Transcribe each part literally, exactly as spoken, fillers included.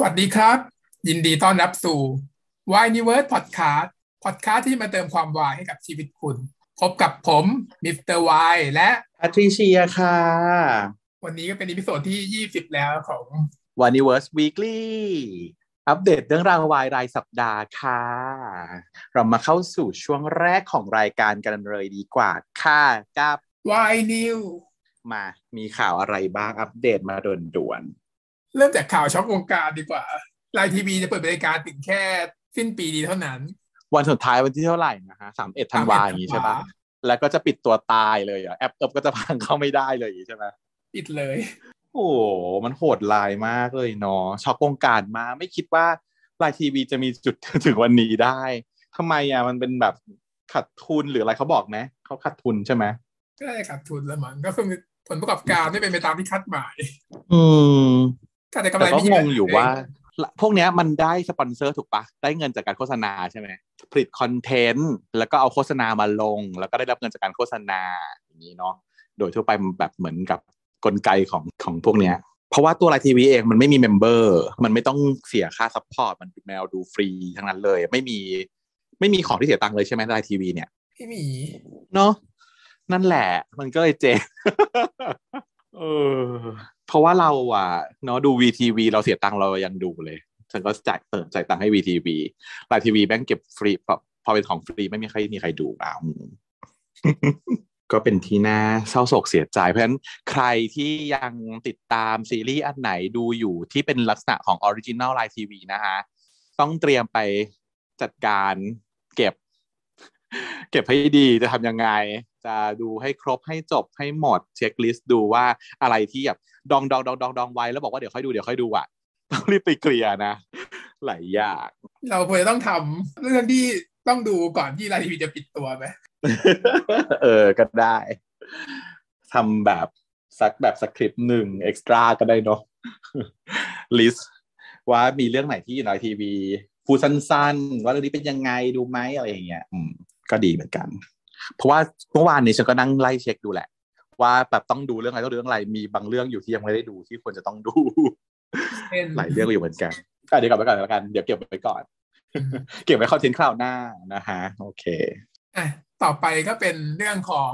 สวัสดีครับยินดีต้อนรับสู่ Why Universe Podcast Podcast ที่มาเติมความวายให้กับชีวิตคุณพบกับผมมิสเตอร์วายและแพทริเชียค่ะวันนี้ก็เป็นอีพิโซดที่ยี่สิบแล้วของ One Universe Weekly อัปเดตเรื่องราววายรายสัปดาห์ค่ะเรามาเข้าสู่ช่วงแรกของรายการกันเลยดีกว่าค่ะกับ Why New มามีข่าวอะไรบ้างอัปเดตมาด่วนๆเริ่มจากข่าวช็อกวงการดีกว่า ไลน์ ที วี จะเปิดบริการถึงแค่สิ้นปีนี้เท่านั้นวันสุดท้ายวันที่เท่าไหร่นะฮะสามสิบเอ็ดธันวาคมอย่างนี้ใช่ปะแล้วก็จะปิดตัวตายเลยอ่ะแอปก็จะพังเข้าไม่ได้เลยใช่ไหมปิดเลยโอ้มันโหดร้ายมากเลยเนาะช็อกวงการมาไม่คิดว่า ไลน์ ที วี จะมีจุดถึงวันนี้ได้ทำไมอ่ะมันเป็นแบบขาดทุนหรืออะไรเขาบอกไหมเขาขาดทุนใช่ไหมก็ได้ขาดทุนแล้วมันก็คือผลประกอบการไม่เป็นไปตามที่คาดหมายอืมแต่ก็งงอยู่ว่าพวกเนี้ยมันได้สปอนเซอร์ถูกปะได้เงินจากการโฆษณาใช่ไหมผลิตคอนเทนต์แล้วก็เอาโฆษณามาลงแล้วก็ได้รับเงินจากการโฆษณาอย่างนี้เนาะโดยทั่วไปแบบเหมือนกับกลไกของของพวกเนี้ยเพราะว่าตัวไลน์ทีวีเองมันไม่มีเมมเบอร์มันไม่ต้องเสียค่าซัพพอร์ตมันแนวดูฟรีทั้งนั้นเลยไม่มีไม่มีของที่เสียตังค์เลยใช่ไหมไลน์ทีวีเนี่ยไม่มีเนาะนั่นแหละมันก็เลยเจ๊ง เออเพราะว่าเราอ่ะเนาะดู วี ที วี เราเสียตังค์เรายังดูเลยฉันก็จ่ายเติมจ่ายตังค์ให้ วี ที วี ไลน์ทีวีแบงค์เก็บฟรีพอเป็นของฟรีไม่มีใครมีใครดูอ้าว ก็เป็นที่น่าเศร้าโศกเสียใจเพราะฉะนั้นใครที่ยังติดตามซีรีส์อันไหนดูอยู่ที่เป็นลักษณะของ Original ไลน์ทีวีนะคะต้องเตรียมไปจัดการเก็บเก็บให้ดีจะทำยังไงจะดูให้ครบให้จบให้หมดเช็คลิสต์ดูว่าอะไรที่แบบดองดองดองดองดองไว้แล้วบอกว่าเดี๋ยวค่อยดูเดี๋ยวค่อยดูอ่ะต้องรีบไปเคลียร์นะหลายอย่างเราควรจะต้องทำเรื่องที่ต้องดูก่อนที่ไลน์ทีวีจะปิดตัวไหม เออก็ได้ทำแบบสักแบบสคริปต์หนึ่งเอ็กซ์ตร้าก็ได้เนาะ ลิสต์ว่ามีเรื่องไหนที่ไลน์ทีวีพูดสั้นๆว่าเรื่องนี้เป็นยังไงดูไหมอะไรอย่างเงี้ยอืมก็ดีเหมือนกันเพราะว่าเมื่อวานนี้ฉันก็นั่งไล่เช็คดูแหละว่าแบบต้องดูเรื่องอะไรต้องดูเรื่องอะไรมีบางเรื่องอยู่ที่ยังไม่ได้ดูที่ควรจะต้องดู หลายเรื่องอยู่เหมือนกันอ่ะเดี๋ยวกลับไปก่อนแล้วกันเดี๋ยวเก็บไว้ก่อน เก็บไว้คอนเทนต์คราวหน้านะฮะโอเคอ่ะต่อไปก็เป็นเรื่องของ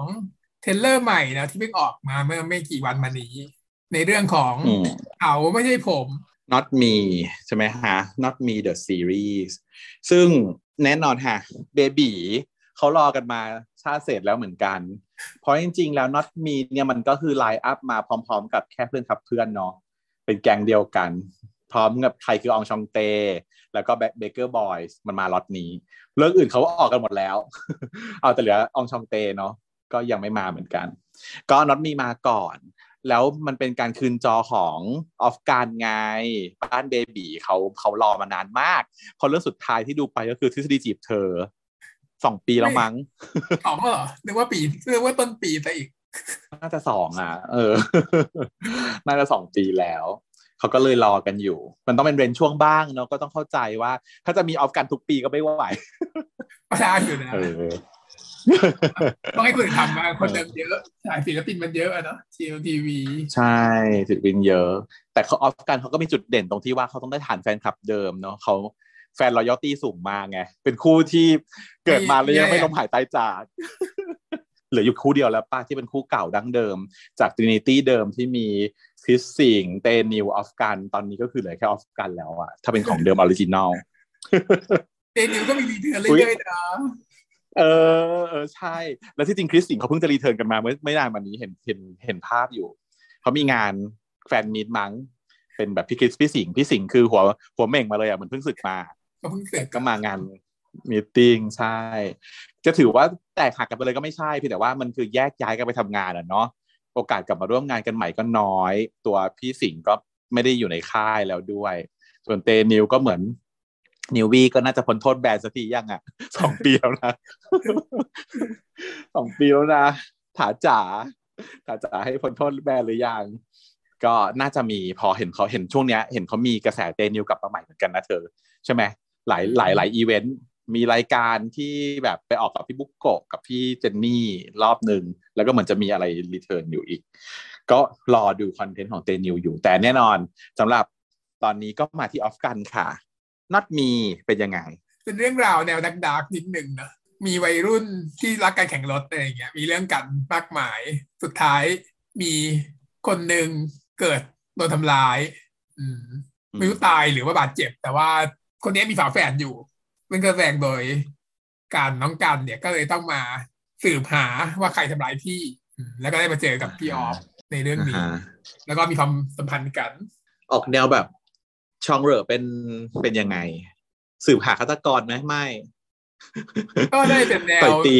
เทรลเลอร์ใหม่นะที่เพิ่งออกมาเมื่อไม่กี่วันมานี้ในเรื่องของเขาไม่ใช่ผม Not Me ใช่ไหมฮะ Not Me The Series ซึ่งแน่นอนฮะเบบีเขารอกันมาชาติเสร็จแล้วเหมือนกันเพราะจริงๆแล้ว Not Me เนี่ยมันก็คือไลน์อัพมาพร้อมๆกับแค่เพื่อนขับเพื่อนเนาะเป็นแก๊งเดียวกันพร้อมกับใครคืออองชองเตแล้วก็เบเกอร์บอยส์มันมาล็อตนี้เรื่องอื่นเขาออกกันหมดแล้ว เอาแต่เหลืออองชองเตเนาะก็ยังไม่มาเหมือนกันก็ Not Me มาก่อนแล้วมันเป็นการคืนจอของออฟการไงบ้านเบบีเขาเขารอมานานมากพอเรื่องสุดท้ายที่ดูไปก็คือทฤษฎีจีบเธอสองปีแล้วมั้งสองเหรอนึกว่าปีนึกว่าต้นปีซะอีกน่าจะสองอ่ะเออน่าจะสองปีแล้วเขาก็เลยรอกันอยู่มันต้องเป็นเรนช่วงบ้างเนาะก็ต้องเข้าใจว่าถ้าจะมีออฟกันทุกปีก็ไม่ไหวประชาอยู่นะต้องให้คนทำมาคนเดิมเยอะสายศิลปินมันเยอะอะเนาะทีมทีวีใช่ศิลปินเยอะแต่เขาออฟกันเขาก็มีจุดเด่นตรงที่ว่าเขาต้องได้ฐานแฟนคลับเดิมเนาะเขาแฟนรอยตี้สูงมากไงเป็นคู่ที่เกิดมาแล้วยังไม่ลมหายตายจากเหลืออยู่คู่เดียวแล้วป้าที่เป็นคู่เก่าดั้งเดิมจาก Trinity เดิมที่มีคริสสิงเตนิวออฟกันตอนนี้ก็คือเหลือแค่ออฟกันแล้วอะถ้าเป็นของเดิมออริจินอลเตนิวก็มีรีเทิร์นเรื่อยๆนะเออเออใช่แล้วที่จริงคริสสิงเขาเพิ่งจะรีเทิร์นกันมาเมื่อไม่นานมานี้เห็นเห็นเห็นภาพอยู่เขามีงานแฟนมีตมั้งเป็นแบบพี่คริสพี่สิงพี่สิงคือหัวหัวเม่งมาเลยอะเหมือนเพิ่งศึกมาก็มางานมีตติ้งใช่จะถือว่าแตกหักกันไปเลยก็ไม่ใช่เพียงแต่ว่ามันคือแยกย้ายกันไปทำงานอ่ะเนาะโอกาสกลับมาร่วมงานกันใหม่ก็น้อยตัวพี่สิงห์ก็ไม่ได้อยู่ในค่ายแล้วด้วยส่วนเตนิวก็เหมือนนิววีก็น่าจะพ้นโทษแบนสักทียังอ่ะสองปีแล้วนะสองปีแล้วนะถาจ๋าถาจ๋าให้พ้นโทษแบนหรือยังก็น่าจะมีพอเห็นเขาเห็นช่วงเนี้ยเห็นเขามีกระแสเตนิวกลับมาใหม่เหมือนกันนะเธอใช่ไหมหลายหลายหลายอีเวนต์มีรายการที่แบบไปออกกับพี่บุ๊กโกะกับพี่เจนนี่รอบหนึ่งแล้วก็เหมือนจะมีอะไรรีเทิร์นอยู่อีกก็รอดูคอนเทนต์ของเตนิวอยู่แต่แน่นอนสำหรับ ตอนนี้ก็มาที่ออฟกันค่ะ Not Me เป็นยังไงเป็นเรื่องราวแนวดักดาร์กนิดนึงนะมีวัยรุ่นที่รักการแข่งรถอะไรอย่างเงี้ยมีเรื่องกันมากมายสุดท้ายมีคนหนึ่งเกิดโดนทำร้ายอืมไม่รู้ตายหรือว่าบาดเจ็บแต่ว่าคนนี้มีฝาแฝดอยู่มันก็แฝงโดยการน้องกันเนี่ยก็เลยต้องมาสืบหาว่าใครทำร้ายพี่แล้วก็ได้มาเจอกับพี่ออฟในเรื่องนี้แล้วก็มีความสัมพันธ์กันออกแนวแบบชองเร่อเป็นเป็นยังไงสืบหาฆาตกรไหมไม่ก็ได้เป็นแนวตี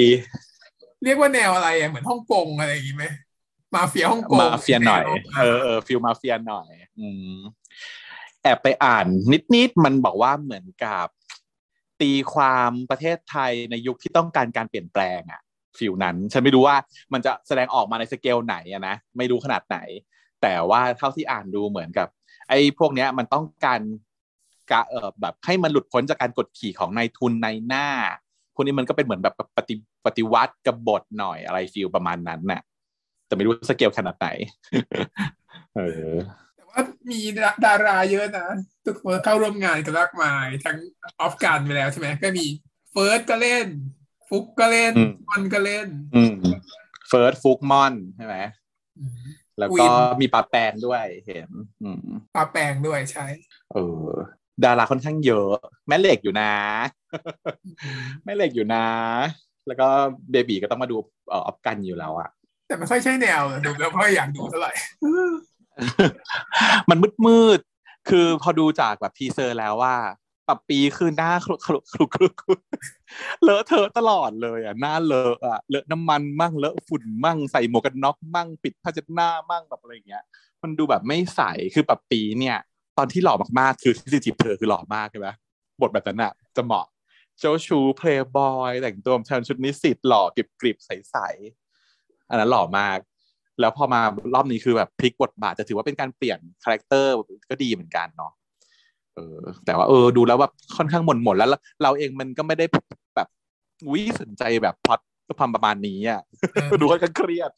เรียกว่าแนวอะไรอ่ะเหมือนฮ่องกงอะไรอย่างงี้ไหมมาเฟียฮ่องกงมาเฟียหน่อยเออเออฟิลมาเฟียหน่อยอืมแอบไปอ่านนิดๆมันบอกว่าเหมือนกับตีความประเทศไทยในยุคที่ต้องการการเปลี่ยนแปลงอ่ะฟิลนั้นฉันไม่รู้ว่ามันจะแสดงออกมาในสเกลไหนอ่ะนะไม่รู้ขนาดไหนแต่ว่าเท่าที่อ่านดูเหมือนกับไอ้พวกเนี้ยมันต้องการกะเอ่อแบบให้มันหลุดพ้นจากการกดขี่ของนายทุนนายหน้าพวกนี้มันก็เป็นเหมือนแบบปฏิปฏิวัติกบฏหน่อยอะไรฟิลประมาณนั้นน่ะแต่ไม่รู้สเกลขนาดไหนเออแต่ว่ามีดาราเยอะนะทุกคนเข้าร่วมงานกันมากมายทั้งออฟการไปแล้วใช่ไหมก็มีเฟิร์สก็เล่นฟุกก็เล่นมอนก็เล่นเฟิร์สฟุกมอนใช่ไหมแล้วก็มีปลาแปลงด้วยเห็นปลาแปลงด้วยใช่เออดาราค่อนข้างเยอะแม่เหล็กอยู่นะแม่เหล็กอยู่นะแล้วก็เบบีก็ต้องมาดูเอ่อออฟกันอยู่แล้วอะแต่ไม่ค่อยใช่แนวดูแล้วไม่อยากดูเท่าไหร่มันมืดๆคือพอดูจากแบบทีเซอร์แล้วว่าปับปีคือหน้าคลุกคลุกคลุกคลุกเลอะเทอะตลอดเลยอ่ะหน้าเลอะอ่ะเลอะน้ำมันมั่งเลอะฝุ่นมั่งใส่หมวกกันน็อกมั่งปิดผ้าเช็ดหน้ามั่งแบบอะไรอย่างเงี้ยมันดูแบบไม่ใสคือปับปีเนี่ยตอนที่หล่อมากๆคือที่จีบเธอคือหล่อมากใช่ไหมบทแบบนั้นอ่ะจะเหมาะเจ้าชูเพลย์บอยแต่งตัวชุดนิสิตหล่อกริบๆใสๆอันนั้นหล่อมากแล้วพอมารอบนี้คือแบบพลิกบทบาทจะถือว่าเป็นการเปลี่ยนคาแรคเตอร์ก็ดีเหมือนกันเนาะเออแต่ว่าเออดูแล้วแบบค่อนข้างหม่นหม่นแล้วเราเองมันก็ไม่ได้แบบอุ้ยสนใจแบบพล็อตความประมาณนี้อ่ะดูค่อนข้างเครียด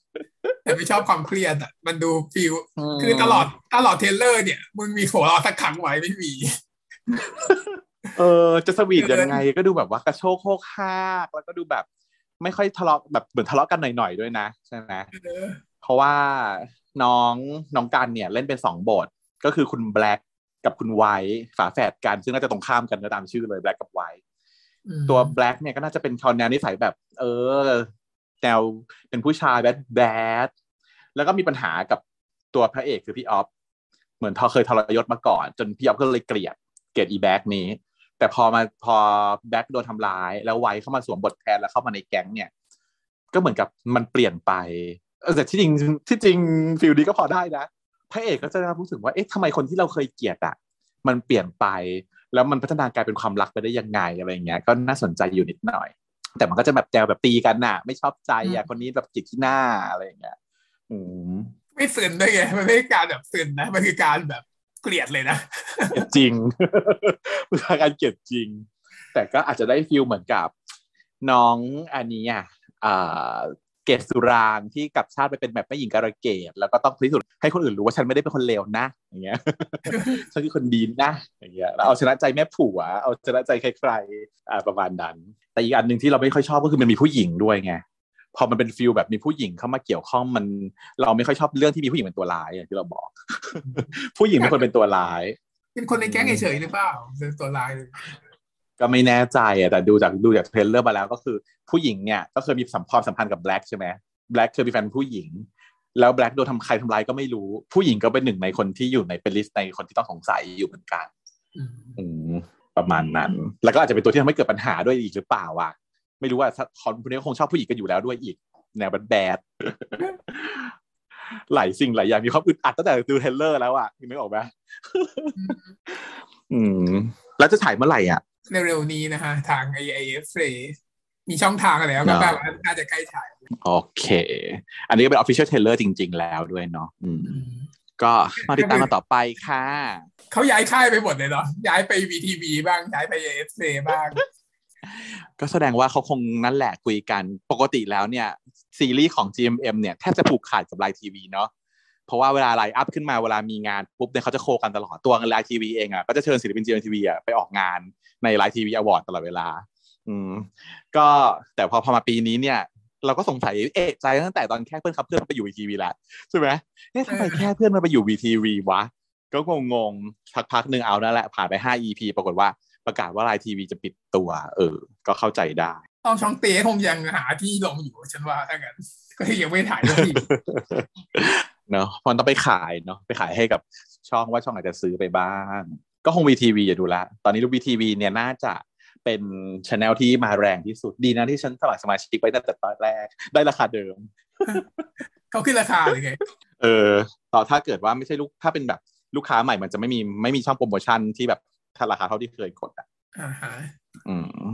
แต่ไม่ชอบความเครียดอ่ะมันดูฟิลคือตลอดตลอดเทรลเลอร์เนี่ยมึงมีหัวเราะสักครั้งไว้ไม่มีเออจะสวีทยังไงก็ดูแบบว่ากระโชกโคกฮากแล้วก็ดูแบบไม่ค่อยทะเลาะแบบเหมือนทะเลาะกันหน่อยๆด้วยนะใช่ไหมเพราะว่าน้องน้องกันเนี่ยเล่นเป็นสองบทก็คือคุณแบล็กกับคุณไวท์ฝาแฝดกันซึ่งน่าจะตรงข้ามกันนะตามชื่อเลยแบล็กกับไวท์ตัวแบล็กเนี่ยก็น่าจะเป็นแนวนิสัยแบบเออแนวเป็นผู้ชายแบดแบดแล้วก็มีปัญหากับตัวพระเอกคือพี่ออฟเหมือนเขาเคยทรยศมาก่อนจนพี่ออฟก็เลยเกลียดเกลียดอีแบล็กนี้แต่พอมาพอแบล็กโดนทำร้ายแล้วไวท์เข้ามาสวมบทแทนแล้วเข้ามาในแก๊งเนี่ยก็เหมือนกับมันเปลี่ยนไปแต่ที่จริงที่จริงฟิลดีก็พอได้นะพระเอกก็จะรู้สึกว่าเอ๊ะทำไมคนที่เราเคยเกลียดอ่ะมันเปลี่ยนไปแล้วมันพัฒนากลายเป็นความรักไปได้ยังไงอะไรอย่างเงี้ยก็น่าสนใจอยู่นิดหน่อยแต่มันก็จะแบบแนวแบบตีกันน่ะไม่ชอบใจอ่ะคนนี้แบบจิกที่หน้าอะไรอย่างเงี้ยอืมไม่ฝืนด้วยไงมันไม่ใช่การแบบฝืนนะมันคือการแบบเกลียดเลยนะจริงมันคือการเกลียดจริงแต่ก็อาจจะได้ฟีลเหมือนกับน้องอันนี้อ่ะอ่าเกศสุรางที่กลับชาติไปเป็นแบบแม่หญิงการะเกดแล้วก็ต้องพิสูจน์ให้คนอื่นรู้ว่าฉันไม่ได้เป็นคนเลวนะอย่างเงี้ยฉันคือคนดีนะอย่างเงี้ยแล้วเอาชนะใจแม่ผัวเอาชนะใจใครๆอ่าประมาณนั้นแต่อีกอันนึงที่เราไม่ค่อยชอบก็คือมันมีผู้หญิงด้วยไงพอมันเป็นฟีลแบบมีผู้หญิงเข้ามาเกี่ยวข้องมันเราไม่ค่อยชอบเรื่องที่มีผู้หญิงเป็นตัวร้ายอย่างที่เราบอก ผู้หญิงเป็นคนเป็นตัวร้ายเป็นคนในแก๊งเฉยๆหรือเปล่าเป็นตัวร้ายก็ไม่แน่ใจอ่ะแต่ดูจากดูจากเทรลเลอร์มาแล้วก็คือผู้หญิงเนี่ยก็เคยมีความสัมพันธ์กับแบล็กใช่ไหมแบล็กเคยมีแฟนผู้หญิงแล้วแบล็กโดนทำใครทำร้ายก็ไม่รู้ผู้หญิงก็เป็นหนึ่งในคนที่อยู่ในเป็นลิสต์ในคนที่ต้องสงสัยอยู่เหมือนกันประมาณนั้นแล้วก็อาจจะเป็นตัวที่ทำให้เกิดปัญหาด้วยอีกหรือเปล่าอ่ะไม่รู้ว่าคนพวกนี้คงชอบผู้หญิงกันอยู่แล้วด้วยอีกแนวแบดหลายสิ่งหลายอย่างมีความอึดอัดตั้งแต่ดูเทรลเลอร์แล้วอ่ะนึกออกไหมแล้วจะถ่ายเมื่อไหร่อ่ะเร็วๆนี้นะคะทาง เอ ไอ เอส Play มีช่องทางแล้วก็แปลว่าน่าจะใกล้ฉายโอเคอันนี้ก็เป็น Official Trailer จริงๆแล้วด้วยเนาะก็มาติดตามมาต่อไปค่ะเขาย้ายค่ายไปหมดเลยเนาะย้ายไป วี ที วี บ้างย้ายไป เอ ไอ เอส Play บ้างก็แสดงว่าเขาคงนั่นแหละคุยกันปกติแล้วเนี่ยซีรีส์ของ จี เอ็ม เอ็ม เนี่ยแทบจะผูกขาดกับไลน์ทีวีเนาะ เพราะว่าเวลาไลน์อัพขึ้นมาเวลามีงานปุ๊บเนี่ยเขาจะโคกันตลอดตัวไลน์ทีวีเองอ่ะก็จะเชิญศิลปิน จี เอ็ม ที วี อ่ะไปออกงานในไลน์ทีวีอวอร์ดตลอดเวลาอืมก็แต่พอพอมาปีนี้เนี่ยเราก็สงสัยเอ๊ะใจตั้งแต่ตอนแค่เพื่อนครับเพื่อนไปอยู่ วี ที วี แล้วใช่ไหมเนี่ยทำไมแค่เพื่อนมันไปอยู่ วี ที วี วะก็งงๆพักๆนึงเอานั่นแหละผ่านไปห้า อี พี ปรากฏว่าประกาศว่าไลน์ทีวีจะปิดตัวเออก็เข้าใจได้ตอนช่องเต๋คงยังหาที่ลงอยู่ฉันว่าถ้างั้นก็ยังไม่ถ่ายที่เนาะมันต้องไปขายเนาะไปขายให้กับช่องว่าช่องอาจจะซื้อไปบ้างก็คง วี ที วี อย่าดูละตอนนี้ลูก วี ที วี เนี่ยน่าจะเป็นชาแนลที่มาแรงที่สุดดีนะที่ฉันสมัครสมาชิกไปตั้งแต่ตอนแรกได้ราคาเดิมเขาขึ้นราคาเลยไงเออต่อถ้าเกิดว่าไม่ใช่ลูกถ้าเป็นแบบลูกค้าใหม่มันจะไม่มีไม่มีช่องโปรโมชั่นที่แบบราคาเท่าที่เคยกดอ่ะอ่าฮะอืม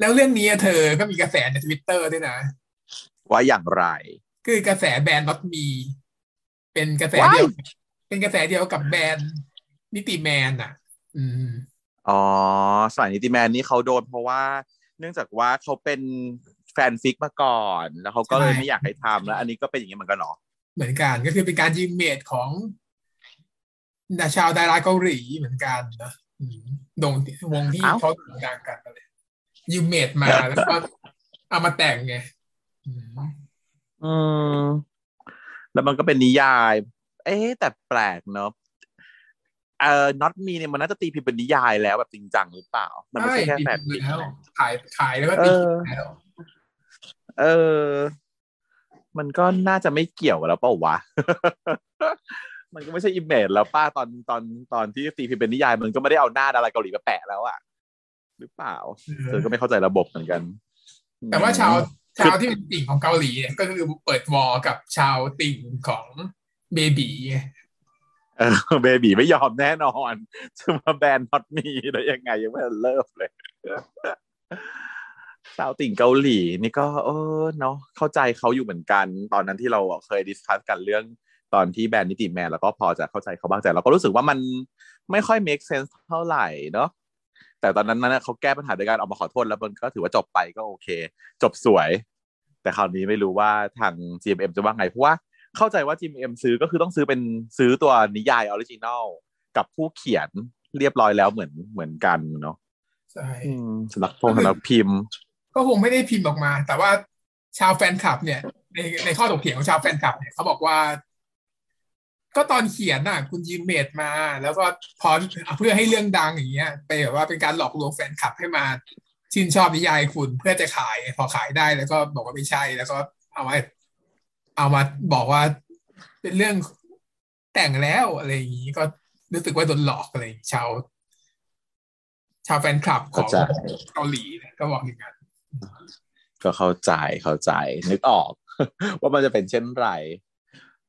แล้วเรื่องนี้เธอก็มีกระแสใน Twitter ด้วยนะว่าอย่างไรคือกระแสแบรนด์ Not Me เป็นกระแสเดียวเป็นกระแสเดียวกับแบรนด์นิติแมนน่ะอืมอ๋อสายนิติแมนนี่เขาโดนเพราะว่าเนื่องจากว่าเขาเป็นแฟนฟิกมาก่อนแล้วเขาก็เลยไม่อยากให้ทำแล้วอันนี้ก็เป็นอย่างนี้เหมือนกันหรอเหมือนกันก็คือเป็นการยืมเมดของชาวดาราเกาหลีเหมือนกันนะโด่งวงที่เขาโด่งดังกันเลยยืมเมดมาแล้วก็เอามาแต่งไงอืมแล้วมันก็เป็นนิยายเอ๊ะแต่แปลกเนาะเอ่อ Not Me เนี่ยมันน่าจะตีพิมพ์เป็นนิยายแล้วแบบจริงจังหรือเปล่ามันไม่ใช่แค่แบบขายขายแล้วก็ตีพิมพ์แล้วเออมันก็น่าจะไม่เกี่ยวแล้วเปล่าวะ มันก็ไม่ใช่อิมเมจแล้วป้าตอนตอนตอนที่ตีพิมพ์เป็นนิยายมันก็ไม่ได้เอาหน้าดาราเกาหลีมาแปะแล้วอะหรือเปล่าเธอก็ไม่เข้าใจระบบเหมือนกันแต่ว่าชาวชาวที่เป็นติ่งของเกาหลีเนี่ยก็คือเปิดวอกับชาวติ่งของเบบีเออเบบีไม่ยอมแน่นอนจะมาแบนน็อตมีได้ยังไงยังไม่เลิกเลยสาวติ่งเกาหลีนี่ก็เออเนาะเข้าใจเขาอยู่เหมือนกันตอนนั้นที่เราเคยดิสคัสกันเรื่องตอนที่แบนนิติแมนแล้วก็พอจะเข้าใจเขาบ้างแต่เราก็รู้สึกว่ามันไม่ค่อย make sense เท่าไหร่เนาะแต่ตอนนั้นนั้นเขาแก้ปัญหาด้วยการออกมาขอโทษแล้วมันก็ถือว่าจบไปก็โอเคจบสวยแต่คราวนี้ไม่รู้ว่าทาง จี เอ็ม เอ็ม จะว่าไงเพราะว่าเข้าใจว่า จี เอ็ม เอ็ม ซื้อก็คือต้องซื้อเป็นซื้อตัวนิยายออริจินัลกับผู้เขียนเรียบร้อยแล้วเหมือนเหมือนกันเนาะใช่สำนักพงศ์สำนักพิมพ์ก็คงไม่ได้พิมพ์ออกมาแต่ว่าชาวแฟนคลับเนี่ยในในข้อถกเถียงของชาวแฟนคลับเนี่ยเขาบอกว่าก็ตอนเขียนน่ะคุณยืมเมดมาแล้วก็พอเพื่อให้เรื่องดังอย่างเงี้ยไปแบบว่าเป็นการหลอกลวงแฟนคลับให้มาชื่นชอบนิยายคุณเพื่อจะขายพอขายได้แล้วก็บอกว่าไม่ใช่แล้วก็เอามาเอามาบอกว่าเป็นเรื่องแต่งแล้วอะไรอย่างงี้ก็รู้สึกว่าโดนหลอกอะไรชาวชาวแฟนคลับของเกาหลีก็บอกอย่างนั้นก็เข้าใจเข้าใจนึกออกว่ามันจะเป็นเช่นไร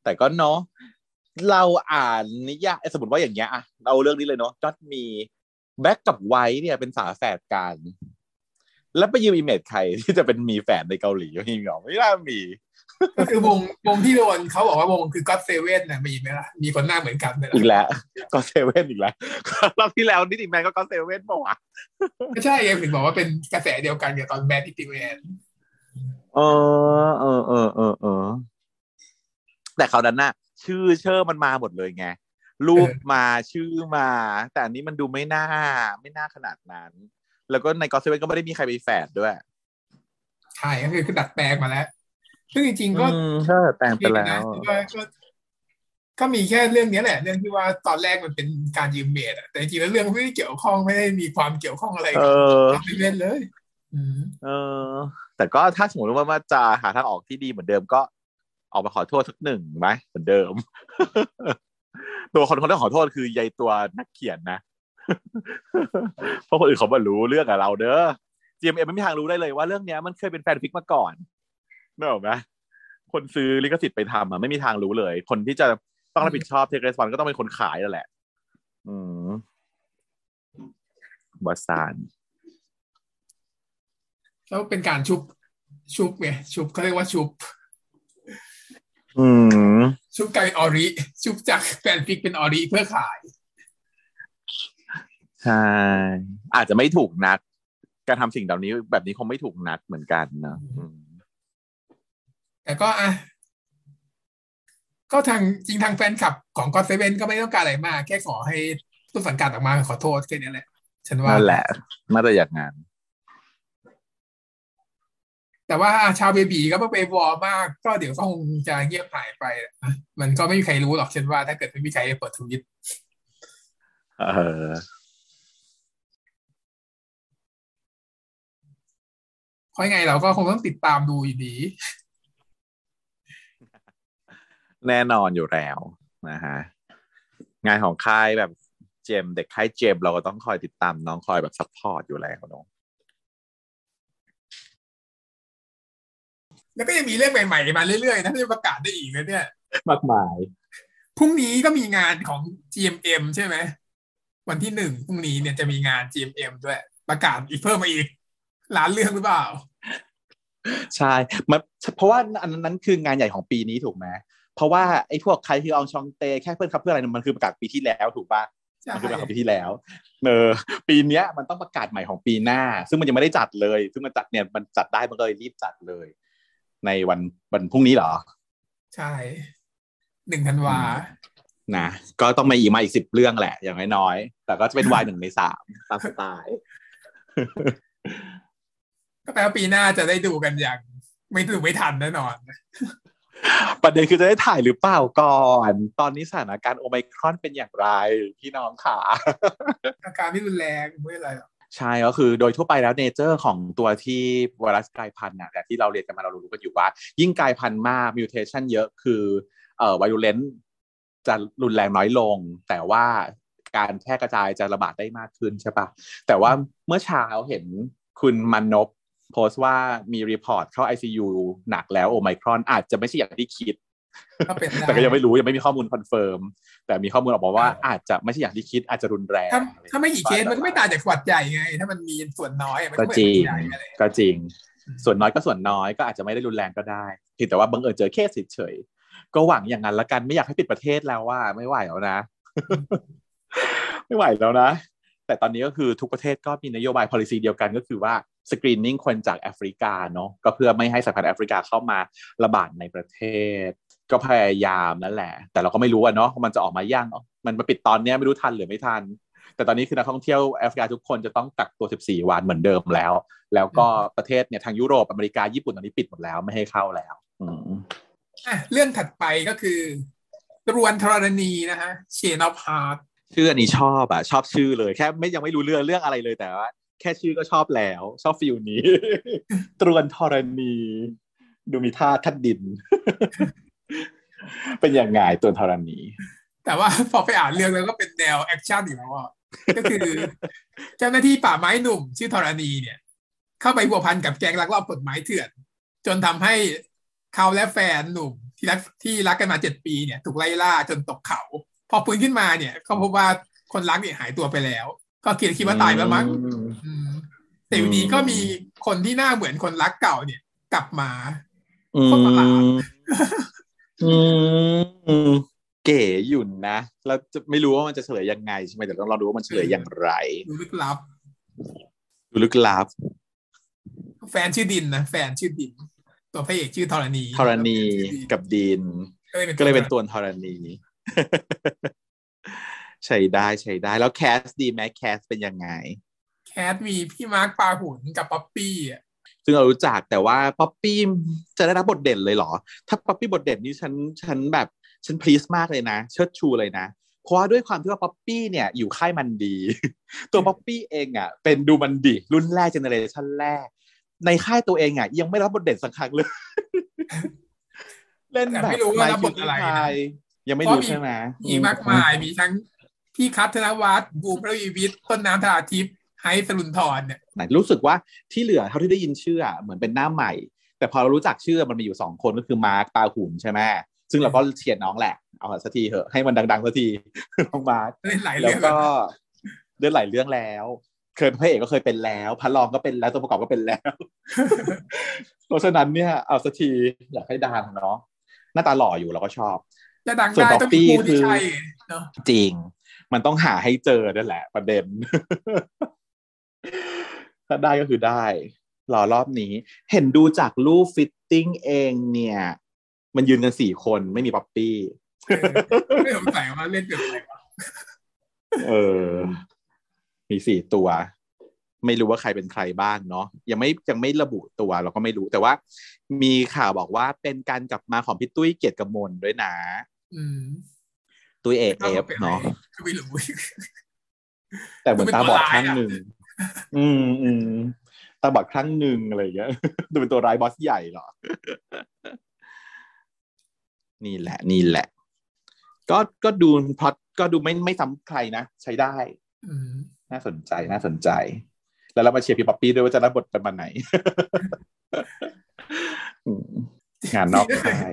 แต่ก็เนาะเราอ่านนิยายสมมุติว่าอย่างเงี้ยอะเอาเรื่องนี้เลยเนาะจอดมีแบ็คกับไวท์เนี่ยเป็นฝาแฝดกันแล้วไปยืมอิเมจใครที่จะเป็นมีแฝดในเกาหลีก็มีหรอไม่น่ามีก็คือวงวงที่โดนเขาบอกว่าวงคือ God Seven น่ะมีไหมล่ะมีคนหน้าเหมือนกันเลยอีกแล้ว God Seven อีกแล้วรอบที่แล้วนิติแมนก็ God Seven ป่ะวะไม่ใช่เองถึงบอกว่าเป็นกระแสเดียวกันกับตอนแบทนิติแมนเออเออเออเออเออแต่เขาดันน่ะชื่อเชื่อมันมาหมดเลยไงรูปมาชื่อมาแต่อันนี้มันดูไม่น่าไม่น่าขนาดนั้นแล้วก็ในกอสเซเว่นก็ไม่ได้มีใครไปแฝดด้วยใช่ก็คือดัดแปลงมาแล้วซึ่งจริงๆก็ถ้าแต่งไปแล้วก็มีแค่เรื่องนี้แหละเรื่องที่ว่าตอนแรกมันเป็นการยืมเมดแต่จริงๆแล้วเรื่องไม่ได้เกี่ยวข้องไม่ได้มีความเกี่ยวข้องอะไรกับเซเว่นเลยเออแต่ก็ถ้าสมมติว่าจะหาทางออกที่ดีเหมือนเดิมก็ออกมาขอโทษสักหนึ่งไหมเหมือนเดิมตัวคนคนที่ขอโทษคือยายตัวนักเขียนนะเพราะคนอื่นเขาไม่รู้เรื่องกับเราเด้อ จี เอ็ม เอ็ม ไม่มีทางรู้ได้เลยว่าเรื่องนี้มันเคยเป็นแฟนฟิกมาก่อนไม่รู้ไหมคนซื้อลิขสิทธิ์ไปทำอ่ะไม่มีทางรู้เลยคนที่จะต้องรับผิดชอบเทคเรสปอนก็ต้องเป็นคนขายนั่นแหละอืมวาซานแล้วเป็นการชุบชุบไงชุบเขาเรียกว่าชุบอืมชุบกลายเป็นออริชุบจากแฟนฟิกเป็นออริเพื่อขายใช่อาจจะไม่ถูกนักการทำสิ่งเหล่านี้แบบนี้คงไม่ถูกนักเหมือนกันเนาะแต่ก็อ่ะ ก็ทางจริงทางแฟนคลับของก็อตเซเว่นก็ไม่ต้องการอะไรมากแค่ขอให้ต้นสังกัดออกมาขอโทษแค่นี้แหละฉันว่านั่นแหละน่าจะอยากงานแต่ว่าชาวเบบีก็ไม่ไปวอมากก็เดี๋ยวก็คงจะเงียบหายไปมันก็ไม่มีใครรู้หรอกฉันว่าถ้าเกิดไม่มีใครเปิดทวิตเออเพราะไงเราก็คงต้องติดตามดูอยู่ดีแน่นอนอยู่แล้วนะฮะงานของค่ายแบบเจมเด็กค่ายเจมเราก็ต้องคอยติดตามน้องคอยแบบซัพพอร์ตอยู่แล้วน้องแล้วก็ยังมีเรื่องใหม่ๆมาเรื่อยๆนะที่ประกาศได้อีกเลยเนี่ยมากมายพรุ่งนี้ก็มีงานของ จี เอ็ม เอ็ม ใช่ไหมวันที่หนึ่งพรุ่งนี้เนี่ยจะมีงาน จี เอ็ม เอ็ม ด้วยประกาศอีกเพิ่มมาอีกล้านเรื่องหรือเปล่าใช่มันเพราะว่าอันนั้นคืองานใหญ่ของปีนี้ถูกไหมเพราะว่าไอ้พวกใครที่อองชองเตแค่เพื่อนครับเพื่อนอะไรมันคือประกาศปีที่แล้วถูกป่ะมันคือประกาศปีที่แล้วเออปีเนี้ยมันต้องประกาศใหม่ของปีหน้าซึ่งมันยังไม่ได้จัดเลยซึ่งมันจัดเนี่ยมันจัดได้มันเลยรีบจัดเลยในวันวันพรุ่งนี้เหรอใช่หนึ่งธันวานะก็ต้องมาอีกมาอีกสิบเรื่องแหละอย่างน้อยๆแต่ก็จะเป็นวายหนึ่งในสามตามสไตล์ก็แปลว่าปีหน้าจะได้ดูกันอย่างไม่ดูไม่ทันแน่นอนประเด็นคือจะได้ถ่ายหรือเปล่าก่อนตอนนี้สถานการณ์โอไมครอนเป็นอย่างไรพี่น้องค่ะอาการไม่รุนแรงไม่อะไรหรอกใช่ก็คือโดยทั่วไปแล้วเนเจอร์ของตัวที่ไวรัสกลายพันธุ์น่ะแต่ที่เราเรียนกันมาเรารู้กันอยู่ว่ายิ่งกลายพันธุ์มากมิวเทชันเยอะคือเอ่อไวรัสเลนจะรุนแรงน้อยลงแต่ว่าการแพร่กระจายจะระบาดได้มากขึ้นใช่ปะแต่ว่าเมื่อเช้าเห็นคุณมนพโพสต์ว่ามีรีพอร์ตเข้า ไอ ซี ยู หนักแล้วโอไมครอนอาจจะไม่ใช่อย่างที่คิดแต่ก็ยังไม่รู้ยังไม่มีข้อมูลคอนเฟิร์มแต่มีข้อมูลออกมาว่าอาจจะไม่ใช่อย่างที่คิดอาจจะรุนแรงถ้าไม่กี่เคสมันก็ไม่ต่างจากขวดใหญ่ไงถ้ามันมีส่วนน้อยก็จริงก็จริงส่วนน้อยก็ส่วนน้อยก็อาจจะไม่ได้รุนแรงก็ได้เพียงแต่ว่าบังเอิญเจอเคสเฉยๆก็หวังอย่างนั้นละกันไม่อยากให้ปิดประเทศแล้วว่าไม่ไหวแล้วนะไม่ไหวแล้วนะแต่ตอนนี้ก็คือทุกประเทศก็มีนโยบาย policy เดียวกันก็คือว่าสกรีนนิ่งคนจากแอฟริกาเนาะก็เพื่อไม่ให้สายพันธุ์แอฟริกาเข้ามาระบาดในประเทศก็พยายามนั่นแหละแต่เราก็ไม่รู้อ่ะเนาะมันจะออกมาย่างมันมาปิดตอนนี้ไม่รู้ทันหรือไม่ทันแต่ตอนนี้คือนักท่องเที่ยวแอฟริกาทุกคนจะต้องกักตัวสิบสี่วันเหมือนเดิมแล้วแล้วก็ประเทศเนี่ยทางยุโรปอเมริกาญี่ปุ่นตอนนี้ปิดหมดแล้วไม่ให้เข้าแล้วอืมอ่ะเรื่องถัดไปก็คือตรวนธรณีนะฮะเชนอฟฮาร์ทชื่ออันนี้ชอบอ่ะชอบชื่อเลยแค่ไม่ยังไม่รู้เรื่องเรื่องอะไรเลยแต่ว่าแค่ชื่อก็ชอบแล้วชอบฟิลนี้ตรวนธรณีดูมีท่าทัดดินเป็นอย่างไงตรวนธรณีแต่ว่าพอไปอ่านเรื่องแล้วก็เป็นแนวแอคชั่นอยู่แล้วอ่ะก็คือเจ้าหน้าที่ป่าไม้หนุ่มชื่อธรณีเนี่ยเข้าไปผัวพันกับแก๊งลักลอบตัดไม้เถื่อนจนทำให้เขาและแฟนหนุ่มที่รักที่รักกันมาเจ็ดปีเนี่ยถูกไล่ล่าจนตกเขาพอฟื้นขึ้นมาเนี่ยเขาพบว่าคนรักเนี่ยหายตัวไปแล้วก็คิดคิดว่าตายแล้วมั้งแต่วันนี้ก็มีคนที่หน้าเหมือนคนรักเก่าเนี่ยกลับมาคนประหลาดเก๋อยู่นะเราจะไม่รู้ว่ามันจะเฉลยยังไงใช่ไหมแต่ต้องรอดูว่ามันเฉลยอย่างไรดูลึกลับดูลึกลับแฟนชื่อดินนะแฟนชื่อดินตัวพระเอกชื่อธรณีธรณีกับดินก็เลยเป็นตัวธรณีใช่ได้ใช่ได้แล้วแคสดีไหมแคสเป็นยังไงแคสมีพี่มาร์คปาหุ่นกับป๊อปปี้อ่ะซึ่งเรารู้จักแต่ว่าป๊อปปี้จะได้รับบทเด่นเลยเหรอถ้าป๊อปปี้บทเด่นนี่ฉันฉันแบบฉันพลีสมากเลยนะเชิดชูเลยนะเพราะว่าด้วยความที่ว่าป๊อปปี้เนี่ยอยู่ค่ายมันดีตัวป๊อปปี้เองอ่ะเป็นดูมันดีรุ่นแรกเจเนเรชั่นแรกในค่ายตัวเองอ่ะยังไม่รับบทเด่นสักครั้งเลยเล่นแบบไม่รู้ว่ารับบทอะไรยังไม่รู้ใช่ไหมมีมากมายมีทั้งพี่คัทธนวัฒน์บูมระวีวิทย์ต้นน้ำธาราทิพย์ไฮสรุนทรเนี่ยรู้สึกว่าที่เหลือเท่าที่ได้ยินชื่อเหมือนเป็นหน้าใหม่แต่พอเรารู้จักชื่อมันมีอยู่สองคนก็คือมาร์คปาหุ่นใช่ไหมซึ่งเราก็เชียร์น้องแหละเอาสักทีเถอะให้มันดังๆสักทีน้องมาร์คแล้วก็เดินหลายเรื่องแล้วเคยพระเอกก็เคยเป็นแล้วพระรองก็เป็นแล้วตัวประกอบก็เป็นแล้วเพราะฉะนั้นเนี่ยเอาสักทีอยากให้ดังเนาะหน้าตาหล่ออยู่เราก็ชอบจะดังได้ต้องมีคู่ที่ใช่เนาะจริงมันต้องหาให้เจอนั่นแหละประเด็นถ้าได้ก็คือได้รอรอบนี้เห็นดูจากรูปฟิตติ้งเองเนี่ยมันยืนกันสี่คนไม่มีป๊อปปี้ ไม่สงสัยว่าเล่นเกิดอะไรวะเออมีสี่ตัวไม่รู้ว่าใครเป็นใครบ้างเนาะยังไม่ยังไม่ระบุตัวเราก็ไม่รู้แต่ว่ามีข่าวบอกว่าเป็นการกลับมาของพี่ตุ้ยเกียรติกมลด้วยนะตุ้ยเอฟเนาะไม่รู้แต่เหมือนตาบอดครั้งหนึ่งอืมอืมตาบอดครั้งหนึ่งอะไรอย่างเงี้ยดูเป็นตัวร้ายบอสใหญ่เหรอนี่แหละนี่แหละก็ก็ดูพล็อตก็ดูไม่ไม่ซ้ำใครนะใช้ได้น่าสนใจน่าสนใจแล้วเรามาเชียร์พี่ป๊อปปี้ด้วยว่าจะรับบทเป็นมาไหนงานนอกใช่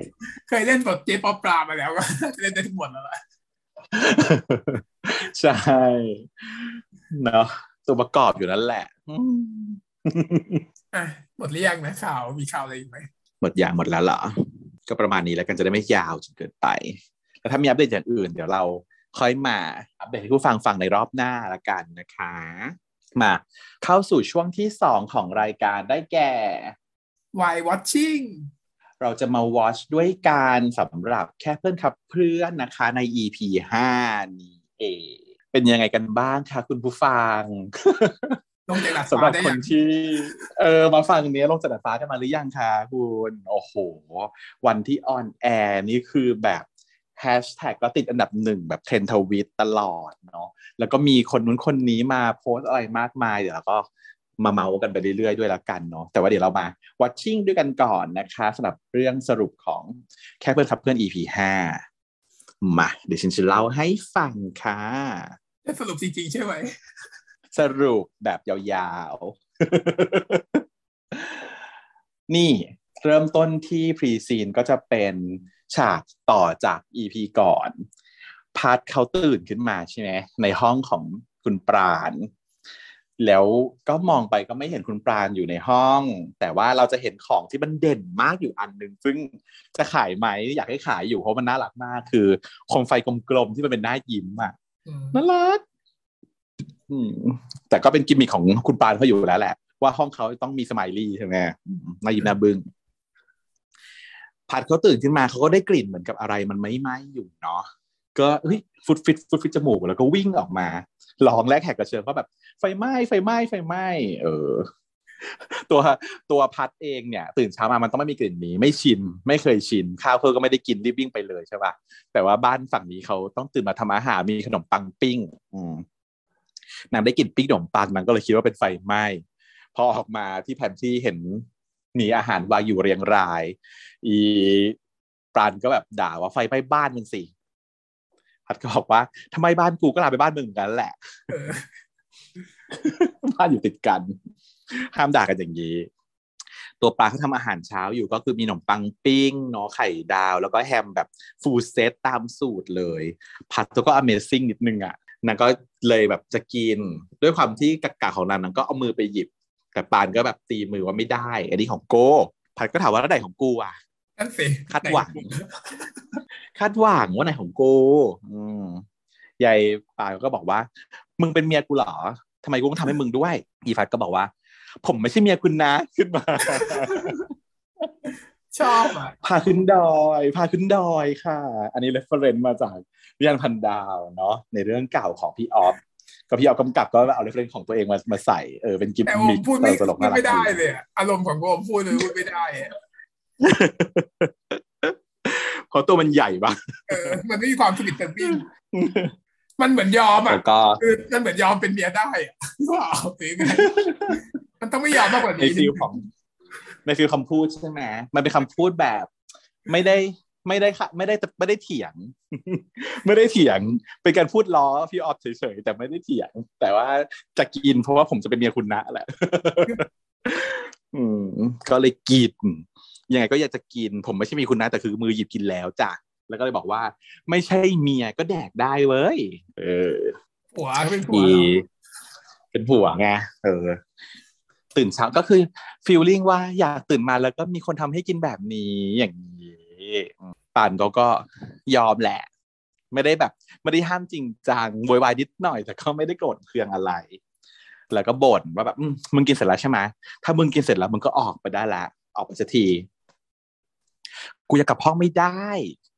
เคยเล่นบทเจ๊ป๊อปปลามาแล้วก็เล่นได้ทุกบทแล้วล่ะใช่เนาะตัวประกอบอยู่นั่นแหละหมดหรือยังนะข่าวมีข่าวอะไรอีกไหมหมดอย่างหมดแล้วเหรอก็ประมาณนี้แล้วกันจะได้ไม่ยาวจนเกินไปแล้วถ้ามีอัปเดตอย่างอื่นเดี๋ยวเราค่อยมาอัปเดตให้ผู้ฟังฟังในรอบหน้าละกันนะคะมาเข้าสู่ช่วงที่สองของรายการได้แก่ Why Watching เราจะมา watch ด้วยกันสำหรับแค่เพื่อนครับเพื่อนนะคะใน อี พี ห้านี้เองเป็นยังไงกันบ้างคะคุณผู้ฟัง สำหรับคนที่เออมาฟังเนี้ยลงจากดาดฟ้ากันมาหรือยังคะคุณโอ้โหวันที่ออนแอร์นี่คือแบบแฮชแท็กก็ติดอันดับหนึ่งแบบเทรนด์ทวิตตลอดเนาะแล้วก็มีคนนู้นคนนี้มาโพสต์อะไรมากมายเดี๋ยวเราก็มาเมาส์กันไปเรื่อยๆด้วยละกันเนาะแต่ว่าเดี๋ยวเรามา watching ด้วยกันก่อนนะคะสำหรับเรื่องสรุปของแค่เพื่อนครับเพื่อน อี พี ห้ามาเดี๋ยวฉันจะเล่าให้ฟังค่ะสรุปจริงๆใช่ไหมสรุปแบบยาวๆนี่เริ่มต้นที่พรีซีนก็จะเป็นฉากต่อจาก อี พี ก่อนพาร์ทเขาตื่นขึ้นมาใช่ไหมในห้องของคุณปราณแล้วก็มองไปก็ไม่เห็นคุณปราณอยู่ในห้องแต่ว่าเราจะเห็นของที่มันเด่นมากอยู่อันนึงซึ่งจะขายไหมอยากให้ขายอยู่เพราะมันน่ารักมากคือโคมไฟกลมๆที่มันเป็นหน้ายิ้มอ่ะน่ารักแต่ก็เป็นกิมมิคของคุณปราณเขาอยู่แล้วแหละว่าห้องเขาต้องมีสไมลี่ใช่ไหมหน้ายิ้มหน้าบึ้งพัดเขาตื่นขึ้นมาเขาก็ได้กลิ่นเหมือนกับอะไรมันไม่ไหม้อยู่เนาะก็เฮ้ยฟุดฟิตฟุดฟิตจมูกแล้วก็วิ่งออกมาร้องแรกแหกกระเชิงว่าแบบไฟไหม้ไฟไหม้ไฟไหม้เออตัวตัวพัดเองเนี่ยตื่นเช้ามามันต้องไม่มีกลิ่นนี้ไม่ชินไม่เคยชินข้าวเพิ่งก็ไม่ได้กินรีบวิ่งไปเลยใช่ป่ะแต่ว่าบ้านฝั่งนี้เขาต้องตื่นมาทำอาหารมีขนมปังปิ้งอืมนางได้กลิ่นปิ้งขนมปังนางก็เลยคิดว่าเป็นไฟไหม้พอออกมาที่แผนที่เห็นมีอาหารวางอยู่เรียงรายอีปราณก็แบบด่าว่าไฟไหม้บ้านมึงสิพัดก็บอกว่าทำไมบ้านกูก็ลามไปบ้านมึงกันแหละ บ้านอยู่ติดกันห้ามด่ากันอย่างนี้ตัวปลาเขาทำอาหารเช้าอยู่ก็คือมีขนมปังปิ้งเนาะไข่ดาวแล้วก็แฮมแบบฟูลเซตตามสูตรเลยพัดก็ Amazing นิดนึงอ่ะนางก็เลยแบบจะกินด้วยความที่กักกะของนางนางก็เอามือไปหยิบแต่ปานก็แบบตีมือว่าไม่ได้อันนี้ของโก้พัดก็ถามว่าไหนของกูอ่ะนั่นสิคาดหวังคาดหวังว่าไหนของโก้ยายปานก็บอกว่ามึงเป็นเมียกูเหรอทำไมกูต้องทำให้มึงด้วยอีพัดก็บอกว่าผมไม่ใช่เมียคุณนะขึ้นมาชอบอ่ะพาขึ้นดอยพาขึ้นดอยค่ะอันนี้เรฟเฟอเรนซ์มาจากนิยายพันดาวเนาะในเรื่องเก่าของพี่ออฟกับพี่ออกกำกับก็เอาเรฟเฟอเรนซ์ของตัวเองมามาใส่เออเป็นกิมมิคพูดไม่ไม่ได้เลยอารมณ์ของโอมพูดเลยพูดไม่ได้เพราะตัวมันใหญ่ปะเออมันไม่มีความสปิริตสปิริตมันเหมือนยอมอ่ะคือมันเหมือนยอมเป็นเมียได้ว้าวจริงมันต้องไม่ยอมมากกว่านี้ในฟิลของในฟิลคำพูดใช่ไหมมันเป็นคำพูดแบบไม่ได้ไม่ได้ค่ะไม่ได้ไม่ได้เถียงไม่ได้เถียงเป็นการพูดล้อพี่ออฟเฉยๆแต่ไม่ได้เถียงแต่ว่าจะกินเพราะว่าผมจะเป็นเมียคุณนะแหละอืมก็เลยกินยังไงก็อยากจะกินผมไม่ใช่มีคุณนะแต่คือมือหยิบกินแล้วจ้ะแล้วก็เลยบอกว่าไม่ใช่เมียก็แดกได้เว้ยเออผัวเป็นผัวเป็นผัวไงเออตื่นเช้าก็คือฟีลลิ่งว่าอยากตื่นมาแล้วก็มีคนทำให้กินแบบนี้อย่างนี้ป่านเขาก็ยอมแหละไม่ได้แบบไม่ได้ห้ามจริงจังโวยวายนิดหน่อยแต่ก็ไม่ได้โกรธเคืองอะไรแล้วก็บ่นว่าแบบมึงกินเสร็จแล้วใช่ไหมถ้ามึงกินเสร็จแล้วมึงก็ออกไปได้ละออกไปสักทีกูจะกลับห้องไม่ได้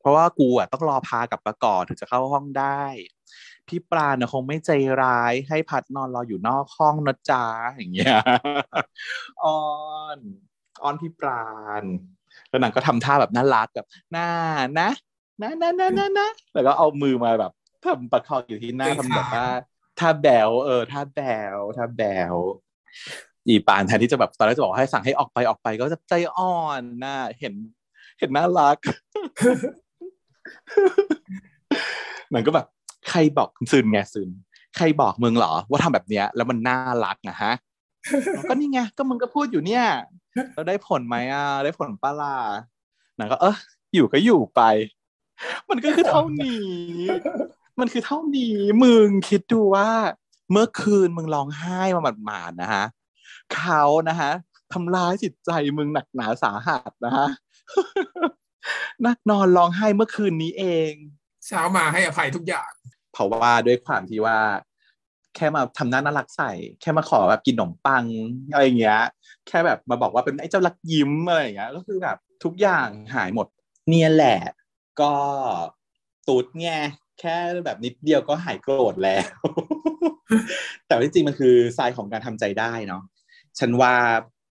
เพราะว่ากูอ่ะต้องรอพากลับมาก่อนถึงจะเข้าห้องได้พี่ปราณนะคงไม่ใจร้ายให้พัดนอนรออยู่นอกห้องนะจ๊ะอย่างเงี้ยออนออนพี่ปราณแล้วนางก็ทำท่าแบบน่ารักแบบน่านะนะนะนะนะนะแล้วก็เอามือมาแบบทำประคองอยู่ที่หน้าทำแบบว่าท่าแบวเออท่าแบวท่าแบวอีปานแทนที่จะแบบตอนแรกจะบอกให้สั่งให้ออกไปออกไปก็จะใจอ่อนน่ะเห็นเห็นน่ารักมันก็แบบใครบอกซึนไงซึนใครบอกมึงเหรอว่าทำแบบเนี้ยแล้วมันน่ารักนะฮะก็นี่ไงก็มึงก็พูดอยู่เนี่ยแล้วได้ผลไหมอ่ะได้ผลปะล่ะนั่นก็เอออยู่ก็อยู่ไปมันก็คือเท่านี้มันคือเท่านี้มึงคิดดูว่าเมื่อคืนมึงร้องไห้มาหมาดๆนะฮะเขานะฮะทำร้ายจิตใจมึงหนักหนาสาหัสนะฮะนักนอนร้องไห้เมื่อคืนนี้เองเช้ามาให้อภัยทุกอย่างเพราะว่าด้วยความที่ว่าแค่มาทำหน้าน่ารักใส่แค่มาขอแบบกินขนมปังอะไรอย่างเงี้ยแค่แบบมาบอกว่าเป็นไอ้เจ้ารักยิ้มอะไรอย่างเงี้ยก็คือแบบทุกอย่างหายหมดเนี่ยแหละก็ตูดแง่แค่แบบนิดเดียวก็หายโกรธแล้ว แต่จริงๆมันคือทรายของการทำใจได้เนาะฉันว่า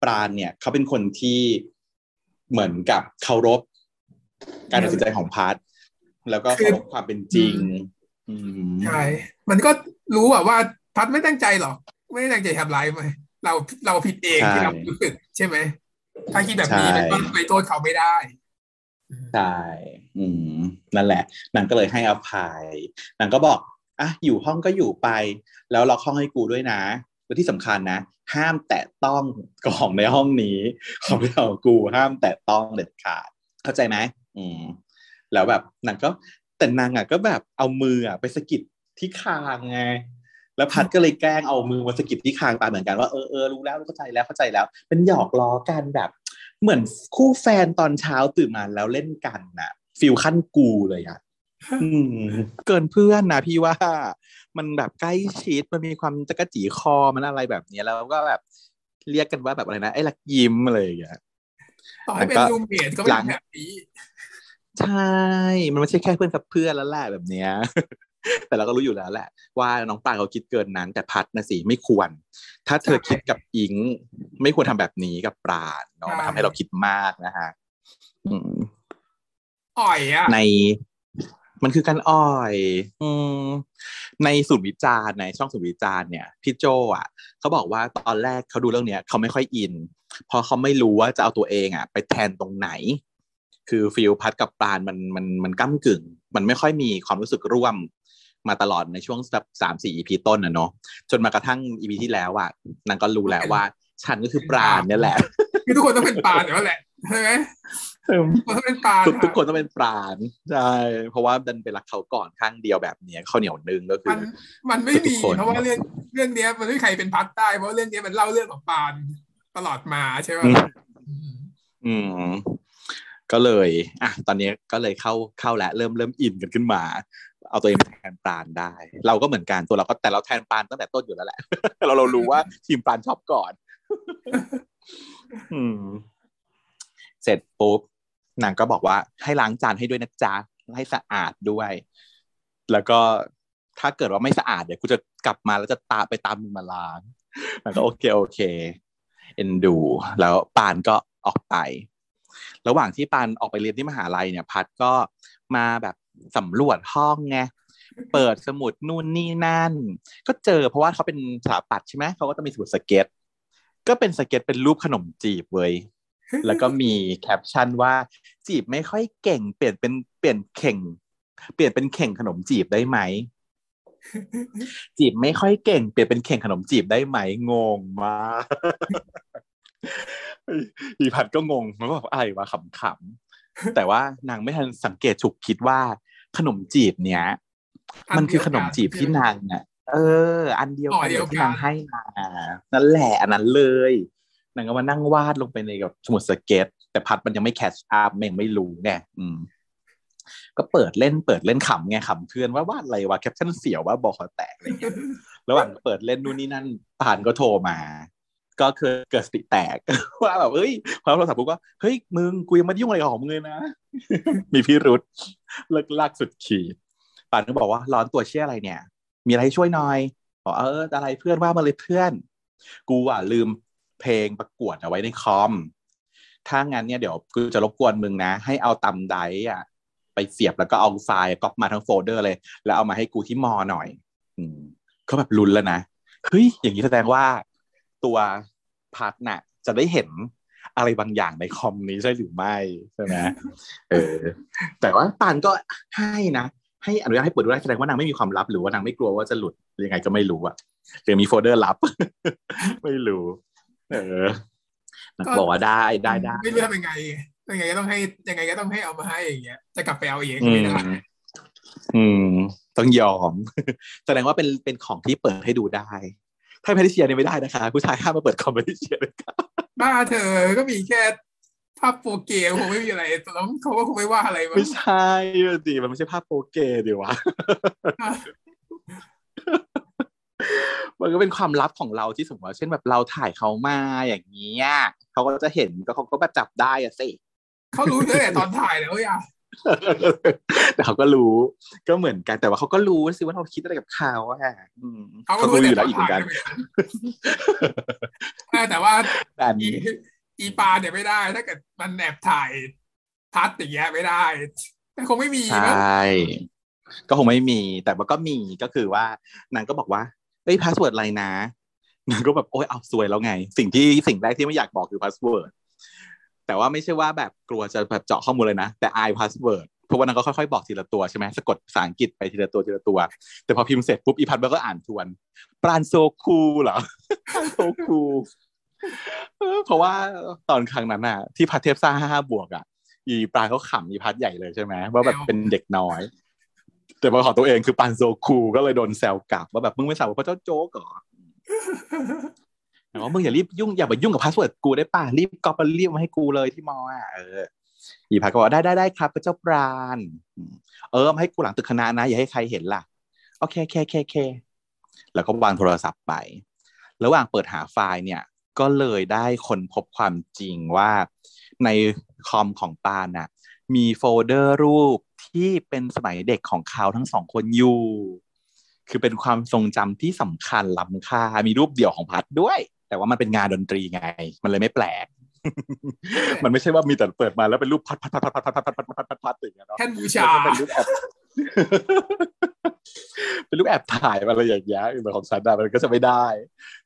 ปราณเนี่ยเขาเป็นคนที่เหมือนกับเคารพการตัดสินใจของพาร์ทแล้วก็เคารพความเป็นจริงใช่มันก็รู้อะว่าพาร์ทไม่ตั้งใจหรอกไม่ตั้งใจทำร้ายมั้ยเราเราผิดเองที่เรารู้สึกใช่ไหมถ้าคิดแบบนี้มันก็ไปโทษเขาไม่ได้ใช่อืมนั่นแหละนางก็เลยให้อภัยนางก็บอกอ่ะอยู่ห้องก็อยู่ไปแล้วล็อกห้องให้กูด้วยนะและที่สำคัญนะห้ามแตะต้องของในห้องนี้ของเรากูห้ามแตะต้องเด็ดขาดเข้าใจไหมอืมแล้วแบบนางก็แต่นางอ่ะก็แบบเอามืออ่ะไปสะกิดที่คางไงแล้วพัดก็เลยแกล้งเอามือมาสะกิดที่คางตาเหมือนกันว่าเออเออรู้แล้วเข้าใจแล้วเข้าใจแล้วเป็นหยอกล้อกันแบบเหมือนคู่แฟนตอนเช้าตื่นมาแล้วเล่นกันน่ะฟิลขั้นกูเลยอ่ะเกินเพื่อนนะพี่ว่ามันแบบใกล้ชิดมันมีความจักรจีคอมันอะไรแบบนี้แล้วก็แบบเรียกกันว่าแบบอะไรนะไอ้ลักยิ้มอะไรอย่างเงี้ยต่อให้เป็นรูมเมทก็เป็นแบบนี้ใช่มันไม่ใช่แค่เพื่อนกับเพื่อนแล้วแหละแบบเนี้ยแต่เราก็รู้อยู่แล้วแหละว่าน้องปลาเขาคิดเกินนั้นแต่พัดนะสิไม่ควรถ้าเธอคิดกับอิงไม่ควรทำแบบนี้กับปลาเนาะมันทำให้เราคิดมากนะฮะอ่อยอ่ะในมันคือการอ่อยอืมในศูนย์วิจารณ์ในช่องศูนย์วิจารณ์เนี่ยพี่โจอ่ะเขาบอกว่าตอนแรกเขาดูเรื่องเนี้ยเขาไม่ค่อยอินพอเขาไม่รู้ว่าจะเอาตัวเองอ่ะไปแทนตรงไหนคือฟีลพัดกับปลามันมันมันก้ำกึ่งมันไม่ค่อยมีความรู้สึกร่วมมาตลอดในช่วง สามถึงสี่ อี พี ต้นน่ะเนาะจนมากระทั่ง อี พี ที่แล้วอ่ะนางก็รู้แล้วว่าฉันก็คือปราณเนี่ยแหละคือทุกคนต้องเป็นปราณเดี๋ยวแหละใช่ไหมมันต้องเป็นปราณทุกคนต้องเป็นปราณใช่เพราะว่าดันไปรักเขาก่อนข้างเดียวแบบนี้ข้าวเหนียวนึ่งก็คือมันไม่มีเพราะว่าเรื่องเรื่องนี้มันไม่มีใครเป็นพัดได้เพราะเรื่องนี้มันเล่าเรื่องของปราณตลอดมาใช่ไหมอืมก็เลยอ่ะตอนนี้ก็เลยเข้าเข้าและเริ่มเริ่มอินกันขึ้นมาเอาตัวเองแทนปราณได้เราก็เหมือนกันตัวเราก็แต่เราแทนปราณตั้งแต่ต้นอยู่แล้วแหละเราเรารู้ว่าทีมปราณชอบก่อนเสร็จปุ๊บนางก็บอกว่าให้ล้างจานให้ด้วยนะจ๊ะให้สะอาดด้วยแล้วก็ถ้าเกิดว่าไม่สะอาดเดี๋ยวกูจะกลับมาแล้วจะตามไปตามมึงมาล้างมันก็โอเคโอเคเอ็นดูแล้วปราณก็ออกไประหว่างที่ปานออกไปเรียนที่มหาลัยเนี่ยพัดก็มาแบบสำรวจห้องไงเปิดสมุดนู่นนี่นั่นก็เจอเพราะว่าเขาเป็นสถาปัตย์ใช่ไหมเขาก็จะมีสมุดสเก็ตก็เป็นสเก็ตเป็นรูปขนมจีบเว้ยแล้วก็มีแคปชั่นว่าจีบไม่ค่อยเก่งเปลี่ยนเป็นเปลี่ยนเข่งเปลี่ยนเป็นเข่งขนมจีบได้ไหมจีบไม่ค่อยเก่งเปลี่ยนเป็นเข่งขนมจีบได้ไหมงงมากอีพัดก็งงมันก็แบบอะไรวะขำๆแต่ว่านางไม่ทันสังเกตฉุกคิดว่าขนมจีบเนี้ยมันคือขนมจีบที่นางอ่ะเอออันเดียวกันที่นางให้มานั่นแหละอันนั้นเลยนางก็มานั่งวาดลงไปในกับสมุดสเก็ตแต่พัดมันยังไม่แคชอัพมันยังไม่รู้ไงอืมก็เปิดเล่นเปิดเล่นขำไงขำเพื่อนว่าวาดอะไรวะแคปชั่นเสียวว่าบอกขอแตกอะไรเงี้ยระหว่างเปิดเล่นนู่นนี่นั่นปานก็โทรมา ก็คือเกิดสติแตกว่าแบบเอ้ยพอรับโทรศัพท์ปุ๊บก็เฮ้ยมึงกูยังไม่ได้ยุ่งอะไรกับของมึงเลยนะมีพิรุธเลิกลากสุดขีดป่านก็บอกว่าร้อนตัวเชี่ยอะไรเนี่ยมีอะไรให้ช่วยหน่อยบอกเอออะไรเพื่อนว่ามาเลยเพื่อนกูอ่ะลืมเพลงประกวดเอาไว้ในคอมถ้างั้นเนี่ยเดี๋ยวกูจะรบกวนมึงนะให้เอาตำไดร์อ่ะไปเสียบแล้วก็เอาไฟล์ก๊อปมาทั้งโฟลเดอร์เลยแล้วเอามาให้กูที่มอหน่อยอืมก็แบบลุ้นแล้วนะเฮ้ยอย่างนี้แสดงว่าตัวพาร์ทน่ะจะได้เห็นอะไรบางอย่างในคอมนี้ใช่หรือไม่ใช่ไหม เออแต่ว่าปานก็ให้นะให้อนุญาตให้เปิดดูได้แสดงว่านางไม่มีความลับหรือว่านางไม่กลัวว่าจะหลุดยังไงก็ไม่รู้อะหรือมีโฟลเดอร์ลับ ไม่รู้เออบอกว่าได้ได้ได้ไม่รู้ทำยังไงยังไงก็ต้องให้ยังไงก็ต้องให้เอามาให้อย่างเงี้ยจะกลับไปเอาเองไม่ได้อืมต้องยอมแสดงว่าเป็นเป็นของที่เปิดให้ดูได้ถ้าแพทริเซียเนี่ยไม่ได้นะคะผู้ชายห้ามมาเปิดคอมแพทริเซียเลยครับบ้าเธอก็มีแค่ภาพโปเกมคงไม่มีอะไรแล้วเขาก็คงไม่ว่าอะไรมั้งไม่ใช่ดิมันไม่ใช่ภาพโปเกมดิวะมันก็เป็นความลับของเราที่สมมติว่าเช่นแบบเราถ่ายเขามาอย่างเงี้ยเขาก็จะเห็นก็เขาก็มาจับได้อะสิเขารู้ตั้งแต่ตอนถ่ายแล้วอ่ะแต่เขาก็รู้ก็เหมือนกันแต่ว่าเขาก็รู้สิว่าเราคิดอะไรกับเขาอ่ะเขาก็รู้อยู่แล้วอีกเหมือนกันแต่ว่าอีปาเนี่ยไม่ได้ถ้าเกิดมันแอบถ่ายทัดอย่างเงี้ยไม่ได้แต่คงไม่มีใช่ก็คงไม่มีแต่ว่าก็มีก็คือว่านางก็บอกว่าเอ้ยพาสเวิร์ดอะไรนะนางก็แบบโอ๊ยเอาซวยแล้วไงสิ่งที่สิ่งแรกที่ไม่อยากบอกคือพาสเวิร์ดแต่ว่าไม่ใช่ว่าแบบกลัวจะแบบเจาะข้อมูลเลยนะแต่อายพาสเวิร์ดเพราะว่านางก็ค่อยๆบอกทีละตัวใช่ไหมสะกดภาษาอังกฤษไปทีละตัวทีละตัวแต่พอพิมพ์เสร็จปุ๊บอีพัดมันก็อ่านทวนปราณโซคูเหรอโซคูเพราะว่าตอนครั้งนั้นน่ะที่พัดเทพซ่าห้าบวกอ่ะอีปราณเขาขำอีพัดใหญ่เลยใช่ไหมว่าแบบเป็นเด็กน้อยแต่พอขอตัวเองคือปราณโซคูก็เลยโดนแซวกลับว่าแบบมึงไม่สาวเพราะเจ้าโจ๊กเหรอว่ามึงอย่ารีบยุ่งอย่าไปยุ่งกับพาสเวิร์ดกูได้ป่ะรีบก๊อปมาเรียกมาให้กูเลยที่มออ่ะเอออีพัดก็บอกได้ได้ได้ครับพระเจ้าปราณเออมาให้กูหลังตึกคณะนะอย่าให้ใครเห็นล่ะโอเคโอเคโอเคโอเคแล้วก็วางโทรศัพท์ไประหว่างเปิดหาไฟล์เนี่ยก็เลยได้ค้นพบความจริงว่าในคอมของปาน่ะมีโฟลเดอร์รูปที่เป็นสมัยเด็กของเขาทั้งสองคนอยู่คือเป็นความทรงจำที่สำคัญล้ำค่ามีรูปเดี่ยวของพัดด้วยแต่ว่ามันเป็นงานดนตรีไงมันเลยไม่แปลก มันไม่ใช่ว่ามีแต่เปิดมาแล้วเป็นรูปพัดพัดพัดพัดพัดพัดพัดพัดพัดพัดพัดอย่างเงี้ยเนาะแค่บูชาเป็นรูปแอบเป็นรูปแอบถ่ายอะไรอย่างเงี้ยเหมือนของฉันอะมันก็จะไม่ได้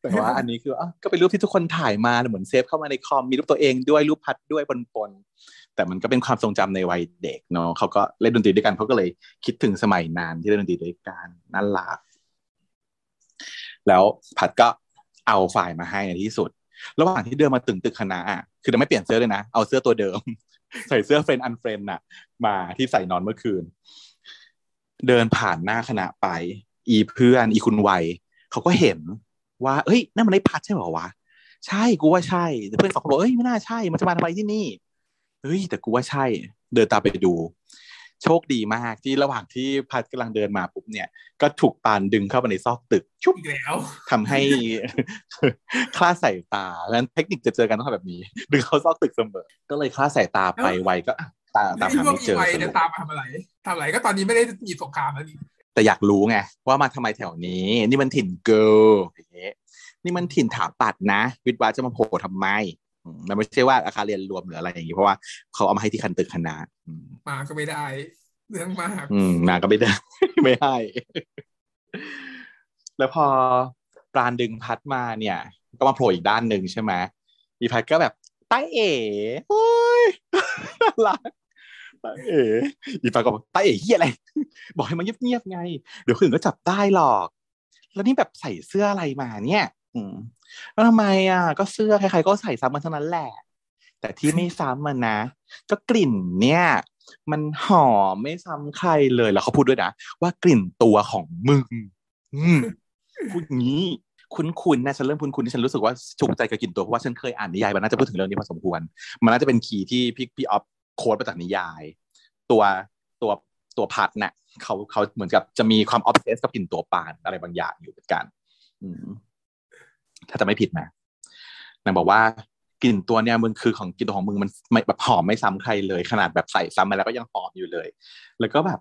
แต่ว่าอันนี้คืออ่ะก็เป็นรูปที่ทุกคนถ่ายมาเหมือนเซฟเข้ามาในคอมมีรูปตัวเองด้วยรูปพัดด้วยปนๆแต่มันก็เป็นความทรงจำในวัยเด็กเนาะเขาก็เล่นดนตรีด้วยกันเขาก็เลยคิดถึงสมัยนานที่เล่นดนตรีด้วยกันนั่นแหละแล้วพัดก็เอาไฟล์มาให้ในที่สุดระหว่างที่เดินมาตึงตึกคณะอ่ะคือจะไม่เปลี่ยนเสื้อเลยนะเอาเสื้อตัวเดิม ใส่เสื้อเฟรนด์อันเฟรนด์น่ะมาที่ใส่นอนเมื่อคืนเดินผ่านหน้าคณะไปอีเพื่อนอีคุณวัยเขาก็เห็นว่าเอ้ยนั่นมันไอ้พัดใช่เหรอวะใช่กูว่าใช่เพื่อนสองคนบอกเอ้ยไม่น่าใช่มันจะมาทำไมที่นี่เฮ้ยแต่กูว่าใช่เดินตามไปดูโชคดีมากที่ระหว่างที่พัดกำลังเดินมาปุ๊บเนี่ยก็ถูกปานดึงเข้าไปในซอกตึกชุบแล้วทำให้ คลาดสายตาแล้วเทคนิคจะเจอกันต้องทำแบบนี้ดึงเข้าซอกตึกเสมอก็เลยคลาดสายตาไปไวก็ตาตามหาไม่เจอจะตามมาทำอะไรทำอะไรก็ตอนนี้ไม่ได้มีสงครามแล้วนี่แต่อยากรู้ไงว่ามาทำไมแถวนี้นี่มันถิ่นเกิลอย่างเงี้ยนี่มันถิ่นถาปัดนะวิทย์วาจะมาโผล่ทำไมมันไม่ใช่ว่าอาคารเรียนรวมหรืออะไรอย่างนี้เพราะว่าเขาเอามาให้ที่คันตึกคณะมาก็ไม่ได้เรื่องมากอืมมาก็ไม่ได้ไม่ให้แล้วพอปราณดึงพัดมาเนี่ยก็มาโผล่อีกด้านหนึ่งใช่ไหมอีพัดก็แบบตาเอ๋โอ้ยน่ารักตาเอ๋อีพัดก็บอกตาเอ๋เหี้ยอะไรบอกให้มันเงียบๆไงเดี๋ยวคนอื่นก็จับได้หรอกแล้วนี่แบบใส่เสื้ออะไรมาเนี่ยอืมแล้วทำไมอ่ะก็เสื้อใครๆก็ใส่ซ้ำกันทั้งนั้นแหละแต่ที่ไม่ซ้ำมันนะก็กลิ่นเนี่ยมันหอมไม่ซ้ำใครเลยแล้วเขาพูดด้วยนะว่ากลิ่นตัวของมึงพูดงี้คุ้นๆนะฉันเริ่มคุ้นๆที่ฉันรู้สึกว่าถูกใจกับกลิ่นตัวเพราะว่าฉันเคยอ่านนิยายมันน่าจะพูดถึงเรื่องนี้พอสมควรมันน่าจะเป็นคีย์ที่พี่พี่ออฟโค้ดมาจากนิยายตัวตัวตัวพัดเนี่ยเขาเขาเหมือนกับจะมีความออฟเซสกับกลิ่นตัวปานอะไรบางอย่างอยู่เหมือนกันถ้าจะไม่ผิดนะ นางบอกว่ากลิ่นตัวเนี่ยมันคือของกลิ่นของมึงมันแบบหอมไม่ซ้ำใครเลยขนาดแบบใส่ซ้ำมาแล้วก็ยังหอมอยู่เลยแล้วก็แบบ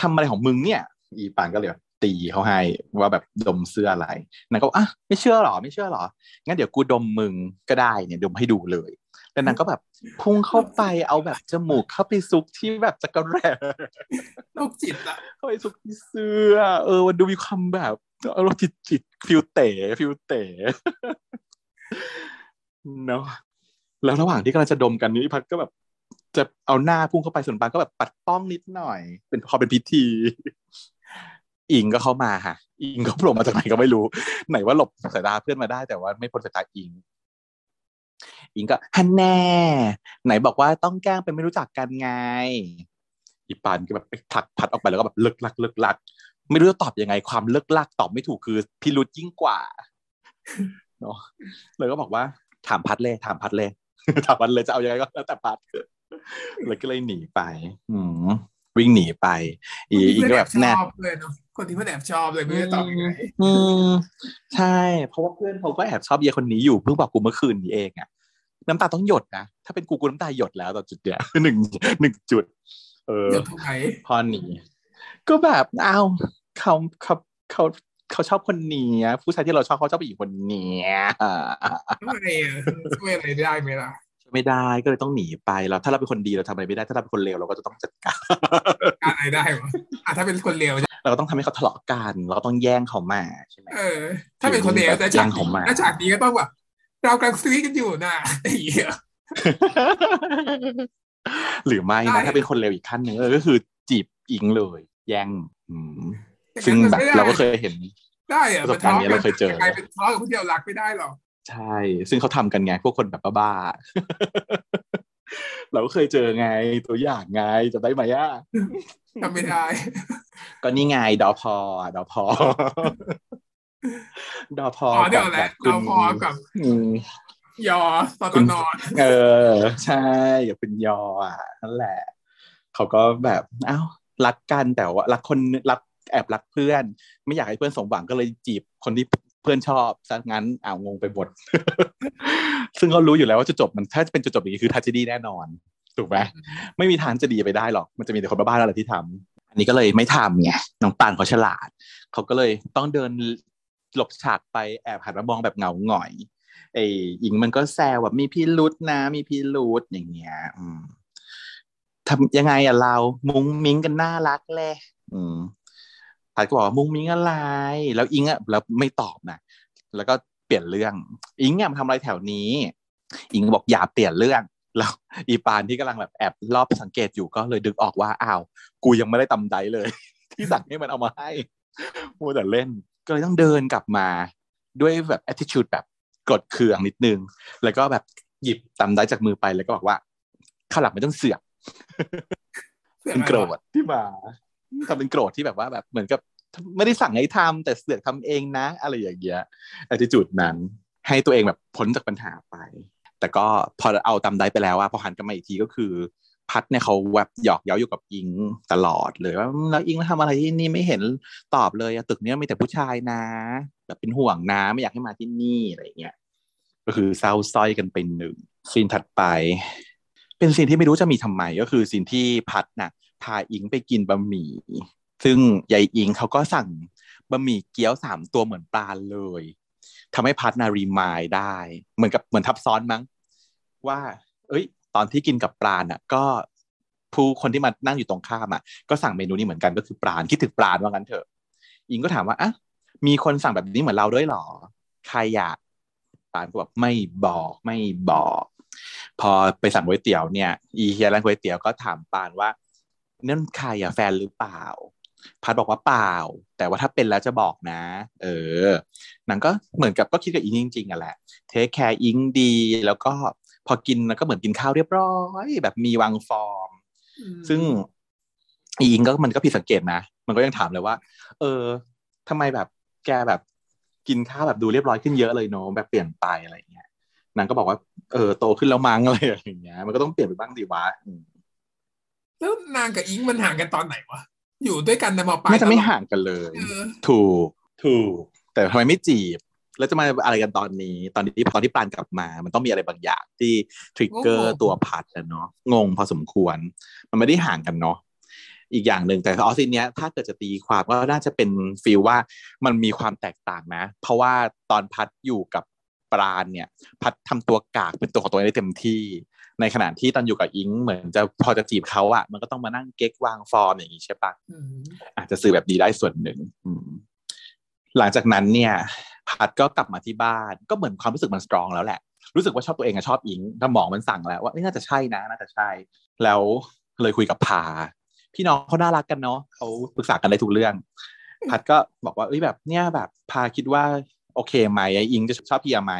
ทำอะไรของมึงเนี่ยอีปานก็เลยตีเขาให้ว่าแบบดมเสื้ออะไรนางก็อ่ะไม่เชื่อหรอไม่เชื่อหรองั้นเดี๋ยวกูดมมึงก็ได้เนี่ยดมให้ดูเลยแล้วนางก็แบบพุ่งเข้าไปเอาแบบจมูกเข้าไปซุกที่แบบจักรแร้โรคจิตอะเข้าไปซุกที่เสื้อเออมันดูมีความแบบโรคจิตจิตฟิวเต๋ฟิวเต๋เนาะแล้วระหว่างที่กำลังจะดมกันนี่พัดก็แบบจะเอาหน้าพุ่งเข้าไปส่วนปานก็แบบปัดป้องนิดหน่อยเป็นพอเป็นพิธีอิงก็เข้ามาค่ะอิงก็โผล่มาจากไหนก็ไม่รู้ไหนว่าหลบสายตาเพื่อนมาได้แต่ว่าไม่พ้นสายตาอิงอิงก็ฮันแน่ไหนบอกว่าต้องแกล้งเป็นไม่รู้จักกันไงอีปานก็แบบผลักพัดออกไปแล้วก็แบบเลิกลักเลิกลักไม่รู้จะตอบยังไงความเลิกลักตอบไม่ถูกคือพิรุธยิ่งกว่าเนาะเลยก็บอกว่าถามพัดเลยถามพัดเลยถามพัดเลยจะเอายังไงก็แล้วแต่พัดเลยก็เลยหนีไปอืมวิ่งหนีไปอีอีก็แบบแอบชอบเลยเนาะคนที่เพื่อนแอบชอบเลยไม่ได้ตอบยังไงอืมใช่เพราะว่าเพื่อนเขาก็แอบชอบเยคนนี้อยู่เพิ่งบอกกูเมื่อคืนนี้เองอะน้ำตาต้องหยดนะถ้าเป็นกูกูน้ำตาหยดแล้วตอนจุดเนี้ยหนึ่งหนึ่งจุดเออพอหนีก็แบบอ้าวเขาเขาเขาเขาชอบคนนี้ผู้ชายที่เราชอบเขาชอบผู้หญิงคนนี้อะไรช่วยอะไรได้ไหมล่ะไม่ได้ก็เลยต้องหนีไปแล้วถ้าเราเป็นคนดีเราทำอะไรไม่ได้ถ้าเราเป็นคนเลวเราก็จะต้องจัดการการอะไรได้วะอ่ะถ้าเป็นคนเลวเราก็ต้องทำให้เขาทะเลาะกันเราก็ต้องแย่งเขามาใช่ไหมเออถ้าเป็นคนเลวแต่ฉากนี้ฉากนี้ก็ต้องแบบเรากำลังซื้อกันอยู่นะไอ้เหี้ยหรือไม่นะถ้าเป็นคนเลวอีกขั้นหนึ่งเออก็คือจีบอิงเลยแย่งซึ่งแบบเราก็เคยเห็นได้อะประสบการณ์นี้เราเคยเจอใครเป็นทะเลาะกับคนเดียวรักไม่ได้หรอกใช่ซึ่งเขาทำกันไงพวกคนแบบบ้าๆเราก็เคยเจอไงตัวอย่างไงจำได้ไหมอ่ะจำไม่ได้ก็นี่ไงดอพอดอพอดอพอกับดอพอกับยอตอนนอนเออใช่อย่าเป็นยออ่ะนั่นแหละเขาก็แบบอ้าวรักกันแต่ว่ารักคนรักแอบรักเพื่อนไม่อยากให้เพื่อนสมหวังก็เลยจีบคนที่เพื่อนชอบซะงั้นอ้าวงงไปหมด ซึ่งเขารู้อยู่แล้วว่าจุดจบมันถ้าเป็นจุดจบอย่างนี้คือทราเจดี้แน่นอนถูกไหม ไม่มีทางจะดีไปได้หรอกมันจะมีแต่คนบ้าๆอะไรที่ทำอันนี้ก็เลยไม่ทำไงน้องปานเขาฉลาดเขาก็เลยต้องเดินหลบฉากไปแอบหันมามองแบบเหงาหงอยไอ้หญิงมันก็แซวแบบมีพิรุธนะมีพิรุธอย่างเงี้ยทำยังไงอ่ะเรามุ้งมิ้งกันน่ารักแหละพัดก็บอกว่ามุ้งมิ้งอะไรแล้วอิงอ่ะแล้วไม่ตอบนะแล้วก็เปลี่ยนเรื่องอิงอ่ะทำอะไรแถวนี้อิงบอกอย่าเปลี่ยนเรื่องแล้วอีปานที่กำลังแบบแอบรอบสังเกตอยู่ก็เลยดึงออกว่าอ้าวกูยังไม่ได้ตำไดเลยที่สั่งให้มันเอามาให้มัวแต่เล่นก็เลยต้องเดินกลับมาด้วยแบบแอททิจูดแบบกดเคืองนิดนึงแล้วก็แบบหยิบตำไดจากมือไปแล้วก็บอกว่าข้าวหลับไม่ต้องเสือกเป็นโกรธที่มาทำเป็นโกรธที่แบบว่าแบบเหมือนกับไม่ได้สั่งให้ทำแต่เสือกทำเองนะอะไรอย่างเงี้ยแอททิจูดนั้นให้ตัวเองแบบพ้นจากปัญหาไปแต่ก็พอเอาตำได้ไปแล้วอะพอหันกลับมาอีกทีก็คือพัดเนี่ยเขาแวบหยอกเย้าอยู่กับอิงตลอดเลยว่าแล้วอิงทำอะไรที่นี่ไม่เห็นตอบเลยตึกนี้มีแต่ผู้ชายนะแบบเป็นห่วงนะไม่อยากให้มาที่นี่อะไรอย่างเงี้ยก็คือเศร้าซ้อยกันไปหนึ่งซีนถัดไปเป็นซีนที่ไม่รู้จะมีทำไมก็คือซีนที่พัดน่ะพาอิงไปกินบะหมี่ซึ่งยายอิงเขาก็สั่งบะหมี่เกี๊ยวสามตัวเหมือนปลาเลยทำให้พัดนารีมายได้เหมือนกับเหมือนทับซ้อนมั้งว่าเอ้ยตอนที่กินกับปลาน่ะก็ผู้คนที่มานั่งอยู่ตรงข้ามอ่ะก็สั่งเมนูนี้เหมือนกันก็คือปลาคิดถึงปลาว่างั้นเถอะอิงก็ถามว่าอ่ะมีคนสั่งแบบนี้เหมือนเราด้วยหรอใครอยากปลาก็แบบไม่บอกไม่บอกพอไปสั่งก๋วยเตี๋ยวเนี่ยอีเฮียร้านก๋วยเตี๋ยวก็ถามปลาว่านั่นใครอ่ะแฟนหรือเปล่าพัดบอกว่าเปล่าแต่ว่าถ้าเป็นแล้วจะบอกนะเออนางก็เหมือนกับก็คิดกับอิงจริงๆอ่ะแหละเทคแคร์อิงดีแล้วก็พอกินแล้วก็เหมือนกินข้าวเรียบร้อยแบบมีวางฟอร์มซึ่งอิงก็มันก็ผิดสังเกตนะมันก็ยังถามเลยว่าเออทำไมแบบแกแบบกินข้าวแบบดูเรียบร้อยขึ้นเยอะเลยเนาะแบบเปลี่ยนไปอะไรอย่างเงี้ยนางก็บอกว่าเออโตขึ้นแล้วมั้งอะไรอย่างเงี้ยมันก็ต้องเปลี่ยนไปบ้างสิวะแล้วนางกับอิงมันห่างกันตอนไหนวะอยู่ด้วยกันแต่มอปลายไม่จะไม่ห่างกันเลยถูกถูกแต่ทำไมไม่จีบ แล้วจะมาอะไรกันตอนนี้ตอนที่ตอนที่ปานกลับมามันต้องมีอะไรบางอย่างที่ทริกเกอร์ตัวพัดอ่ะเนาะงงพอสมควรมันไม่ได้ห่างกันเนาะอีกอย่างหนึ่งแต่ออสซีนเนี้ยถ้าเกิดจะตีความก็น่าจะเป็นฟีลว่ามันมีความแตกต่างนะเพราะว่าตอนพัดอยู่กับปราณเนี่ยพัดทำตัวกากเป็นตัวของตัวเองได้เต็มที่ในขณะที่ตอนอยู่กับอิงเหมือนจะพอจะจีบเขาอ่ะมันก็ต้องมานั่งเก๊กวางฟอร์มอย่างนี้ใช่ปะอาจจะสื่อแบบดีได้ส่วนหนึ่งหลังจากนั้นเนี่ยพัดก็กลับมาที่บ้านก็เหมือนความรู้สึกมันสตรองแล้วแหละรู้สึกว่าชอบตัวเองอะชอบอิงถ้าหมอมันสั่งแล้วว่าน่าจะใช่นะน่าจะใช่แล้วเลยคุยกับพาพี่น้องเขาน่ารักกันเนาะเขาปรึกษากันได้ทุกเรื่องพัดก็บอกว่าเอ้ยแบบเนี่ยแบบพาคิดว่าโอเคไหมอิงจะชอบพี่ไหม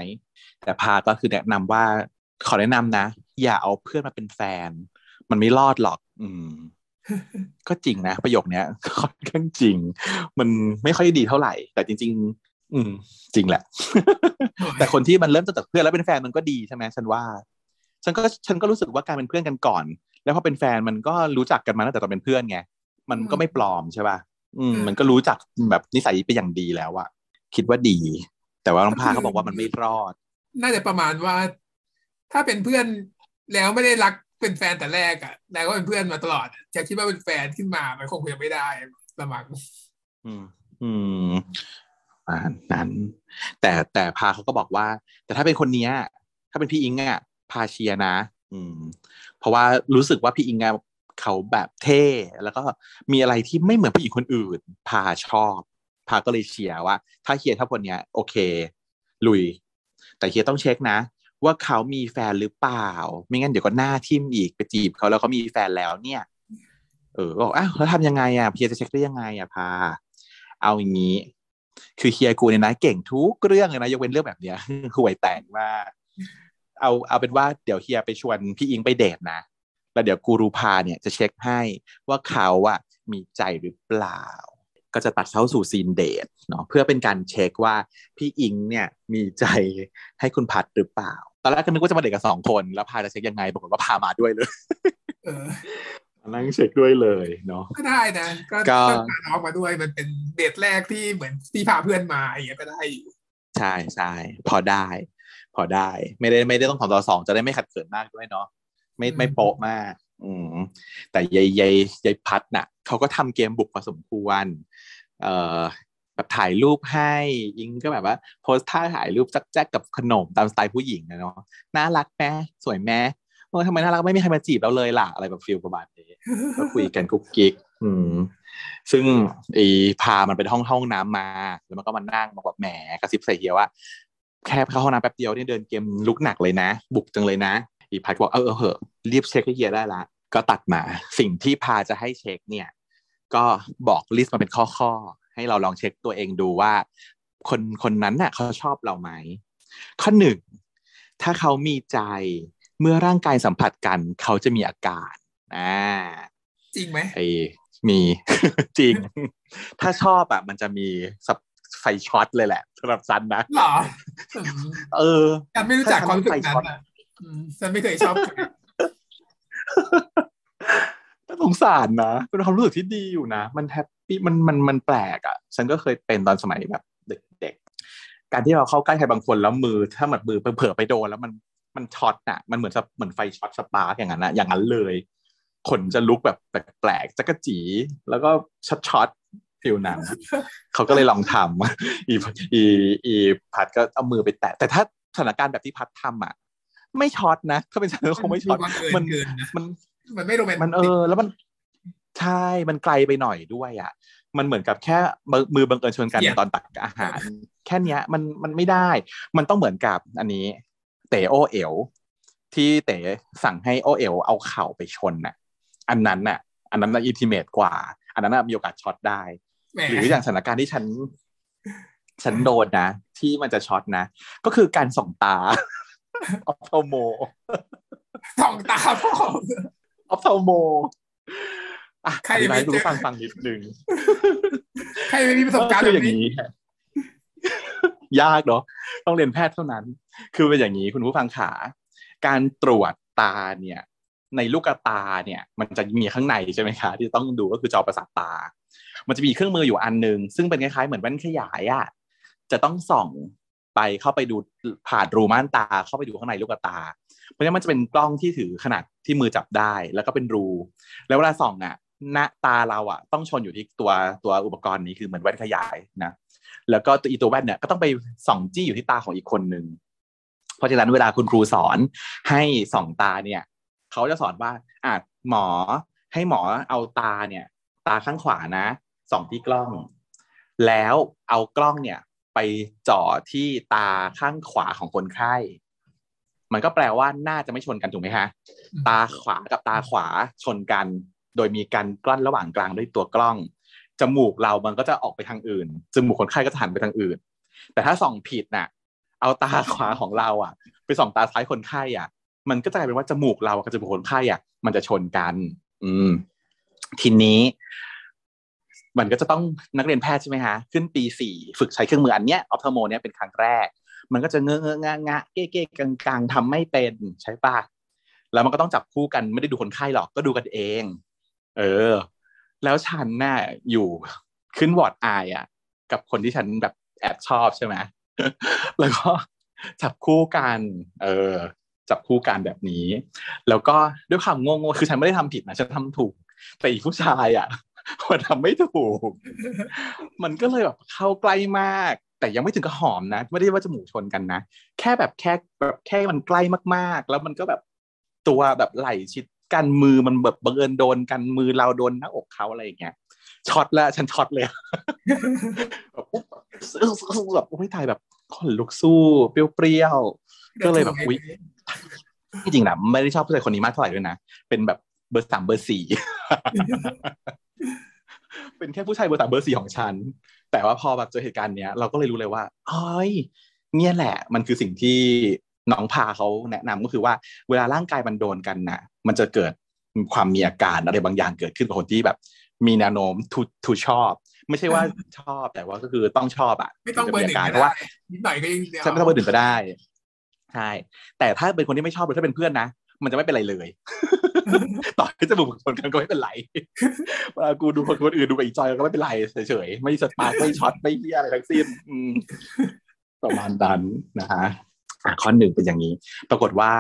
แต่พาก็คือแนะนำว่าขอแนะนำนะอย่าเอาเพื่อนมาเป็นแฟนมันไม่รอดหรอกอืม ก็จริงนะประโยคเนี้ยค่อนข้างจริงมันไม่ค่อยดีเท่าไหร่แต่จริงๆอืมจริงแหละ แต่คนที่มันเริ่มจากเพื่อนแล้วเป็นแฟนมันก็ดีใช่ไหมฉันว่าฉันก็ฉันก็รู้สึกว่าการเป็นเพื่อนกันก่อนแล้วพอเป็นแฟนมันก็รู้จักกันมาตั้งแต่ตอนเป็นเพื่อนไงมันก็ไม่ปลอมใช่ป่ะอืมมันก็รู้จักแบบนิสัยไปอย่างดีแล้วอะคิดว่าดีแต่ว่าน้องพาเขาบอกว่ามันไม่รอดน่าจะประมาณว่าถ้าเป็นเพื่อนแล้วไม่ได้รักเป็นแฟนแต่แรกอะแต่ก็เป็นเพื่อนมาตลอดจะคิดว่าเป็นแฟนขึ้นมามันคงคุยไม่ได้ละมั้งอืมอืมอ่านั้นแต่แต่พาเขาก็บอกว่าแต่ถ้าเป็นคนเนี้ยถ้าเป็นพี่อิงอะพาเชียนะอืมเพราะว่ารู้สึกว่าพี่อิงอะเขาแบบเท่แล้วก็มีอะไรที่ไม่เหมือนผู้หญิงคนอื่นพาชอบพาก็เลยเชียร์ว่าถ้าเชียร์ถ้าคนเนี้ยโอเคลุยแต่เชียร์ต้องเช็คนะว่าเขามีแฟนหรือเปล่าไม่งั้นเดี๋ยวก็หน้าทิ่มอีกไปจีบเขาแล้วเขามีแฟนแล้วเนี่ยเออบอกอ้าวแล้วทำยังไงอ่ะเชียร์จะเช็คได้ยังไงอ่ะพาเอาอย่างนี้คือเชียร์กูเนี่ยนะเก่งทุกเรื่องเลยนะยกเว้นเรื่องแบบเนี้ยห่วยแตกมากเอาเอาเป็นว่าเดี๋ยวเชียร์ไปชวนพี่อิงไปเดทนะแล้วเดี๋ยวกูรูพาเนี่ยจะเช็คให้ว่าเขาอ่ะมีใจหรือเปล่าก็จะตัดเข้าสู่ซีนเดทเนาะเพื่อเป็นการเช็คว่าพี่อิงเนี่ยมีใจให้คุณพัดหรือเปล่าตอนแรกก็นึกว่าจะมาเดทกับสองคนแล้วพาจะเช็คยังไงปรากฏว่าพามาด้วยเลยเออนั่งเช็คด้วยเลยเนาะก็ได้นะก็ก็น้องมาด้วยมันเป็นเดทแรกที่เหมือนที่พาเพื่อนมาอย่างเงี้ยก็ได้ใช่ใช่พอได้พอได้ไม่ได้ไม่ได้ต้องสองต่อสองจะได้ไม่ขัดเกินมากด้วยเนาะไม่ไม่โป๊ะมากอืมแต่ยายยายยายพัดน่ะเขาก็ทำเกมบุกพอสมควรเอ่อแบบถ่ายรูปให้อิงก็แบบว่าโพสท่าถ่ายรูปจั๊กแจ๊กกับขนมตามสไตล์ผู้หญิงนะเนาะน่ารักแม้สวยแม้โอ้ยทำไมน่ารักไม่มีใครมาจีบเราเลยล่ะอะไรแบบฟิลประมาณนี้ก็คุยกันกุ๊กกิ๊กอืมซึ่งไอ้พามันไปห้องห้องน้ำมาแล้วมันก็มานั่งมาแบบแหมกระซิบใส่เฮียว่าแค่เข้าห้องน้ำแป๊บเดียวนี่เดินเกมลุกหนักเลยนะบุกจังเลยนะอีพัดบอกเออเหอะรีบเช็คให้เฮียได้ละก็ตัดมาสิ่งที่พาจะให้เช็คเนี่ยก็บอกลิสต์มาเป็นข้อๆให้เราลองเช็คตัวเองดูว่าคนคนนั้นน่ะเขาชอบเราไหมข้อหนึ่งถ้าเขามีใจเมื่อร่างกายสัมผัสกันเขาจะมีอาการอ่าจริงไหมไอ้มีจริง ถ้าชอบอ่ะมันจะมีไฟช็อตเลยแหละสำหรับซันนะหรอเออฉันไม่รู้จักความรู้สึกนั้นอ่ะฉันไม่เคยชอบ สงสารนะเป็นความรู้สึกที่ดีอยู่นะมันแฮปปี้มันมันมันแปลกอ่ะฉันก็เคยเป็นตอนสมัยแบบเด็กๆการที่เราเข้าใกล้ใครบางคนแล้วมือถ้าแบบมือเผลอไปโดนแล้วมันมันช็อตอ่ะมันเหมือนเหมือนไฟช็อตสปาร์กอย่างนั้นนะอย่างนั้นเลยขนจะลุกแบบแปลกๆจักจี๋แล้วก็ช็อตๆฟิลนั้น เขาก็เลยลองทำอีอีอีพัดก็เอามือไปแตะแต่ถ้าสถานการณ์แบบที่พัดทำอ่ะไม่ช็อตนะถ้าเป็นฉันคงไม่ช็อตมันมันมันไม่โรแมนติกมันเออแล้วมันใช่มันไกลไปหน่อยด้วยอ่ะมันเหมือนกับแค่มือบังเอิญชนกัน yeah. ตอนตักอาหาร แค่เนี้ยมันมันไม่ได้มันต้องเหมือนกับอันนี้เต๋อโอเอ๋วที่เต๋อสั่งให้โอเอ๋วเอาเข่าไปชนน่ะอันนั้นน่ะอันนั้นน่ะอินทิเมทกว่าอันนั้นน่ะมีโอกาสช็อตได้ หรืออย่างสถานการณ์ที่ฉันฉันโดนนะที่มันจะช็อตนะก็คือการส่องตาออฟโทโมส่องตาพ่อออฟโทโมอ่ะใครไม่รู้ฟังฟังนิดนึงใครไม่มีประสบการณ์แบบนี้ยากเนาะต้องเรียนแพทย์เท่านั้นคือเป็นอย่างนี้คุณผู้ฟังขาการตรวจตาเนี่ยในลูกตาเนี่ยมันจะมีข้างในใช่ไหมคะที่ต้องดูก็คือจอประสาทตามันจะมีเครื่องมืออยู่อันนึงซึ่งเป็นคล้ายๆเหมือนแว่นขยายอ่ะจะต้องส่อง ไปเข้าไปดูผ่านรูม่านตาเข้าไปดูข้างในลูกตาเพราะฉะนั้นมันจะเป็นกล้องที่ถือขนาดที่มือจับได้แล้วก็เป็นรูแล้วเวลาส่องอ่ะหน้าตาเราอ่ะต้องชนอยู่ที่ตัวตัวอุปกรณ์นี้คือเหมือนแว่นขยายนะแล้วก็ตัวอีตัวแว่นเนี่ยก็ต้องไปส่องจี้อยู่ที่ตาของอีกคนนึงเพราะฉะนั้นเวลาคุณครูสอนให้ส่องตาเนี่ยเขาจะสอนว่าอ่ะหมอให้หมอเอาตาเนี่ยตาข้างขวานะส่องที่กล้องแล้วเอากล้องเนี่ยไปจ่อที่ตาข้างขวาของคนไข้มันก็แปลว่าน่าจะไม่ชนกันถูกไหมคะตาขวากับตาขวาชนกันโดยมีการกลั้นระหว่างกลางด้วยตัวกล้องจมูกเรามันก็จะออกไปทางอื่นจมูกคนไข้ก็จะหันไปทางอื่นแต่ถ้าส่องผิดน่ะเอาตาขวาของเราอ่ะไปส่องตาซ้ายคนไข้อ่ะมันก็จะกลายเป็นว่าจมูกเรากับจมูกคนไข้อ่ะมันจะชนกันอืมทีนี้มันก็จะต้องนักเรียนแพทย์ใช่ไหมฮะขึ้นปีสี่ฝึกใช้เครื่องมืออันเนี้ยออฟเทอร์โมเนี่ยเป็นครั้งแรกมันก็จะเงอะเงอะงะงะเก๊ะเก๊ะกลางกลางทำไม่เป็นใช่ป่ะแล้วมันก็ต้องจับคู่กันไม่ได้ดูคนไข้หรอกก็ดูกันเองเออแล้วฉันน่ะอยู่ขึ้นวอร์ดไออ่ะกับคนที่ฉันแบบแอบชอบใช่ไหม แล้วก็จับคู่กันเออจับคู่กันแบบนี้แล้วก็ด้วยความโง่ๆคือฉันไม่ได้ทำผิดนะฉันทำถูกแต่อีกผู้ชายอ่ะมันทำไม่ถูก มันก็เลยแบบเข้าใกล้มากแต่ยังไม่ถึงกับหอมนะไม่ได้ว่าจมูกชนกันนะแค่แบบแค่แบบแค่มันใกล้มากๆแล้วมันก็แบบตัวแบบไหล่ชิดกันมือมันแบบบังเอิญโดนกันมือเราโดนหน้าอกเขาอะไรอย่างเงี้ยช็อตละฉันช็อตเลยแบบปุ๊บแบบไม่ถ่ายแบบขนลุกสู้เปรี้ยวๆก็เลยแบบอุ๊ยจริงๆนะไม่ได้ชอบผู้ชายคนนี้มากเท่าไหร่ด้วยนะเป็นแบบเบอร์สามเบอร์สี่เป็นแค่ผู้ชายเบอร์สามเบอร์สี่ของฉันแต่ว่าพอแบบเจอเหตุการณ์เนี้ยเราก็เลยรู้เลยว่าอ๋อยเนี่ยแหละมันคือสิ่งที่น้องพาเขาแนะนำก็คือว่าเวลาร่างกายมันโดนกันนะมันจะเกิดความมีอาการอะไรบางอย่างเกิดขึ้นกับคนที่แบบมีแนวโน้มทูทูชอบไม่ใช่ว่าชอบแต่ว่าก็คือต้องชอบอ่ะไม่ต้องเบอร์หนึ่งเพราะว่านิดหน่อยก็ยังใช่ไม่ต้องเบอร์หนึ่งก็ได้ใช่แต่ถ้าเป็นคนที่ไม่ชอบหรือถ้าเป็นเพื่อนนะมันจะไม่เป็นไรเลยต่อให้จะบุกคนกันก็ไม่เป็นไรเวลากูดูคนอื่นดูไปอีจอยก็ไม่เป็นไรเฉยๆไม่สปาร์คไม่ช็อตไม่เหี้ยอะไรทั้งสิ้นประมาณนั้นนะฮะข้อหนึ่งเป็นอย่างนี้ปรากฏว่า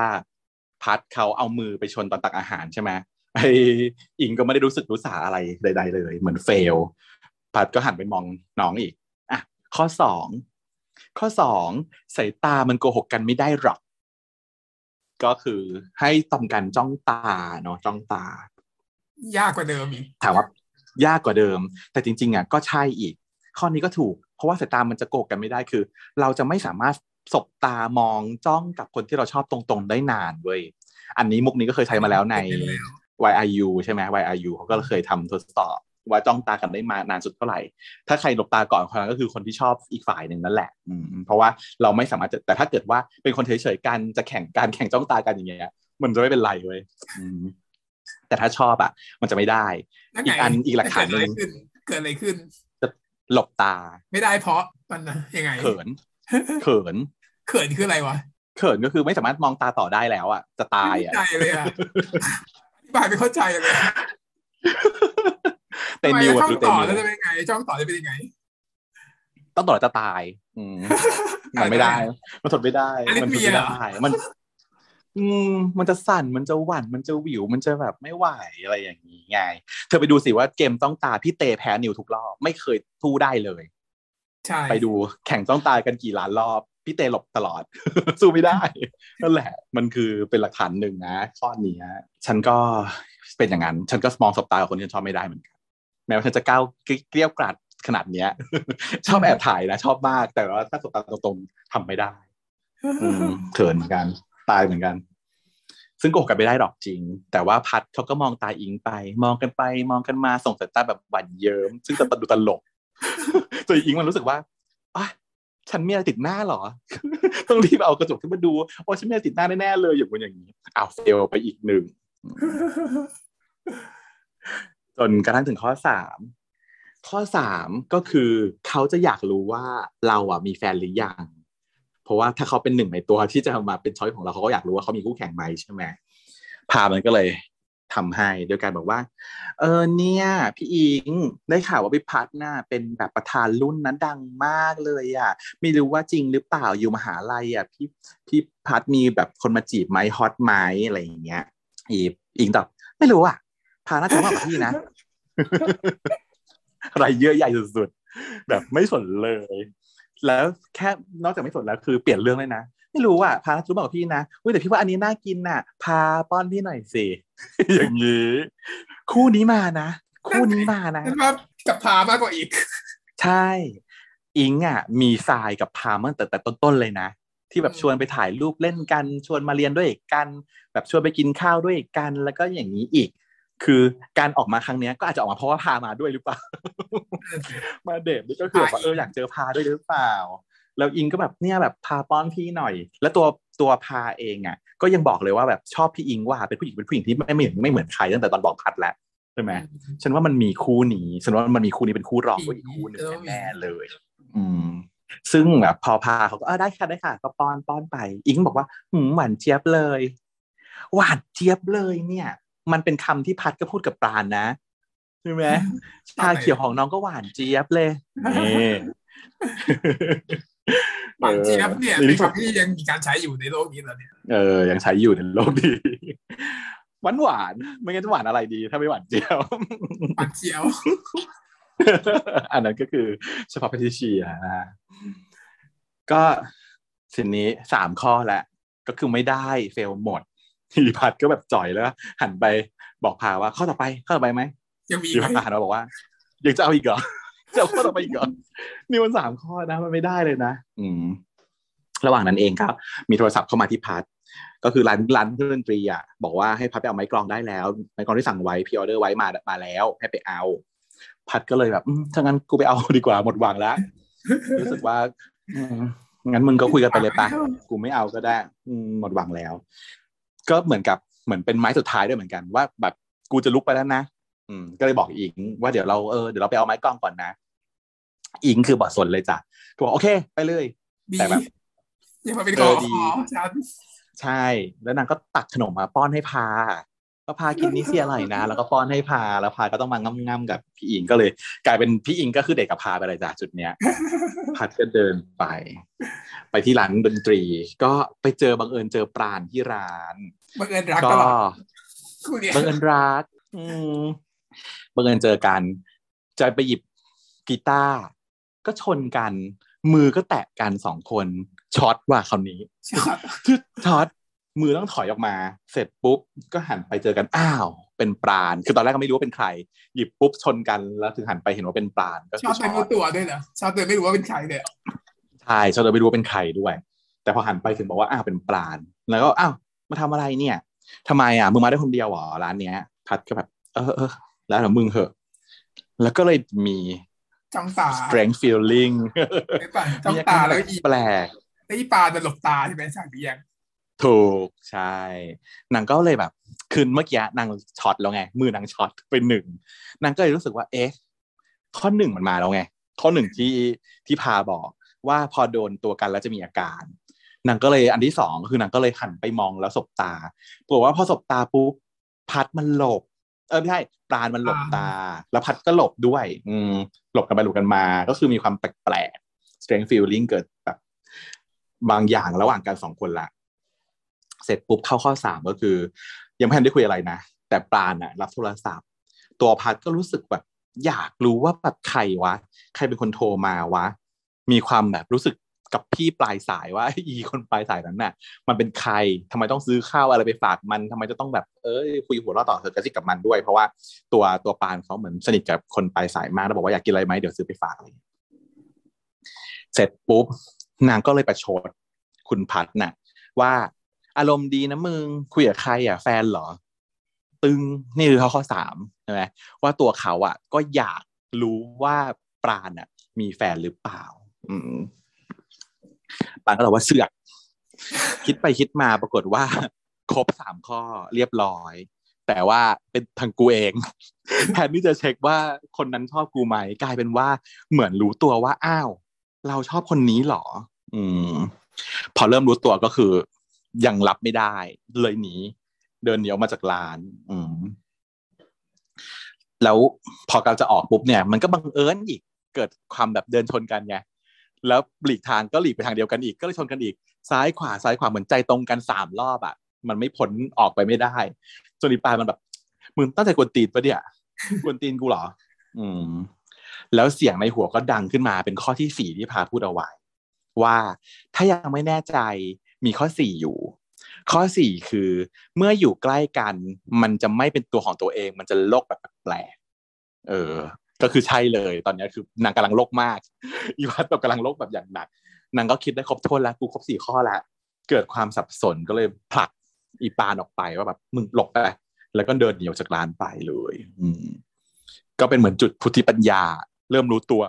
พัดเขาเอามือไปชนตอนตักอาหารใช่ไหมไออิงก็ไม่ได้รู้สึกรู้สาอะไรใดๆเลยเหมือนเฟลพัดก็หันไปมองน้องอีกอ่ะข้อสองข้อสองสายตามันโกหกกันไม่ได้หรอกก็คือให้ทำการจ้องตาเนาะจ้องตายากกว่าเดิมอีกถามว่ายากกว่าเดิมแต่จริงๆอ่ะก็ใช่อีกข้อนี้ก็ถูกเพราะว่าสายตามันจะโกหกกันไม่ได้คือเราจะไม่สามารถสบตามองจ้องกับคนที่เราชอบตรงๆได้นานเว้ยอันนี้มุกนี้ก็เคยใช้มาแล้วใน Why Universe ใช่ไหม Why Universe เขาก็เคยทำทดสอบว่าจ้องตากันได้มานานสุดเท่าไหร่ถ้าใครหลบตาก่อนคนนั้นก็คือคนที่ชอบอีกฝ่ายหนึ่งนั่นแหละเพราะว่าเราไม่สามารถแต่ถ้าเกิดว่าเป็นคนเฉยๆกันจะแข่งการแข่งจ้องตากันอย่างเงี้ยมันจะไม่เป็นไรเว้ยแต่ถ้าชอบอ่ะมันจะไม่ได้อีกอันอีกหลักฐานนึงเกิดอะไรขึ้นจะหลบตาไม่ได้เพราะมันยังไงเขินเขินเขินคืออะไรวะเขินก็คือไม่สามารถมองตาต่อได้แล้วอ่ะจะตายอ่ะไม่เข้าใจเลยอ่ะอธิบายไม่เข้าใจเลยแต่นิวอ่ะคือเต็มเลยแล้วจะเป็นไงจ้องต่อจะเป็นยังไงต้องต่อจะตายอืมมันไม่ได้มันทนไม่ได้มันไม่ได้มันอืมมันจะสั่นมันจะหวั่นมันจะหวิวมันจะแบบไม่ไหวอะไรอย่างงี้ไงเธอไปดูสิว่าเกมต้องตาพี่เตแพ้นิวทุกรอบไม่เคยทู่ได้เลยใช่ไปดูแข่งต้องตายกันกี่ล้านรอบพี่เตหลบตลอดสู้ไม่ได้นั่นแหละมันคือเป็นหลักฐานหนึ่งนะข้อนี้ฉันก็เป็นอย่างนั้นฉันก็มองสบตากับคนที่ชอบไม่ได้เหมือนกันแม้ว่าฉันจะก้าวเกลี้ยกล่อมขนาดเนี้ยชอบแอบถ่ายนะชอบมากแต่ว่าถ้าสบตาตรงๆทำไม่ได้เขินเหมือนกันตายเหมือนกันซึ่งโกหกกันไม่ได้หรอกจริงแต่ว่าพัดเขาก็มองตาอิงไปมองกันไปมองกันมาส่งสายตาแบบหวานเยิ้มซึ่งจะดูตลกตัวอิงมันรู้สึกว่าอ่ะฉันมีอะไรติดหน้าหรอต้องรีบเอากระจกขึ้นมาดูโอ้ฉันมีอะไรติดหน้าแน่ๆเลยอย่างคนอย่างนี้อ้าวเฟลไปอีกหนึ่งจนกระทั่งถึงข้อสามข้อสามก็คือเขาจะอยากรู้ว่าเราอ่ะมีแฟนหรือยังเพราะว่าถ้าเขาเป็นหนึ่งในตัวที่จะมาเป็นช้อยของเราเขาก็อยากรู้ว่าเขามีคู่แข่งไหมใช่ไหมพามันก็เลย ทำให้โดยการบอกว่าเออเนี่ยพี่อิงได้ข่าวว่าพี่พัฒน์น่ะเป็นแบบประธานรุ่นนั้นดังมากเลยอ่ะไม่รู้ว่าจริงหรือเปล่าอยู่มหาลัยอ่ะพี่พี่พัฒน์มีแบบคนมาจีบไหมฮอตไหมอะไรอย่างเงี้ยอีอิงตอบไม่รู้อ่ะพาน่าจะมาแบบพี่นะอะไรเยอะใหญ่สุดๆแบบไม่สนเลยแล้วแค่นอกจากไม่สนแล้วคือเปลี่ยนเรื่องเลยนะไม่รู้อ่ะพาน่าจะมาแบบพี่นะอุ้ยแต่พี่ว่าอันนี้น่ากินน่ะพาป้อนพี่หน่อยสิอย่างนี้คู่นี้มานะคู่นี้มานะกับพามากกว่าอีกใช่อิงอ่ะมีทรายกับพามาตั้งแต่ต้นๆเลยนะที่แบบชวนไปถ่ายรูปเล่นกันชวนมาเรียนด้วยกันแบบชวนไปกินข้าวด้วยกันแล้วก็อย่างนี้อีกคือการออกมาครั้งนี้ก็อาจจะออกมาเพราะว่าพามาด้วยหรือเปล่า มาเดทด้วยก็คือแบบเอออยากเจอพาด้วยหรือเปล่าแล้วอิงก็แบบเนี่ยแบบพาป้อนพี่หน่อยแล้วตัวตัวพาเองอ่ะก็ยังบอกเลยว่าแบบชอบพี่อิงว่าเป็นผู้หญิงเป็นผู้หญิงที่ไม่เหมือนไม่เหมือนใครตั้งแต่ตอนบอกพัดแล้วใช่ไหมฉันว่ามันมีคู่นี้ฉันว่ามันมีคู่นี้เป็นคู่รองกว่าอีกคู่นึงแน่เลยอืมซึ่งแบบพอพาเขาก็เออได้ค่ะได้ค่ะก็ป้อนป้อนไปอิงบอกว่าหืมหวานเจี๊ยบเลยหวานเจี๊ยบเลยเนี่ยมันเป็นคำที่พัดก็พูดกับปราณนะใช่ไหมชาเขียวของน้องก็หวานเจี๊ยบเลยหวานเจี๊ยบเนี่ยเป็นคำที่ยังมีการใช้อยู่ในโลกนี้แล้วเนี่ยเออยังใช้อยู่ในโลกนี้หวานหวานไม่งั้นจะหวานอะไรดีถ้าไม่หวานเจี๊ยบหวานเจี๊ยบอันนั้นก็คือเฉพาะพิธีอ่ะนะก็สิ่งนี้สามข้อแล้วก็คือไม่ได้เฟลหมดทีพัดก็แบบจ่อยแล้วหันไปบอกพาว่าข้อต่อไปข้อต่อไปไหมยังมีพาหันมาบอกว่ายังจะเอาอีกเหรอจะเอาข้อต่อไปอีกเหรอนี่มันสามข้อนะมันไม่ได้เลยนะอืมระหว่างนั้นเองครับมีโทรศัพท์เข้ามาที่พัดก็คือร้านร้านเครื่องดนตรีอ่ะบอกว่าให้พัดไปเอาไม้กลองได้แล้วไม้กลองที่สั่งไว้พรีออเดอร์ไว้มามาแล้วให้ไปเอาพัดก็เลยแบบถ้างั้นกูไปเอาดีกว่าหมดหวังแล้วรู้สึกว่างั้นมึงก็คุยกันไปเลยปะกูไม่เอาก็ได้หมดหวังแล้วก็เหมือนกับเหมือนเป็นไม้สุดท้ายด้วยเหมือนกันว่าแบบกูจะลุกไปแล้วนะอืมก็เลยบอกอิงว่าเดี๋ยวเราเออเดี๋ยวเราไปเอาไม้กล้องก่อนนะอิงคือบอดสนเลยจ้ะก็บอกโอเคไปเลยแต่แบบยังมาเป็นกอดีใช่แล้วนางก็ตักขนมมาป้อนให้พาก็พากินนี่เสียอะไรนะแล้วก็ป้อนให้พาแล้วพาก็ต้องมาง่ำๆกับพี่อิงก็เลยกลายเป็นพี่อิงก็คือเด็กกับพาไปเลยจ้ะจุดเนี้ยพัดก็เดินไปไปที่ร้านดนตรีก็ไปเจอบังเอิญเจอปราณที่ร้านบังเอิญรักก็บังเอิญรักอืมบังเอิญเจอกันจะไปหยิบกีตาร์ก็ชนกันมือก็แตะกันสองคนช็อตว่าคำนี้ช็อตมือต้องถอยออกมาเสร็จปุ๊บก็หันไปเจอกันอ้าวเป็นปราณคือตอนแรกก็ไม่รู้ว่าเป็นใครหยิบปุ๊บชนกันแล้วถึงหันไปเห็นว่าเป็นปราณก็ช็อตไปรู้ตัวด้วยเหรอช็อตเลยไม่รู้ว่าเป็นใครเนี่ยใช่ช็อตเลยไม่รู้ว่าเป็นใครด้วยแต่พอหันไปถึงบอกว่าอ้าวเป็นปราณแล้วก็อ้าวมาทำอะไรเนี่ยทำไมอ่ะมึงมาได้คนเดียวหรอร้านเนี้ยพัดก็แบบเออเออแล้วแต่มึงเหอะแล้วก็เลยมีจ้องตา strength feeling จ้องตาแล้วอีแปลกไอ้ปราณมันหลบตาใช่ไหมสั่งพี่ยังถูกใช่นางก็เลยแบบคืนเมื่อกี้นางช็อตแล้วไงมือนางช็อตไปหนึ่งนางก็เลยรู้สึกว่าเอ๊ะข้อหนึ่งมันมาแล้วไงข้อหนึ่งที่ที่พาบอกว่าพอโดนตัวกันแล้วจะมีอาการนางก็เลยอันที่สองคือนางก็เลยหันไปมองแล้วสบตาปรากฏว่าพอสบตาปุ๊บพัดมันหลบเออไม่ใช่ปราณมันหลบตาแล้วพัดก็หลบด้วยอืมหลบกันไปหลบกันมาก็คือมีความแปลกๆ strength feeling เกิดแบบบางอย่างระหว่างกันสองคนละเสร็จปุ๊บเข้าข้อสามก็คือยังไม่ทันได้คุยอะไรนะแต่ปราณน่ะรับโทรศัพท์ตัวพัดก็รู้สึกแบบอยากรู้ว่าแบบใครวะใครเป็นคนโทรมาวะมีความแบบรู้สึกกับพี่ปลายสายว่าอีคนปลายสายนั้นน่ะมันเป็นใครทำไมต้องซื้อข้าวอะไรไปฝากมันทำไมจะต้องแบบเอ้ยคุยหัวเราะต่อเธอกระซิบกับมันด้วยเพราะว่าตัวตัวปราณเขาเหมือนสนิทกับคนปลายสายมากแล้วบอกว่าอยากกินอะไรไหมเดี๋ยวซื้อไปฝากเลยเสร็จปุ๊บนางก็เลยประชดคุณพัดน่ะว่าอารมณ์ดีนะมึงคุยกับใครอ่ะแฟนเหรอตึงนี่คือข้อสามใช่ไหมว่าตัวเขาอ่ะก็อยากรู้ว่าปราณอ่ะมีแฟนหรือเปล่าปราณก็ตอบว่าเสือกคิดไปคิดมาปรากฏว่าครบสามข้อเรียบร้อยแต่ว่าเป็นทางกูเองแทนที่จะเช็คว่าคนนั้นชอบกูไหมกลายเป็นว่าเหมือนรู้ตัวว่าอ้าวเราชอบคนนี้เหรออืมพอเริ่มรู้ตัวก็คือยังรับไม่ได้เลยหนี เดินหนีออกมาจากร้านอืมแล้วพอกำลังจะออกปุ๊บเนี่ยมันก็บังเอิญอีกเกิดความแบบเดินชนกันไงแล้วหลีกทางก็หลีกไปทางเดียวกันอีกก็เลยชนกันอีกซ้ายขวาซ้ายขวาเหมือนใจตรงกันสามรอบอ่ะมันไม่พ้นออกไปไม่ได้จนอีปลายมันแบบมึงตั้งใจกวนตีนปะเนี่ยกวนตีนกูเหรออืมแล้วเสียงในหัวก็ดังขึ้นมาเป็นข้อที่สี่ที่พาพูดเอาไว้ว่าถ้ายังไม่แน่ใจมีข้อสี่อยู่ข้อสี่คือเมื่ออยู่ใกล้กันมันจะไม่เป็นตัวของตัวเองมันจะโลกแบบแปลกเออก็คือใช่เลยตอนนี้คือนางกำลังโลกมากอีวัตแบบกำลังโลกแบบอย่างหนักนางก็คิดได้ครบถ้วนแล้วกูครบสี่ข้อละเกิดความสับสนก็เลยผลักอีปานออกไปว่าแบบมึงหลบไปแล้วก็เดินหนีออกจากร้านไปเลยอืมก็เป็นเหมือนจุดพุทธิปัญญาเริ่มรู้ตัว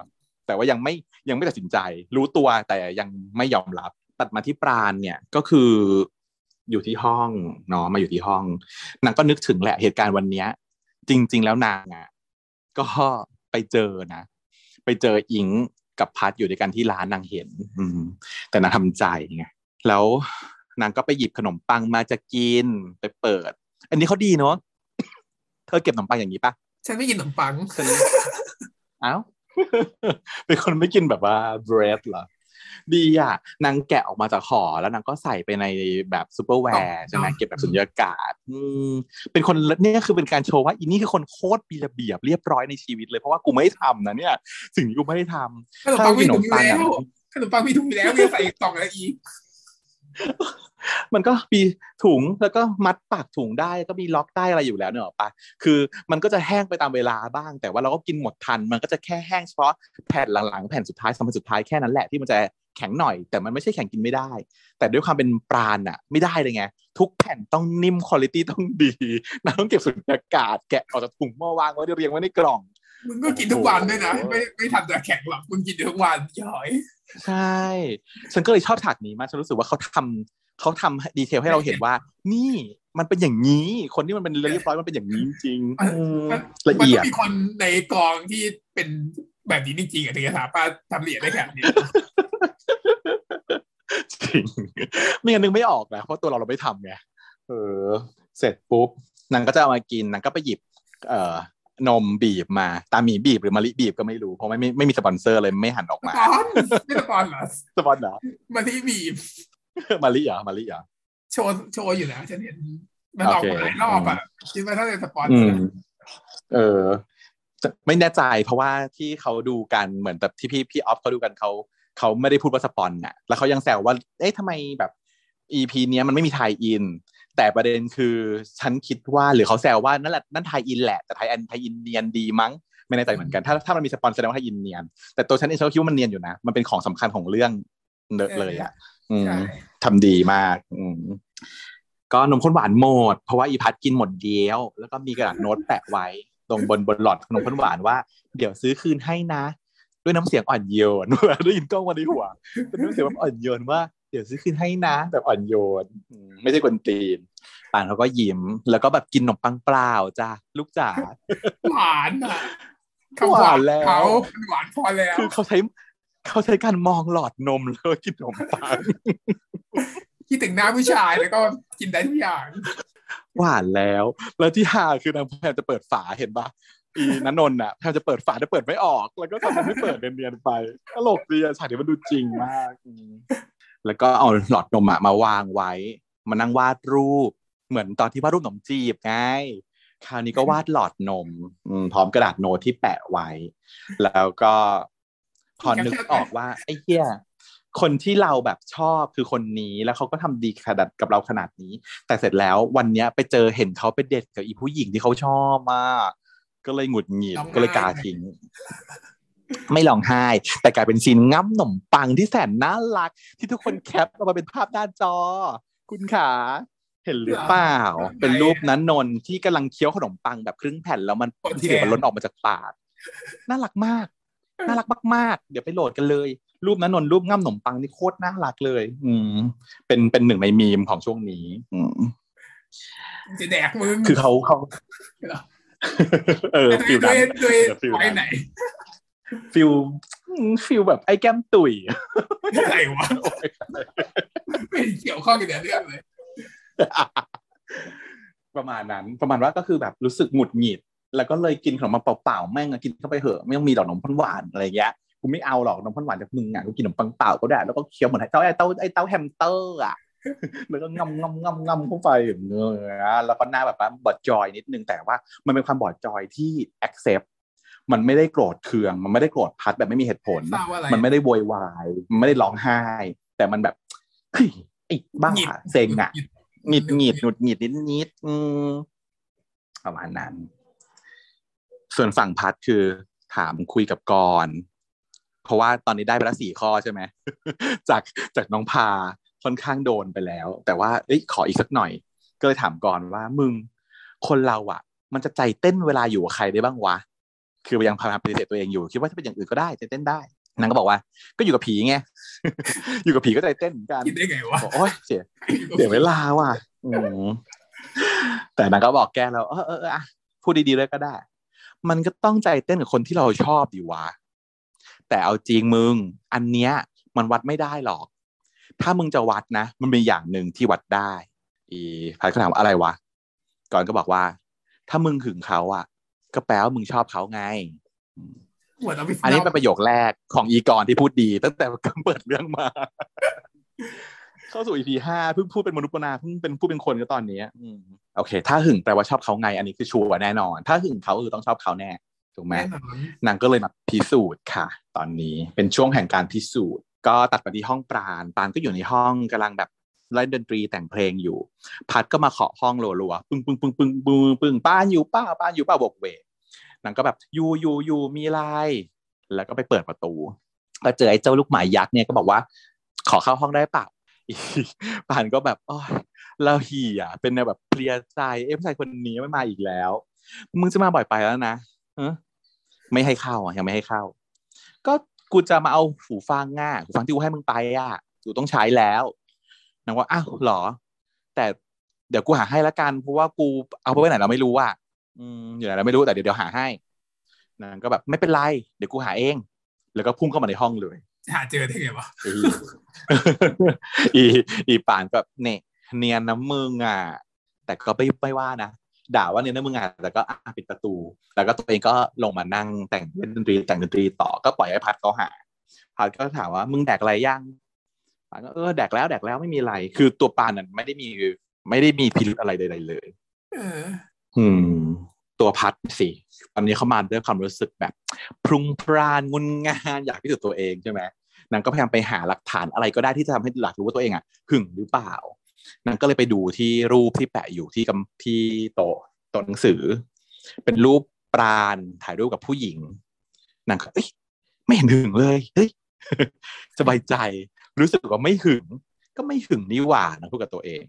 แต่ว่ายังไม่ยังไม่ตัดสินใจรู้ตัวแต่ยังไม่ยอมรับตัดมาที่ปราณเนี่ยก็คืออยู่ที่ห้องเนาะมาอยู่ที่ห้องนางก็นึกถึงแหละเหตุการณ์วันนี้จริงๆแล้วนางอ่ะก็ไปเจอนะไปเจออิงกับพัดอยู่ด้วยกันที่ร้านนางเห็นแต่นางทำใจไงแล้วนางก็ไปหยิบขนมปังมาจะกินไปเปิดอันนี้เขาดีเนาะเธอเก็บขนมปังอย่างนี้ปะฉันไม่กินขนมปังอ้าวเป็นคนไม่กินแบบว่าเบรดเหรอดีอ่ะนางแกะออกมาจากห่อแล้วนางก็ใส่ไปในแบบซูเปอร์แวร์ใช่ไหมเก็บแบบสุญญากาศเป็นคนเนี่ยคือเป็นการโชว์ว่าอีนี่คือคนโคตรมีระเบียบเรียบร้อยในชีวิตเลยเพราะว่ากูไม่ทำนะเนี่ยสิ่งที่กูไม่ได้ทำขนมปังมีถุงอยู่แล้วขนมปังมีถุงอยู่แล้วมีใส่ตอกอะไรอีกมันก็มีถุงแล้วก็มัดปากถุงได้ก็มีล็อกได้อะไรอยู่แล้วเนอะปะคือมันก็จะแห้งไปตามเวลาบ้างแต่ว่าเราก็กินหมดทันมันก็จะแค่แห้งเฉพาะแผ่นหลังๆแผ่นสุดท้ายสามแผ่นสุดท้ายแค่นั้นแหละที่มันจะแข็งหน่อยแต่มันไม่ใช่แข็งกินไม่ได้แต่ด้วยความเป็นปราณอะไม่ได้เลยไงทุกแผ่นต้องนิ่มควอลิตี้ต้องดีน้ำต้องเก็บสุญญากาศแกะออกจากถุงเมื่อวางไว้เรียงไว้ในกล่องมึงก็กินทุกวันด้วยนะไม่ไม่ทำแต่แข็งหรอกมึงกินทุกวันย่อยใช่ฉันก็เลยชอบฉากนี้มากฉันรู้สึกว่าเขาทำเขาทำดีเทลให้เราเห็นว่านี่มันเป็นอย่างนี้คนที่มันเป็นเรียบร้อยมันเป็นอย่างนี้จริงละเอียดมีคนในกองที่เป็นแบบนี้จริงอะถึงจะถามว่าทำละเอียดได้แค่นี้จริงไม่งั้นนึกไม่ออกนะเพราะตัวเราเราไม่ทำไงเออเสร็จปุ๊บนางก็จะเอามากินนางก็ไปหยิบเอ่อนมบีบมาตาหมีบีบหรือมะลิบีบก็ไม่รู้เพราะไม่ไม่ไม่มีสปอนเซอร์เลยไม่หันออกมาไม่สปอนเหรอสปอนเหรอมะลิบีบมะลิเหรอมะลิเหรอโชว์โชว์อยู่นะฉันเห็นมันออกหลายรอบอ่ะคิดว่าถ้าจะสปอนเออไม่แน่ใจเพราะว่าที่เขาดูกันเหมือนแบบที่พี่พี่ออฟเขาดูกันเขาเขาไม่ได้พูดว่าสปอนน่ะแล้วเขายังแซวว่าเอ๊ะทำไมแบบ อี พี เนี้ยมันไม่มีไทยอินแต่ประเด็นคือฉันคิดว่าหรือเขาแซวว่านั่นแหละนั่นไทยอินแหละแต่ไทยอันไทยอินเนียนดีมั้งไม่แน่ใจเหมือนกันถ้าถ้ามันมีสปอนแสดงว่าไทยอินเนียนแต่ตัวฉันเองฉันคิดว่ามันเนียนอยู่นะมันเป็นของสำคัญของเรื่องเลยอ่ะทำดีมากก็นมข้นหวานหมดเพราะว่าอีพัดกินหมดเดียวแล้วก็มีกระดาษโน้ตแปะไว้ตรงบนบนหลอดนมข้นหวานว่าเดี๋ยวซื้อคืนให้นะด้วยน้ำเสียงอ่อนโยนได้ยินกล้องมาในหัวเป็นน้ำเสียงแบบอ่อนโยนว่าเดี๋ยวซื้อคืนให้นะแบบอ่อนโยนไม่ใช่คนตีนปานเขาก็ยิ้มแล้วก็แบบกินขนมปังเปล่าจ้ะลูกจ๋าหวานอ่ะหวานแล้วเขาหวานพอแล้วคือเขาใช้เขาใช้การมองหลอดนมแล้วกินขนมปังคิดถึงหน้าผู้ชายแล้วก็กินได้ทุกอย่างหวานแล้วแล้วที่ห้าคือนางพยายามจะเปิดฝาเห็นปะอีนันนนท์น่ะพยายามจะเปิดฝาแต่เปิดไม่ออกแล้วก็ทำมันไม่เปิดเนียนๆไปตลกดีอ่ะฉากนี้มันดูจริงมากแล้วก็เอาหลอดนมมาวางไว้มานั่งวาดรูปเหมือนตอนที่วาดรูปขนมจีบไงคราวนี้ก็วาดหลอดนมพร้อมกระดาษโน้ตที่แปะไว้แล้วก็พอนึกออกว่าไอ้เหี้ยคนที่เราแบบชอบคือคนนี้แล้วเขาก็ทำดีขนาดกับเราขนาดนี้แต่เสร็จแล้ววันเนี้ยไปเจอเห็นเขาไปเดทกับอีผู้หญิงที่เขาชอบมากก็เลยหงุดหงิดก็เลยกาทิ้งไม่ร้องไห้แต่กลายเป็นซีนงับขนมปังที่แสนน่ารักที่ทุกคนแคปเอามาเป็นภาพหน้าจอคุณขาเห็นหรือเปล่าเป็นรูปนั้นนนที่กำลังเคี้ยวขนมปังแบบครึ่งแผ่นแล้วมันที่เหลือมันล้นออกมาจากปากน่ารักมากน่ารักมากๆเดี๋ยวไปโหลดกันเลยรูปนั้นนนรูปง่ำขนมปังนี่โคตรน่ารักเลยอืมเป็นเป็นหนึ่งในมีมของช่วงนี้อืมจะแดกมึงคือเขาเขาเออฟิลด้วยด้วยไว้ไหนฟิลฟิลแบบไอ้แก้มตุ๋ยอะไรวะไม่เกี่ยวข้องกับเรื่องเลย ประมาณนั้นประมาณว่าก็คือแบบรู้สึกหงุดหงิดแล้วก็เลยกินขนมปังเปล่าๆแม่งกินเข้าไปเหอะไม่ต้องมีดอกนมข้นหวานอะไรอย่างเงี้ยกูไม่เอาหรอกนมข้นหวานจากมึงอ่ะกูกินขนมปังเปล่าก็ได้แล้วก็เคี้ยวเหมือนไอ้เต้าไอ้เต้าไอ้เต้าแฮมสเตอร์อ่ะแล้วก็งำงำงำงำเข้าไปอย่างเงี้ยแล้วก็หน้าแบบว่าบอดจอยนิดนึงแต่ว่ามันเป็นความบอดจอยที่ accept มันไม่ได้โกรธเคืองมันไม่ได้โกรธพัดแบบไม่มีเหตุผลมันไม่ได้โวยวายมันไม่ได้ร้องไห้แต่มันแบบไอ้บ้าเซ็งอ่ะหงิดหงิดหงุดหงิดนิดนิดประมาณนั้นส่วนฝั่งพัดคือถามคุยกับกรเพราะว่าตอนนี้ได้ไปแล้วสี่ข้อใช่ไหมจากจากน้องพาค่อนข้างโดนไปแล้วแต่ว่าเอ้ยขออีกสักหน่อยก็เลยถามกรว่ามึงคนเราอ่ะมันจะใจเต้นเวลาอยู่กับใครได้บ้างวะคือยังพยายามปฏิเสธตัวเองอยู่คิดว่าถ้าเป็นอย่างอื่นก็ได้ใจเต้นได้นางก็บอกว่าก็อยู่กับผีไงอยู่กับผีก็ใจเต้นเหมือนกันคิดได้ไงวะโอ๊ยเสียเดี๋ยวเวลาว่ะแต่นางก็บอกแกแล้วเออเอออ่ะพูดดีๆเลยก็ได้มันก็ต้องใจเต้นกับคนที่เราชอบดีวะแต่เอาจริงมึงอันเนี้ยมันวัดไม่ได้หรอกถ้ามึงจะวัดนะมันมีอย่างหนึ่งที่วัดได้อีพายก็ถามอะไรวะก่อนก็บอกว่าถ้ามึงหึงเขาอ่ะก็แปลว่ามึงชอบเขาไงอันนี้เป็นประโยคแรกของอีกรที่พูดดีตั้งแต่เปิดเรื่องมา เข้าสู่ อี พี ห้าเพิ่งพูดเป็นมนุษย์ปนาเพิ่งเป็นพูดเป็นคนก็ตอนนี้โอเคถ้าหึงแปลว่าชอบเขาไงอันนี้คือชัวร์แน่นอนถ้าหึงเขาคือต้องชอบเขาแน่ถูกไหมนางก็เลยมาพิสูจน์ค่ะตอนนี้เป็นช่วงแห่งการพิสูจน์ก็ตัดไปที่ห้องปราณปราณก็อยู่ในห้องกำลังแบบเล่นดนตรีแต่งเพลงอยู่พัดก็มาเคาะห้องรัวๆปึ้งปึ้งปึ้งปึ้งปึ้งปึ้งปานอยู่ป้าปานอยู่ป้าบกเวกนางก็แบบยูยูยูมีอะไรแล้วก็ไปเปิดประตูก็เจอไอ้เจ้าลูกหมายักษ์เนี่ยก็บอกว่าขอเข้าห้องได้ป่ะปานก็แบบโอ้ยเราหี่อ่ะเป็นแบบเพลียใจเอ้ยผู้ชายคนนี้ไม่มาอีกแล้วมึงจะมาบ่อยไปแล้วนะไม่ให้เข้าอ่ะยังไม่ให้เข้าก็กูจะมาเอาหูฟังง่ะหูฟังที่กูให้มึงไปอ่ะกูต้องใช้แล้วนางว่าอ้าวหรอแต่เดี๋ยวกูหาให้ละกันเพราะว่ากูเอาไปไว้ไหนเราไม่รู้อ่ะอืมอยู่ไหนเราไม่รู้แต่เดี๋ยวเดี๋ยวหาให้นางก็แบบไม่เป็นไรเดี๋ยวกูหาเองแล้วก็พุ่งเข้ามาในห้องเลยหาเจอได้ไงวะอีอีปานก็เนเนียนน้ำมึงอ่ะแต่ก็ไม่ไม่ว่านะด่าว่าเนียนน้ำมึงอ่ะแต่ก็ปิดประตูแล้วก็ตัวเองก็ลงมานั่งแต่งเล่นดนตรีแต่งดนตรีต่อก็ปล่อยให้พัดเขาหาพัดก็ถามว่ามึงแดกอะไรยังปานก็เออแดกแล้วแดกแล้วไม่มีอะไรคือตัวปานนั้นไม่ได้มีไม่ได้มีพิรุธอะไรใดๆเลยอืมตัวพัดสิตอนนี้เขามาด้วยความรู้สึกแบบพรุงพร่านงุนงานอยากพิสูจน์ตัวเองใช่ไหมนางก็พยายามไปหาหลักฐานอะไรก็ได้ที่จะทำให้หลักรู้ว่าตัวเองอ่ะหึงหรือเปล่านางก็เลยไปดูที่รูปที่แปะอยู่ที่กำที่โต๊ะโต๊ะหนังสือเป็นรูปปราณถ่ายรูปกับผู้หญิงนางก็เอ้ยไม่เห็นหึงเลยเฮ้ยสบายใจรู้สึกว่าไม่หึงก็ไม่หึงนี่หว่านางพูดกับตัวเอง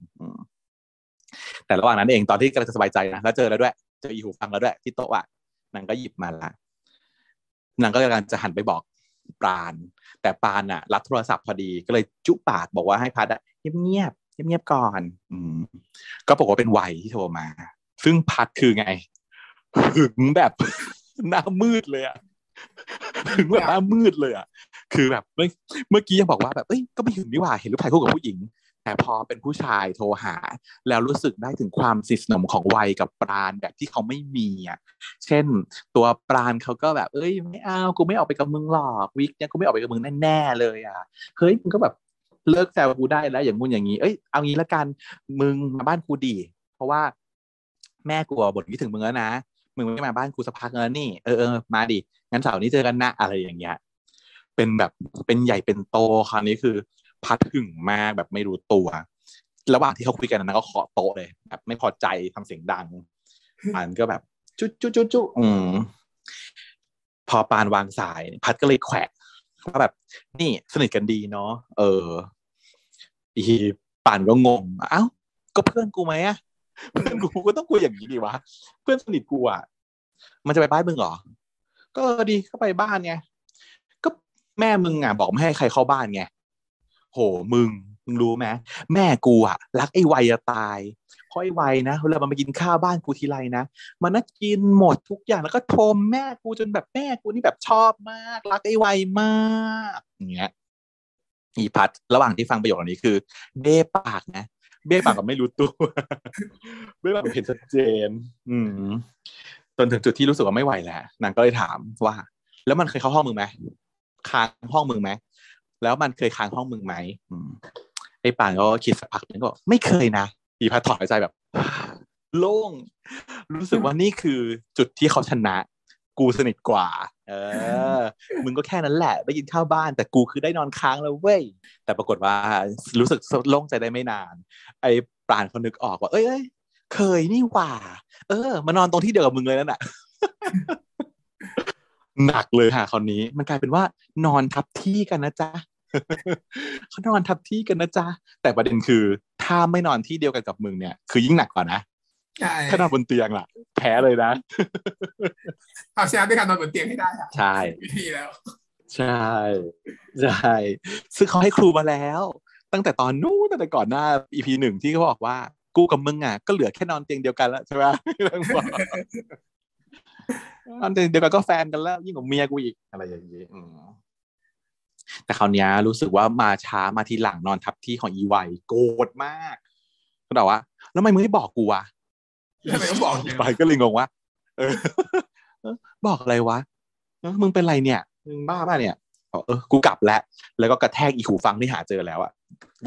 แต่ระหว่างนั้นเองตอนที่กำลังจะสบายใจนะแล้วเจอแล้วด้วยเจออีหูฟังแล้วด้วยที่โต๊ะอ่ะนางก็หยิบมาละนางก็กำลังจะหันไปบอกปราณแต่ปราณอ่ะรับโทรศัพท์พอดีก็เลยจุปากบอกว่าให้พัดเงียบเงียบเงียบเงียบก่อนอืมก็บอกว่าเป็นวัยที่โทรมาซึ่งพัดคือไงหึงแบบหน้ามืดเลยอ่ะหึงแบบหน้ามืดเลยอ่ะคือแบบเมื่อกี้ยังบอกว่าแบบเอ้ยก็ไม่หึงนี่หว่าเห็นรูปถ่ายคู่กับผู้หญิงแต่พอเป็นผู้ชายโทรหาแล้วรู้สึกได้ถึงความสนิทสนมของวัยกับปราณแบบที่เขาไม่มีอ่ะเช่นตัวปราณเขาก็แบบเอ้ยไม่เอากูไม่ออกไปกับมึงหรอกวิกเนี่ยกูไม่ออกไปกับมึงแน่ๆเลยอ่ะเฮ้ยมึงก็แบบเลิกแซวกูได้แล้วอย่างงู้นอย่างงี้เอ้ยเอางี้ละกันมึงมาบ้านกูดีเพราะว่าแม่กูบ่นคิดถึงมึงแล้วนะมึงไม่มาบ้านกูสักพักแล้วนี่เออเออมาดิงั้นเสาร์นี้เจอกันนะอะไรอย่างเงี้ยเป็นแบบเป็นใหญ่เป็นโตคราวนี้คือพัดหึงมากแบบไม่รู้ตัวระหว่างที่เขาคุยกันนั้นก็เคาะโต๊ะเลยแบบไม่พอใจทำเสียงดังปานก็แบบจุ๊จุ๊จุ๊จุ๊อืมพอปานวางสายพัดก็เลยแขวะว่าแบบนี่สนิทกันดีเนาะเอออีปานก็งงเอ้าก็เพื่อนกูไหมอะเพื่อนกูก็ต้องคุยอย่างนี้ดีวะเพื่อนสนิทกูอะมันจะไปบ้านมึงเหรอก็ดีก็ไปบ้านไงก็แม่มึงอะบอกไม่ให้ใครเข้าบ้านไงโหมึงมึงรู้ไหมแม่กูอะรักไอ้ไวจะตายเพราะไอ้ไวนะเวลามันมากินข้าวบ้านกูทีไรนะมันน่ะกินหมดทุกอย่างแล้วก็ชมแม่กูจนแบบแม่กูนี่แบบชอบมากรักไอ้ไวมากอย่างเงี้ยอีพัดระหว่างที่ฟังประโยคเหล่านี้คือเบ้ปากนะ เบี้ยปากกับไม่รู้ตัวเบี้ยปากเห็นชัดเจนจนถึงจุดที่รู้สึกว่าไม่ไหวแล้วนางก็เลยถามว่าแล้วมันเคยเข้าห้องมึงไหมค้างห้องมึงไหมแล้วมันเคยค้างห้องมึงไหมไอ้ป่านก็คิดสักพักนึงก็ไม่เคยนะอีพัดถอนหายใจแบบโล่งรู้สึกว่านี่คือจุดที่เขาชนะกูสนิทกว่าเออมึงก็แค่นั้นแหละได้กินข้าวบ้านแต่กูคือได้นอนค้างแล้วเว้ยแต่ปรากฏว่ารู้สึกโล่งใจได้ไม่นานไอ้ป่านเขานึกออกว่าเอ้ยเคยนี่หว่าเออมานอนตรงที่เดียวกับมึงเลยนั่นน่ะหนักเลยค่ะคราวนี้มันกลายเป็นว่านอนทับที่กันนะจ๊ะเขานอนทับที่กันนะจ๊ะแต่ประเด็นคือถ้าไม่นอนที่เดียวกันกับมึงเนี่ยคือยิ่งหนักกว่านะถ้านอนบนเตียงล่ะแพ้เลยนะเอาชนะด้วยการนอนบนเตียงให้ได้ค่ะใช่วิธีแล้วใช่ใช่ซึ่งเขาให้ครูมาแล้วตั้งแต่ตอนนู้นตั้งแต่ก่อนหน้า อี พี หนึ่งที่เขาบอกว่ากูกับมึงอ่ะก็เหลือแค่นอนเตียงเดียวกันแล้วใช่ไหมนอนเตียงเดียวกันก็แฟนกันแล้วยิ่งกว่าเมียกูอีกอะไรอย่างนี้แต่คราวนี้รู้สึกว่ามาช้ามาทีหลังนอนทับที่ของอีไวโกรธมากเขาบอกว่าแล้วทำไมมึงไม่บอกกูวะแล้วไม่บอกไปก็เลยงงว่าเออบอกอะไรวะมึงเป็นไรเนี่ยมึงบ้าป่ะเนี่ยเออกูกลับแล้วแล้วก็กระแทกอีหูฟังที่หาเจอแล้วอะ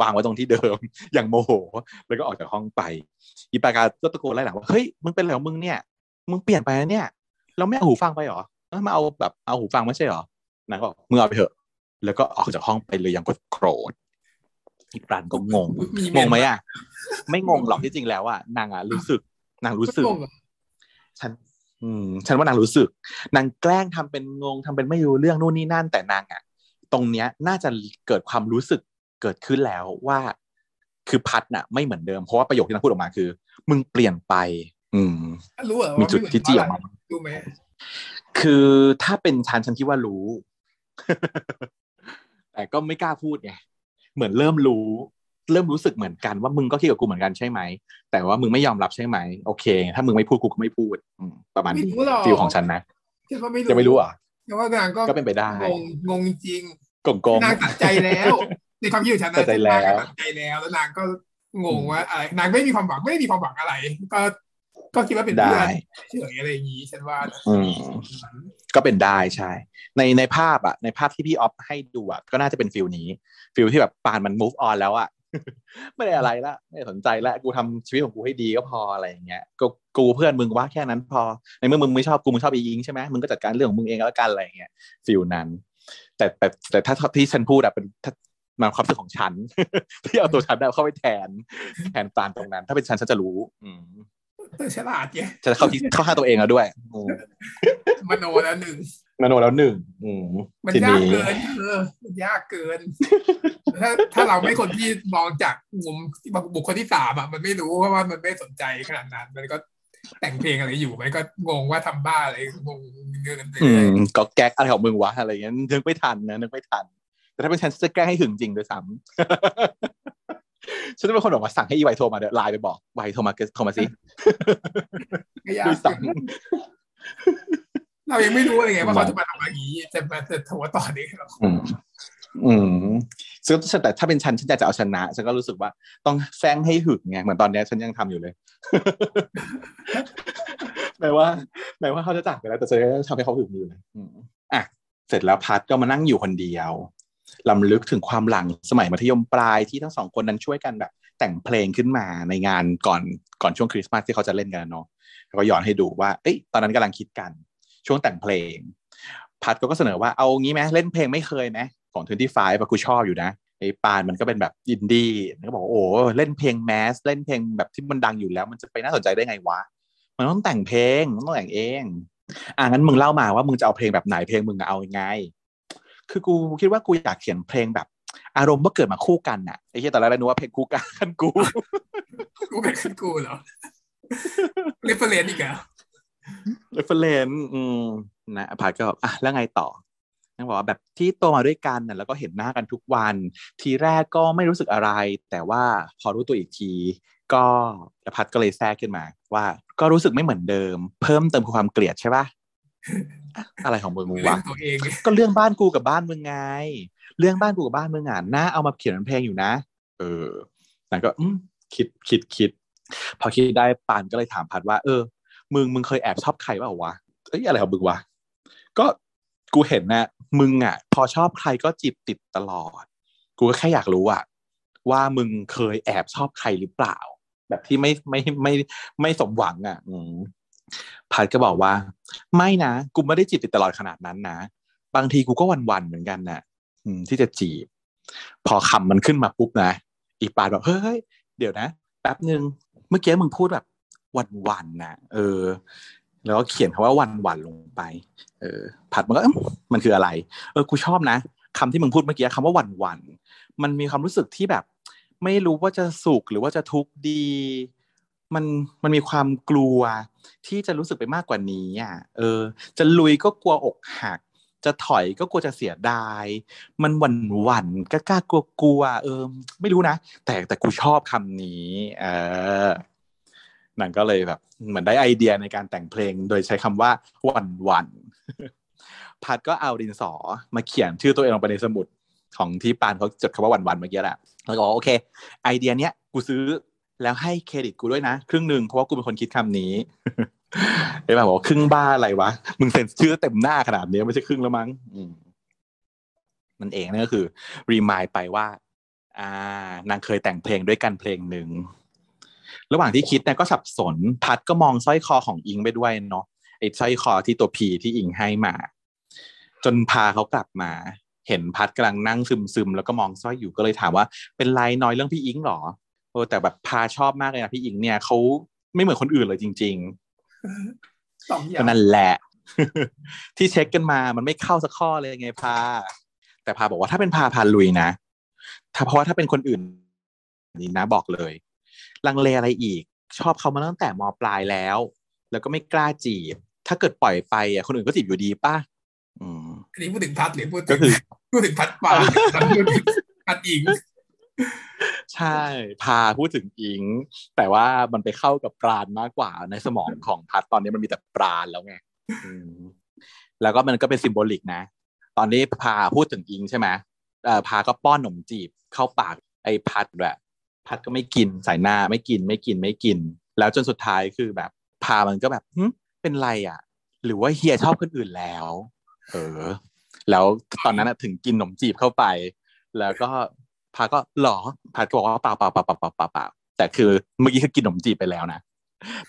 วางไว้ตรงที่เดิมอย่างโมโหแล้วก็ออกจากห้องไปอีปากาก็ตะโกนไล่หลังว่าเฮ้ยมึงเป็นอะไรของมึงเนี่ยมึงเปลี่ยนไปแล้วเนี่ยเราไม่เอาหูฟังไปหรอมาเอาแบบเอาหูฟังไม่ใช่หรอนางก็มึงเอาไปเถอะแล้วก็ออกจากห้องไปเลยอย่างโกรธอีปานก็งงงงไหมอะไม่งงหรอกที่จริงแล้วอะนางอะรู้สึกนางรู้สึกฉันอืมฉันว่านางรู้สึกนางแกล้งทำเป็นงงทำเป็นไม่รู้เรื่องนู่นนี่นั่นแต่นางอะตรงเนี้ยน่าจะเกิดความรู้สึกเกิดขึ้นแล้วว่าคือพัดน่ะไม่เหมือนเดิมเพราะว่าประโยคที่นางพูดออกมาคือมึงเปลี่ยนไปอืมรู้เหรอมีจุดที่จี้ออกมารู้ไหมคือถ้าเป็นฉันฉันคิดว่ารู้แต่ก็ไม่กล้าพูดไงเหมือนเริ่มรู้เริ่มรู้สึกเหมือนกันว่ามึงก็คิดกับกูเหมือนกันใช่ไหมแต่ว่ามึงไม่ยอมรับใช่ไหมโอเคถ้ามึงไม่พูดกูก็ไม่พูดประมาณฟิลของฉันนะจะไม่รู้อ่ะแต่ว่านางก็เป็นไปได้งงงงจริงกงกงนางตัดใจแล้วในความคิดของฉันนะตัดใจแล้วตัดใจแล้วแล้วนางก็งงว่าอะไรนางไม่มีความหวังไม่มีความหวังอะไรก็ก็คิดว่าเป็นได้เฉยอะไรอย่างนี้ฉันว่าก็เป็นได้ใช่ในในภาพอ่ะในภาพที่พี่ออฟให้ดูอ่ะก็น่าจะเป็นฟิลนี้ฟิลที่แบบปานมัน move on แล้วอ่ะไม่ได้อะไรละไม่สนใจละกูทำชีวิตของกูให้ดีก็พออะไรอย่างเงี้ยก็กูเพื่อนมึงว่าแค่นั้นพอในเมื่อมึงไม่ชอบกูมึงชอบไปยิงใช่ไหมมึงก็จัดการเรื่องของมึงเองแล้วกันอะไรอย่างเงี้ยฟิลนั้นแต่แต่แต่ถ้าที่ฉันพูดอะเป็นมันความสึกของฉันที่เอาตัวฉันเข้าไปแทนแทนปานตรงนั้นถ้าเป็นฉันฉันจะรู้ฉลาดแกจะเข้าที่เข้าหาตัวเองแล้วด้วยมโนแล้วหนึ่งมโนแล้วหนึ่งมันยากเกินเออมันยากเกินถ้าถ้าเราไม่คนที่มองจากมุมบุคคลที่สามอ่ะมันไม่รู้ว่ามันไม่สนใจขนาดนั้นมันก็แต่งเพลงอะไรอยู่มันก็งงว่าทำบ้าอะไรงงเรื่องกันเลยก็แก๊กอะไรของมึงวะอะไรเงี้ยนึกไม่ทันนะนึกไม่ทันแต่ถ้าเป็นฉันจะแก้ให้ถึงจริงโดยซ้ำฉันเป็นคนบอกว่าสั่งให้อีไวโทรมาเดี๋ยวไลน์ไปบอกไวโทรมาโทรมาสิโดยสั่งเรายังไม่รู้เลยไงว่าเขาจะมาทำอย่างนี้จะมาจะโทรต่อนี้หรออืมซึ่งแต่ถ้าเป็นฉันฉันจะจะเอาชนะฉันก็รู้สึกว่าต้องแซงให้หึงไงเหมือนตอนนี้ฉันยังทำอยู่เลยแม้ว่าแม้ว่าเขาจะจากไปแล้วแต่ฉันก็ทำให้เขาหึงอยู่เลยอ่ะเสร็จแล้วพัดก็มานั่งอยู่คนเดียวลำลึกถึงความหลังสมัยมัธยมปลายที่ทั้งสองคนนั้นช่วยกันแบบแต่งเพลงขึ้นมาในงานก่อนก่อนช่วงคริสต์มาสที่เขาจะเล่นกันเนาะแล้วก็ย้อนให้ดูว่าเอ้ยตอนนั้นกำลังคิดกันช่วงแต่งเพลงพัดก็เสนอว่าเอางี้ไหมเล่นเพลงไม่เคยไหมของยี่สิบห้าป่ะกูชอบอยู่นะไอ้ปานมันก็เป็นแบบอินดี้มันก็บอกโอ้เล่นเพลงแมสเล่นเพลงแบบที่มันดังอยู่แล้วมันจะไปน่าสนใจได้ไงวะมันต้องแต่งเพลงต้องแต่งเองอ่ะงั้นมึงเล่ามาว่ามึงจะเอาเพลงแบบไหนเพลงมึงจะเอายังไงคือกูคิดว่ากูอยากเขียนเพลงแบบอารมณ์ว่าเกิดมาคู่กันน่ะไอ้เหี้ยตอนแรกนึกว่าเพลงคู่กันกูกูเป็นคู่กูเหรอเรฟเฟอเรนซ์อีกอ่ะเรฟเฟอเรนซ์อืมนะอภัทรก็อ่ะแล้วไงต่อนั่นบอกว่าแบบที่โตมาด้วยกันน่ะแล้วก็เห็นหน้ากันทุกวันทีแรกก็ไม่รู้สึกอะไรแต่ว่าพอรู้ตัวอีกทีก็อภัทรก็เลยแทรกขึ้นมาว่าก็รู้สึกไม่เหมือนเดิมเพิ่มเติมความเกลียดใช่ป่ะอะไรของมึงวะก็เรื่องบ้านกูกับบ้านมึงไงเรื่องบ้านกูกับบ้านมึงอ่ะน่าเอามาเขียนเป็นเพลงอยู่นะเออแต่ก็ คิดคิดคิดพอคิดได้ปานก็เลยถามพัดว่าเออมึงมึงเคยแอบชอบใครเปล่าวะเอ้ยอะไรของมึงวะก็กูเห็นนะมึงอ่ะพอชอบใครก็จีบติดตลอดกูก็แค่อยากรู้อ่ะว่ามึงเคยแอบชอบใครหรือเปล่าแบบที่ไม่ไม่ไม่ไม่สมหวังอ่ะพัดก็บอกว่าไม่นะกูไม่ได้จีบติดตลอดขนาดนั้นนะบางทีกูก็วันๆเหมือนกันน่ะที่จะจีบพอคำมันขึ้นมาปุ๊บนะอีปานแบบเฮ้ยเดี๋ยวนะแป๊บนึงเมื่อกี้มึงพูดแบบวันๆนะเออแล้วก็เขียนคำว่าวันๆลงไปเออผัดมันก็มันคืออะไรเออกูชอบนะคำที่มึงพูดเมื่อกี้คำว่าวันๆมันมีความรู้สึกที่แบบไม่รู้ว่าจะสุขหรือว่าจะทุกข์ดีมันมันมีความกลัวที่จะรู้สึกไปมากกว่านี้อ่ะเออจะลุยก็กลัวอกหักจะถอยก็กลัวจะเสียดายมันหวั่นหวั่นกล้ากล้ากลัวกลัวเออไม่รู้นะแต่แต่กูชอบคำนี้เออนั่นก็เลยแบบเหมือนได้ไอเดียในการแต่งเพลงโดยใช้คำว่าหวั่นหวั่นพัดก็เอาดินสอมาเขียนชื่อตัวเองลงไปในสมุดของที่ปานเขาจดคำว่าหวั่นหวั่นเมื่อกี้แหละแล้วก็โอเคไอเดียเนี้ยกูซื้อแล้วให้เครดิตกูด้วยนะครึ่งนึงเพราะว่ากูเป็นคนคิดคำนี้ไอ้แบบว่าครึ่งบ้าอะไรวะมึงเซ็นชื่อเต็มหน้าขนาดนี้ไม่ใช่ครึ่งแล้วมั้งมันเองนั่นก็คือรีมายด์ไปว่าอ่านางเคยแต่งเพลงด้วยกันเพลงหนึ่งระหว่างที่คิดเนี่ยก็สับสนพัดก็มองสร้อยคอของอิงไปด้วยเนาะไอ้สร้อยคอที่ตัวพีที่อิงให้มาจนพาเขากลับมาเห็นพัดกำลังนั่งซึมๆแล้วก็มองสร้อยอยู่ก็เลยถามว่าเป็นไรน้อยเรื่องพี่อิงหรอโอ้แต่แบบพาชอบมากเลยนะพี่อิงเนี่ยเขาไม่เหมือนคนอื่นเลยจริงๆก็นั่นแหละที่เช็คกันมามันไม่เข้าสักข้อเลยไงพาแต่พาบอกว่าถ้าเป็นพาพาลุยนะถ้าเพราะถ้าเป็นคนอื่นนี่นะบอกเลยลังเลอะไรอีกชอบเขามาตั้งแต่ม.ปลายแล้วแล้วก็ไม่กล้าจีบถ้าเกิดปล่อยไปอ่ะคนอื่นก็จีบอยู่ดีป่ะอืมอันนี้พูดถึงพัดหรือพูดก็คือพูดถึงพัดป่าพัดอิงใช่พาพูดถึงอิงแต่ว่ามันไปเข้ากับปราณมากกว่าในสมองของพัดตอนนี้มันมีแต่ปราณแล้วไงแล้วก็มันก็เป็นซิมโบลิกนะตอนนี้พาพูดถึงอิงใช่ไหมเอ่อพาก็ป้อนขนมจีบเข้าปากไอ้พัดแหละพัดก็ไม่กินใส่หน้าไม่กินไม่กินไม่กินแล้วจนสุดท้ายคือแบบพามันก็แบบหึเป็นไรอ่ะหรือว่าเฮียชอบคนอื่นแล้วเออแล้วตอนนั้นถึงกินขนมจีบเข้าไปแล้วก็พาก็หรอพาก็บอกว่าเปล่าเปล่าเปล่าเปล่าเปล่าเปล่าแต่คือเมื่อกี้คือกินขนมจีบไปแล้วนะ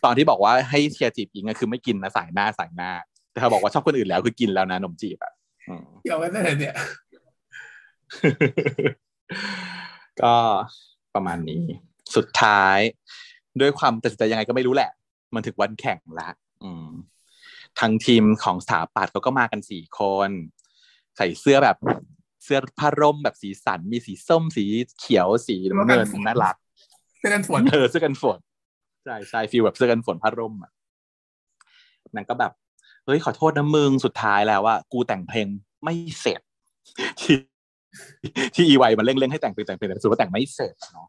ตอนที่บอกว่าให้เชียร์จีบอิงก็คือไม่กินนะสายหน้าสายหน้าแต่เขาบอกว่าชอบคนอื่นแล้วคือกินแล้วนะขนมจีบอ่ะเกี่ยวกันได้เลยเนี่ยก็ประมาณนี้สุดท้ายด้วยความตัดสินใจยังไงก็ไม่รู้แหละมันถึงวันแข่งละทางทีมของสถาปัตย์เขาก็มากันสี่คนใส่เสื้อแบบเสื้อผ้าร่มแบบสีสันมีสีส้มสีเขียวสีน้ำเงินน่ารักเสื้อกันฝนเออเสื้อกันฝนใช่ใช่ฟีลแบบเสื้อกันฝนผ้าร่มอ่ะนางก็แบบเฮ้ยขอโทษนะมึงสุดท้ายแล้วว่ากูแต่งเพลงไม่เสร็จที่ที่อีไวมันเร่งๆให้แต่งเพลงแต่งเพลงแต่สุดว่าแต่งไม่เสร็จเนาะ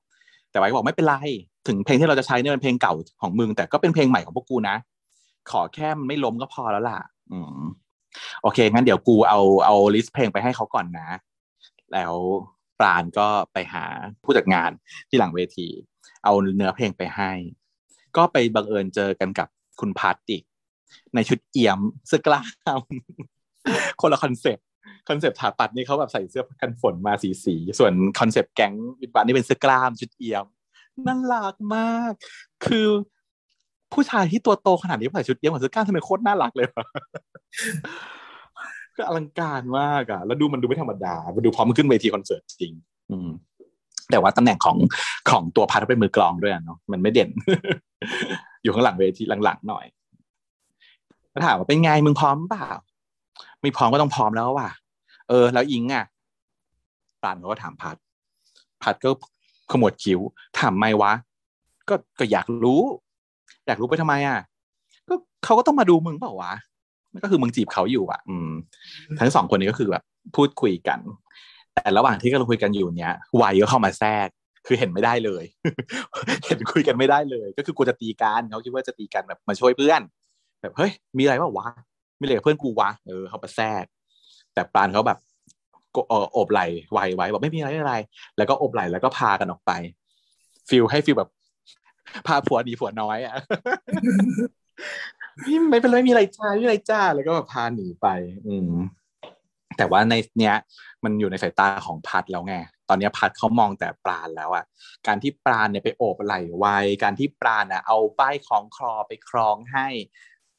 แต่ไวก็บอกไม่เป็นไรถึงเพลงที่เราจะใช้เนี่ยเป็นเพลงเก่าของมึงแต่ก็เป็นเพลงใหม่ของพวกกูนะขอแค่มันไม่ล้มก็พอแล้วล่ะอืมโอเคงั้นเดี๋ยวกูเอาเอาลิสต์เพลงไปให้เขาก่อนนะแล้วปราณก็ไปหาผู้จัดงานที่หลังเวทีเอาเนื้อเพลงไปให้ก็ไปบังเอิญเจอกันกับคุณพัทอีกในชุดเอี่ยมเสื้อกล้ามคนละคอนเซ็ปต์คอนเซ็ปต์ถาปัดนี่เขาแบบใส่เสื้อกันฝนมาสีสีส่วนคอนเซ็ปต์แก๊งวิทวานี่เป็นเสื้อกล้ามชุดเอี่ยมน่ารักมากคือผู้ชายที่ตัวโตขนาดนี้ใส่ชุดเอี่ยมกับเสื้อกล้ามทำไมโคตรน่ารักเลยวะก็อลังการมากอ่ะแล้วดูมันดูไม่ธรรมดามันดูพร้อมขึ้นเวทีคอนเสิร์ตจริงอืมแต่ว่าตำแหน่งของของตัวพาร์ทเป็นมือกลองด้วยเนาะมันไม่เด่น อยู่ข้างหลังเวทีหลังๆหน่อยก็ถามว่าเป็นไงมึงพร้อมเปล่าไม่พร้อมก็ต้องพร้อมแล้วว่ะเออแล้วอิงอ่ะปานเขาก็ถามพาร์ทพาร์ทก็ขมวดคิ้วถามไม่วะก็ก็อยากรู้อยากรู้ไปทำไมอ่ะก็เขาก็ต้องมาดูมึงเปล่าวะก็คือมึงจีบเขาอยู่อ่ะอืมทั้งสองคนนี้ก็คือแบบพูดคุยกันแต่ระหว่างที่กำลังคุยกันอยู่เนี้ยวายก็เข้ามาแทรกคือเห็นไม่ได้เลย เห็นคุยกันไม่ได้เลยก็คือกลัวจะตีกันเขาคิดว่าจะตีกันแบบมาช่วยเพื่อนแบบเฮ้ยมีอะไรวะวะมีอะไรกับเพื่อนกูวะเออเขามาแทรกแต่ปานเขาแบบโอบไหลวายไว้บอกไม่มีอะไรไม่มีอะไรแล้วก็โอบไหลแล้วก็พากันออกไปฟิลให้ฟิลแบบ พาผัวดีผัวน้อยอ่ะ ไม่เป็นไรไม่มีอะไรจ้าไม่มีอะไรจ้าแล้วก็พาหนีไปอืมแต่ว่าในเนี้ยมันอยู่ในสายตาของพัดแล้วไงตอนนี้พัดเขามองแต่ปราณแล้วอ่ะการที่ปราณเนี่ยไปโอบไหล่ไวการที่ปราณอ่ะเอาป้ายคล้องคอไปคล้องให้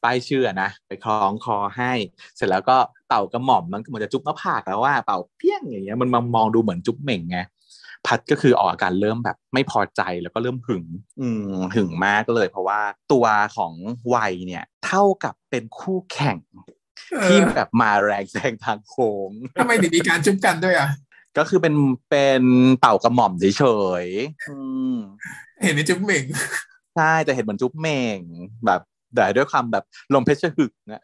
ป้ายเชื่อนะไปคล้องคอให้เสร็จแล้วก็เป่ากระหม่อมมันก็เหมือนจะจุ๊บหน้าผากแล้วว่าเป่าเพี้ยงอย่างเงี้ยมันมามองดูเหมือนจุ๊บเหม่งไงพัดก็คือออกอาการเริ่มแบบไม่พอใจแล้วก็เริ่มหึงอืมหึงมากเลยเพราะว่าตัวของวัยเนี่ยเท่ากับเป็นคู่แข่งที่แบบมาแรงแซงทางโค้งทำไมถึงมีการจุ๊บกันด้วยอ่ะก็คือเป็นเป็นเป่ากระหม่อมเฉยๆเห็นเป็นจุ๊บเหม่งใช่แต่เห็นเหมือนจุ๊บเหม่งแบบแต่ด้วยความแบบลมเพชรหึงนะ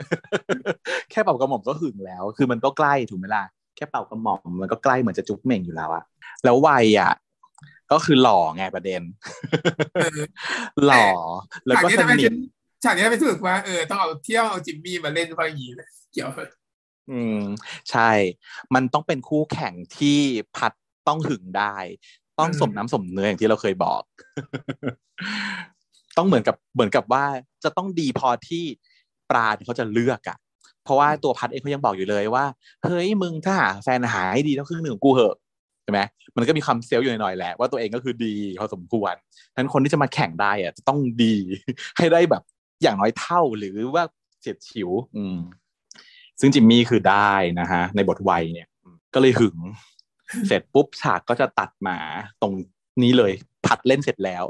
แค่เป่ากระหม่อมก็หึงแล้วคือมันก็ใกล้ถูกไหมล่ะแค่เป่ากระหม่อมมันก็ใกล้เหมือนจะจุ๊บเหม่งอยู่แล้วอะแล้ววัยอะก็คือหล่อไงประเด็นหล่อแล้วก็สนิทฉากนี้เป็นรู้สึกว่าเออต้องเอาเที่ยวเอาจิมมี่มาเล่นเพราะอย่างนี้เลยเกี่ยวอืมใช่มันต้องเป็นคู่แข่งที่พัดต้องหึงได้ต้องสมน้ำสมเนื้ออย่างที่เราเคยบอกต้องเหมือนกับเหมือนกับว่าจะต้องดีพอที่ปราณเขาจะเลือกอ่ะเพราะว่าตัวพัดเองเขายังบอกอยู่เลยว่าเฮ้ยมึงถ้าหาแฟนหาให้ดีเท่าครึ่งหนึ่งของกูเหอะใช่ไหมมันก็มีความเซลล์อยู่หน่อยแหละว่าตัวเองก็คือดีพอสมควรนั้นคนที่จะมาแข่งได้อ่ะจะต้องดีให้ได้แบบอย่างน้อยเท่าหรือว่าเจ็ดฉิวอืมซึ่งจิมมี่คือได้นะฮะในบทวัยเนี่ยก็เลยหึง เสร็จปุ๊บฉากก็จะตัดมาตรงนี้เลยพัดเล่นเสร็จแล้ว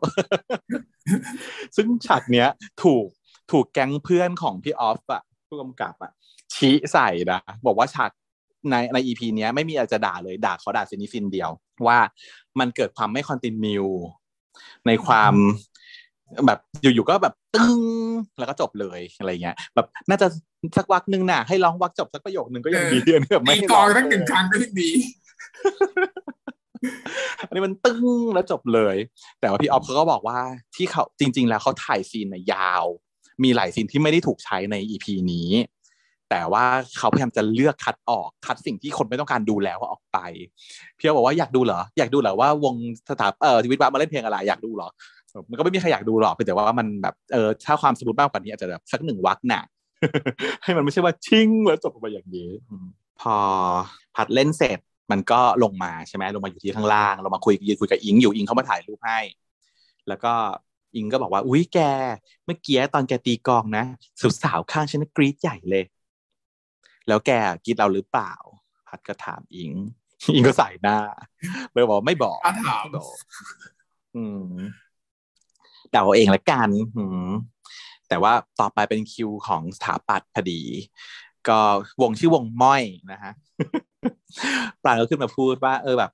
ซึ่งฉากเนี้ยถูกถูกแก๊งเพื่อนของพี่ออฟอะผู้กำกับอะชี้ใส่นะบอกว่าฉากในใน อี พี เนี้ยไม่มีอะไรจะด่าเลยด่าเขาด่าเซนิฟินเดียวว่ามันเกิดความไม่คอนติเนียในความแบบอยู่ๆก็แบบตึ้งแล้วก็จบเลยอะไรเงี้ยแบบน่าจะสักวักนึงน่ะให้ร้องวักจบสักประโยคนึงก็ยังดีแบบไม่กองสักหนึ่งครั้งก็ยังดีอันนี้มันตึ้งแล้วจบเลยแต่ว่าพี่ออฟเขาก็บอกว่าที่เขาจริงๆแล้วเขาถ่ายซีนน่ะยาวมีหลายซีนที่ไม่ได้ถูกใช้ใน อี พี นี้แต่ว่าเขาพยายามจะเลือกคัดออกคัดสิ่งที่คนไม่ต้องการดูแล้วออกไปพี่ออฟบอกว่าอยากดูเหรออยากดูเหรอว่าวงสถาเอ่อชีวิตบ้ามาเล่นเพลงอะไรอยากดูเหรอมันก็ไม่มีใครอยากดูหรอกแต่ว่ามันแบบเออถ้าความสมบูรณ์มากกว่านี้อาจจะแบบสักหนึ่งวรรคน่ะ ให้มันไม่ใช่ว่าชิ่งแล้วจบออกมาอย่างนี้พอผัดเล่นเสร็จมันก็ลงมาใช่ไหมลงมาอยู่ที่ข้างล่างเรามาคุยยืนคุยกับอิงอยู่อิงเขามาถ่ายรูปให้แล้วก็อิงก็บอกว่าอุ้ยแกเมื่อกี้ตอนแกตีกองนะสาวๆข้างฉันกรี๊ดใหญ่เลยแล้วแกกรี๊ดเราหรือเปล่าผัดก็ถามอิงอิงก็ใส่หน้าเลยบอกไม่บอกถามอืมเดาเองละกันแต่ว่าต่อไปเป็นคิวของสถาปัตย์พอดีก็วงชื่อวงม้อยนะฮะปราณก็ขึ้นมาพูดว่าเออแบบ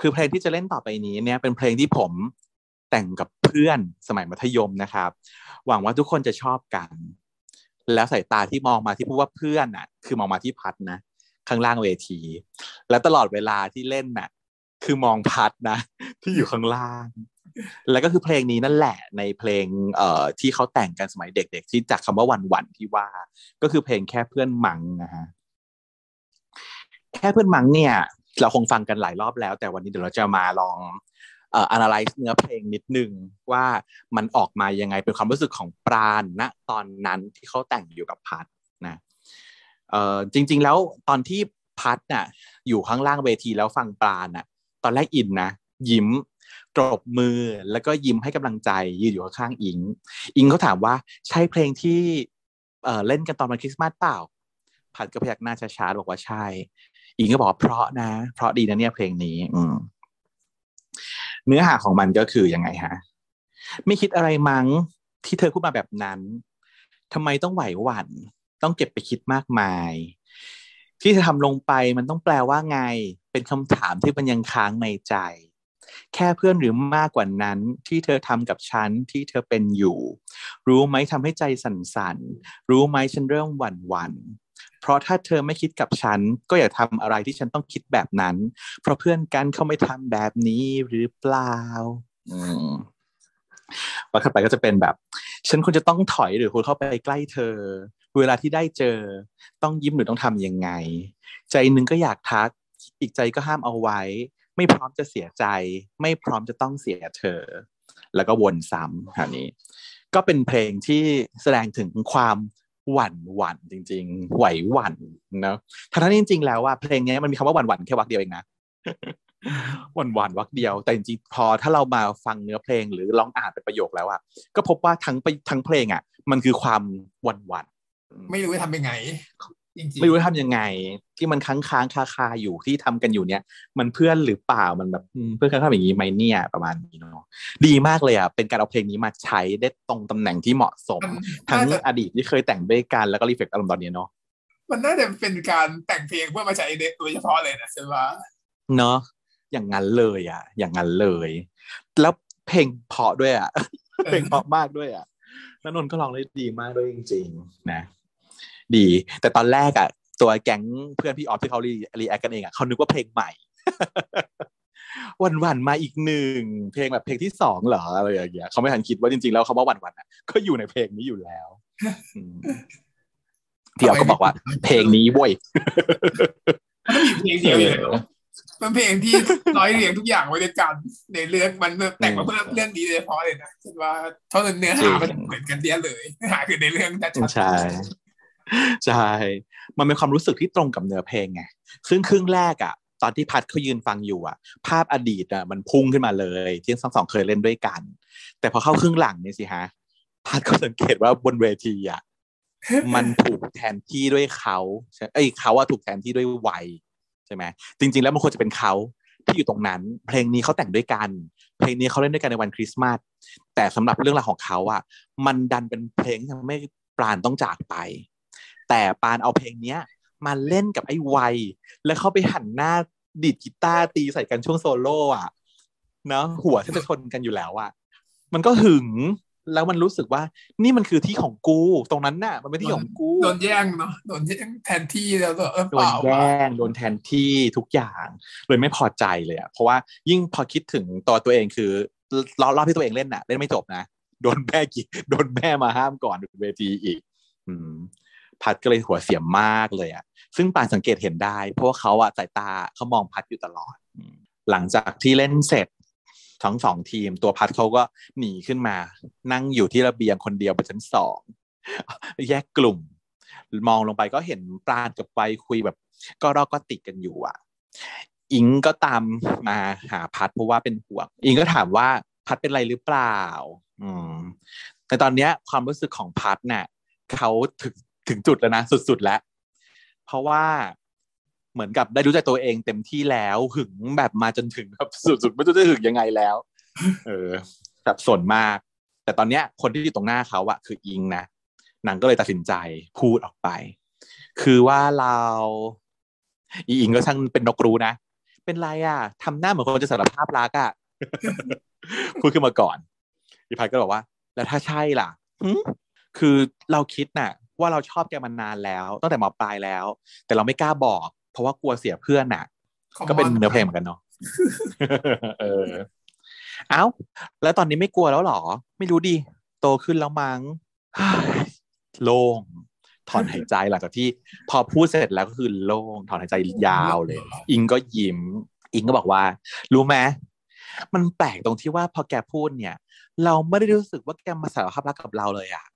คือเพลงที่จะเล่นต่อไปนี้เนี่ยเป็นเพลงที่ผมแต่งกับเพื่อนสมัยมัธยมนะครับหวังว่าทุกคนจะชอบกันแล้วสายตาที่มองมาที่พูดว่าเพื่อนน่ะคือมองมาที่พัดนะข้างล่างเวทีแล้วตลอดเวลาที่เล่นน่ะคือมองพัดนะที่อยู่ข้างล่างแล้วก็คือเพลงนี้นั่นแหละในเพลงเอ่อที่เขาแต่งกันสมัยเด็กๆที่จากคำว่าวันวันที่ว่าก็คือเพลงแค่เพื่อนมังนะฮะแค่เพื่อนมังเนี่ยเราคงฟังกันหลายรอบแล้วแต่วันนี้เดี๋ยวเราจะมาลองเอ่อ analyze เนื้อเพลงนิดนึงว่ามันออกมายังไงเป็นความรู้สึกของปราณณตอนนั้นที่เขาแต่งอยู่กับพัดนะเอ่อจริงๆแล้วตอนที่พัดน่ะอยู่ข้างล่างเวทีแล้วฟังปราณน่ะตอนแรกอินนะยิ้มตบมือแล้วก็ยิ้มให้กำลังใจยืนอยู่ข้างอิงอิงเขาถามว่าใช่เพลงที่เอ่อเล่นกันตอนวันคริสต์มาสเปล่าผัดก็พยักหน้าช้าๆบอกว่าใช่อิงก็บอกว่าเพราะนะเพราะดีนะเนี่ยเพลงนี้อืมเนื้อหาของมันก็คือยังไงฮะไม่คิดอะไรมั้งที่เธอพูดมาแบบนั้นทำไมต้องไหวหวั่นต้องเก็บไปคิดมากมายที่เธอทำลงไปมันต้องแปลว่าไงเป็นคำถามที่มันยังค้างในใจแค่เพื่อนหรือมากกว่านั้นที่เธอทำกับฉันที่เธอเป็นอยู่รู้ไหมทำให้ใจสั่นๆรู้ไหมฉันเริ่มหวั่นๆเพราะถ้าเธอไม่คิดกับฉันก็อย่าทำอะไรที่ฉันต้องคิดแบบนั้นเพราะเพื่อนกันเขาไม่ทำแบบนี้หรือเปล่าว่าถัดไปก็จะเป็นแบบฉันควรจะต้องถอยหรือควรเข้าไปใกล้เธอเวลาที่ได้เจอต้องยิ้มหรือต้องทำยังไงใจนึงก็อยากทักอีกใจก็ห้ามเอาไว้ไม่พร้อมจะเสียใจไม่พร้อมจะต้องเสียเธอ แล้วก็วนซ้ำแบบนี้ก็เป็นเพลงที่แสดงถึงความหวั่นหวั่นจริงๆไหวหวั่นเนาะทั้งนั้นจริงๆแล้วว่าเพลงนี้มันมีคำว่าหวั่นหวั่นแค่วรรคเดียวเองนะหวั่นหวั่นวรรคเดียวแต่จริงๆพอถ้าเรามาฟังเนื้อเพลงหรือลองอ่านเป็นประโยคแล้วอ่ะก็พบว่าทั้งทั้งเพลงอ่ะมันคือความหวั่นหวั่นไม่รู้จะทำยังไงจริงๆไม่รู้จะทำยังไงที่มันค้างค้างคาคาอยู่ที่ทำกันอยู่เนี้ยมันเพื่อนหรือเปล่ามันแบบเพื่อนกันทำอย่างนี้ไหมเนี่ยประมาณนี้เนาะดีมากเลยอ่ะเป็นการเอาเพลงนี้มาใช้ได้ตรงตำแหน่งที่เหมาะสมทั้งอดีตที่เคยแต่งด้วยกันแล้วก็รีเฟล็กต์อารมณ์ตอนนี้เนาะมันน่าจะเป็นการแต่งเพลงเพื่อมาใช้โดยเฉพาะเลยนะใช่ไหมเนาะอย่างนั้นเลยอ่ะอย่างนั้นเลยแล้วเพลงเพราะด้วยอ่ะ เพลงเพราะมากด้วยอ่ะณ นนท์ก็ร้องได้ดีมากด้วยจริงๆนะดีแต่ตอนแรกอ่ะตัวแก๊งเพื่อนพี่ออฟที่เขารีแอคกันเองอ่ะเขานึกว่าเพลงใหม่ วันๆมาอีกหนึ่งเพลงแบบเพลงที่สองเหรออะไรอย่างเงี้ยเขาไม่ทันคิดว่าจริงๆแล้วคำว่าวันๆอ่ะก็อยู่ในเพลงนี้อยู่แล้วพี่ออฟก็บอกว่าเพลงนี้เว้ยเพลงเดียวเลยมันเพลงที่ร้อยเรียงทุกอย่างไว้ด้วยกันในเรื่องมันแต่งมาเพื่อเรื่องดีเลยเพราะเลยนะคือว่าเท่านั้นเนื้อหามันเหมือนกันเดียวเลยเนื้อหาคือในเรื่องชัดๆใช่ใช่มันเป็นความรู้สึกที่ตรงกับเนื้อเพลงไงซึ่งครึ่งแรกอ่ะตอนที่พัดเขายืนฟังอยู่อ่ะภาพอดีตอ่ะมันพุ่งขึ้นมาเลยที่ทั้งสองเคยเล่นด้วยกันแต่พอเข้าครึ่งหลังนี่สิฮะพัดเขาสังเกตว่าบนเวทีอ่ะมันถูกแทนที่ด้วยเขาไอ้เขาว่าถูกแทนที่ด้วยวัยใช่ไหมจริงๆแล้วมันควรจะเป็นเขาที่อยู่ตรงนั้นเพลงนี้เขาแต่งด้วยกันเพลงนี้เขาเล่นด้วยกันในวันคริสต์มาสแต่สำหรับเรื่องราวของเขาอ่ะมันดันเป็นเพลงที่ทำให้ปราณต้องจากไปแต่ปานเอาเพลงนี้มาเล่นกับไอ้วัยแล้วเข้าไปหันหน้าดีดกีตาร์ตีใส่กันช่วงโซโล่อ่ะเนาะหัวที่จะชนกันอยู่แล้วอ่ะมันก็หึงแล้วมันรู้สึกว่านี่มันคือที่ของกูตรงนั้นน่ะมันเป็นที่ของกูโดนแย่งเนาะโดนแย่งแทนที่แล้วก็เออโดนแย่งโดนแทนที่ทุกอย่างเลยไม่พอใจเลยอ่ะเพราะว่ายิ่งพอคิดถึงตัวตัวเองคือรอบที่ตัวเองเล่นน่ะเล่นไม่จบนะโดนแม่กีโดนแม่มาห้ามก่อนบนเวทีอีกอืมพัดก็เลยหัวเสียมากเลยอ่ะซึ่งปานสังเกตเห็นได้เพราะว่าเขาอ่ะสายตาเขามองพัดอยู่ตลอดหลังจากที่เล่นเสร็จทั้งสองทีมตัวพัดเขาก็หนีขึ้นมานั่งอยู่ที่ระเบียงคนเดียวบนชั้นสองแยกกลุ่มมองลงไปก็เห็นปราณกับไปคุยแบบก็รอก็ติดกันอยู่อ่ะอิงก็ตามมาหาพัดเพราะว่าเป็นห่วงอิงก็ถามว่าพัดเป็นไรหรือเปล่าอืมแต่ตอนเนี้ยความรู้สึกของพัดเนี่ยเขาถึงถึงจุดแล้วนะสุดๆแล้วเพราะว่าเหมือนกับได้รู้ใจตัวเองเต็มที่แล้วหึงแบบมาจนถึงแบบสุดๆไม่รู้จะหึงยังไงแล้วเออสับสนมากแต่ตอนเนี้ยคนที่อยู่ตรงหน้าเขาอะคืออิงนะนางก็เลยตัดสินใจพูดออกไปคือว่าเราอีอิงก็ช่างเป็นนกรู้นะเป็นไรอะทำหน้าเหมือนคนจะสารภาพรักอะพูดขึ้นมาก่อนอีพัดก็บอกว่าแล้วถ้าใช่ล่ะคือเราคิดน่ะว่าเราชอบแกมานานแล้วตั้งแต่ม.ปลายแล้วแต่เราไม่กล้าบอกเพราะว่ากลัวเสียเพื่อนน่ะก็เป็นเนื้อเพลงเหมือนกันเนาะเออเอ้าแล้วตอนนี้ไม่กลัวแล้วหรอไม่รู้ดิโตขึ้นแล้วมั้งโล่งถอนหายใจหลังจากที่พอพูดเสร็จแล้วก็คือโล่งถอนหายใจยาวเลยอิงก็ยิ้มอิงก็บอกว่ารู้ไหมมันแปลกตรงที่ว่าพอแกพูดเนี่ยเราไม่ได้รู้สึกว่าแกมาสารภาพรักกับเราเลยอะ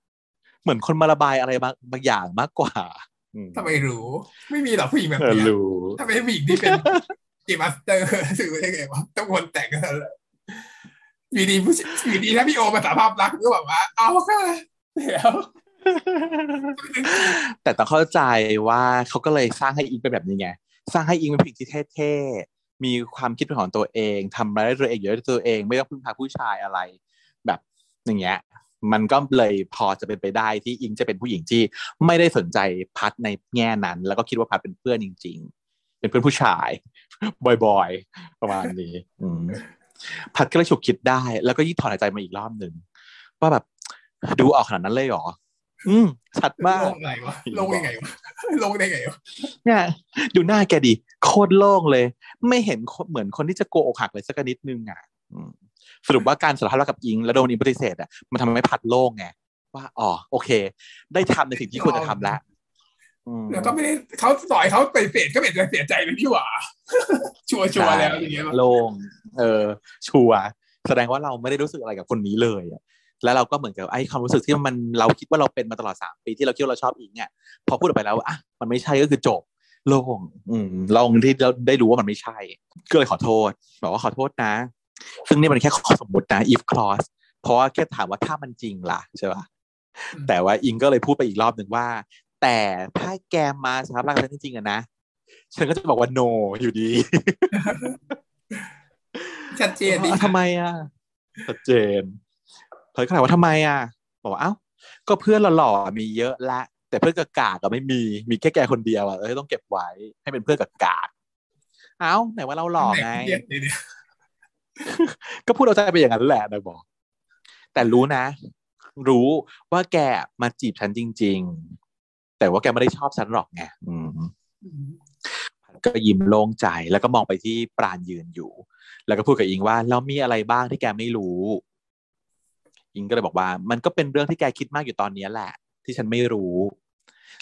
เหมือนคนมาระบายอะไรบางบางอย่างมากกว่าทำไมรู้ไม่มีหรอผู้หญิงแบบนี้ทำไมผู้หญิงที่เป็นกีมาสเตอร์สื่อได้ไงวะต้องวนแต่งกันแล้ววีดีผู้วีดีถ้าพี่โอมาสารภาพรักก็แบบว่าเอาค่ะเดี๋ยวแต่ต้องเข้าใจว่าเขาก็เลยสร้างให้อิงเป็นแบบนี้ไงสร้างให้อิงเป็นผู้หญิงที่เท่ๆมีความคิดเป็นของตัวเองทำอะไรด้วยตัวเองเยอะด้วยตัวเองไม่ต้องพึ่งพาผู้ชายอะไรแบบอย่างเงี้ยมันก็เลยพอจะเป็นไปได้ที่อิงจะเป็นผู้หญิงที่ไม่ได้สนใจพัดในแง่นั้นแล้วก็คิดว่าพัดเป็นเพื่อนจริงๆเป็นเพื่อนผู้ชายบ่อยๆประมาณนี้ พัดก็เลยฉุกคิดได้แล้วก็ยิ่งถอนหายใจมาอีกรอบหนึ่งว่าแบบดูออกขนาดนั้นเลยหรออืมชัดมากโล่งไงวะโล่งได้ไงวะโล่งได้ไงวะเนี่ยดูหน้าแกดิโคตรโล่งเลยไม่เห็นเหมือนคนที่จะโกอกหักเลยสักนิดนึงอ่ะสรุปว่าการสารภาพรักกับอิงและโดนอิงปฏิเสธอ่ะมันทำให้พัดโล่งไงว่าอ๋อโอเคได้ทำในสิ่งที่ควรจะทำแล้วแล้วก็ไม่ได้เขาสอยเขาไปเฟดก็เป็นจะเสียใจเลยพี่หว่าชัวร์ๆแล้วอย่างเงี้ยโล่งเออชัวร์ แสดงว่าเราไม่ได้รู้สึกอะไรกับคนนี้เลยแล้วเราก็เหมือนกับไอ้ความรู้สึกที่มันเราคิดว่าเราเป็นมาตลอดสามปีที่เราคิดว่าเราชอบอิงเนี่ยพอพูดออกไปแล้วอ่ะมันไม่ใช่ก็คือจบโล่งอืมโล่งที่เราได้รู้ว่ามันไม่ใช่ก็เลยขอโทษบอกว่าขอโทษนะซึ่งนี่มันแค่ข้อสมมตินะ if clause เพราะว่าแค่ถามว่าถ้ามันจริงล่ะใช่ป่ะแต่ว่าอิงก็เลยพูดไปอีกรอบนึงว่าแต่ถ้าแกมาสารภาพรักฉันจริงๆอ่ะนะฉันก็จะบอกว่า no อยู่ดีชัดเจนดิทำไมอ่ะชัดเจนเฮ้ยเขาถามว่าทำไมอ่ะบอกว่าเอ้าก็เพื่อนหล่อๆมีเยอะละแต่เพื่อนกากาก็ไม่มีมีแค่แกคนเดียวอ่ะเอ้ยต้องเก็บไว้ให้เป็นเพื่อนกากาเอ้าไหนว่าเราหล่อไงก็พูดเอาใจไปอย่างนั้นแหละนายบอกแต่รู้นะรู้ว่าแกมาจีบฉันจริงๆแต่ว่าแกไม่ได้ชอบฉันหรอกไงก็ยิ้มโล่งใจแล้วก็มองไปที่ปราณยืนอยู่แล้วก็พูดกับอิงว่าแล้วมีอะไรบ้างที่แกไม่รู้อิงก็เลยบอกว่ามันก็เป็นเรื่องที่แกคิดมากอยู่ตอนนี้แหละที่ฉันไม่รู้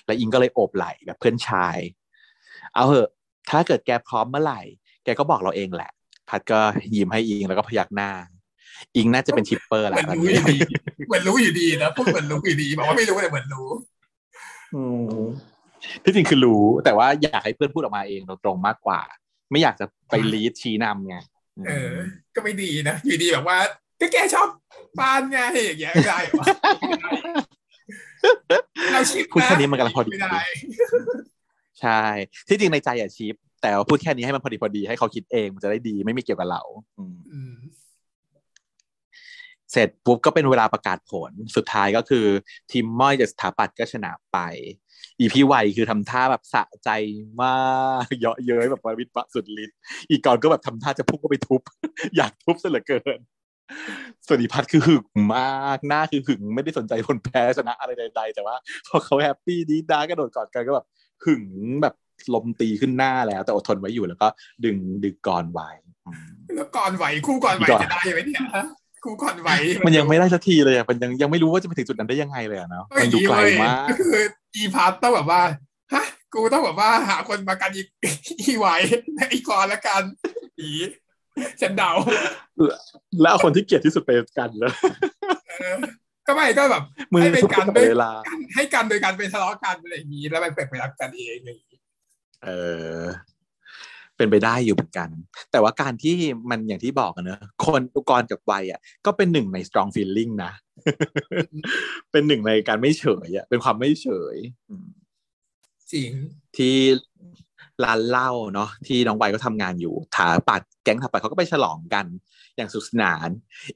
และอิงก็เลยโอบไหล่แบบเพื่อนชายเอาเหอะถ้าเกิดแกพร้อมเมื่อไหร่แกก็บอกเราเองแหละพัดก็ยิ้มให้อิงแล้วก็พยักหน้าอิงน่าจะเป็นชิปเปอร์แหละเหมือนรู้อยู่ดีเหมือนรู้อยู่ดีนะพวกเหมือนรู้อยู่ดีบอกว่าไม่รู้แต่เหมือนรู้ที่จริงคือรู้แต่ว่าอยากให้เพื่อนพูดออกมาเองตรงๆมากกว่าไม่อยากจะไปลีดชี้นำไงเออก็ไม่ดีนะอยู่ดีแบบว่าก็แกชอบปานไงอย่างเงี้ยได้หรอเราชิปพูดแค่นี้มันกำลังพอดีใช่ที่จริงในใจอะชิปแต่ว่าพูดแค่นี้ให้มันพอดีพอดีให้เขาคิดเองมันจะได้ดีไม่มีเกี่ยวกับเราเสร็จปุ๊บก็เป็นเวลาประกาศผลสุดท้ายก็คือทีมม้อยจากสถาปัตย์ก็ชนะไปอีพี่ไวคือทำท่าแบบสะใจมากเยาะเย้ยแบบวิทย์สุดฤทธิ์อีกรก็แบบทำท่าจะพุ่งก็ไปทุบ อยากทุบซะเหลือเกินส่วนอีพัดคือหึงมากหน้าคือหึงไม่ได้สนใจคนแพ้ชนะอะไรใดๆแต่ว่าพอเขาแฮปปี้ดีด้ากระโดดกอดกันก็แบบหึงแบบลมตีขึ้นหน้าแล้วแต่อดทนไว้อยู่แล้วก็ดึงดึงกรไว้แล้วกรไว้คู่กรไว้จะได้ไหมเนี่ยกูก่อนไว้มันยังไม่ได้สักทีเลยอ่ะมันยังยังไม่รู้ว่าจะไปถึงจุดนั้นได้ยังไงเลยอ่ะเนาะมันดูไกลมากก็คืออีพาร์ตต้องแบบว่าฮะกูต้องแบบว่าหาคนมากันอีอีไว้อีกอนละกันอีฉันเดาแล้วเอาคนที่เกลียดที่สุดไปกันแล้วก็ไม่ก็แบบให้ไปกันด้วยให้กันโดยการไปทะเลาะกันอะไรอย่างงี้แล้วไปแปลกไปรักกันเองอะไรอย่างงี้เออเป็นไปได้อยู่เหมือนกันแต่ว่าการที่มันอย่างที่บอกกันเนอะคนอุกรกับไวอ่ะก็เป็นหนึ่งใน strong feeling นะ เป็นหนึ่งในการไม่เฉยอ่ะเป็นความไม่เฉยจริงที่ร้านเหล้าเนาะที่น้องไวก็ทำงานอยู่ถาปัดแก๊งถาปัดเขาก็ไปฉลองกันอย่างสุขสนาน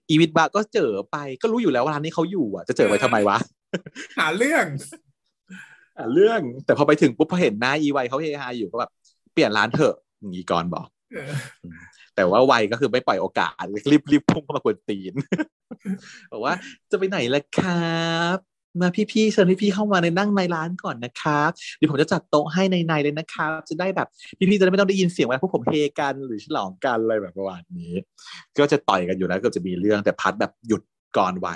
อีวิทบาก็เจอไปก็รู้อยู่แล้วว่าร้านนี้เขาอยู่อ่ะจะเจอไปทำไมวะ หาเรื่อง หาเรื่องแต่พอไปถึงปุ๊บพอเห็นหน้าอีไวเขาเฮฮาอยู่ก็แบบเปลี่ยนร้านเถอะอีกรบอกแต่ว่าไวก็คือไม่ปล่อยโอกาสรีบรีบพุ่งเข้ามากวนตีนบอกว่าจะไปไหนล่ะครับมาพี่ๆเชิญพี่ๆเข้ามาในนั่งในร้านก่อนนะครับเดี๋ยวผมจะจัดโต๊ะให้ในในเลยนะครับจะได้แบบพี่ๆจะได้ไม่ต้องได้ยินเสียงเวลาพวกผมเฮกันหรือฉลองกันอะไรแบบประมาณนี้ก็จะต่อยกันอยู่แล้วก็จะมีเรื่องแต่พัดแบบหยุดก่อนไว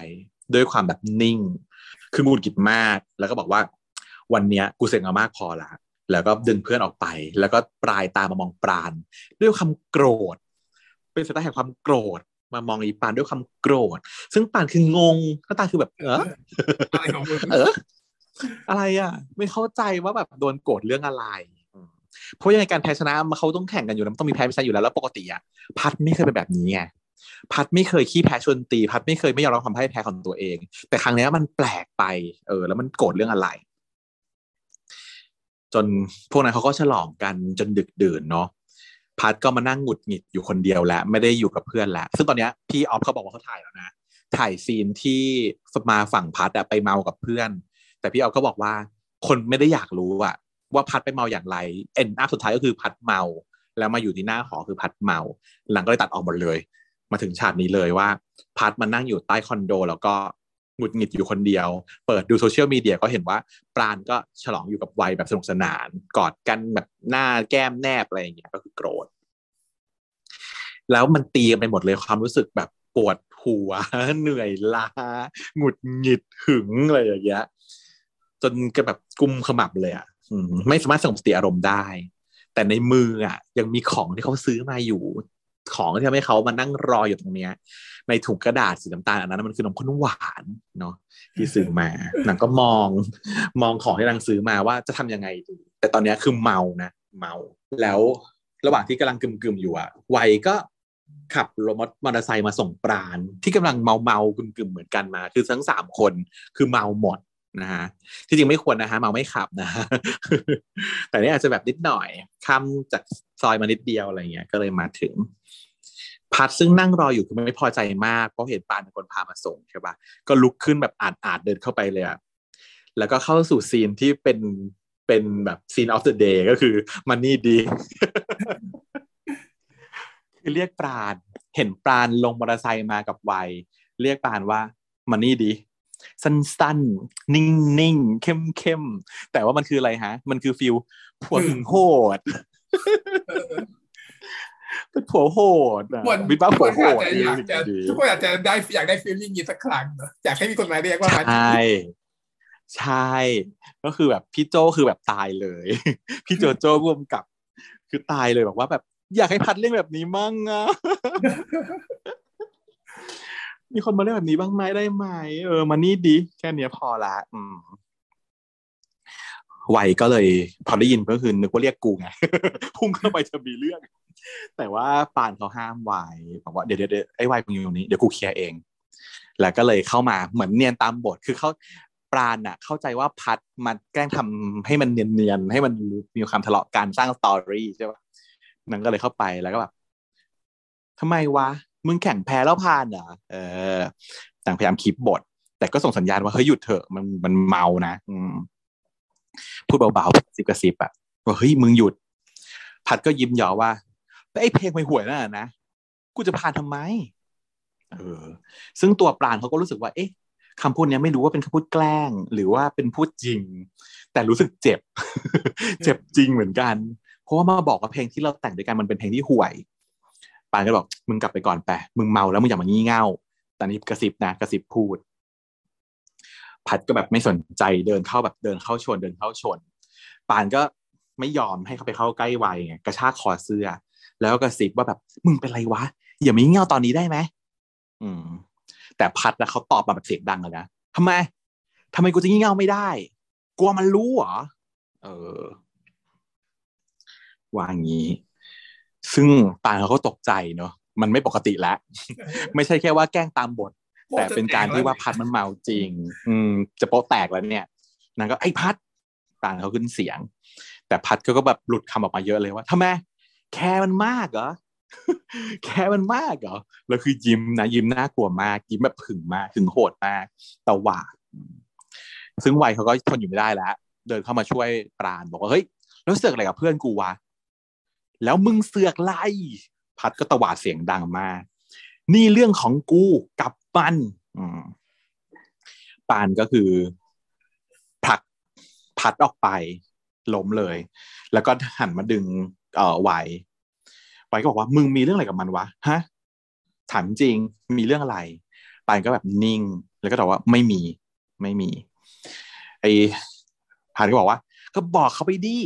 ด้วยความแบบนิ่งคือหงุดหงิดมากแล้วก็บอกว่าวันเนี้ยกูเซ็งมากพอละแล้วก็ดึงเพื่อนออกไปแล้วก็ปลายตามามองปราณด้วยความโกรธเป็นสายตาแห่งความโกรธมามองอีปราณด้วยความโกรธซึ่งปราณคืองงหน้าตาคือแบบเอออะไรของมึงเอออะไรอ่ะไม่เข้าใจว่าแบบโดนโกรธเรื่องอะไรเพราะยังไงการแพ้ชนะมันเขาต้องแข่งกันอยู่แล้วต้องมีแพ้ชนะอยู่แล้วแล้วปกติอ่ะพัดไม่เคยเป็นแบบนี้ไงพัดไม่เคยขี้แพ้ชนตีพัดไม่เคยไม่ยอมรับความพ่ายแพ้ของตัวเองแต่ครั้งนี้มันแปลกไปเออแล้วมันโกรธเรื่องอะไรจนพวกนั้นเขาก็ฉลองกันจนดึกดื่นเนาะพัดก็มานั่งหงุดหงิดอยู่คนเดียวแล้วไม่ได้อยู่กับเพื่อนแล้วซึ่งตอนนี้พี่ออฟเขาบอกว่าเขาถ่ายแล้วนะถ่ายซีนที่มาฝั่งพัดอะไปเมากับเพื่อนแต่พี่ออฟก็บอกว่าคนไม่ได้อยากรู้อะว่าพัดไปเมาอย่างไรเอ็นอัพสุดท้ายก็คือพัดเมาแล้วมาอยู่ที่หน้าหอคือพัดเมาหลังก็เลยตัดออกหมดเลยมาถึงฉากนี้เลยว่าพัดมานั่งอยู่ใต้คอนโดแล้วก็หงุดหงิดอยู่คนเดียวเปิดดูโซเชียลมีเดียก็เห็นว่าปราณก็ฉลองอยู่กับไวแบบสนุกสนานกอดกันแบบหน้าแก้มแนบอะไรอย่างเงี้ยก็คือโกรธแล้วมันตีกันไปหมดเลยความรู้สึกแบบปวดหัวเหนื่อยล้าหงุดหงิดหึงอะไรอย่างเงี้ยจนก็แบบกุมขมับเลยอ่ะไม่สามารถสงบสติอารมณ์ได้แต่ในมืออ่ะยังมีของที่เขาซื้อมาอยู่ ของที่ทำให้เขามานั่งรออยู่ตรงเนี้ยในถุงกระดาษสีน้ำตาลอันนั้นมันคือนมข้นหวานเนาะที่ซื้อมานางก็มองมองของที่นางซื้อมาว่าจะทำยังไงดีแต่ตอนนี้คือเมานะเมาแล้วระหว่างที่กำลังกึ่มๆอยู่อะวัยก็ขับรถมอเตอร์ไซค์มาส่งปราณที่กำลังเมาๆกึ่มๆเหมือนกันมาคือทั้งสามคนคือเมาหมดนะฮะที่จริงไม่ควรนะฮะเมาไม่ขับนะแต่นี่อาจจะแบบนิดหน่อยข้ามจากซอยมานิดเดียวอะไรเงี้ยก็เลยมาถึงพัดซึ่งนั่งรออยู่คือไม่พอใจมากเพราะเห็นปานเป็นคนพามาส่งใช่ปะก็ลุกขึ้นแบบอาดๆเดินเข้าไปเลยอะแล้วก็เข้าสู่ซีนที่เป็นเป็นแบบซีน of the day ก็คือมันนี่ดีคือเรียกปราณเห็นปราณลงมอเตอร์ไซค์มากับไวเรียกปราณว่ามันนี่ดีสั้นๆนิ่งๆเข้มๆแต่ว่ามันคืออะไรฮะมันคือฟิลผัวหึงโหดเป็นผัวโหดมีบ้าผัวโหดทุกคนอาจจะได้อยากได้ฟีลลิ่งนี้สักครั้งนะอยากให้มีคนมาเรียกว่ามันใช่ใช่ก็คือแบบพี่โจคือแบบตายเลยพี่โจโจ้ร่วมกับคือตายเลยบอกว่าแบบอยากให้พัดเล่นแบบนี้มั่งอ่ะมีคนมาเล่นแบบนี้บ้างไหมได้ไหมเออมานี่ดิแค่นี้พอละอืมไวก็เลยพอได้ยินก็คือนึกว่าเรียกกูไงพุ่งเข้าไปจะมีเรื่องแต่ว่าป่านเขาห้ามไวบอกว่าเดี๋ยวเดี๋ยวไอ้ไวมึงอยู่ตรงนี้เดี๋ยวกูเคลียร์เองแล้วก็เลยเข้ามาเหมือนเนียนตามบทคือเขาปราณน่ะเข้าใจว่าพัดมาแกล้งทำให้มันเนียนๆให้มันมีความทะเลาะกันสร้างสตอรี่ใช่ปะนั่นก็เลยเข้าไปแล้วก็แบบทำไมวะมึงแข่งแพ้แล้วพานเหรอเออต่างพยายามคีบบทแต่ก็ส่งสัญญาณว่าเฮ้ยหยุดเถอะมันมันเมานะอืมพูดเบาๆสิบกระซิบอ่ะว่าเฮ้ยมึงหยุดพัดก็ยิ้มหยอว่าไอ้เพลงไม่ห่วยนั่นนะกูจะพานทำไมเออซึ่งตัวปราณเขาก็รู้สึกว่าเอ๊ะคำพูดนี้ไม่รู้ว่าเป็นคำพูดแกล้งหรือว่าเป็นพูดจริงแต่รู้สึกเจ็บ เจ็บจริงเหมือนกันเพราะว่ามาบอกว่าเพลงที่เราแต่งด้วยกันมันเป็นเพลงที่ห่วยปานก็บอกมึงกลับไปก่อนไปมึงเมาแล้วมึงอย่ามางี่เง่าตอนนี้กระซิบนะกระซิบพูดพัดก็แบบไม่สนใจเดินเข้าแบบเดินเข้าชนเดินเข้าชนปานก็ไม่ยอมให้เขาไปเข้าใกล้ไวไงกระชากคอเสื้อแล้วกระซิบว่าแบบมึงเป็นไรวะอย่ามางี่เง่าตอนนี้ได้ไหมอืมแต่พัดแล้วเขาตอบมาแบบเสียงดังเลยนะทำไมทำไมกูจะงี่เง่าไม่ได้กลัวมันรู้เหรอเออว่างี้ซึ่งปานเขาก็ตกใจเนาะมันไม่ปกติแล้ว ไม่ใช่แค่ว่าแกล้งตามบท แต่เป็นการที่ว่าพัดมันเมาจริงอืมจะโป๊ะแตกแล้วเนี่ยนางก็ไอ้พัดปานเขาขึ้นเสียงแต่พัดเขาก็แบบหลุดคำออกมาเยอะเลยว่าทำไมแค่มันมากเหรอ แค่มันมากเหรอแล้วคือยิ้มนะยิ้มน่ากลัวมากยิ้มแบบหึงมากหึงโหดมากตะหวาดซึ่งไวเขาก็ทนอยู่ไม่ได้แล้วเดินเข้ามาช่วยปานบอกว่าเฮ้ยรู้สึกอะไรกับเพื่อนกูวะแล้วมึงเสือกไล่พัดก็ตะหวาดเสียงดังมานี่เรื่องของกูกับมันปานก็คือผลักพัดออกไปล้มเลยแล้วก็หันมาดึงเอ่อไวไวก็บอกว่ามึงมีเรื่องอะไรกับมันวะฮะถามจริงมีเรื่องอะไรปานก็แบบนิ่งแล้วก็ตอบว่าไม่มีไม่มีไอพัดก็บอกว่าก็บอกเขาไปดิ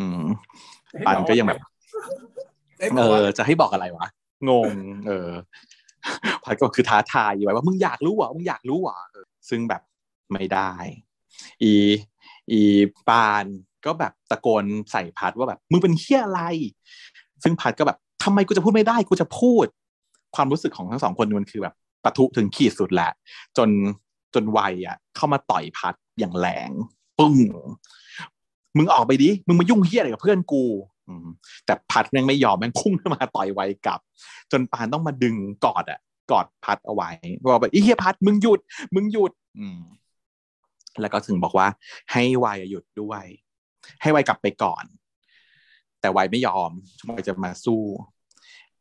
อืมปานก็ยังแบบเออจะให้บอกอะไรวะงงเออพัดก็คือท้าทายอยู่ไว้ว่ามึงอยากรู้เหรอมึงอยากรู้เหรอซึ่งแบบไม่ได้อีอีปานก็แบบตะโกนใส่พัดว่าแบบมึงเป็นเหี้ยอะไรซึ่งพัดก็แบบทำไมกูจะพูดไม่ได้กูจะพูดความรู้สึกของทั้งสองคนมันคือแบบปะทุถึงขีดสุดแหละจนจนไวอ่ะเข้ามาต่อยพัดอย่างแรงปึ้งมึงออกไปดิมึงมายุ่งเหี้ยอะไรกับเพื่อนกูแต่พัดแม่งไม่ยอมแม่งพุ่งเข้ามาต่อยไวกลับจนปานต้องมาดึงกอดอ่ะกอดพัดเอาไว้บอกแบบไอ้เหี้ยพัดมึงหยุดมึงหยุดแล้วก็ถึงบอกว่าให้ไวหยุดด้วยให้ไวกลับไปก่อนแต่ไวไม่ยอมไวจะมาสู้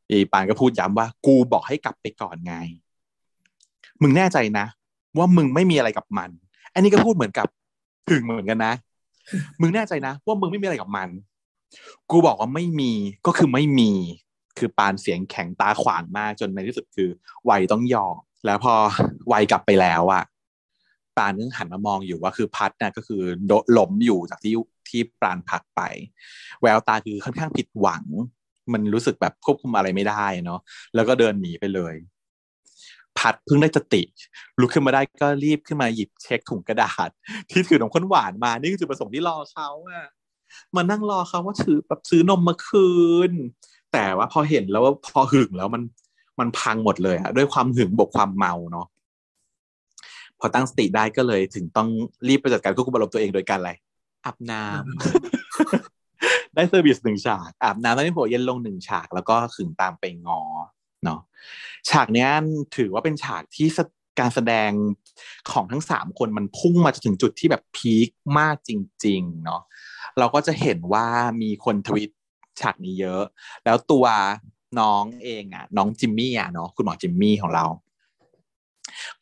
ไอ้ปานก็พูดย้ำว่ากูบอกให้กลับไปก่อนไงมึงแน่ใจนะว่ามึงไม่มีอะไรกับมันอันนี้ก็พูดเหมือนกับถึงเหมือนกันนะมึงแน่ใจนะว่ามึงไม่มีอะไรกับมันกูบอกว่าไม่มีก็คือไม่มีคือปานเสียงแข็งตาขวางมากจนในที่สุดคือไวต้องยอมแล้วพอไวกลับไปแล้วอะปานนึงหันมามองอยู่ว่าคือพัดนะก็คือโดนล้มอยู่จากที่ที่ปานผลักไปแววตาคือค่อนข้างผิดหวัง มันรู้สึกแบบควบคุมอะไรไม่ได้เนาะแล้วก็เดินหนีไปเลยพัดเพิ่งได้สติลุกขึ้นมาได้ก็รีบขึ้นมาหยิบเช็คถุงกระดาษที่ถือนมข้นหวานมานี่คือจุดประสงค์ที่รอเขาอะมานั่งรอเขาว่าถือแบบซื้อนมมาคืนแต่ว่าพอเห็นแล้วว่าพอหึงแล้วมันมันพังหมดเลยอะด้วยความหึงบวกความเมาเนาะพอตั้งสติได้ก็เลยถึงต้องรีบไปจัดการควบคุมอารมณ์ตัวเองโดยการอะไรอาบน้ำ ได้เซอร์วิสหนึ่งฉากอาบน้ำแล้วนี่หัวเย็นลงหนึ่งฉากแล้วก็ขึงตามไปงอเนาะฉากนี้ถือว่าเป็นฉากที่การแสดงของทั้งสามคนมันพุ่งมาจนถึงจุดที่แบบพีคมากจริงๆเนาะเราก็จะเห็นว่ามีคนทวิตฉากนี้เยอะแล้วตัวน้องเองอ่ะน้องจิมมี่อ่ะเนาะคุณหมอจิมมี่ของเรา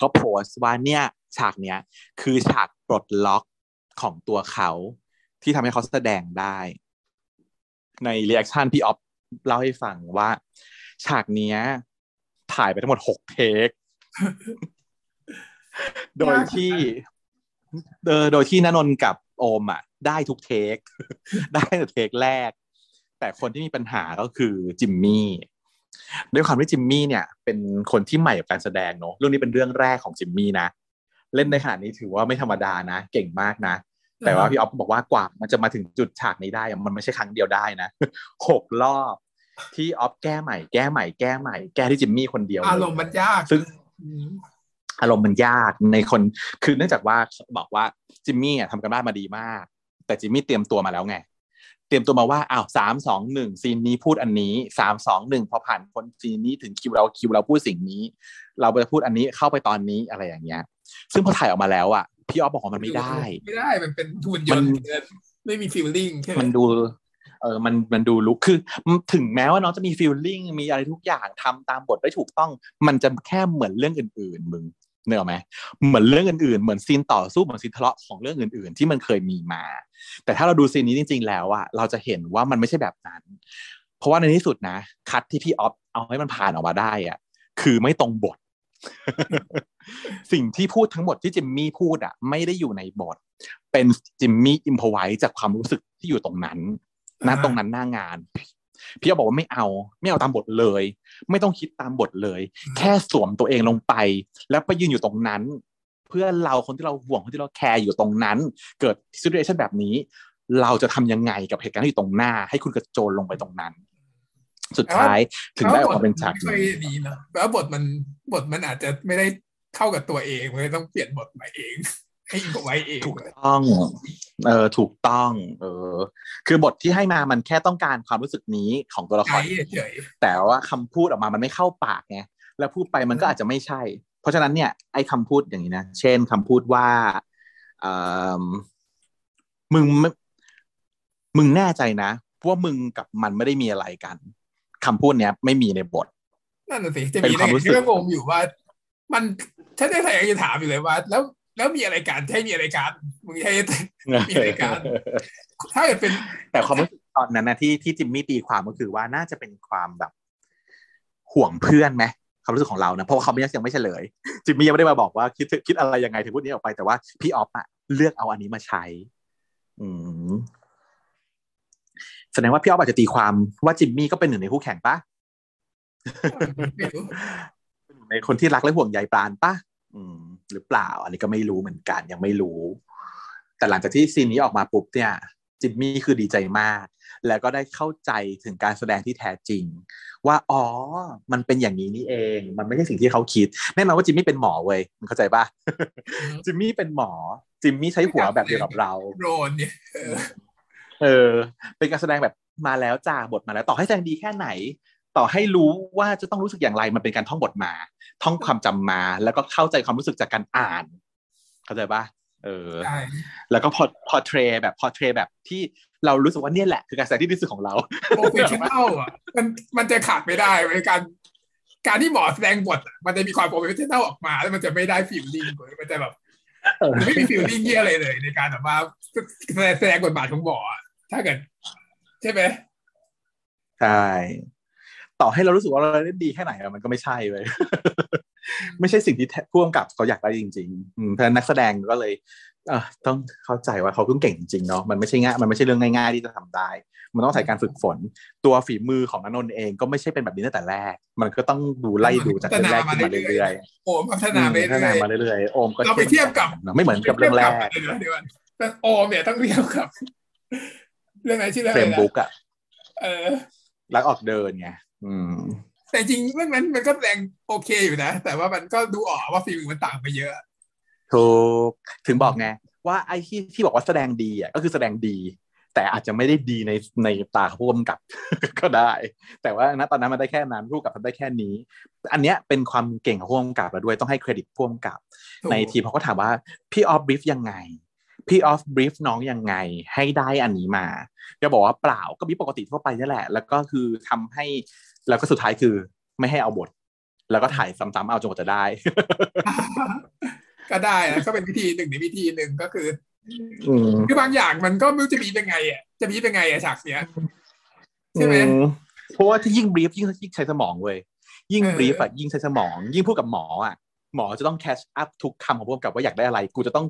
ก็โพสต์ว่าเนี่ยฉากเนี้ยคือฉากปลดล็อกของตัวเขาที่ทำให้เขาแสดงได้ในรีแอคชั่นพี่อ๊อฟเล่าให้ฟังว่าฉากเนี้ยถ่ายไปทั้งหมดหกเทค โดยที่เออโดยที่ณนนท์กับโอมอ่ะได้ทุกเทค ได้แต่เทคแรกแต่คนที่มีปัญหาก็คือจิมมี่ด้วยความที่จิมมี่เนี่ยเป็นคนที่ใหม่กับการแสดงเนาะเรื่องนี้เป็นเรื่องแรกของจิมมี่นะเล่นในขนาดนี้ถือว่าไม่ธรรมดานะเก่งมากนะแต่ว่าพี่อ๊อฟบอกว่ากว่ามันจะมาถึงจุดฉากนี้ได้มันไม่ใช่ครั้งเดียวได้นะหกรอบที่อ๊อฟแก้ใหม่แก้ใหม่แก้ใหม่แก้ที่จิมมี่คนเดียวอารมณ์มันยากซึ่งอารมณ์มันยากในคนคือเนื่องจากว่าบอกว่าจิมมี่อ่ะทำกันบ้านมาดีมากแต่จิมมี่เตรียมตัวมาแล้วไงเตรียมตัวมาว่าอ้าวสามสองหนึ่งซีนนี้พูดอันนี้สามสองหนึ่งพอผ่านคนซีนนี้ถึงคิวเราคิวเราพูดสิ่งนี้เราจะพูดอันนี้เข้าไปตอนนี้อะไรอย่างเงี้ยซึ่งพอถ่ายออกมาแล้วอ่ะพี่อ๊อฟบอกว่ามันไม่ได้ไม่ได้มันเป็นทุนยนต์ไม่มีฟีลลิ่งใช่มันดูเออมันมันดูลุกคือถึงแม้ว่าน้องจะมีฟีลลิ่งมีอะไรทุกอย่างทำตามบทได้ถูกต้องมันจะแค่เหมือนเรื่องอื่นๆมึงเนอะไหมเหมือนเรื่องอื่นๆเหมือนซีนต่อสู้เหมือนซีนทะเลาะของเรื่องอื่นๆที่มันเคยมีมาแต่ถ้าเราดูซีนนี้จริงๆแล้วอะเราจะเห็นว่ามันไม่ใช่แบบนั้นเพราะว่าในที่สุดนะคัทที่พี่อ๊อฟเอาให้มันผ่านออกมาได้อะคือไม่ตรงบท สิ่งที่พูดทั้งหมดที่จิมมี่พูดอะไม่ได้อยู่ในบทเป็นจิมมี่อิมโพไวส์จากความรู้สึกที่อยู่ตรงนั้นนะตรงนั้นหน้างานพี่อ๊อฟบอกว่าไม่เอาไม่เอาตามบทเลยไม่ต้องคิดตามบทเลยแค่สวมตัวเองลงไปแล้วไปยืนอยู่ตรงนั้นเพื่อเราคนที่เราห่วงคนที่เราแคร์อยู่ตรงนั้นเกิดซิทูเอชั่นแบบนี้เราจะทำยังไงกับเหตุการณ์ที่อยู่ตรงหน้าให้คุณกระโจนลงไปตรงนั้นสุดท้ายถึงได้ออกมาเป็นฉากนี้นะเพราะบทมันบทมันอาจจะไม่ได้เข้ากับตัวเองเลยต้องเปลี่ยนบทใหม่เองให้อินกับไว้เองถูกต้องเออถูกต้องเออคือบทที่ให้มามันแค่ต้องการความรู้สึกนี้ของตัวละครแต่ว่าคำพูดออกมามันไม่เข้าปากไงแล้วพูดไปมันก็อาจจะไม่ใช่เพราะฉะนั้นเนี่ยไอ้คำพูดอย่างนี้นะเช่นคำพูดว่าเอ่อมึงมึงแน่ใจนะว่ามึงกับมันไม่ได้มีอะไรกันคำพูดเนี้ยไม่มีในบทนั่นน่ะสิจะมีความรู้สึกงงอยู่ว่ามันฉันได้แต่ยังถามอยู่เลยว่าแล้วแล้วมีอะไรการใช่มีอะไรการมึงใช่มีอะไรการถ้าเกิดเป็นแต่ความรู้สึกตอนนั้นนะที่ที่จิมมี่ตีความก็คือว่าน่าจะเป็นความแบบห่วงเพื่อนไหมความรู้สึกของเรานะเพราะว่าเขาไม่ยังไม่เฉลยจิมมี่ยังไม่ได้มาบอกว่าคิดคิดอะไรยังไงถึงพูดนี้ออกไปแต่ว่าพี่อ๊อฟอะเลือกเอาอันนี้มาใช้อืมแสดงว่าพี่อ๊อฟอาจจะตีความว่าจิมมี่ก็เป็นหนึ่งในคู่แข่งปะเป็นหนึ่งในคนที่รักและห่วงใยปราณปะอืมหรือเปล่าอันนี้ก็ไม่รู้เหมือนกันยังไม่รู้แต่หลังจากที่ซีนนี้ออกมาปุ๊บเนี่ยจิมมี่คือดีใจมากแล้วก็ได้เข้าใจถึงการแสดงที่แท้จริงว่าอ๋อมันเป็นอย่างนี้นี่เองมันไม่ใช่สิ่งที่เขาคิดแน่นอนว่าจิมมี่เป็นหมอเว้ยมึงเข้าใจป่ะ จิมมี่เป็นหมอจิมมี่ใช้หัวแบบเดียวกับเราโรนเนี่ยเออเป็นการแสดงแบบมาแล้วจ้าบทมาแล้วต่อให้แสดงดีแค่ไหนต่อให้รู้ว่าจะต้องรู้สึกอย่างไรมันเป็นการท่องบทมาท่องความจำมาแล้วก็เข้าใจความรู้สึกจากการอ่านเข้าใจป่ะเออแล้วก็พอพอเทรแบบพอเทรแบบที่เรารู้สึกว่าเนี่ยแหละคือการแสดงที่ดีสุดของเราโปรเฟสชันแนลอ่ะมันมันจะขาดไม่ได้ในการการที่หมอแสดงบทมันจะมีความโปรเฟสชันแนลออกมาแล้วมันจะไม่ได้ฟีลลิ่งมันจะแบบไม่มีฟีลลิ่งเยอะอะไรเลยในการแบบว่าแสดงบทบาทของหมอถ้าเกิดใช่ไหมใช่ต่อให้เรารู้สึกว่าเราได้ดีแค่ไหนมันก็ไม่ใช่เลย ไม่ใช่สิ่งที่ร่วมกับเขาอยากได้จริงๆเพราะนักแสดงก็เลย อ่ะต้องเข้าใจว่าเขาต้องเก่งจริงเนาะมันไม่ใช่ง่ายมันไม่ใช่เรื่องง่ายๆที่จะทำได้มันต้องใส่การฝึกฝนตัวฝีมือของอนนท์เองก็ไม่ใช่เป็นแบบนี้ตั้งแต่แรกมันก็ต้องดูไล่ดูจากแรกมาเรื่อยๆโอมพัฒนาไปเรื่อยๆพัฒนามาเรื่อยๆโอมก็เราไปเทียบกับไม่เหมือนกับเรื่องแรกแต่โอมเนี่ยต้องเทียบกับเรื่องไหนชื่อเรื่องอะไรนะเฟรมบุ๊กอ่ะเออรักออกเดินไงอืมแต่จริงเรื่องนั้นมันก็แรงโอเคอยู่นะแต่ว่ามันก็ดูออกว่าฝีมือมันต่างไปเยอะถูกถึงบอกไงว่าไอ้ที่ที่บอกว่าแสดงดีอ่ะก็คือแสดงดีแต่อาจจะไม่ได้ดีในในตาผู้กำกับก็ได้แต่ว่าณตอนนั้นมันได้แค่นั้นผู้กำกับทำได้แค่นี้อันเนี้ยเป็นความเก่งของผู้กำกับแล้วด้วยต้องให้เครดิตผู้กำกับในทีมเขาก็ถามว่าพี่ออฟบรีฟยังไงพี่ออฟบรีฟน้องยังไงให้ได้อันนี้มาจะบอกว่าเปล่าก็บีฟปกติทั่วไปนี่แหละแล้วก็คือทำให้แล้วก็สุดท้ายคือไม่ให้เอาบทแล้วก็ถ่ายซ้ำๆเอาจนกว่าจะได้ ก็ได้นะก็เป็นวิธีหนึ่งในวิธีหนึ่งก็คือคือบางอย่างมันก็ไม่รู้จะบีบยังไงอ่ะจะบีบยังไงอ่ะฉากเนี้ยใช่ไหมเพราะว่าที่ยิ่งบีบยิ่งใช้สมองเว้ยยิ่งบีบอ่ะยิ่งใช้สมองยิ่งพูดกับหมออ่ะหมอจะต้องแคชอัพทุกคำของพวกกับว่าอยากได้อะไรกูจะต้อง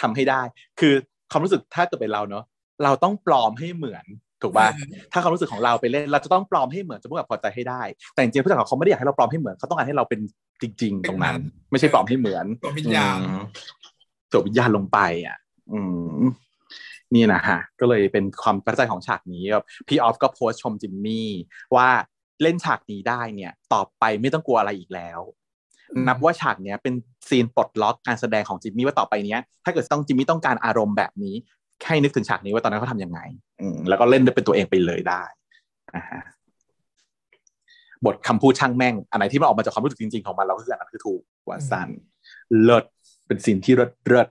ทำให้ได้คือความรู้สึกถ้าเกิดเป็นเราเนาะเราต้องปลอมให้เหมือนถูกป่ะถ้าความรู้สึกของเราไปเล่นเราจะต้องปลอมให้เหมือนจะพูดกับพอใจให้ได้แต่จริงๆผู้จัดการเขาไม่ได้อยากให้เราปลอมให้เหมือนเขาต้องการให้เราเป็นจริงๆตรงนั้นไม่ใช่ปลอมให้เหมือนตัววิญญาณตัววิญญาณลงไปอ่ะอืมนี่นะฮะก็เลยเป็นความประทับใจของฉากนี้ครับพี่ออฟก็โพสต์ชมจิมมี่ว่าเล่นฉากนี้ได้เนี่ยต่อไปไม่ต้องกลัวอะไรอีกแล้วนับว่าฉากเนี้ยเป็นซีนปลดล็อกการแสดงของจิมมี่ว่าต่อไปเนี้ยถ้าเกิดต้องจิมมี่ต้องการอารมณ์แบบนี้ให้นึกถึงฉากนี้ว่าตอนนั้นเขาทำยังไงแล้วก็เล่นได้เป็นตัวเองไปเลยได้บทคำพูดช่างแม่งอันไหนที่มันออกมาจากความรู้สึกจริงๆของมันเราก็คืออันนั้นคือถูกกว่าสั้นเลิศเป็นซีนที่เลิศเลิศ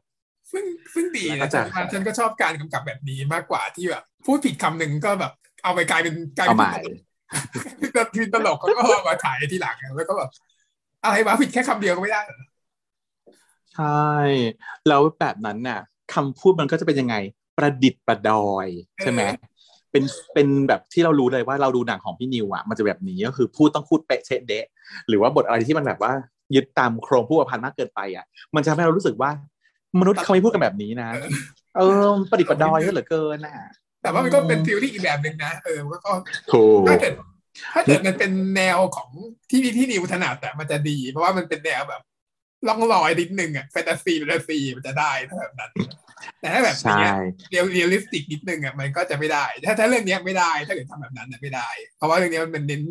ซึ่งซึ่งดีนะฉันฉันก็ชอบการกำกับแบบนี้มากกว่าที่แบบพูดผิดคำหนึ่งก็แบบเอาไปกลายเป็นกลายเป็นเป็นตลกแล้วก็มาถ่ายที่หลังแล้วก็แบบอะไรวะผิดแค่คำเดียวก็ไม่ได้ใช่แล้วแบบนั้นน่ะคำพูดมันก็จะเป็นยังไงประดิษฐ์ประดอยใช่ไหมเป็นเป็นแบบที่เรารู้เลยว่าเราดูหนังของพี่นิวอ่ะมันจะแบบนี้ก็คือพูดต้องพูดเป๊ะเช๊ะเดะหรือว่าบทอะไรที่มันแบบว่ายึดตามโครงผู้ประพันธ์มากเกินไปอ่ะมันจะทำให้เรารู้สึกว่ามนุษย์เขาไม่พูดกันแบบนี้นะเออประดิษฐ์ประดอยก็เหลือเกินน่ะแต่ว่ามันก็เป็นฟิลลิ่งอีกแบบนึงนะเออก็ถ้าเกิดถ้าเกิดมันเป็นแนวของที่พี่นิวถนัดแต่มันจะดีเพราะว่ามันเป็นแนวแบบล่องลอยนิดนึงอ่ะแฟนตาซีแฟนตาซีมันจะได้แบบนั้นแต่ถ้าแบบนี้เรียลเรียลลิสติกนิดนึงอ่ะมันก็จะไม่ได้ถ้าถ้าเรื่องนี้ไม่ได้ถ้าเกิดทำแบบนั้นไม่ได้เพราะว่าเรื่องนี้มันเน้น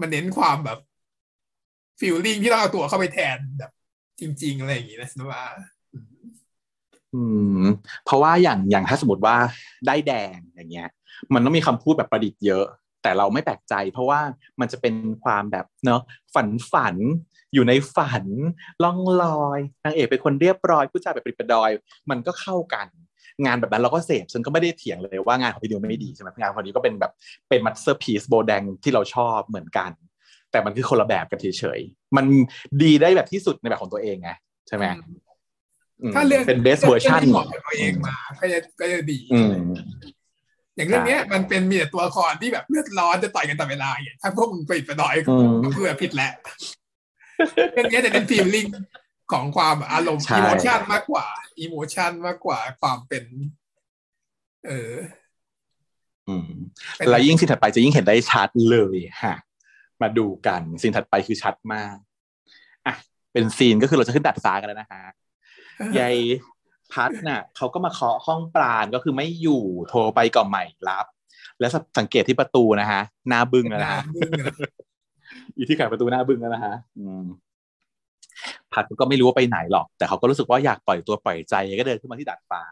มันเน้นความแบบฟีลลิ่งที่เราเอาตัวเข้าไปแทนแบบจริงๆอะไรอย่างงี้นะสนุว่าอืมเพราะว่าอย่างอย่างถ้าสมมติว่าได้แดงอย่างเงี้ยมันต้องมีคำพูดแบบประดิษฐ์เยอะแต่เราไม่แปลกใจเพราะว่ามันจะเป็นความแบบเนาะฝันฝันอยู่ในฝันล่องลอยนางเอกเป็นคนเรียบร้อยผู้ชายแบบปริปดอยมันก็เข้ากันงานแบบนั้นเราก็เสพซึ่งก็ไม่ได้เถียงเลยว่างานของพี่นิวไม่ดีใช่ไหมงานของพี่นิวก็เป็นแบบเป็นมัสเตอร์พีซโบแดงที่เราชอบเหมือนกันแต่มันคือคนละแบบกันเฉยๆมันดีได้แบบที่สุดในแบบของตัวเองไงใช่ไหมถ้าเรื่องเป็นเบสเวอร์ชันของตัวเองมาก็จะก็จะดีอย่างเรื่องนี้มันเป็นมีแต่ตัวละครที่แบบเลือดร้อนจะต่อยกันตลอดเวลาอย่างถ้าพวกมึงปริปดอยก็เพื่อผิดแหละเรื่องนี้จะเป็นฟีลลิ่งของความอารมณ์อิโมชันมากกว่าอิโมชันมากกว่าความเป็นเอออืมแล้วยิ่งซีนถัดไปจะยิ่งเห็นได้ชัดเลยฮะมาดูกันซีนถัดไปคือชัดมากอ่ะเป็นซีนก็คือเราจะขึ้นดัดฟ้ากันแล้วนะฮะยายพัดน่ะเขาก็มาเคาะห้องปราณก็คือไม่อยู่โทรไปก่อนใหม่รับและสังเกตที่ประตูนะฮะหน้าบึ้งแล้วนะอยู่ที่ไขประตูหน้าบึ้งแล้วนะฮะผัดก็ไม่รู้ว่าไปไหนหรอกแต่เขาก็รู้สึกว่าอยากปล่อยตัวปล่อยใจก็เดินขึ้นมาที่ดาดฟ้า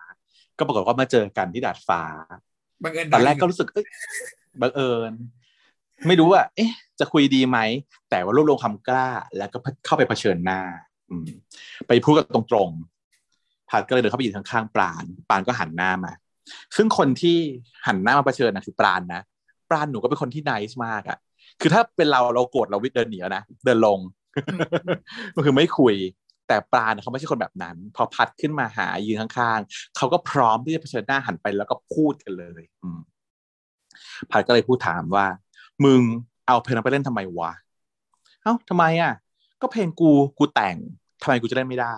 ก็ปรากฏว่ามาเจอกันที่ดาดฟ้าตอนแรกก็รู้สึกบังเอิญไม่รู้ว่าเอ๊ะจะคุยดีไหมแต่ว่ารวบรวมความกล้าแล้วก็เข้าไปเผชิญหน้าไปพูดกันตรงๆผัดก็เลยเดินเข้าไปอยู่ข้างๆปราณปราณก็หันหน้ามาซึ่งคนที่หันหน้ามาเผชิญนะคือปราณนะปราณหนูก็เป็นคนที่ไนซ์มากอะคือถ้าเป็นเราเราโกรธเราวิดเดินหนีแล้วนะเดินลงมันคือไม่คุยแต่ปราณเขาไม่ใช่คนแบบนั้นพอพัดขึ้นมาหายืนข้างๆเขาก็พร้อมที่จะเผชิญหน้าหันไปแล้วก็พูดกันเลยพัดก็เลยพูดถามว่ามึงเอาเพลงนั้นไปเล่นทำไมวะเอ้าทำไมอ่ะก็เพลงกูกูแต่งทำไมกูจะเล่นไม่ได้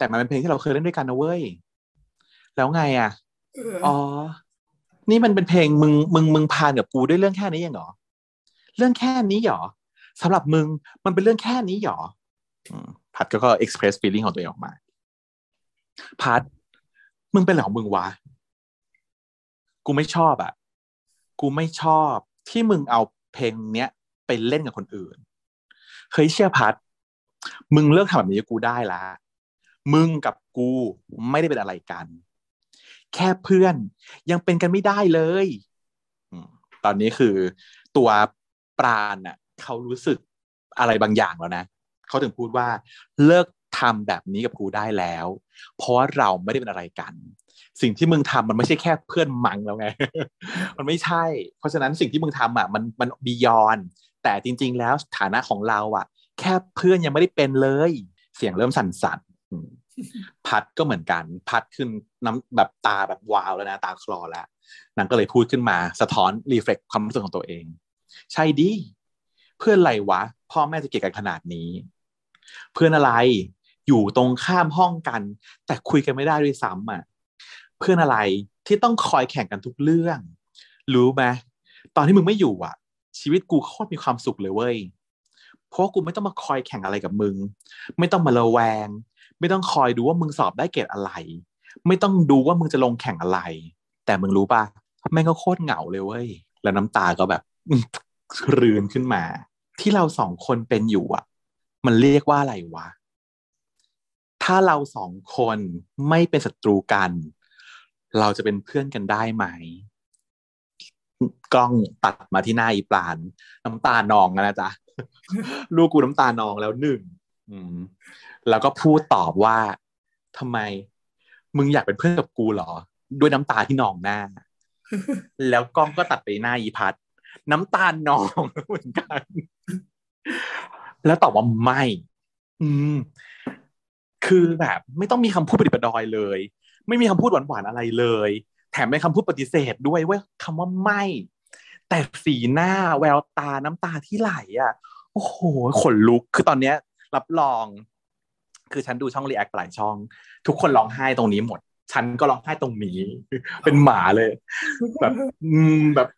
แต่มันเป็นเพลงที่เราเคยเล่นด้วยกันนะเว้ยแล้วไงอ่ะอ๋อนี่มันเป็นเพลงมึงมึงมึงผ่านกับกูด้วยเรื่องแค่นี้ยังหรอเรื่องแค่นี้หรอสำหรับมึงมันเป็นเรื่องแค่นี้หรอพัดก็ก็ express feeling ของตัวเองออกมาพัดมึงเป็นอะไรของมึงวะกูไม่ชอบอ่ะกูไม่ชอบที่มึงเอาเพลงเนี้ยไปเล่นกับคนอื่นเฮ้ยเชี่ยพัดมึงเลิกทำแบบนี้กับกูได้ละมึงกับกูไม่ได้เป็นอะไรกันแค่เพื่อนยังเป็นกันไม่ได้เลยตอนนี้คือตัวปราณน่ะเขารู้สึกอะไรบางอย่างแล้วนะเขาถึงพูดว่าเลิกทำแบบนี้กับกูได้แล้วเพราะเราไม่ได้เป็นอะไรกันสิ่งที่มึงทำมันไม่ใช่แค่เพื่อนมังแล้วไง มันไม่ใช่เพราะฉะนั้นสิ่งที่มึงทำอ่ะมันมันบียอนแต่จริงๆแล้วฐานะของเราอ่ะแค่เพื่อนยังไม่ได้เป็นเลยเสียงเริ่มสั่นๆพัดก็เหมือนกันพัดขึ้นน้ำแบบตาแบบวาวแล้วนะตาคลอแล้วนางก็เลยพูดขึ้นมาสะท้อนรีเฟล็กความรู้สึกของตัวเองใช่ดิเพื่อนไรวะพ่อแม่จะเกลียดกันขนาดนี้เพื่อนอะไรอยู่ตรงข้ามห้องกันแต่คุยกันไม่ได้ด้วยซ้ำอ่ะเพื่อนอะไรที่ต้องคอยแข่งกันทุกเรื่องรู้ไหมตอนที่มึงไม่อยู่อ่ะชีวิตกูโคตรมีความสุขเลยเว้ยเพราะกูไม่ต้องมาคอยแข่งอะไรกับมึงไม่ต้องมาระแวงไม่ต้องคอยดูว่ามึงสอบได้เกรดอะไรไม่ต้องดูว่ามึงจะลงแข่งอะไรแต่มึงรู้ป่ะแม่งก็โคตรเหงาเลยเว้ยแล้วน้ำตาก็แบบรืนขึ้นมาที่เราสองคนเป็นอยู่อ่ะมันเรียกว่าอะไรวะถ้าเราสองคนไม่เป็นศัตรูกันเราจะเป็นเพื่อนกันได้ไหมกล้องตัดมาที่หน้าอีปลานน้ำตานองนะจ๊ะ ลูกกูน้ำตานองแล้วหนึ่งแล้วก็พูดตอบว่าทำไมมึงอยากเป็นเพื่อนกับกูเหรอด้วยน้ำตาที่นองหน้า แล้วกล้องก็ตัดไปหน้าอีพัดน้ำตานองเหมือนกัน แล้วตอบว่าไม่อืมคือแบบไม่ต้องมีคำพูดปฏิบัติดอยเลยไม่มีคำพูดหวานๆอะไรเลยแถมเป็นคำพูดปฏิเสธด้วยว่าคำว่าไม่แต่สีหน้าแววตาน้ำตาที่ไหลอ่ะโอ้โหขนลุกคือตอนเนี้ยรับรองคือฉันดูช่องรีแอคหลายช่องทุกคนร้องไห้ตรงนี้หมดฉันก็ร้องไห้ตรงนี้ เป็นหมาเลย แบบแบบ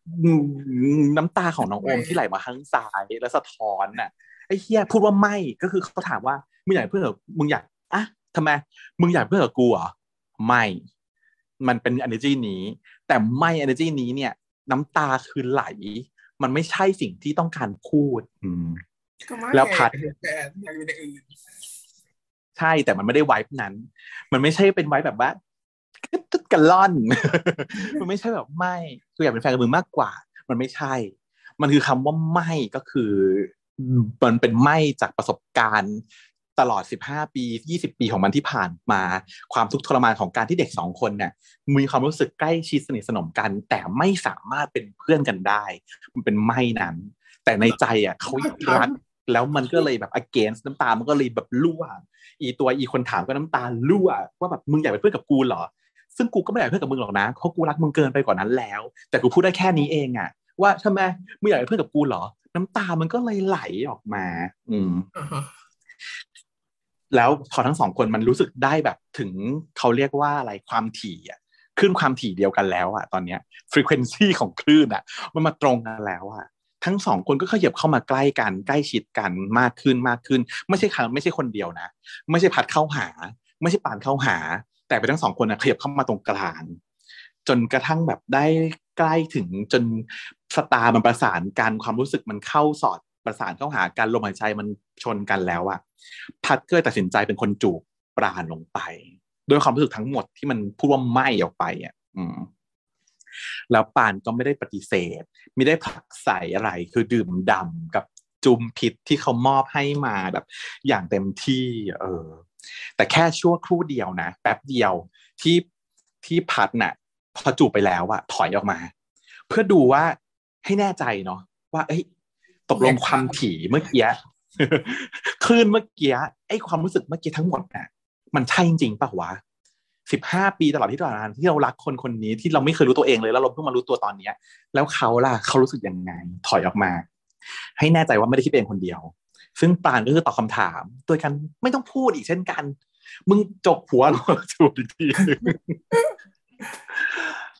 น้ำตาของน้องโอมที่ไหลมาข้างซ้ายแล้วสะท้อนน่ะไอ้เหี้ยพูดว่าไม่ก็คือเขาถามว่ามึงอยากเพื่อนกับมึงอยากอ่ะทำไมมึงอยากเพื่อนกับกูเหรอไม่มันเป็น energy นี้แต่ไม่ energy นี้เนี่ยน้ำตาคือไหลมันไม่ใช่สิ่งที่ต้องการพูดแล้วพัดใช่แต่มันไม่ได้ไวบ์นั้นมันไม่ใช่เป็นไวบ์แบบว่าตึ๊ดกันล่อนมันไม่ใช่แบบไม่กูอยากเป็นแฟนกับมึงมากกว่ามันไม่ใช่มันคือคำว่าไม่ก็คือมันเป็นไม่จากประสบการณ์ตลอดสิบห้าปียี่สิบปีของมันที่ผ่านมาความทุกข์ทรมานของการที่เด็กสองคนเนี่ยมีความรู้สึกใกล้ชิดสนิทสนมกันแต่ไม่สามารถเป็นเพื่อนกันได้มันเป็นไม่นั้นแต่ในใจอ่ะเขารักแล้วมันก็เลยแบบ against น้ำตามันก็เลยแบบรั่วอีตัวอีคนถามก็น้ำตารั่วว่าแบบมึงอยากเป็นเพื่อนกับกูเหรอซึ่งกูก็ไม่อยากเป็นเพื่อนกับมึงหรอกนะเพราะกูรักมึงเกินไปกว่านั้นแล้วแต่กูพูดได้แค่นี้เองอ่ะว่าทำไมมึงอยากเป็นเพื่อนกับกูเหรอน้ำตามันก็เลยไหลออกมาอืมแล้วพอทั้งสองคนมันรู้สึกได้แบบถึงเขาเรียกว่าอะไรความถี่อ่ะคลื่นความถี่เดียวกันแล้วอ่ะตอนเนี้ย frequency ของคลื่นอ่ะมันมาตรงกันแล้วอ่ะทั้งสองคนก็ขยับเข้ามาใกล้กันใกล้ชิดกันมากขึ้นมากขึ้นไม่ใช่ค่ะไม่ใช่คนเดียวนะไม่ใช่พัดเข้าหาไม่ใช่ปานเข้าหาแต่เป็นทั้งสองคนอ่ะขยับเข้ามาตรงกลางจนกระทั่งแบบได้ใกล้ถึงจนสตาร์มันประสานกันความรู้สึกมันเข้าสอดประสานเข้าหากันลมหายใจมันชนกันแล้วอ่ะพัดก็เลยตัดสินใจเป็นคนจูบปราณลงไปโดยความรู้สึกทั้งหมดที่มันพูดว่าไม่ออกไปอ่ะอืมแล้วปานก็ไม่ได้ปฏิเสธไม่ได้ผลักใส่อะไรคือดื่มด่ำกับจุมพิษที่เขามอบให้มาแบบอย่างเต็มที่เออแต่แค่ชั่วครู่เดียวนะแป๊บเดียวที่ที่พัดน่ะพอจูบไปแล้วอ่ะถอยออกมาเพื่อดูว่าให้แน่ใจเนาะว่าเอ้ยตกลงความถี่เมื่อกี้คลื่นเมื่อกี้ไอ้ความรู้สึกเมื่อกี้ทั้งหมดน่ะมันใช่จริงป่ะวะสิบห้าปีตลอดที่ตลอดนานที่เรารักคนคนนี้ที่เราไม่เคยรู้ตัวเองเลยแล้วเราเพิ่งมารู้ตัวตอนนี้แล้วเขาล่ะเขารู้สึกยังไงถอยออกมาให้แน่ใจว่าไม่ได้คิดเองคนเดียวซึ่งปานก็คือตอบคำถามโดยการไม่ต้องพูดอีกเช่นกัน มึงจกหัวลงสู่อีกทีนึง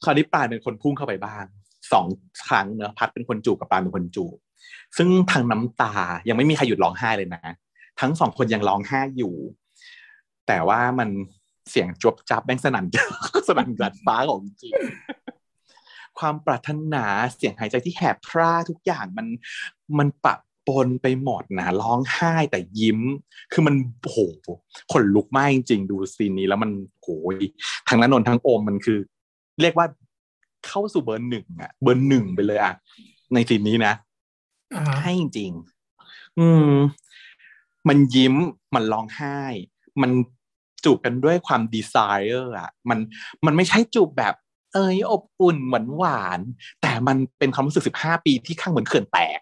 คราวนี้ปานเป็นคนพุ่งเข้าไปบ้างสองครั้งเนอะพัดเป็นคนจูบกับปานเป็นคนจูบซึ่งทางน้ำตายังไม่มีใครหยุดร้องไห้เลยนะทั้งสองคนยังร้องไห้อยู่แต่ว่ามันเสียงจวบจับแบงสนั่นสนั่นหลัดฟ้าของจริงความปรารถนาเสียงหายใจที่แหบพร่าทุกอย่างมันมันปะปนไปหมดนะร้องไห้แต่ยิ้มคือมันโหขนลุกมากจริงๆดูซีนนี้แล้วมันโหยทั้งณนนท์ทั้งโอมมันคือเรียกว่าเข้าสู่เบอร์หนึ่งอ่ะเบอร์หนึ่งไปเลยอ่ะในซีนนี้นะให้จริงๆอืมมันยิ้มมันร้องไห้มันจูบกันด้วยความดีไซเนอร์อ่ะมันมันไม่ใช่จูบแบบเอ้ยอบอุ่นเหมือนหวานแต่มันเป็นความรู้สึกสิบห้าปีที่ข้างเหมือนเขื่อนแตก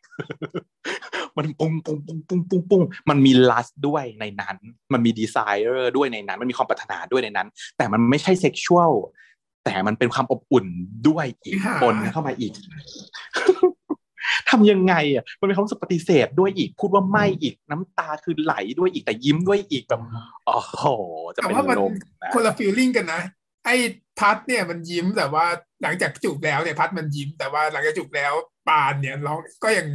มันปุ่งปุ่งปุ่งปุ่งปุ่งปุ่งมันมีลัสด้วยในนั้นมันมีดีไซเนอร์ด้วยในนั้นมันมีความปรารถนาด้วยในนั้นแต่มันไม่ใช่เซ็กชวลแต่มันเป็นความอบอุ่นด้วยอีกปนเข้ามาอีก ทำยังไงอ่ะมันเป็นความรู้สึกปฏิเสธด้วยอีกพูดว่าไม่อีกน้ำตาคือไหลด้วยอีกแต่ยิ้มด้วยอีกแบบโอ้โหจะเป็นลมนะคนละฟีลลิ่งกันนะไอ้พัดเนี่ยมันยิ้มแต่ว่าหลังจากจูบแล้วเนี่ยพัดมันยิ้มแต่ว่าหลังจากจูบแล้วปานเนี่ยเราก็ยัง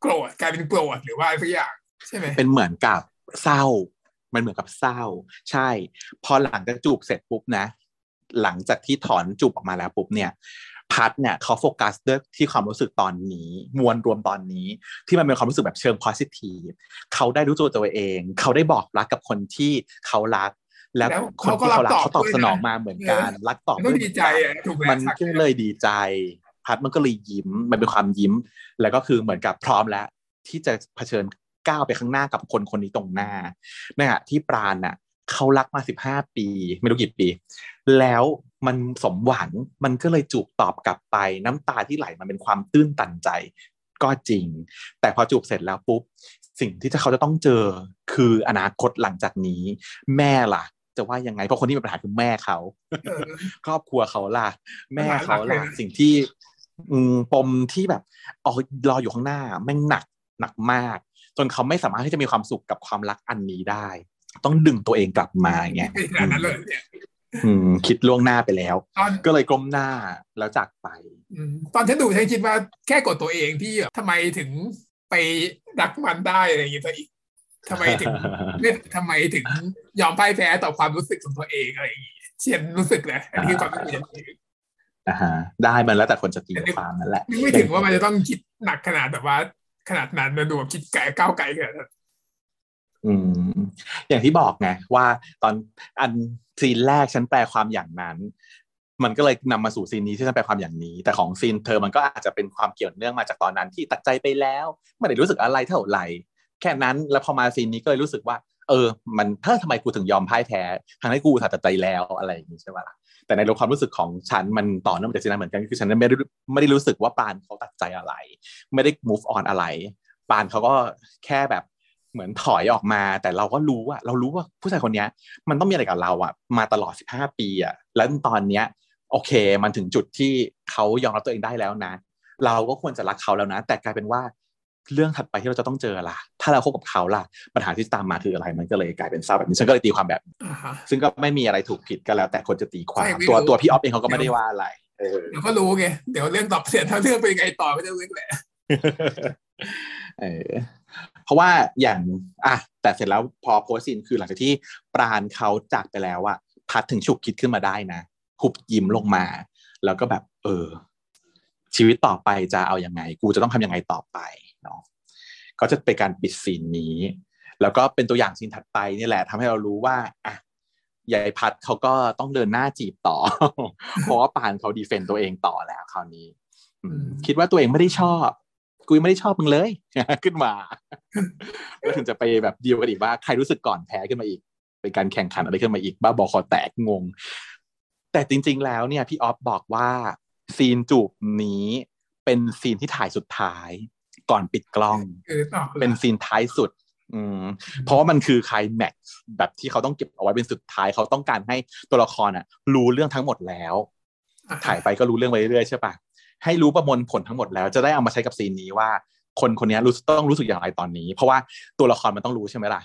โกรธกลายเป็นโกรธหรือว่าอะไรสักอย่างใช่ไหมเป็นเหมือนกับเศร้ามันเหมือนกับเศร้าใช่พอหลังจากจูบเสร็จปุ๊บนะหลังจากที่ถอนจูบออกมาแล้วปุ๊บเนี่ยพัดเนี่ยเขาโฟกัสด้วยที่ความรู้สึกตอนนี้มวลรวมตอนนี้ที่มันเป็นความรู้สึกแบบเชิง positive เขาได้รู้ตัวตัวเองเขาได้บอกรักกับคนที่เขารักแล้วคนที่เขารักเขาตอบสนองมาเหมือนกันรักตอบด้วยดีใจมันก็เลยดีใจพัดมันก็เลยยิ้มมันเป็นความยิ้มแล้วก็คือเหมือนกับพร้อมแล้วที่จะเผชิญก้าวไปข้างหน้ากับคนคนนี้ตรงหน้าเนี่ยที่ปราณน่ะเขารักมาสิบห้าปีไม่รู้กี่ปีแล้วมันสมหวังมันก็เลยจูบตอบกลับไปน้ำตาที่ไหลมันเป็นความตื้นตันใจก็จริงแต่พอจูบเสร็จแล้วปุ๊บสิ่งที่เขาจะต้องเจอคืออนาคตหลังจากนี้แม่ล่ะจะว่ายังไงเพราะคนที่มีปัญหาคือแม่เขาครอบครัวเขาล่ะแม่เขาล่ะสิ่งที่ปมที่แบบอ๋อรออยู่ข้างหน้าแม่งหนักหนักมากจนเขาไม่สามารถที่จะมีความสุขกับความรักอันนี้ได้ต้องดึงตัวเองกลับมาอย่างเงี้ยนั่นเลยคิดล่วงหน้าไปแล้วก็เลยกลมหน้าแล้วจากไปตอนฉันดูฉันคิดว่าแค่กดตัวเองที่ทำไมถึงไปรักมันได้อะไรอย่างเงี้ยอีกทำไมถึงเนี่ยทำไมถึงยอมพ่ายแพ้ต่อความรู้สึกของตัวเองอะไรอย่างเงี้ยเชียนรู้สึกเลยอันนี้ความรู้สึกอย่างนี้อ่าฮะได้มันแล้วแต่คนจะตีความนั่นแหละไม่ถึงว่ามันจะต้องคิดหนักขนาดแบบว่าขนาดนั้นมันดูคิดไกลก้าวไกลขนาดนั้นอืมอย่างที่บอกไงว่าตอนอันซีนแรกฉันแปลความอย่างนั้นมันก็เลยนำมาสู่ซีนนี้ที่ฉันแปลความอย่างนี้แต่ของซีนเธอมันก็อาจจะเป็นความเกี่ยวเนื่องมาจากตอนนั้นที่ตัดใจไปแล้วไม่ได้รู้สึกอะไรเท่าไหร่แค่นั้นแล้วพอมาซีนนี้ก็เลยรู้สึกว่าเออมันเธอทำไมกูถึงยอมพ่ายแพ้ทั้งที่กูตัดใจแล้วอะไรอย่างนี้ใช่ป่ะล่ะแต่ในความรู้สึกของฉันมันต่อเนื่องจากซีนนั้นเหมือนกันคือฉันไม่ได้ไม่ได้รู้สึกว่าปานเขาตัดใจอะไรไม่ได้ move on อะไรปานเขาก็แค่แบบเหมือนถอยออกมาแต่เราก็รู้อะเรารู้ว่าผู้ชายคนนี้มันต้องมีอะไรกับเราอะมาตลอดสิบห้าปีอะแล้วตอนเนี้ยโอเคมันถึงจุดที่เขายอมรับตัวเองได้แล้วนะเราก็ควรจะรักเขาแล้วนะแต่กลายเป็นว่าเรื่องถัดไปที่เราจะต้องเจอล่ะถ้าเราคบกับเขาล่ะปัญหาที่ตามมาคืออะไรมันก็เลยกลายเป็นเศร้าแบบนี้ฉันก็เลยตีความแบบซึ่งก็ไม่มีอะไรถูกผิดก็แล้วแต่คนจะตีความตัวตัวพี่ออฟเองเขาก็ไม่ได้ว่าอะไรเออเดี๋ยวก็รู้ไงเดี๋ยวเรื่องตอบเสียถ้าเรื่องเป็นไงต่อก็จะเรื่องแหละเออเพราะว่าอย่างอ่ะแต่เสร็จแล้วพอโพสต์ซีนคือหลังจากที่ปราณเขาจากไปแล้วอ่ะพัดถึงฉุกคิดขึ้นมาได้นะหุบยิ้มลงมาแล้วก็แบบเออชีวิตต่อไปจะเอายังไงกูจะต้องทำยังไงต่อไปเนาะก็จะเป็นการปิดซีนนี้แล้วก็เป็นตัวอย่างซีนถัดไปนี่แหละทำให้เรารู้ว่าอ่ะยายพัดเขาก็ต้องเดินหน้าจีบต่อ เพราะว่าปราณเขาดีเฟนต์ตัวเองต่อแล้วคราวนี้ คิดว่าตัวเองไม่ได้ชอบกูไม่ได้ชอบมึงเลยขึ้นมาแล้วถึงจะไปแบบเดียวกันอีกว่าใครรู้สึกก่อนแพ้ขึ้นมาอีกเป็นการแข่งขันอะไรขึ้นมาอีกบ้าบอคอแตกงงแต่จริงๆแล้วเนี่ยพี่ออฟบอกว่าซีนจูบนี้เป็นซีนที่ถ่ายสุดท้ายก่อนปิดกล้องเป็นซีนท้ายสุดอืมเพราะว่ามันคือไคลแม็กซ์แบบที่เขาต้องเก็บเอาไว้เป็นสุดท้ายเขาต้องการให้ตัวละครอ่ะรู้เรื่องทั้งหมดแล้วถ่ายไปก็รู้เรื่องไปเรื่อยๆใช่ปะให้รู้ประมวลผลทั้งหมดแล้วจะได้เอามาใช้กับซีนนี้ว่า คนคนนี้รู้ต้องรู้สึกอย่างไรตอนนี้เพราะว่าตัวละครมันต้องรู้ใช่ไหมล่ะ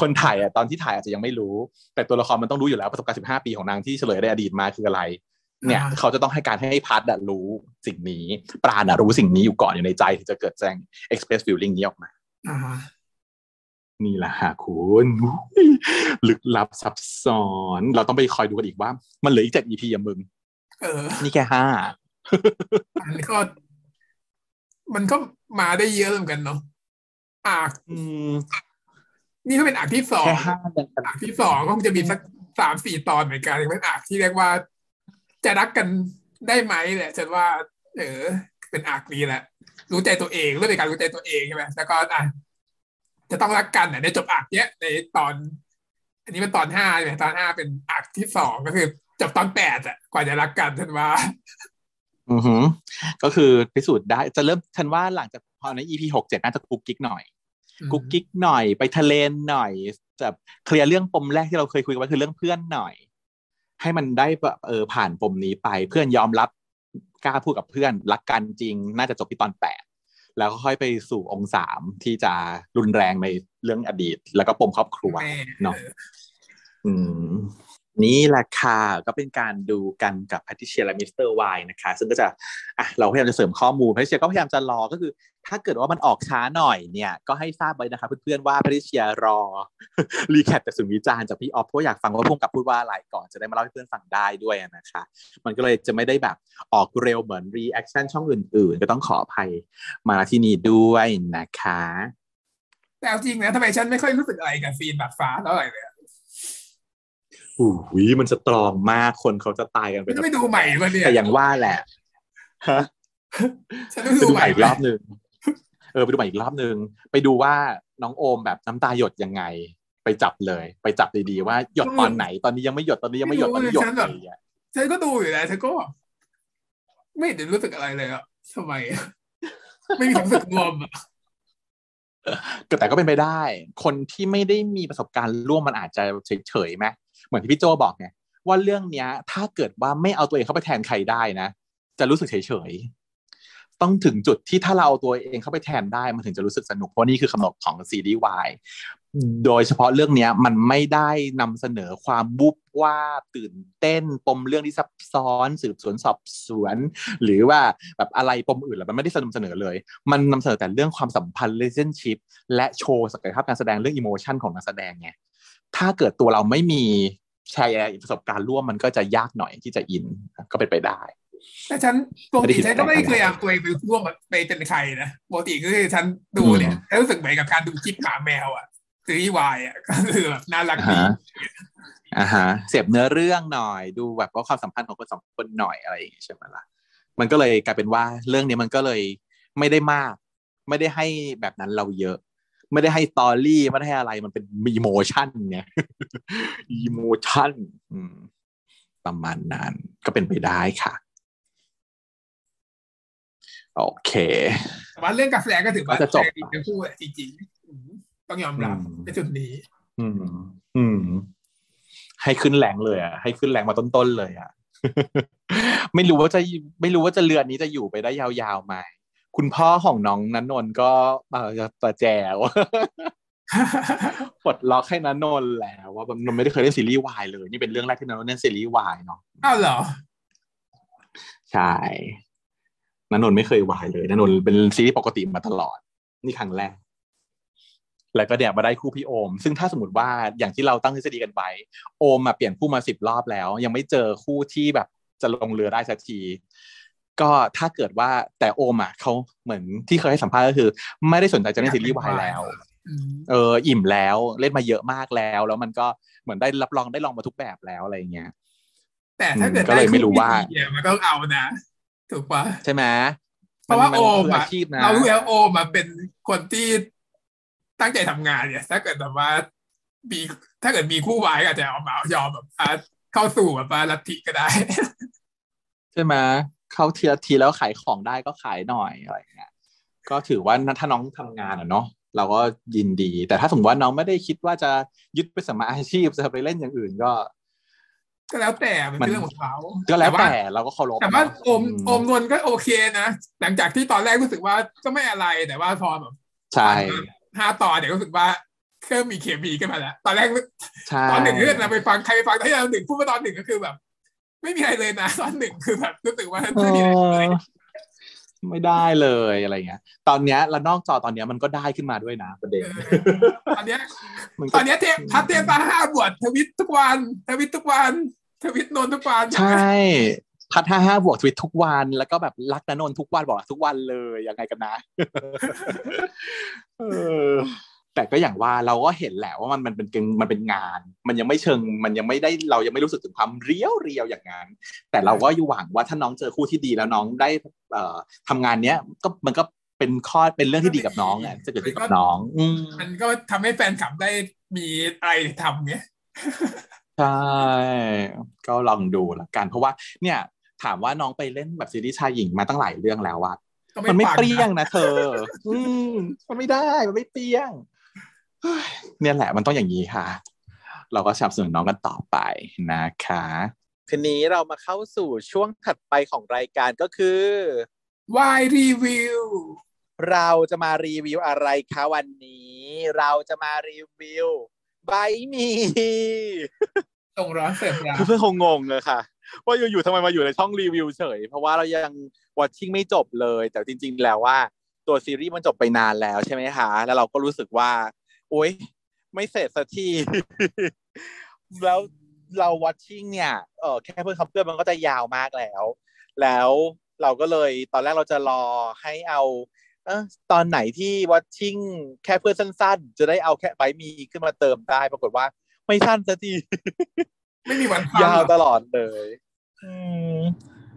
คนถ่ายอ่ะตอนที่ถ่ายอาจจะยังไม่รู้แต่ตัวละครมันต้องรู้อยู่แล้วประสบการณ์สิบห้าปีของนางที่เฉลยในอดีตมาคืออะไรเนี่ยเขาจะต้องให้การให้พัดอ่ะรู้สิ่งนี้ปราณอ่ะรู้สิ่งนี้อยู่ก่อนอยู่ในใจถึงจะเกิดแสดง express feeling นี้ออกมานี่แหละค่ะคุณลึกลับซับซ้อนเราต้องไปคอยดูกันอีกว่ามันเหลืออีกเจ็ด อี พี อ่ะมึงเออนี่แค่ห้ามันก็มันก็มาได้เยอะเหมือนกันเนาะอ่ะอืมนี่ก็เป็นอาร์คที่สองอาร์คที่สองก็คงจะมีสัก สามถึงสี่ ตอนเหมือนกันเป็นอาร์คที่เรียกว่าจะรักกันได้ไหมแหละฉันว่าเออเป็นอาร์คนี้แหละรู้ใจตัวเองเรื่องการรู้ใจตัวเองใช่มั้ยแล้วก็อ่ะจะต้องรักกันน่ะในจบอาร์คเนี้ยในตอนอันนี้มันตอนห้าใช่มั้ยตอนห้าเป็นอาร์คที่สองก็คือจบตอนแปดอ่ะกว่าจะรักกันฉันว่าอือหือก็คือพิสูจน์ได้จะเริ่มฉันว่าหลังจากพอใน อี พี หก เจ็ด น่าจะกุ๊กกิ๊กหน่อยกุ๊กกิ๊กหน่อยไปทะเลหน่อยแบบเคลียร์เรื่องปมแรกที่เราเคยคุยกันไว้คือเรื่องเพื่อนหน่อยให้มันได้เออผ่านปมนี้ไปเพื่อนยอมรับกล้าพูดกับเพื่อนรักกันจริงน่าจะจบที่ตอนแปดแล้วก็ค่อยไปสู่องค์สามที่จะรุนแรงในเรื่องอดีตแล้วก็ปมครอบครัวเนาะอืมนี่แหละค่ะก็เป็นการดูกันกับแพทริเซียและมิสเตอร์วายนะคะซึ่งก็จะอ่ะเราพยายามจะเสริมข้อมูลแพทริเซียก็พยายามจะรอก็คือถ้าเกิดว่ามันออกช้าหน่อยเนี่ยก็ให้ทราบไว้นะคะเพื่อนๆว่าแพทริเซียรอรีแคปจากศูนย์วิจารณ์จากพี่ออฟเพราะอยากฟังว่าพุ่งกับพูดว่าอะไรก่อนจะได้มาเล่าให้เพื่อนฟังได้ด้วยนะคะมันก็เลยจะไม่ได้แบบออกเร็วเหมือนรีแอคชั่นช่องอื่นๆก็ต้องขออภัยมาที่นี่ด้วยนะคะแต่จริงนะทำไมฉันไม่ค่อยรู้สึกอะไรกับฟีนแบบฟ้าเท่าไหร่เลยอุ้ยมันจะตรองมากคนเขาจะตายกันไปไม่ดูใหม่ป่ะเนี่ยแต่อย่างว่าแหละฮะฉันดูใหม่อีกรอบนึงเออไปดูใหม่อีกรอบนึงไปดูว่าน้องโอมแบบน้ำตาหยดยังไงไปจับเลยไปจับดีๆว่าหยดตอนไหนตอนนี้ยังไม่หยดตอนนี้ยังไม่หยดตอนนี้หยดอะไรอย่างเงี้ยฉันก็ดูอยู่แหละฉันก็ไม่ได้รู้สึกอะไรเลยอ่ะทำไมไม่มีความรู้สึกงอมอ่ะแต่ก็เป็นไปได้คนที่ไม่ได้มีประสบการณ์ร่วมมันอาจจะเฉยๆไหมเหมือนที่พี่โจบอกไงว่าเรื่องเนี้ยถ้าเกิดว่าไม่เอาตัวเองเข้าไปแทนใครได้นะจะรู้สึกเฉยๆต้องถึงจุดที่ถ้าเราเอาตัวเองเข้าไปแทนได้มันถึงจะรู้สึกสนุกเพราะนี่คือคำนบของซีรีส์วายโดยเฉพาะเรื่องเนี้ยมันไม่ได้นำเสนอความบุบว่าตื่นเต้นปมเรื่องที่ซับซ้อนสืบสวนสอบสวนหรือว่าแบบอะไรปมอื่นหรอกมันไม่ได้นำเสนอเลยมันนำเสนอแต่เรื่องความสัมพันธ์ relationship และโชว์ศักยภาพการแสดงเรื่อง emotion ของนักแสดงไงถ้าเกิดตัวเราไม่มีแชร์ประสบการณ์ร่วมมันก็จะยากหน่อยที่จะอินก็เป็นไปได้แต่ฉันปกติฉันก็ไม่เคยเอาตัวเองไปร่วมไปเป็นใครนะปกติก็คือฉันดูเนี่ยรู้สึกเหมือนกับการดูจิ๊กหมาแมวอ่ะซีรีส์วายอ่ะก็คือแบบน่ารักดีอ่าฮะเสพเนื้อเรื่องหน่อยดูแบบว่าความสัมพันธ์ของคนสองคนหน่อยอะไรอย่างเงี้ยใช่ไหมล่ะมันก็เลยกลายเป็นว่าเรื่องนี้มันก็เลยไม่ได้มากไม่ได้ให้แบบนั้นเราเยอะไม่ได้ให้สตอรี่ไม่ได้ให้อะไรมันเป็นอีโมชั่นไงอีโมชั่นประมาณนั้นก็เป็นไปได้ค่ะโอเคแต่ว่าเรื่องกาแฟก็ถือว่าจะจบจะพูดจริงๆต้องยอมรับในจุดนี้อืมอืมให้ขึ้นแรงเลยอ่ะให้ขึ้นแรงมาต้นๆเลยอ่ะ ไม่รู้ว่าจะไม่รู้ว่าจะเรือนนี้จะอยู่ไปได้ยาวๆไหมคุณพ่อของน้องณนนท์ก็ตะแจวปลดล็อกให้ณนนท์แล้วว่าแบบณนนท์ไม่ได้เคยเล่นซีรีส์วายเลยนี่เป็นเรื่องแรกที่ณนนท์เล่นซีรีส์วายเนาะอ้าวเหรอใช่ณนนท์ไม่เคยวายเลยณนนท์เป็นซีรีส์ปกติมาตลอดนี่ครั้งแรกแล้วก็เนี่ยมาได้คู่พี่โอมซึ่งถ้าสมมติว่าอย่างที่เราตั้งทฤษฎีกันไว้โอมมาเปลี่ยนคู่มาสิบรอบแล้วยังไม่เจอคู่ที่แบบจะลงเรือได้สักทีก็ถ้าเกิดว่าแต่โอมอ่ะเขาเหมือนที่เคยให้สัมภาษณ์ก็คือไม่ได้สนใจจะเล่นซีรีส์วายแล้วเอออิ่มแล้วเล่นมาเยอะมากแล้วแล้วมันก็เหมือนได้รับรองได้ลองมาทุกแบบแล้วอะไรอย่างเงี้ยแต่ถ้าเกิดก็เลยไม่รู้ว่ามันต้องเอานะถูกปะใช่ไหมเพราะว่าโอมอาชีพนะเรารู้แล้วโอมมาเป็นคนที่ตั้งใจทำงานเนี่ยถ้าเกิดแบบว่ามีถ้าเกิดมีคู่วายอาจจะเอามายอมแบบเข้าสู่แบบลัทธิก็ได้ใช่ไหมเข้าทีละทีแล้วขายของได้ก็ขายหน่อยอะไรเงี้ยก็ถือว่าถ้าน้องทำงานอ่ะเนาะเราก็ยินดีแต่ถ้าสมมติว่าน้องไม่ได้คิดว่าจะยึดเป็นสมาอาชีพจะไปเล่นอย่างอื่นก็ ก็แล้วแต่มันเป็นเรื่องของเขาก็แล้วแต่เราก็เคารพแต่ว่าอมอมนวลก็โอเคนะหลังจากที่ตอนแรกรู้สึกว่าก็ไม่อะไรแต่ว่าพอแบบใช่ห้าต่อเดี๋ยวรู้สึกว่าเครื่องมีเคมีขึ้นมาแล้วตอนแรกตอนหนึ่งเรื่องนะไปฟังใครไปฟังถ้าอย่างหนึ่งพูดว่าตอนหนึ่งก็คือแบบไม่มีอะไรเลยนะตอนหนึ่งคือแบบรู้สึกว่าไม่มีอะไรเลยไม่ได้เลยอะไรเงี้ยตอนเนี้ยแล้วนอกจอตอนเนี้ยมันก็ได้ขึ้นมาด้วยนะประเด็นตอนเนี้ยตอนเนี้ยเทปทัพเทปตาห้าบวชทวิตทุกวันทวิตทุกวันทวิตนนทุกวันใช่พัดห้าห้าบวกทวิตทุกวันแล้วก็แบบรักนนทุกวันบอกทุกวันเลยยังไงกันนะแต่ก็อย่างว่าเราก็เห็นแหละว่ามันมันเป็นมันเป็นงานมันยังไม่เชิงมันยังไม่ได้เรายังไม่รู้สึกถึงความเรียวเรียวอย่างนั้นแต่เราก็อยู่หวังว่าถ้าน้องเจอคู่ที่ดีแล้วน้องได้เอ่อทำงานเนี้ยก็มันก็เป็นข้อเป็นเรื่องที่ดีกับน้องอ่ะจะเกิดขึ้นกับน้องมันก็ทำให้แฟนคลับได้มีอะไรทำเนี้ยใช่ก็ลองดูละกันเพราะว่าเนี่ยถามว่าน้องไปเล่นแบบซีรีส์ชายหญิงมาตั้งหลายเรื่องแล้วว่ามันไม่เปรี้ยงนะเธออืมมันไม่ได้มันไม่เปรี้ยงเนี่ยแหละมันต้องอย่างนี้ค่ะเราก็สนับสนุนน้องกันต่อไปนะคะทีนี้เรามาเข้าสู่ช่วงถัดไปของรายการก็คือ Why Review เราจะมารีวิวอะไรคะวันนี้เราจะมารีวิวใบหมี่ส่งร้อนเสิร์ฟร้านเพื่อนคงงงเลยค่ะว่าอยู่ๆทำไมมาอยู่ในช่องรีวิวเฉยเพราะว่าเรายังวอทชิ่งไม่จบเลยแต่จริงๆแล้วว่าตัวซีรีส์มันจบไปนานแล้วใช่ไหมคะแล้วเราก็รู้สึกว่าโอ๊ยไม่เสร็จสักทีแล้วเราวอทชิ่งเนี่ยเออแค่เพิ่งคำเตือนมันก็จะยาวมากแล้วแล้วเราก็เลยตอนแรกเราจะรอให้เอาเออตอนไหนที่วอทชิ่งแค่เพื่อนสั้นๆจะได้เอาแค่ใบมีขึ้นมาเติมได้ปรากฏว่าไม่สั้นสักทีไม่มีวันยาวตลอดเลย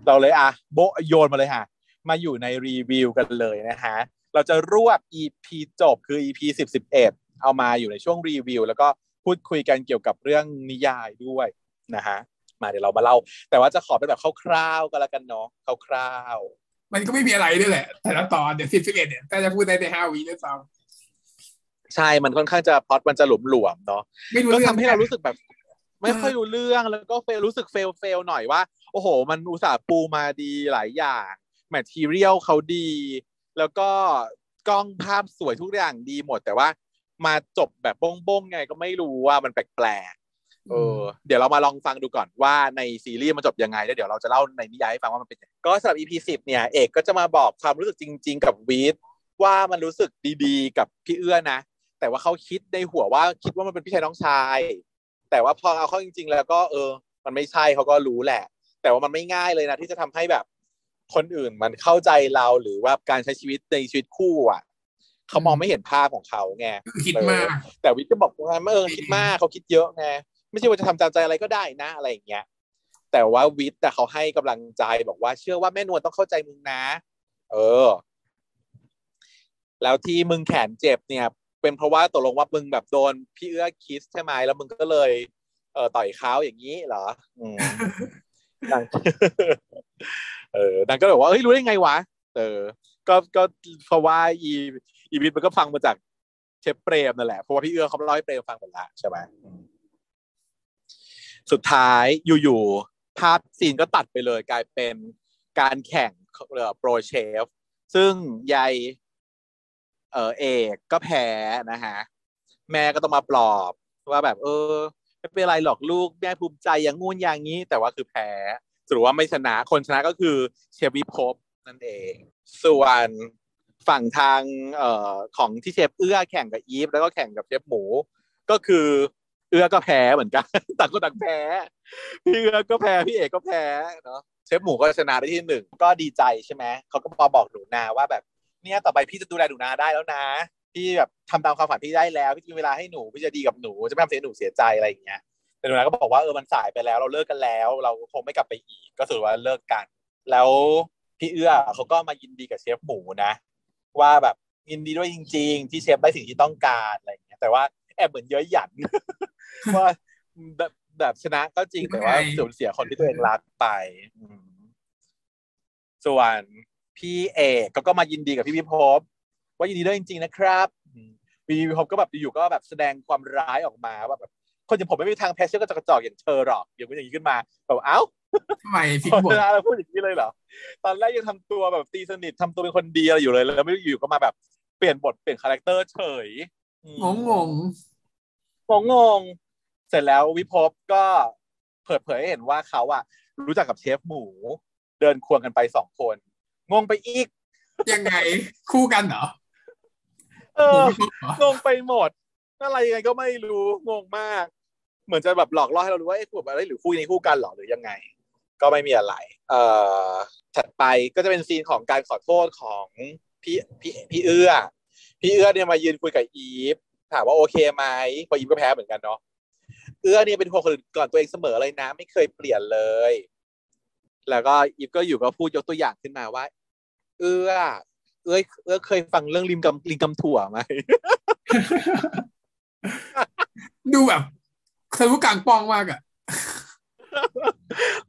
เราเลยอ่ะโบโยนมาเลยค่ะมาอยู่ในรีวิวกันเลยนะฮะเราจะรวบ อี พี จบคือ อี พี สิบ สิบเอ็ดเอามาอยู่ในช่วงรีวิวแล้วก็พูดคุยกันเกี่ยวกับเรื่องนิยายด้วยนะฮะมาเดี๋ยวเรามาเล่าแต่ว่าจะขอเป็นแบบคร่าวๆก็แล้วกันเนาะคร่าวๆมันก็ไม่มีอะไรด้วยแหละแต่ละตอนเดี๋ยวสิบ สิบเอ็ดเนี่ยก็จะพูดได้ในห้าวิด้วยซ้ำใช่มันค่อนข้างจะพล็อตมันจะหลวมๆเนาะก็ทำให้เรารู้สึกแบบไม่ค่อยรู้เรื่องแล้วก็เฟลรู้สึกเฟลเฟลหน่อยว่าโอ้โหมันอุตส่าห์ปูมาดีหลายอย่างแมททีเรียลเขาดีแล้วก็กล้องภาพสวยทุกอย่างดีหมดแต่ว่ามาจบแบบบ้งๆไงก็ไม่รู้ว่ามันแปลกๆเออเดี๋ยวเรามาลองฟังดูก่อนว่าในซีรีส์มันจบยังไงแล้วเดี๋ยวเราจะเล่าในนิยายให้ฟังว่ามันเป็นยังไงก็สำหรับ อี พี สิบเนี่ยเอกก็จะมาบอกความรู้สึกจริงๆกับวีทว่ามันรู้สึกดีๆกับพี่เอื้อนะแต่ว่าเขาคิดในหัวว่าคิดว่ามันเป็นพี่ชายน้องชายแต่ว่าพอเอาเข้าจริงๆแล้วก็เออมันไม่ใช่เขาก็รู้แหละแต่ว่ามันไม่ง่ายเลยนะที่จะทำให้แบบคนอื่นมันเข้าใจเราหรือว่าการใช้ชีวิตในชีวิตคู่อ่ะเขามองไม่เห็นภาพของเขาไงคิดมากแต่วิทย์ก็บอกว่าเออคิดมากเขาคิดเยอะไงไม่ใช่ว่าจะทำตามใจอะไรก็ได้นะอะไรอย่างเงี้ยแต่ว่าวิทย์แต่เขาให้กำลังใจบอกว่าเชื่อว่าแม่นวลต้องเข้าใจมึงนะเออแล้วที่มึงแขนเจ็บเนี่ยเป็นเพราะว่าตกลงว่ามึงแบบโดนพี่เอื้อคิสใช่ไหมแล้วมึงก็เลยเออต่อยเขาอย่างนี้เหรออืม เออนางก็บอกว่าเฮ้ยรู้ได้ไงวะเออก็ก็เพราะว่าอีอีวิทมันก็ฟังมาจากเชฟเปรมนั่นแหละเพราะว่าพี่เอื้อเขาเล่าให้เปรมฟังหมดละใช่ไหมสุดท้ายอยู่ๆภาพซีนก็ตัดไปเลยกลายเป็นการแข่งเรือโปรเชฟซึ่งยายเออเอกก็แพ้นะฮะแม่ก็ต้องมาปลอบว่าแบบเออไม่เป็นไรหรอกลูกแม่ภูมิใจอย่างงู้นอย่างนี้แต่ว่าคือแพ้สรุปว่าไม่ชนะคนชนะก็คือเชฟวิภพนั่นเองส่วนฝั่งทางเอ่อของที่เชฟเอื้อแข่งกับอีฟแล้วก็แข่งกับเชฟหมูก็คือเอื้อก็แพ้เหมือนกันต่างคนต่างแพ้พี่เอื้อก็แพ้พี่เอกก็แพ้เนาะเชฟหมูก็ชนะได้ที่หนึ่งก็ดีใจใช่ไหมเขาก็มาบอกหนูนาว่าแบบเนี่ยต่อไปพี่จะดูแลหนูนาได้แล้วนะพี่แบบทำตามความฝันพี่ได้แล้วพี่มีเวลาให้หนูพี่จะดีกับหนูจะไม่ทำเสียหนูเสียใจอะไรอย่างเงี้ยแต่หนูนาก็บอกว่าเออมันสายไปแล้วเราเลิกกันแล้วเราคงไม่กลับไปอีกก็สรุปว่าเลิกกันแล้วพี่เอื้อเขาก็มายินดีกับเชฟหมูนะว่าแบบยินดีด้วยจริงๆที่เชฟได้สิ่งที่ต้องการอะไรอย่างเงี้ยแต่ว่าแอบเหมือนเย้ยหยัน ว่าแบบแบบชนะก็จริง แต่ว่าสูญเสียคนที่ตัวเองรักไปส่วนพี่เอกเขาก็มายินดีกับพี่วิภพว่ายินดีด้วยจริงๆนะครับพี่วิภพก็แบบอยู่ก็แบบแสดงความร้ายออกมาว่าแบบ คนอย่างผมไม่มีทางแพชชั่นก็จะกระจอกอย่างเธอหรอกอย่างนี้อย่างนี้ขึ้นมาแบบเอ้าทำไมพี่บอกเราพูดอย่างนี้เลยเหรอตอนแรกยังทำตัวแบบตีสนิททำตัวเป็นคนดีอะไรอยู่เลยแล้วไม่อยู่ก็มาแบบเปลี่ยนบทเปลี่ยนคาแรคเตอร์เฉยงงงงงงเสร็จแล้ววิภพก็เปิดเผยให้เห็นว่าเขาอะรู้จักกับเชฟหมูเดินควงกันไปสองคนงงไปอีกยังไงคู่กันเหรอเอองงไปหมดอะไรยังไงก็ไม่รู้งงมากเหมือนจะแบบหลอกล่อให้เรารู้ว่าไอ้คู่แบบอะไรหรือคู่นี้คู่กันหรอหรือยังไงก็ไม่มีอะไรเอ่อถัดไปก็จะเป็นซีนของการขอโทษของพี่พี่พี่เอื้อพี่เอื้อเนี่ยมายืนคุยกับอีฟถามว่าโอเคไหมพออีฟก็แพ้เหมือนกันเนาะเอื้อเนี่ยเป็นคนก่อนตัวเองเสมอเลยนะไม่เคยเปลี่ยนเลยแล้วก็อีฟก็อยู่ก็พูดยกตัวอย่างขึ้นมาว่าเอื้อเอื้อเอื้อเคยฟังเรื่องลิงกำลิงกำถั่วไหม ดูแบบเคยรู้กลางปองมากอะ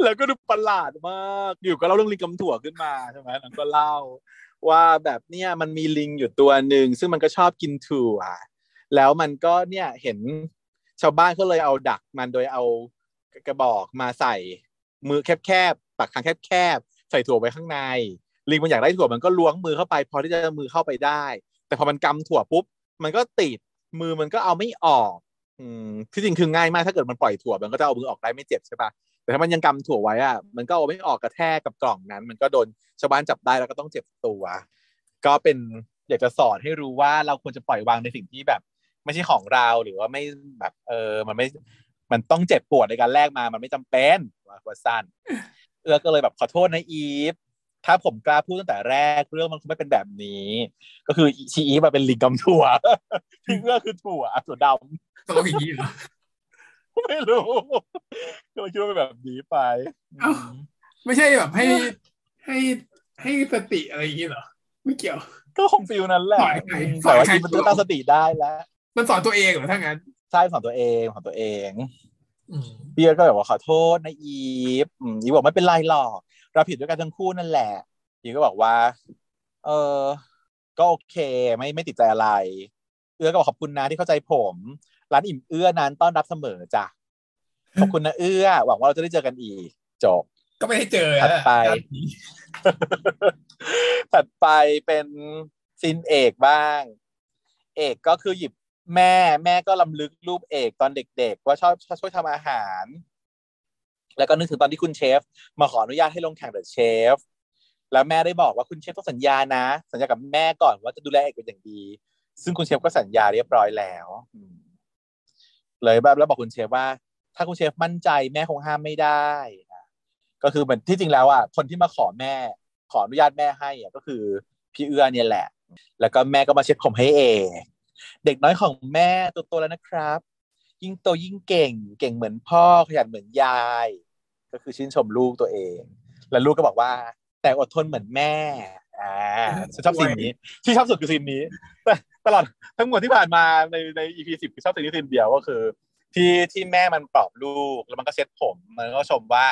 แล้วก็ดูประหลาดมากอยู่ก็เล่าเรื่องลิงกำถั่วขึ้นมาใช่ไหมนั่นก็เล่าว่าแบบเนี้ยมันมีลิงอยู่ตัวหนึ่งซึ่งมันก็ชอบกินถั่วแล้วมันก็เนี่ยเห็นชาวบ้านก็เลยเอาดักมันโดยเอากระบอกมาใส่มือแคบๆปากคางแคบๆใส่ถั่วไว้ข้างในลิงมันอยากได้ถั่วมันก็ล้วงมือเข้าไปพอที่จะมือเข้าไปได้แต่พอมันกำถั่วปุ๊บมันก็ติดมือมันก็เอาไม่ออกอืมที่จริงคือง่ายมากถ้าเกิดมันปล่อยถั่วมันก็จะเอามือออกได้ไม่เจ็บใช่ป่ะแต่ถ้ามันยังกำถั่วไว้อ่ะมันก็เอาไม่ออกกระแทกกับกล่องนั้นมันก็โดนชาวบ้านจับได้แล้วก็ต้องเจ็บตัวก็เป็นอยากจะสอนให้รู้ว่าเราควรจะปล่อยวางในสิ่งที่แบบไม่ใช่ของเราหรือว่าไม่แบบเออมันไม่มันต้องเจ็บปวดในการแลกมามันไม่จำเป็นว่าสั้นเอื้อก็เลยแบบขอโทษนะอีฟถ้าผมกล้าพูดตั้งแต่แรกเรื่องมันคงไม่เป็นแบบนี้ก็คือชีอีฟมาเป็นลิงกำถั่วที่เอื้อคือถั่วถั่วดำตัวอย่างนี้เหรอไม่รู้ก็คิดว่าเป็นแบบนี้ไปไม่ใช่แบบให้ให้ให้สติอะไรอย่างนี้เหรอไม่เกี่ยวก็คงฟิลนั้นแหละสอนใครมันตั้งสติได้แล้วมันสอนตัวเองเหรอถ้างั้นใช่สอนตัวเองของตัวเองพี่ก็แบบว่าขอโทษนะอีฟอีฟบอกไม่เป็นไรหรอกเราผิดด้วยกันทั้งคู่นั่นแหละอีฟก็บอกว่าเออก็โอเคไม่ไม่ติดใจอะไรเอื้อก็บอกขอบคุณนะที่เข้าใจผมร้านอิ่มเอื้อนั้นต้อนรับเสมอจ้ะขอบคุณนะเอื้อหวังว่าเราจะได้เจอกันอีกจบก็ไม่ได้เจอถัดไปถัดไปเป็นซีนเอกบ้างเอกก็คือหยิบแม่แม่ก็ลำลึกรูปเอกตอนเด็กๆว่าชอบช่วยทำอาหารแล้วก็นึกถึงตอนที่คุณเชฟมาขออนุญาตให้ลงแข่งเดอะเชฟแล้วแม่ได้บอกว่าคุณเชฟต้องสัญญานะสัญญากับแม่ก่อนว่าจะดูแลเอกเป็นอย่างดีซึ่งคุณเชฟก็สัญญาเรียบร้อยแล้วเลยแบบแล้วบอกคุณเชฟว่าถ้าคุณเชฟมั่นใจแม่คงห้ามไม่ได้ก็คือเหมือนที่จริงแล้วอ่ะคนที่มาขอแม่ขออนุญาตแม่ให้อ่ะก็คือพี่เอื้อเนี่ยแหละแล้วก็แม่ก็มาเช็ดผมให้เอกเด็กน้อยของแม่ตัวโตแล้วนะครับยิ่งโตยิ่งเก่งเก่งเหมือนพ่อขยันเหมือนยายก็คือชื่นชมลูกตัวเองแล้วลูกก็บอกว่าแต่อดทนเหมือนแม่อ่าชอบซีนนี้ที่ชอบสุดคือซีนนี้แต่ตลอดทั้งหมดที่ผ่านมาในใน อี พี สิบคือชอบซีนนี้ซีนเดียวก็คือที่ที่แม่มันปลอบลูกแล้วมันก็เช็ดผมมันก็ชมว่า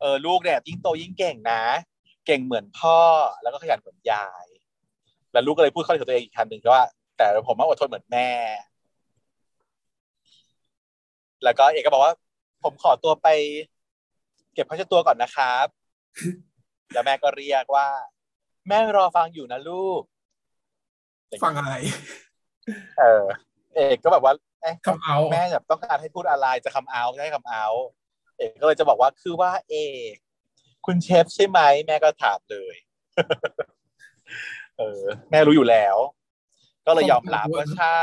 เออลูกเนี่ยยิ่งโตยิ่งเก่งนะเก่งเหมือนพ่อแล้วก็ขยันเหมือนยายแล้วลูกก็เลยพูดข้อดีของตัวเองอีกคำหนึ่งว่าแต่ผมว่าอดทนเหมือนแม่แล้วก็เอกก็บอกว่าผมขอตัวไปเก็บผ้าเช็ดตัวก่อนนะครับแล้วแม่ก็เรียกว่าแม่รอฟังอยู่นะลูกฟังอะไรเออเอกก็แบบว่าเอ๊ะแม่แบบต้องการให้พูดอะไรจะคำเอาจะให้คำเอาเอกก็เลยจะบอกว่าคือว่าเอกคุณเชฟใช่ไหมแม่ก็ถามเลยเออแม่รู้อยู่แล้วก็เลยยอมรับว่าใช่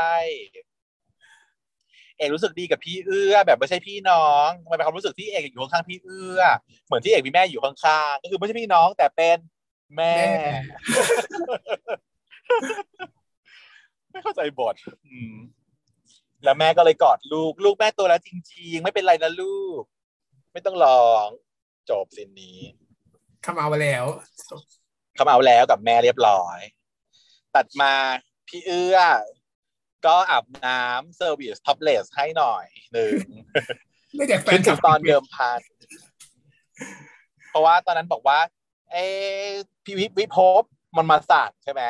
เอกรู้สึกดีกับพี่เอื้อแบบไม่ใช่พี่น้องมันเป็นความรู้สึกที่เอกอยู่ข้างๆพี่เอื้อเหมือนที่เอกมีแม่อยู่ข้างๆก็คือไม่ใช่พี่น้องแต่เป็นแม่ไม่เข้าใจบทแล้วแม่ก็เลยกอดลูกลูกแม่ตัวแล้วจริงๆไม่เป็นไรนะลูกไม่ต้องร้องจบซีนนี้คำเอาไปแล้วคำเอาแล้วกับแม่เรียบร้อยตัดมาพี่เอื้อก็อาบน้ำเซอร์วิสท็อปเลสให้หน่อยหนึ่งไม่ได้แฟนกับตอนเดิมพันเพราะว่าตอนนั้นบอกว่าเอ้พี่วิวิภพมันมาสั่งใช่ไหม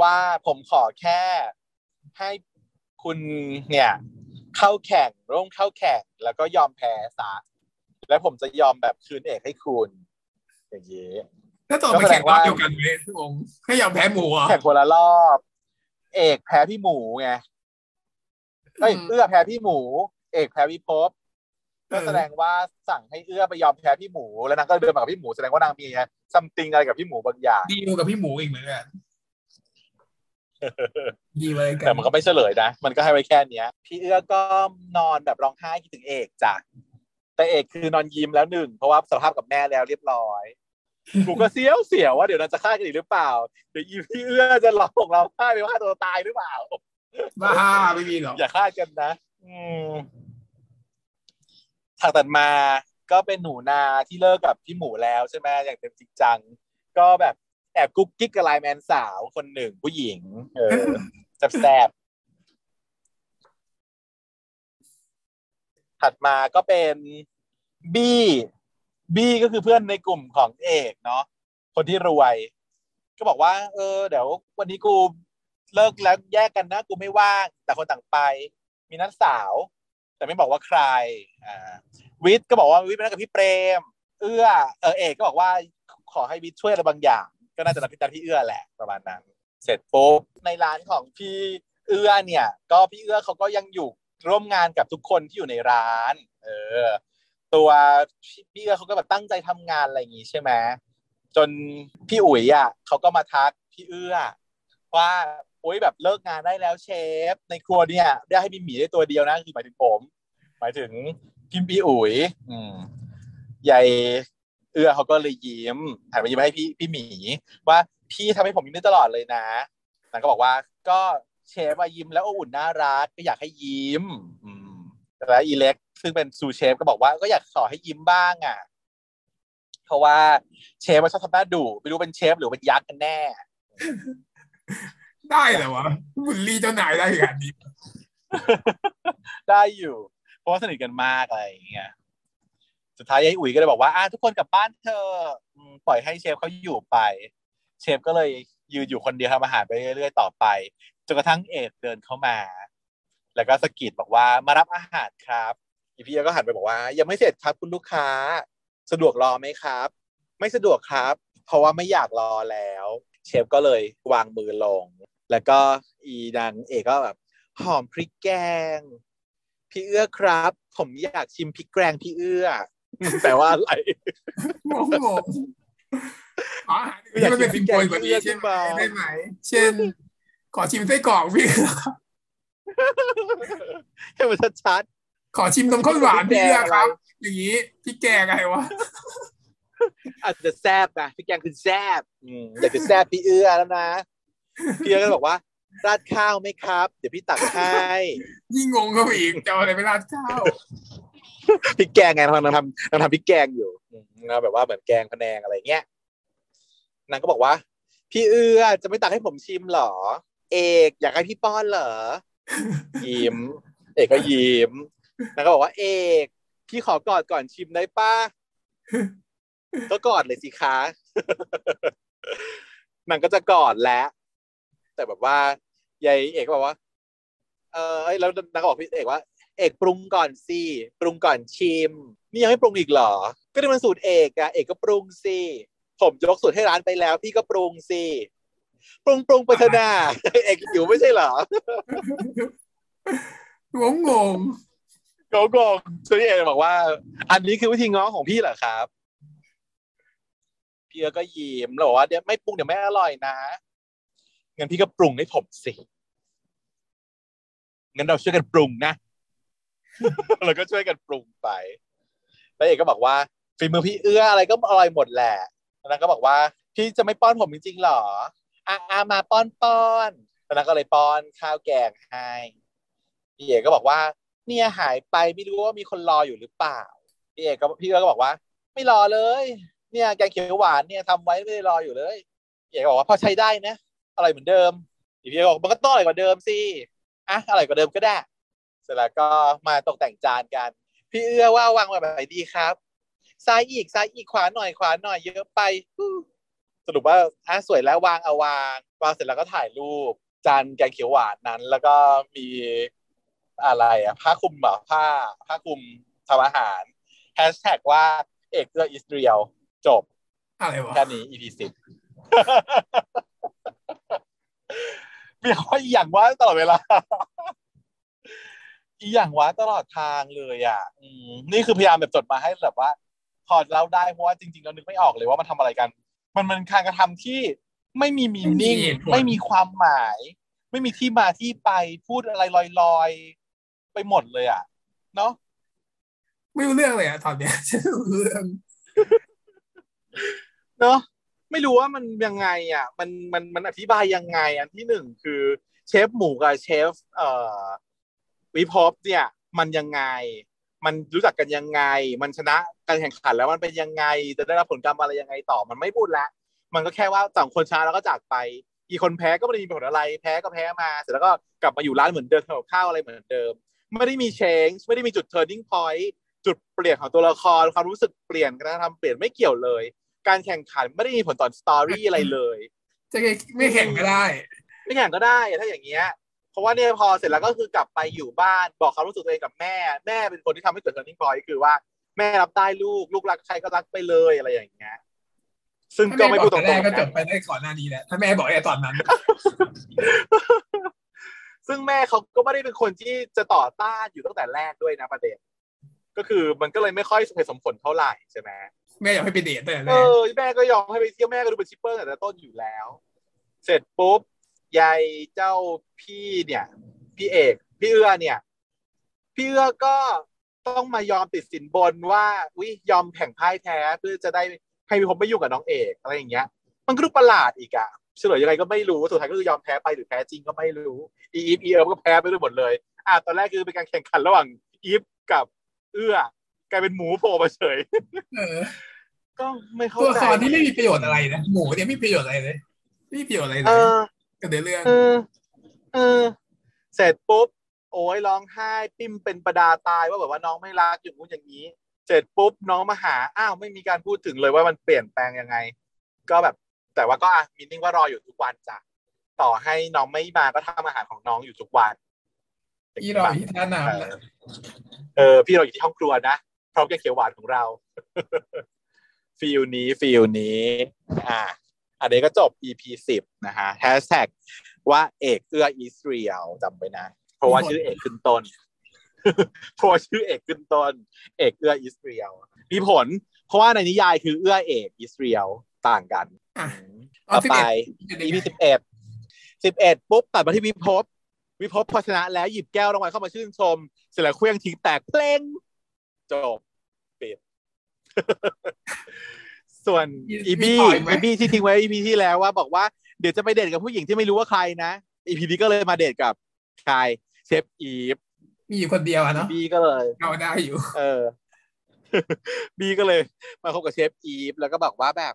ว่าผมขอแค่ให้คุณเนี่ย เข้าแข่งร่วมเข้าแข่งแล้วก็ยอมแพ้ซะแล้วผมจะยอมแบบคืนเอกให้คุณอย่างนี้ถ้าต่อไปแข่งรอบเดียวกันเลยพี่องค์ให้ยอมแพ้หมูแข่งคนละรอบเอกแพ้พี่หมูไงเอ้ยเอื้อแพ้พี่หมูเอกแพ้พี่พบก็แสดงว่าสั่งให้เอื้อไปยอมแพ้พี่หมูแล้วนางก็เดินมากับพี่หมูแสดงว่านางมีซัมติงอะไรกับพี่หมูบางอย่างดีกับพี่หมูอีกเหมือนกันดีเลยกันแต่มันก็ไม่เฉลยนะมันก็ให้ไว้แค่เนี้ยพี่เอื้อก็นอนแบบร้องไห้คิดถึงเอกจ้ะแต่เอกคือนอนยิ้มแล้วหนึ่งเพราะว่าสภาพกับแม่แล้วเรียบร้อยกูก็เสียวเสียวว่าเดี๋ยวเราจะฆ่ากันอีกหรือเปล่าเดี๋ยวอีพี่เอื้อจะหลอกเราฆ่าไปว่าตัวตายหรือเปล่าบ้าไม่มีหรอกอย่าฆ่ากันนะอืมถัดตัดมาก็เป็นหนูนาที่เลิกกับพี่หมูแล้วใช่ไหมอย่างเต็มจริงจังก็แบบแอบกุ๊กกิ๊กกับไลน์แมนสาวคนหนึ่งผู้หญิงเออแซ่บๆถัดมาก็เป็นบี้บี้ก็คือเพื่อนในกลุ่มของเอกเนาะคนที่รวยก็บอกว่าเออเดี๋ยววันนี้กูเลิกแล้วแยกกันนะกูไม่ว่างแต่คนต่างไปมีนัดสาวแต่ไม่บอกว่าใครอ่าวิทย์ก็บอกว่าวิทย์เป็นนัดกับพี่เปรมเอื้อเออเอกก็บอกว่าขอให้วิทย์ช่วยอะไรบางอย่างก็น่าจะนัดพี่เอื้อแหละประมาณนั้นเสร็จปุ๊บในร้านของพี่เอื้อเนี่ยก็พี่เอื้อเขาก็ยังอยู่ร่วมงานกับทุกคนที่อยู่ในร้านเออตัวพี่เอื้อเขาก็แบบตั้งใจทำงานอะไรอย่างงี้ใช่ไหมจนพี่อุ๋ยอ่ะเขาก็มาทักพี่เอื้อว่าโอ๊ยแบบเลิกงานได้แล้วเชฟในครัวเนี่ยได้ให้มีหมีได้ตัวเดียวนะคือหมายถึงผมหมายถึงพิมพี่อุ๋ยอืมใหญ่เอื้อเขาก็เลยยิ้มหันมายิ้มให้พี่พี่หมีว่าพี่ทำให้ผมยิ้มได้ตลอดเลยนะนางก็บอกว่าก็เชฟมายิ้มแล้วอุ่นน่ารักก็อยากให้ยิ้มอืมแล้วอีเล็กซึ่งเป็นซูเชฟก็บอกว่าก็อยากขอให้ยิ้มบ้างอ่ะเพราะว่าเชฟมันชอบทำหน้าดุไม่รู้เป็นเชฟหรือเป็นยักษ์กันแน่ได้เหรอวะบุลลี่เจ้านายได้ขนาดนี้ได้อยู่เพราะสนิทกันมากอะไรอย่างเงี้ยสุดท้ายยายอุ๋ยก็เลยบอกว่าอ่ะทุกคนกลับบ้านเธอปล่อยให้เชฟเขาอยู่ไปเชฟก็เลยยืนอยู่คนเดียวทำอาหารไปเรื่อยๆต่อไปจนกระทั่งเอกเดินเข้ามาแล้วก็สะกิดบอกว่ามารับอาหารครับอีพี่ก็หันไปบอกว่ายังไม่เสร็จครับคุณลูกค้าสะดวกรอไหมครับไม่สะดวกครับเพราะว่าไม่อยากรอแล้วเชฟก็เลยวางมือลงแล้วก็อีนางเอกก็แบบหอมพริกแกงพี่เอื้อครับผมอยากชิมพริกแกงพี่เอื้อแต่ว่าอะไรงงๆอ๋ออยากชิมพริกแกงพี่เอื้อใช่ไหมได้ไหมเช่นขอชิมไส้กรอกพี่ให้มันชัดๆขอชิมนมข้นหวานพี่เอื้อครับอย่างนี้พริกแกงอะไรวะอาจจะแซ่บนะพี่แกงคือแซ่บอยากจะแซ่บพี่เอื้อแล้วนะพี่เอื้อก็บอกว่าราดข้าวไหมครับเดี๋ยวพี่ตักให้ยิ่งงงเข้าไปอีกจะเอาอะไรไปราดข้าวพี่แกงไงนางทำนางทำพี่แกงอยู่นางแบบว่าเหมือนแกงพะแนงอะไรเงี้ยนางก็บอกว่าพี่เอื้อจะไม่ตักให้ผมชิมหรอเอกอยากให้พี่ป้อนเหรอยิ้มเอกก็ยิ้มนางก็บอกว่าเอกพี่ขอกอดก่อนชิมได้ป่ะก็กอดเลยสิคะมันก็จะกอดแล้วแต่แบบว่ายายเอกบอกว่าเออแล้วนางก็บอกพี่เอกว่าเอกปรุงก่อนสิปรุงก่อนชิมนี่ยังไม่ปรุงอีกเหรอก็ได้มันสูตรเอกอะเอกก็ปรุงสิผมยกสูตรให้ร้านไปแล้วพี่ก็ปรุงสิปรุงปรุงปัทนาเอกอยู่ไม่ใช่เหรองงงงงงซึ่งเอกบอกว่าอันนี้คือวิธีง้อของพี่เหรอครับพี่ก็ยิ้มแล้วบอกว่าเดี๋ยวไม่ปรุงเดี๋ยวไม่อร่อยนะงั้นพี่ก็ปรุงให้ผมสิงั้นเราช่วยกันปรุงนะ เราก็ช่วยกันปรุงไปแล้วเอกก็บอกว่าฝีมือพี่เอื้ออะไรก็อร่อยหมดแหละแล้วนางก็บอกว่าพี่จะไม่ป้อนผมจริงๆหรออ่ะๆมาป้อนๆแล้วนางก็เลยป้อนข้าวแกงให้พี่เอกก็บอกว่าเนี่ยหายไปไม่รู้ว่ามีคนรออยู่หรือเปล่าพี่เอกก็พี่เอื้อก็บอกว่าไม่รอเลยเนี่ยแกงเขียวหวานเนี่ยทำไว้ไม่ได้รออยู่เลยเก๋บอกว่าพอใช้ได้นะอร่อยเหมือนเดิมอีพี่บอกมันก็ต้องอร่อยกว่าเดิมสิอ่ะอร่อยกว่าเดิมก็ได้เสร็จแล้วก็มาตกแต่งจานกันพี่เอื้อว่าวางมาแบบไหนดีครับซ้ายอีกซ้ายอีกขวาหน่อยขวาหน่อยเยอะไปสรุปว่าอ่ะสวยแล้ววางเอาวางวางเสร็จแล้วก็ถ่ายรูปจานแกงเขียวหวานนั้นแล้วก็มี อะไรอะผ้าคลุมแบบผ้าผ้าคลุมทำอาหารแฮชแท็กว่าเอกเกลืออิสเรียลจบอะไรวะแค่นี้ อี ดี สิบ มีข้ออีหยังวะตลอดเวลาอีหยังวะตลอดทางเลยอ่ะนี่คือพยายามแบบจดมาให้แบบว่าพอเล่าได้เพราะว่าจริงๆเรานึกไม่ออกเลยว่ามันทำอะไรกันมันมันการกระทำที่ไม่มีมีนิ่งไม่มีความหมายไม่มีที่มาที่ไปพูดอะไรลอยๆไปหมดเลยอ่ะเนาะไม่รู้เรื่องเลยอ่ะตอนเนี้ยไม่รู้เรื่องเนาะไม่รู้ว่ามันยังไงอ่ะมันมันมันอธิบายยังไงอันที่หนึ่งคือเชฟหมูกับเชฟเอ่อวิภพเนี่ยมันยังไงมันรู้จักกันยังไงมันชนะการแข่งขันแล้วมันเป็นยังไงจะได้รับผลกรรมอะไรยังไงต่อมันไม่พูดละมันก็แค่ว่าสองคนชนะแล้วก็จากไปอีกคนแพ้ก็ไม่ได้มีผลอะไรแพ้ก็แพ้มาเสร็จแล้วก็กลับมาอยู่ร้านเหมือนเดิมทำกับข้าวอะไรเหมือนเดิมไม่ได้มีเชนจ์ไม่ได้มีจุด turning point จุดเปลี่ยนของตัวละครความรู้สึกเปลี่ยนการทำเปลี่ยนไม่เกี่ยวเลยการแข่งขันไม่ได้มีผลต่อสตอรี่อะไรเลยจะไม่แข่งก็ได้ไม่แข่งก็ได้ถ้าอย่างเงี้ยเพราะว่าเนี่ยพอเสร็จแล้วก็คือกลับไปอยู่บ้านบอกความรู้สึกตัวเองกับแม่แม่เป็นคนที่ทำให้เกิด turning point คือว่าแม่รับได้ลูกลูกรักใครก็รักไปเลยอะไรอย่างเงี้ยซึ่งก็ไม่พูดตรงๆก็จบไปได้ก่อนหน้านี้แหละถ้าแม่บอกไอ้ตอนนั้นซึ่งแม่เขาก็ไม่ได้เป็นคนที่จะต่อต้านอยู่ตั้งแต่แรกด้วยนะประเด็นก็คือมันก็เลยไม่ค่อยเหตุสมผลเท่าไหร่ใช่ไหมแม่อยากให้ไปเดทแต่แรกเออแม่ก็ยอมให้ไปเที่ยวแม่ก็ดูเป็นชิปเปอร์ตั้งแต่ต้นอยู่แล้วเสร็จปุ๊บยายเจ้าพี่เนี่ยพี่เอกพี่เอื้อเนี่ยพี่เอื้อก็ต้องมายอมติดสินบนว่าอุ๊ยยอมแข่งพ่ายแท้เพื่อจะได้ให้ผมไม่ยุ่งกับน้องเอกอะไรอย่างเงี้ยมันก็ดูประหลาดอีกอ่ะเฉลยยังไงก็ไม่รู้สุดท้ายก็คือยอมแพ้ไปหรือแพ้จริงก็ไม่รู้อีฟอีเอิร์ฟก็แพ้ไปด้วยหมดเลยอ่ะตอนแรกคือเป็นการแข่งขันระหว่างอีฟกับเอื้อกลายเป็นหมูโผล่มาเฉยก็ไม่เข้าใจตัวสอนที่ไม่มีประโยชน์อะไรนะหมูเนี่ยไม่มีประโยชน์อะไรเลยไม่มีประโยชน์อะไรเลยก็เดือดเรื่องเออเออเสร็จปุ๊บโอ้ยร้องไห้ปิ้มเป็นประดาตายว่าแบบว่าน้องไม่รักอย่างงู้นอย่างนี้เสร็จปุ๊บน้องมาหาอ้าวไม่มีการพูดถึงเลยว่ามันเปลี่ยนแปลงยังไงก็แบบแต่ว่าก็อ่ะมีนิ่งว่ารออยู่ทุกวันจ้ะต่อให้น้องไม่มาก็ทำอาหารของน้องอยู่ทุกวันพี่รออยู่ที่ท่าน้ำนะเออพี่รออยู่ที่ห้องครัวนะพร้อมแกงเขียวหวานของเราฟีลนี้ฟีลนี้อ่ะอันนี้ก็จบ อี พี สิบ นะฮะแฮชแท็กว่าเอกเอื้ออิสเรียลจำไว้นะเพราะว่าชื่อเอกขึ้นต้นเพราะชื่อเอกขึ้นต้นเอกเอื้ออิสเรียลมีผลเพราะว่าในนิยายคือเอื้อเอกอิสเรียลต่างกันต่อไป อี พี สิบเอ็ด สิบเอ็ดปุ๊บตัดมาที่วิภพวิภพพอชนะแล้วหยิบแก้วรางวัลเข้ามาชื่นชมเสร็จแล้วเครื่องทิ้งแตกเพลงจบปิดส่วนอีบี้อีบี้ที่ทิ้งไว้ อี พี ที่แล้วว่าบอกว่าเดี๋ยวจะไปเดทกับผู้หญิงที่ไม่รู้ว่าใครนะ อี พี นี้ก็เลยมาเดทกับใครเชฟอีฟมีอยู่คนเดียวอ่ะเนาะบีก็เลยเอาได้อยู่เออบีก็เลยมาคบกับเชฟอีฟแล้วก็บอกว่าแบบ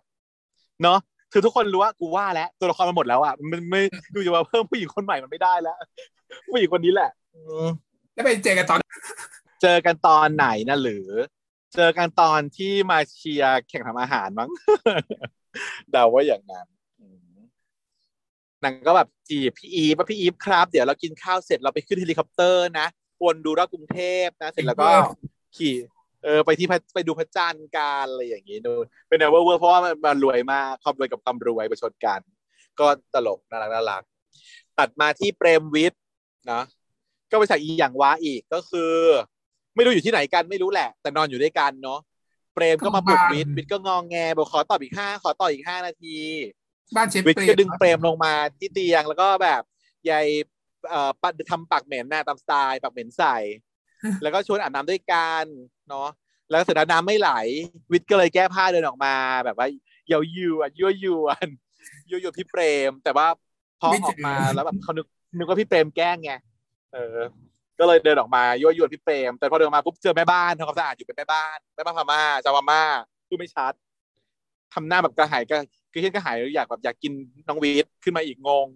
เนาะคือทุกคนรู้ว่ากูว่าแล้วตัวละครมันหมดแล้วอ่ะมันไม่ดูจะมาเพิ่มผู้หญิงคนใหม่มันไม่ได้แล้วผู้หญิงคนนี้แหละแล้วไปเจอกันตอนเจอกันตอนไหนนะหรือเจอกันตอนที่มาเชียร์แข่งทำอาหารมั้งเดาว่าอย่างนั้นนางก็แบบจีบพี่อีฟว่าพี่อีฟครับเดี๋ยวเรากินข้าวเสร็จเราไปขึ้นเฮลิคอปเตอร์นะวนดูรอบกรุงเทพนะเสร็จแล้วก็ขี่เออไปที่ไปดูพระจันทร์กันอะไรอย่างงี้ดูเป็นแนวเวอร์เพราะว่ามันรวยมากความรวยกับความรวยประชดกันก็ตลกน่ารักน่ารักตัดมาที่เปรมวิทย์นะก็ไปใส่อีอย่างว้าอีกก็คือไม่รู้อยู่ที่ไหนกันไม่รู้แหละแต่นอนอยู่ด้วยกันเนาะเปรมก็มาปลุกวิทย์วิทย์ก็งองแงบอกขอต่ออีกห้าขอต่ออีกห้านาทีบ้านเชฟวิทย์ก็ดึงเปรมลงมาที่เตียงแล้วก็แบบยายเอ่อทำปากเหม็นหน้าตามสไตล์ปากเหม็นใส่แล้วก็ชวนอาบน้ำด้วยกันเนาะแล้วเสร็จแล้วน้ำไม่ไหลวิทย์ก็เลยแก้ผ้าเดินออกมาแบบว่าเยายูอ่ะยั่วยวนยั่วยวนพี่เปรมแต่ว่าพอออกมาแล้วแบบเขานึกนึกว่าพี่เปรมแกล้งไงเออก็เลยเดินออกมายั่วยวนพี่เปรมแต่พอเดินออกมาปุ๊บเจอแม่บ้านทำความสะอาดอยู่เป็นแม่บ้านแม่บ้านพม่าชาวพม่าพูดไม่ชัดทำหน้าแบบกระหายก็คือเห็นกระหายอยากแบบอยากกินน้องวิทย์ขึ้นมาอีกงง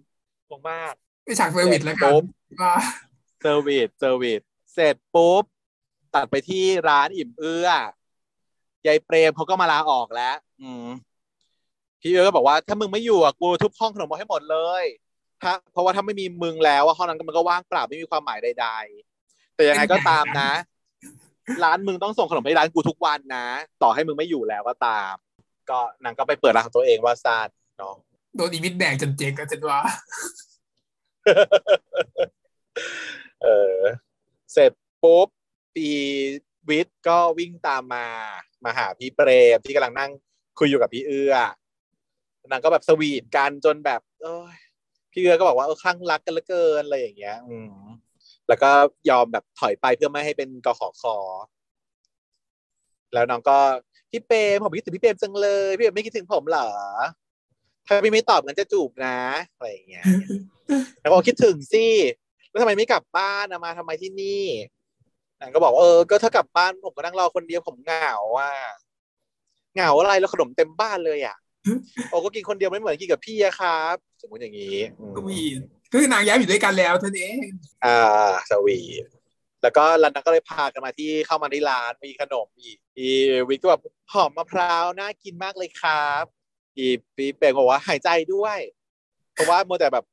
งงมากไปฉากเซอร์วิสแล้วครับเซอร์วิสเซอร์วิสเสร็จปุ๊บตัดไปที่ร้านอิ่มเอื้อยายเปรมเขาก็มาลาออกแล้วอืมพี่เอื้อก็บอกว่าถ้ามึงไม่อยู่อ่ะกูทุบห้องขนมให้หมดเลยถ้าเพราะว่าถ้าไม่มีมึงแล้วห้องนั้นมันก็ว่างเปล่าไม่มีความหมายใด แต่ยังไงก็ตามนะร้านมึงต้องส่งขนมไปร้านกูทุกวันนะต่อให้มึงไม่อยู่แล้วก็ตามก็นางก็ไปเปิดร้านของตัวเองว่าซาดเนาะโดนอีมิดแดกจนเจ๊งกันจนว่าเออเสร็จปุ๊บปีวิทย์ก็วิ่งตามมามาหาพี่เปรมที่กำลังนั่งคุยอยู่กับพี่เอื้อนางก็แบบสวีทกันจนแบบเอ้ยพี่เอื้อก็บอกว่าเออคลั่งรักกันเหลือเกินอะไรอย่างเงี้ยอืมแล้วก็ยอมแบบถอยไปเพื่อไม่ให้เป็นกขขแล้วน้องก็พี่เปรมผมคิดถึงพี่เปรมจังเลยพี่เปรมไม่คิดถึงผมเหรอถ้าพี่ไม่ตอบกันจะจูบนะอะไรอย่างเงี้ยแล้วก็คิดถึงสิแล้วทำไมไม่กลับบ้านมาทำไมที่นี่นางก็บอกว่าเออก็ถ้ากลับบ้านผมก็นั่งรอคนเดียวผมเหงาอ่ะเหงาอะไรแล้วขนมเต็มบ้านเลยอ่ะโอ้ก็กินคนเดียวไม่เหมือนกินกับพี่อะครับสมมติอย่างนี้ก็มีคือนางย้ายอยู่ด้วยกันแล้วท่านเองอ่าสวีทแล้วก็รันนางก็เลยพากันมาที่เข้ามาที่ร้านมีขนมอีกอีวิกก็แบบหอมมะพร้าวน่ากินมากเลยครับอีปีเป่งบอกว่าหายใจด้วยเพราะว่าโมแต่แบบ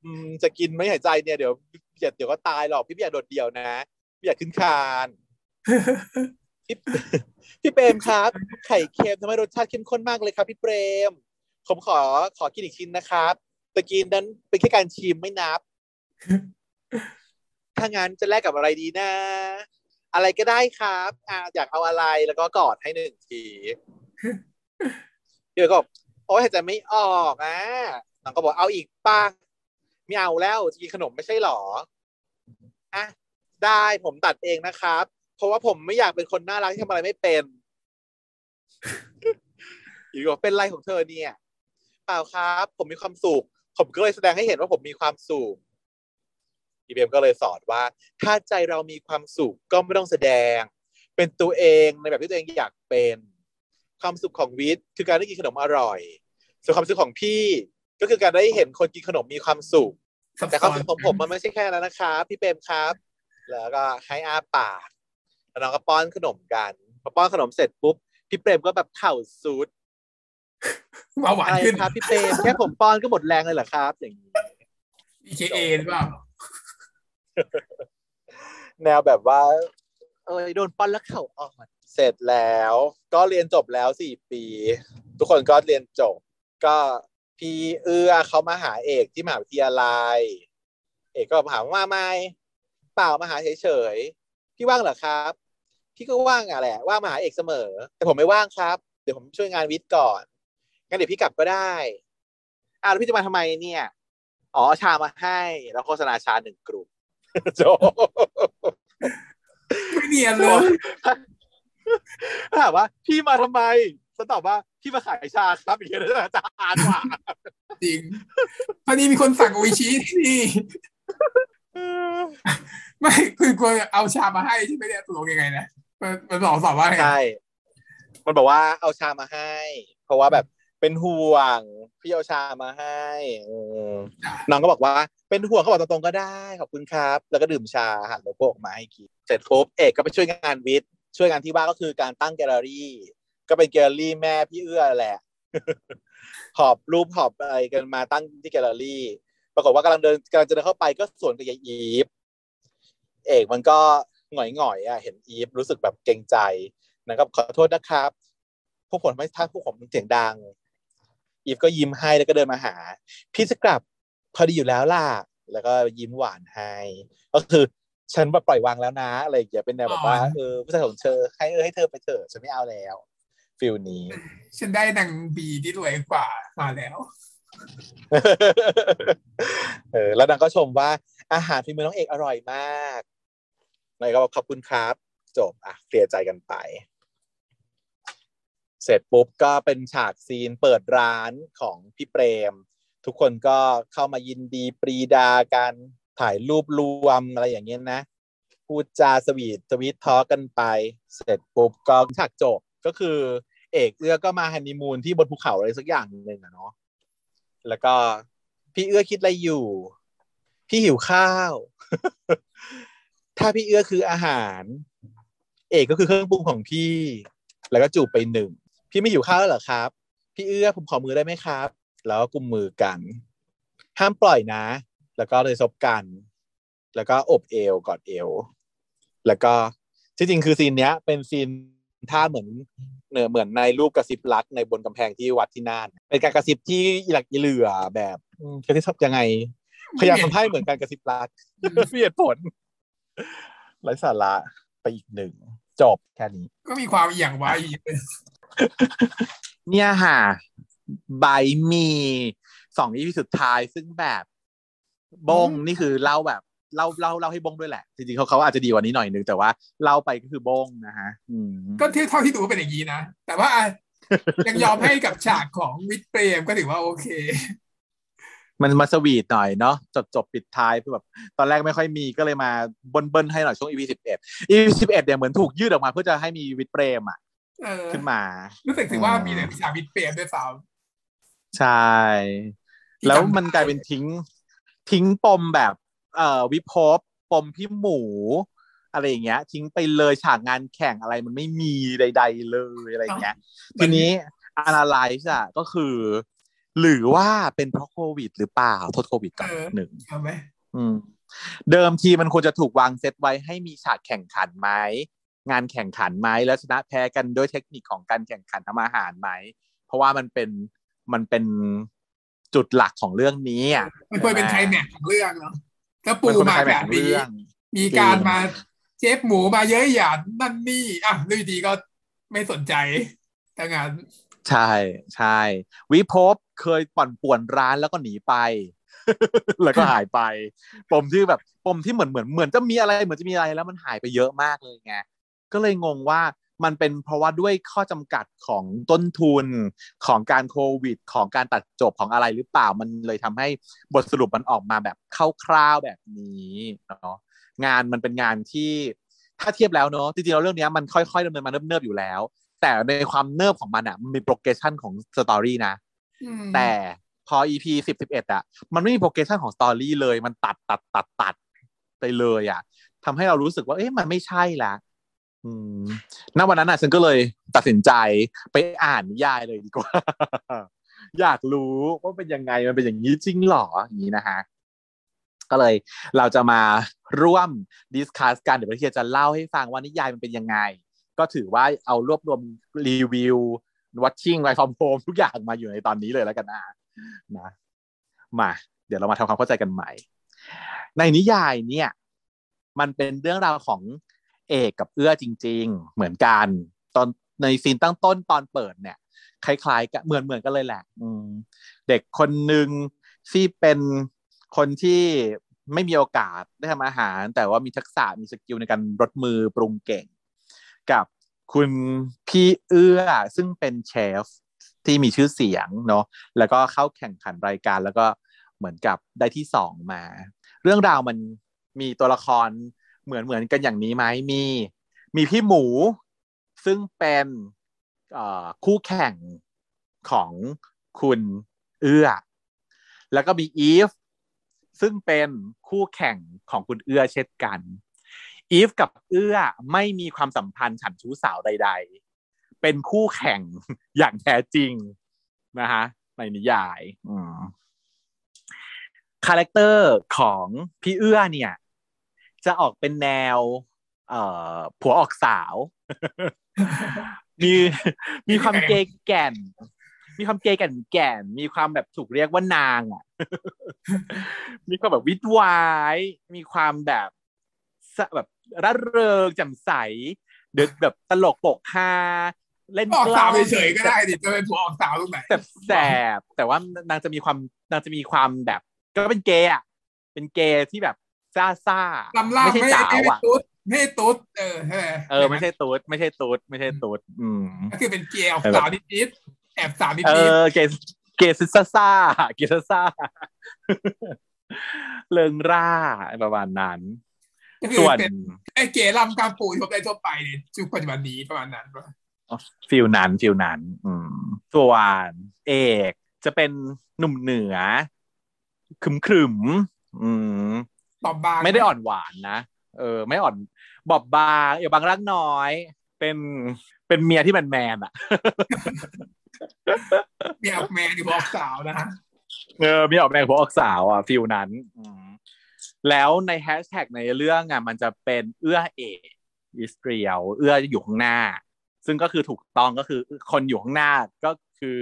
จะกินไม่หายใจเนี่ยเดี๋ยวเจ็บเดี๋ยวก็ตายหรอกพี่ไม่อยากโดดเดี่ยวนะพี่อยากขึ้นคานพี่พี่เปรมครับไข่เค็มทำให้รสชาติเข้มข้นมากเลยครับพี่เปรมผมขอขอกินอีกชิ้นนะครับแต่กินนั้นเป็นแค่การชิมไม่นับถ้างั้นจะแลกกับอะไรดีนะอะไรก็ได้ครับอ่ะอยากเอาอะไรแล้วก็กอดให้หนึ่งทีพี่ก็โอ๊ยหายใจไม่ออกอ่ะน้องก็บอกเอาอีกป่ะไม่เอาแล้วจะกินขนมไม่ใช่หรออ่ะได้ผมตัดเองนะครับเพราะว่าผมไม่อยากเป็นคนน่ารักที่ทำอะไรไม่เป็นอีกว่าเป็นไรของเธอเนี่ยเปล่าครับผมมีความสุขผมก็เลยแสดงให้เห็นว่าผมมีความสุขอีเบมก็เลยสอนว่าถ้าใจเรามีความสุขก็ไม่ต้องแสดงเป็นตัวเองในแบบที่ตัวเองอยากเป็นความสุขของวิทย์คือการได้กินขนมอร่อยส่วนความสุขของพี่ก็คือการได้เห็นคนกินขนมมีความสุขแต่ความสุขของผมมันไม่ใช่แค่นั้นนะครับพี่เบมครับแล้วก็ให้อาปากแล้วน้องก็ป้อนขนมกันพอป้อนขนมเสร็จปุ๊บพี่เปรมก็แบบเข่าซูดมาหวานขึ้นครับพี่เปรมแค่ผมป้อนก็หมดแรงเลยเหรอครับอย่างนี้ อี เค เอ หรือเปล่าแนวแบบว่าเอ้ยโดนป้อนแล้วเข่าอ่อนเสร็จแล้วก็เรียนจบแล้วสี่ปีทุกคนก็เรียนจบก็พี่เอื้อเขามาหาเอกที่มหาวิทยาลัยเอกก็มาถามว่าไม่เปล่ามาหาเฉยๆพี่ว่างเหรอครับพี่ก็ว่างอ่ะแหละว่างมาหาเอกเสมอแต่ผมไม่ว่างครับเดี๋ยวผมช่วยงานวิทย์ก่อนงั้นเดี๋ยวพี่กลับก็ได้อ้าวแล้วพี่จะมาทำไมเนี่ยอ๋อชามาให้แล้วโฆษณาชาหนึ่งกลุ่มโจไม่เนียนเลยถามว่าพี่มาทำไมฉันตอบว่าพี่มาขายชาครับอย่างเงี้ยนะอาจารย์ว่าจริงพอดีมีคนสั่งโออิชิที่นี่ไม่คือควรเอาชามาให้ใช่ไหมเนี่ยตกลงยังไงนะมันบอกสอบว่าใช่มันบอกว่าเอาชามาให้เพราะว่าแบบเป็นห่วงพี่เอาชามาให้น้องก็บอกว่าเป็นห่วงเขาบอกตรงๆก็ได้ขอบคุณครับแล้วก็ดื่มชาหันโลโก้ออกมาให้กินเสร็จครบเอกก็ไปช่วยงานวิทย์ช่วยงานที่ว่าก็คือการตั้งแกลเลอรี่ก็เป็นแกลเลอรี่แม่พี่เอื้อแหละหอบรูปหอบอะไรกันมาตั้งที่แกลเลอรี่ปรากฏว่ากำลังเดินกำลังจะเดินเข้าไปก็สวนกับยายอีฟเอกมันก็หงอยๆอ่ะเห็นอีฟรู้สึกแบบเกรงใจนะครับขอโทษนะครับพวกผมไม่ทักพวกผมเสียงดังอีฟก็ยิ้มให้แล้วก็เดินมาหาพี่จะกลับพอดีอยู่แล้วล่ะแล้วก็ยิ้มหวานให้ก็คือฉันปล่อยวางแล้วนะอะไรอย่างเงี้ยเป็นแนวแบบว่าเออผู้ชายของเธอให้เออให้เธอไปเถอะฉันไม่เอาแล้วฟิลนี้ฉันได้นางบีที่รวยกว่ามาแล้วเออแล้วนางก็ชมว่าอาหารฝีมือน้องเอกอร่อยมากนายก็บอกขอบคุณครับจบอ่ะเคลียร์ใจกันไปเสร็จปุ๊บก็เป็นฉากซีนเปิดร้านของพี่เปรมทุกคนก็เข้ามายินดีปรีดากันถ่ายรูปรวมอะไรอย่างเงี้ยนะพูดจาสวีทสวีททอล์กกันไปเสร็จปุ๊บก็ฉากจบก็คือเอกเอื้อก็มาฮันนีมูนที่บนภูเขาอะไรสักอย่างนึงอ่ะเนาะแล้วก็พี่เอื้อคิดอะไรอยู่พี่หิวข้าวถ้าพี่เอื้อคืออาหารเอกก็คือเครื่องปรุงของพี่แล้วก็จูบไปหนึ่งพี่ไม่หิวข้าวแล้วเหรอครับพี่เอื้อผมขอมือได้ไหมครับแล้วก็กุมมือกันห้ามปล่อยนะแล้วก็เลยซบกันแล้วก็อบเอวกอดเอว แล้วก็ที่จริงคือซีนเนี้ยเป็นซีนท่าเหมือนเนื้อเหมือนในรูปกระซิบรักในบนกำแพงที่วัดที่น่านเป็นการกระซิบที่หลักเหลือแบบกระซิบยังไงพยายามทำให้เหมือนการกระซิบรักเสียผลไร้สาระไปอีกหนึ่งจบแค่นี้ก็มีความอย่างไว้เนี่ยค่ะใบมีสองอีพีสุดท้ายซึ่งแบบบงนี่คือเล่าแบบเล่าเล่าเล่าให้บงด้วยแหละจริงๆเขาเขาอาจจะดีกว่านี้หน่อยนึงแต่ว่าเล่าไปก็คือบงนะฮะก็เท่าที่ดูเป็นอย่างนี้นะแต่ว่ายังยอมให้กับฉากของวิทย์เปรมก็ถือว่าโอเคมันมาสวีทหน่อยเนาะจบจบปิดท้ายคือแบบตอนแรกไม่ค่อยมีก็เลยมาเบิ้ลๆให้หน่อยช่วง อี พี สิบเอ็ด อี พี สิบเอ็ดเนี่ยเหมือนถูกยืดออกมาเพื่อจะให้มีวิทย์เปรมอ่ะขึ้นมารู้สึกถึงว่ามีแต่ฉากวิทย์เปรมด้วยซ้ำใช่แล้วมันกลายเป็นทิ้งทิ้งปมแบบเอ่อวิภพปมพี่หมูอะไรอย่างเงี้ยทิ้งไปเลยฉากงานแข่งอะไรมันไม่มีใดๆเลยอะไรอย่างเงี้ยทีนี้ analyze อ่ะก็คือหรือว่าเป็นเพราะโควิดหรือเปล่าโทษโควิดก่อนหนึ่งใช่ไหมอืมเดิมทีมันควรจะถูกวางเซตไว้ให้มีฉากแข่งขันไหมงานแข่งขันไหมแล้วชนะแพ้กันด้วยเทคนิคของการแข่งขันทำอาหารไหมเพราะว่ามันเป็นมันเป็นจุดหลักของเรื่องนี้อ่ะมันควรเป็นไคลแม็กซ์ของเรื่องเนาะถ้าปูมาแบบนี้มีการมาเชฟหมูมาเยอะหยาดนั่นนี่อ่ะด้วยดีก็ไม่สนใจแต่งานใช่ใช่วิภพเคยปั่นป่วนร้านแล้วก็หนีไป แล้วก็หายไปปมที่แบบปมที่เหมือนเหมือนเหมือนจะมีอะไรเหมือนจะมีอะไรแล้วมันหายไปเยอะมากเลยไงก็เลยงงว่ามันเป็นเพราะว่าด้วยข้อจำกัดของต้นทุนของการโควิดของการตัดจบของอะไรหรือเปล่ามันเลยทำให้บทสรุปมันออกมาแบบคร่าวๆแบบนี้เนาะงานมันเป็นงานที่ถ้าเทียบแล้วเนาะจริงๆแล้วเรื่องนี้มันค่อยๆดำเนินมาเนิบๆอยู่แล้วแต่ในความเนิบของมันอ่ะมันมีโปรเกรสชั่นของสตอรี่นะแต่พอ อี พี สิบ สิบเอ็ด อ่ะมันไม่มีโปรเกรสชั่นของสตอรี่เลยมันตัดตัดตัดตัดไปเลยอ่ะทำให้เรารู้สึกว่าเอ๊ะมันไม่ใช่ละณวันนั้นน่ะฉันก็เลยตัดสินใจไปอ่านนิยายเลยดีกว่า อยากรู้ว่าเป็นยังไงมันเป็นอย่างนี้จริงหรออย่างนี้นะฮะก็เลยเราจะมาร่วมดิสคัสกันเดี๋ยวพี่เทียจะเล่าให้ฟังว่านิยายมันเป็นยังไงก็ถือว่าเอารวบรวมรีวิว watching right from home ทุกอย่างมาอยู่ในตอนนี้เลยแล้วกันนะนะมาเดี๋ยวเรามาทำความเข้าใจกันใหม่ในนิยายเนี่ยมันเป็นเรื่องราวของเอกกับเอื้อจริงๆเหมือนกันตอนในซีนตั้งต้นตอนเปิดเนี่ยคล้ายๆกันเหมือนๆกันเลยแหละเด็กคนหนึ่งที่เป็นคนที่ไม่มีโอกาสได้ทำอาหารแต่ว่ามีทักษะมีสกิลในการรสมือปรุงเก่งกับคุณพี่เอื้อซึ่งเป็นเชฟที่มีชื่อเสียงเนาะแล้วก็เข้าแข่งขันรายการแล้วก็เหมือนกับได้ที่สองมาเรื่องราวมันมีตัวละครเหมือนเหมือนกันอย่างนี้ไหมมีมีพี่หมูซึ่งเป็นคู่แข่งของคุณเอื้อแล้วก็มีอีฟซึ่งเป็นคู่แข่งของคุณเอื้อเช่นกันอีฟกับเอื้อไม่มีความสัมพันธ์ฉันชู้สาวใดๆเป็นคู่แข่งอย่างแท้จริงนะฮะในนิยายคาแรคเตอร์ของพี่เอื้อเนี่ยจะออกเป็นแนวเอ่อผัวออกสาวมีมีความเกย์แก่นมีความเกย์แก่นแก่นมีความแบบถูกเรียกว่านางอ่ะมีความแบบวิตวายมีความแบบแบบร่าเริงแจ่มใสเดือดแบบตลกโปกฮาเล่นกล้าเฉยๆก็ได้ดิจะเป็นผัวออกสาวตรงไหนแสบแต่ว่านางจะมีความนางจะมีความแบบก็เป็นเกย์อ่ะเป็นเกย์ที่แบบซ่าซ่าไม่ใช่สาวอ่ะไม่ใช่ตุ๊ดเออเออไม่ใช่ตุ๊ดไม่ใช่ตุ๊ดไม่ใช่ตุ๊ดอืมก็คือเป็นเกย์สาวนิดๆแอบสาวนิดๆเออเกย์เกย์ซ่าซ่าเกย์ซ่าซ่าเลิงร่าประมาณนั้นส่วนไอ้เกย์ลำกาปูทั่วไปทั่วไปเนี่ยจุกปัจจุบันนี้ประมาณนั้นป่ะฟิลนั้นฟิลนั้นอืมส่วนเอกจะเป็นหนุ่มเหนือขรึมๆอืมไม่ได้อ่อนหวานนะเออไม่อ่อนบอบบางอย่าบางรักน้อยเป็นเป็นเมียที่แมนแมนอ่ะเมียออกแมนหัวออกสาวนะเออเมียออกแมนหัวออกสาวอ่ะฟิลนั้นแล้วในแฮชแท็กในเรื่องอ่ะมันจะเป็นเอื้อเอก อิสเรียลเอื้ออยู่ข้างหน้าซึ่งก็คือถูกต้องก็คือคนอยู่ข้างหน้าก็คือ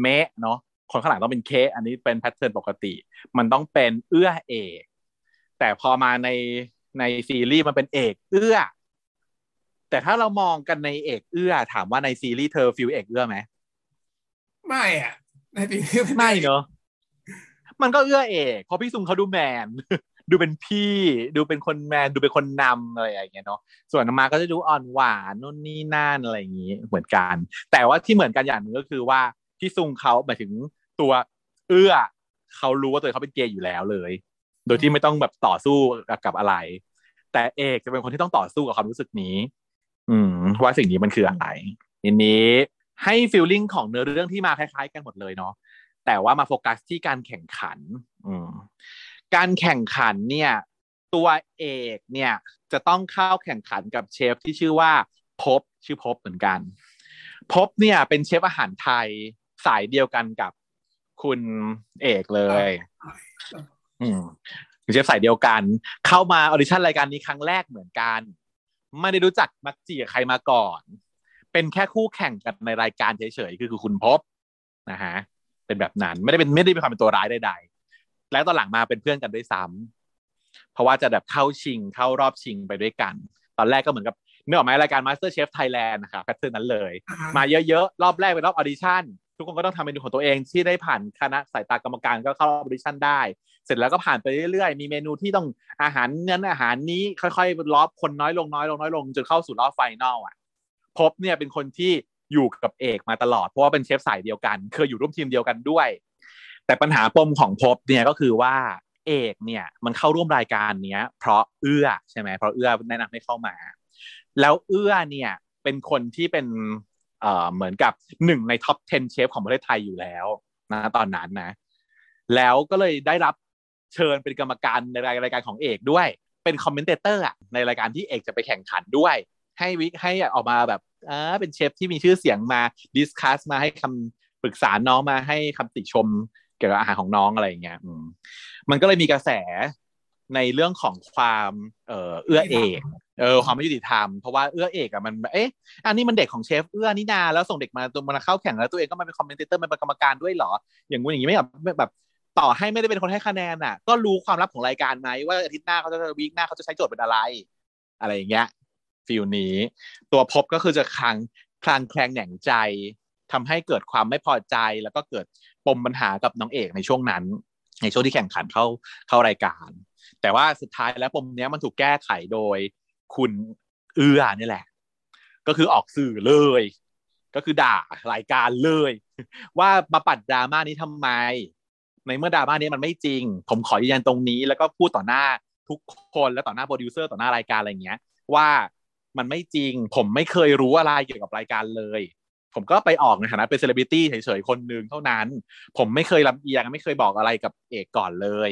เมะเนาะคนข้างหลังต้องเป็นเคอันนี้เป็นแพทเทิร์นปกติมันต้องเป็นเอื้อเอกแต่พอมาในในซีรีส์มันเป็นเอกเอื้อแต่ถ้าเรามองกันในเอกเอื้อถามว่าในซีรีส์เธอฟีลเอกเอื้อไหมไม่อ่ะในซีรีส์ไม่เนาะมันก็เอื้อเอกเพราะพี่ซุงเขาดูแมนดูเป็นพี่ดูเป็นคนแมนดูเป็นคนนำอะไรอย่างเงี้ยเนาะส่วนมาก็จะดูอ่อนหวานนู่นนี่นั่นอะไรอย่างงี้เหมือนกันแต่ว่าที่เหมือนกันอย่างนึงก็คือว่าพี่ซุงเขาหมายถึงตัวเอื้อเขารู้ว่าตัวเขาเป็นเกย์อยู่แล้วเลยโดยที่ไม่ต้องแบบต่อสู้กับอะไรแต่เอกจะเป็นคนที่ต้องต่อสู้กับความรู้สึกนี้อืมว่าสิ่งนี้มันคืออะไรทีนี้ให้ฟีลลิ่งของเนื้อเรื่องที่มาคล้ายๆกันหมดเลยเนาะแต่ว่ามาโฟกัสที่การแข่งขันอืมการแข่งขันเนี่ยตัวเอกเนี่ยจะต้องเข้าแข่งขันกับเชฟที่ชื่อว่าพบชื่อพบเหมือนกันพบเนี่ยเป็นเชฟอาหารไทยสายเดียวกันกับคุณเอกเลยอืมเชฟสายเดียวกันเข้ามาออดิชั่นรายการนี้ครั้งแรกเหมือนกันไม่ได้รู้จักมักจีกับใครมาก่อนเป็นแค่คู่แข่งกันในรายการเฉยๆคือคือคุณพบนะฮะเป็นแบบนั้นไม่ได้เป็นไม่ได้เป็นความเป็นตัวร้ายใดๆแล้วตอนหลังมาเป็นเพื่อนกันด้วยซ้ำเพราะว่าจะแบบเข้าชิงเข้ารอบชิงไปด้วยกันตอนแรกก็เหมือนกับนึกออกไหมรายการ MasterChef Thailand นะคะแพทเทิร์นนั้นเลย uh-huh. มาเยอะๆรอบแรกเป็นรอบออดิชั่นทุกคนก็ต้องทำเมนูของตัวเองที่ได้ผ่านคณะสายตากรรมการก็เข้ารอบออดิชั่นได้เสร็จแล้วก็ผ่านไปเรื่อยๆมีเมนูที่ต้องอาหารนั้นอาหารนี้ค่อยๆรอบคนน้อยลงน้อยลงน้อยลงจนเข้าสู่รอบไฟนอลอ่ะพบเนี่ยเป็นคนที่อยู่กับเอกมาตลอดเพราะว่าเป็นเชฟสายเดียวกันเคยอยู่ร่วมทีมเดียวกันด้วยแต่ปัญหาปมของพบเนี่ยก็คือว่าเอกเนี่ยมันเข้าร่วมรายการเนี้ยเพราะเอื้อใช่ไหมเพราะเอื้อแนะนำให้เข้ามาแล้วเอื้อเนี่ยเป็นคนที่เป็นเอ่อเหมือนกับหนึ่งในท็อปสิบเชฟของประเทศไทยอยู่แล้วนะตอนนั้นนะแล้วก็เลยได้รับเชิญเป็นกรรมการในรายการของเอกด้วยเป็นคอมเมนเตเตอร์ในรายการที่เอกจะไปแข่งขันด้วยให้วิให้ออกมาแบบเออเป็นเชฟที่มีชื่อเสียงมาดิสคัสมาให้คำปรึกษาน้องมาให้คำติชมเกี่ยวกับอาหารของน้องอะไรอย่างเงี้ยมันก็เลยมีกระแสในเรื่องของความเอ่อเอื้อเอกเออความไม่ยุติธรรมเพราะว่าเอื้อเอกอ่ะมันเอ๊ะอันนี้มันเด็กของเชฟเอื้อนี่นาแล้วส่งเด็กมาตัวมาเข้าแข่งแล้วตัวเองก็มาเป็นคอมเมนเตเตอร์มาเป็นกรรมการด้วยเหรออย่างงู้นอย่างงี้ไม่แบบแบบต่อให้ไม่ได้เป็นคนให้คะแนนน่ะก็รู้ความลับของรายการไหมว่าอาทิตย์หน้าเขาจะวีคหน้าเขาจะใช้โจทย์เป็นอะไรอะไรอย่างเงี้ยฟีลนี้ตัวพบก็คือจะคลางคลางแคลงแหน่งใจทำให้เกิดความไม่พอใจแล้วก็เกิดปมปัญหากับน้องเอกในช่วงนั้นในช่วงที่แข่งขันเข้าเข้ารายการแต่ว่าสุดท้ายแล้วปมนี้มันถูกแก้ไขโดยคุณเอื้อนี่แหละก็คือออกสื่อเลยก็คือด่ารายการเลยว่ามาปัดดราม่านี้ทำไมในเมื่อดราม่านี้มันไม่จริงผมขอยืนยันตรงนี้แล้วก็พูดต่อหน้าทุกคนและต่อหน้าโปรดิวเซอร์ต่อหน้ารายการอะไรเงี้ยว่ามันไม่จริงผมไม่เคยรู้อะไรเกี่ยวกับรายการเลยผมก็ไปออกในฐานะเป็นเซเลบริตี้เฉยๆคนนึงเท่านั้นผมไม่เคยลำเอียงไม่เคยบอกอะไรกับเอกก่อนเลย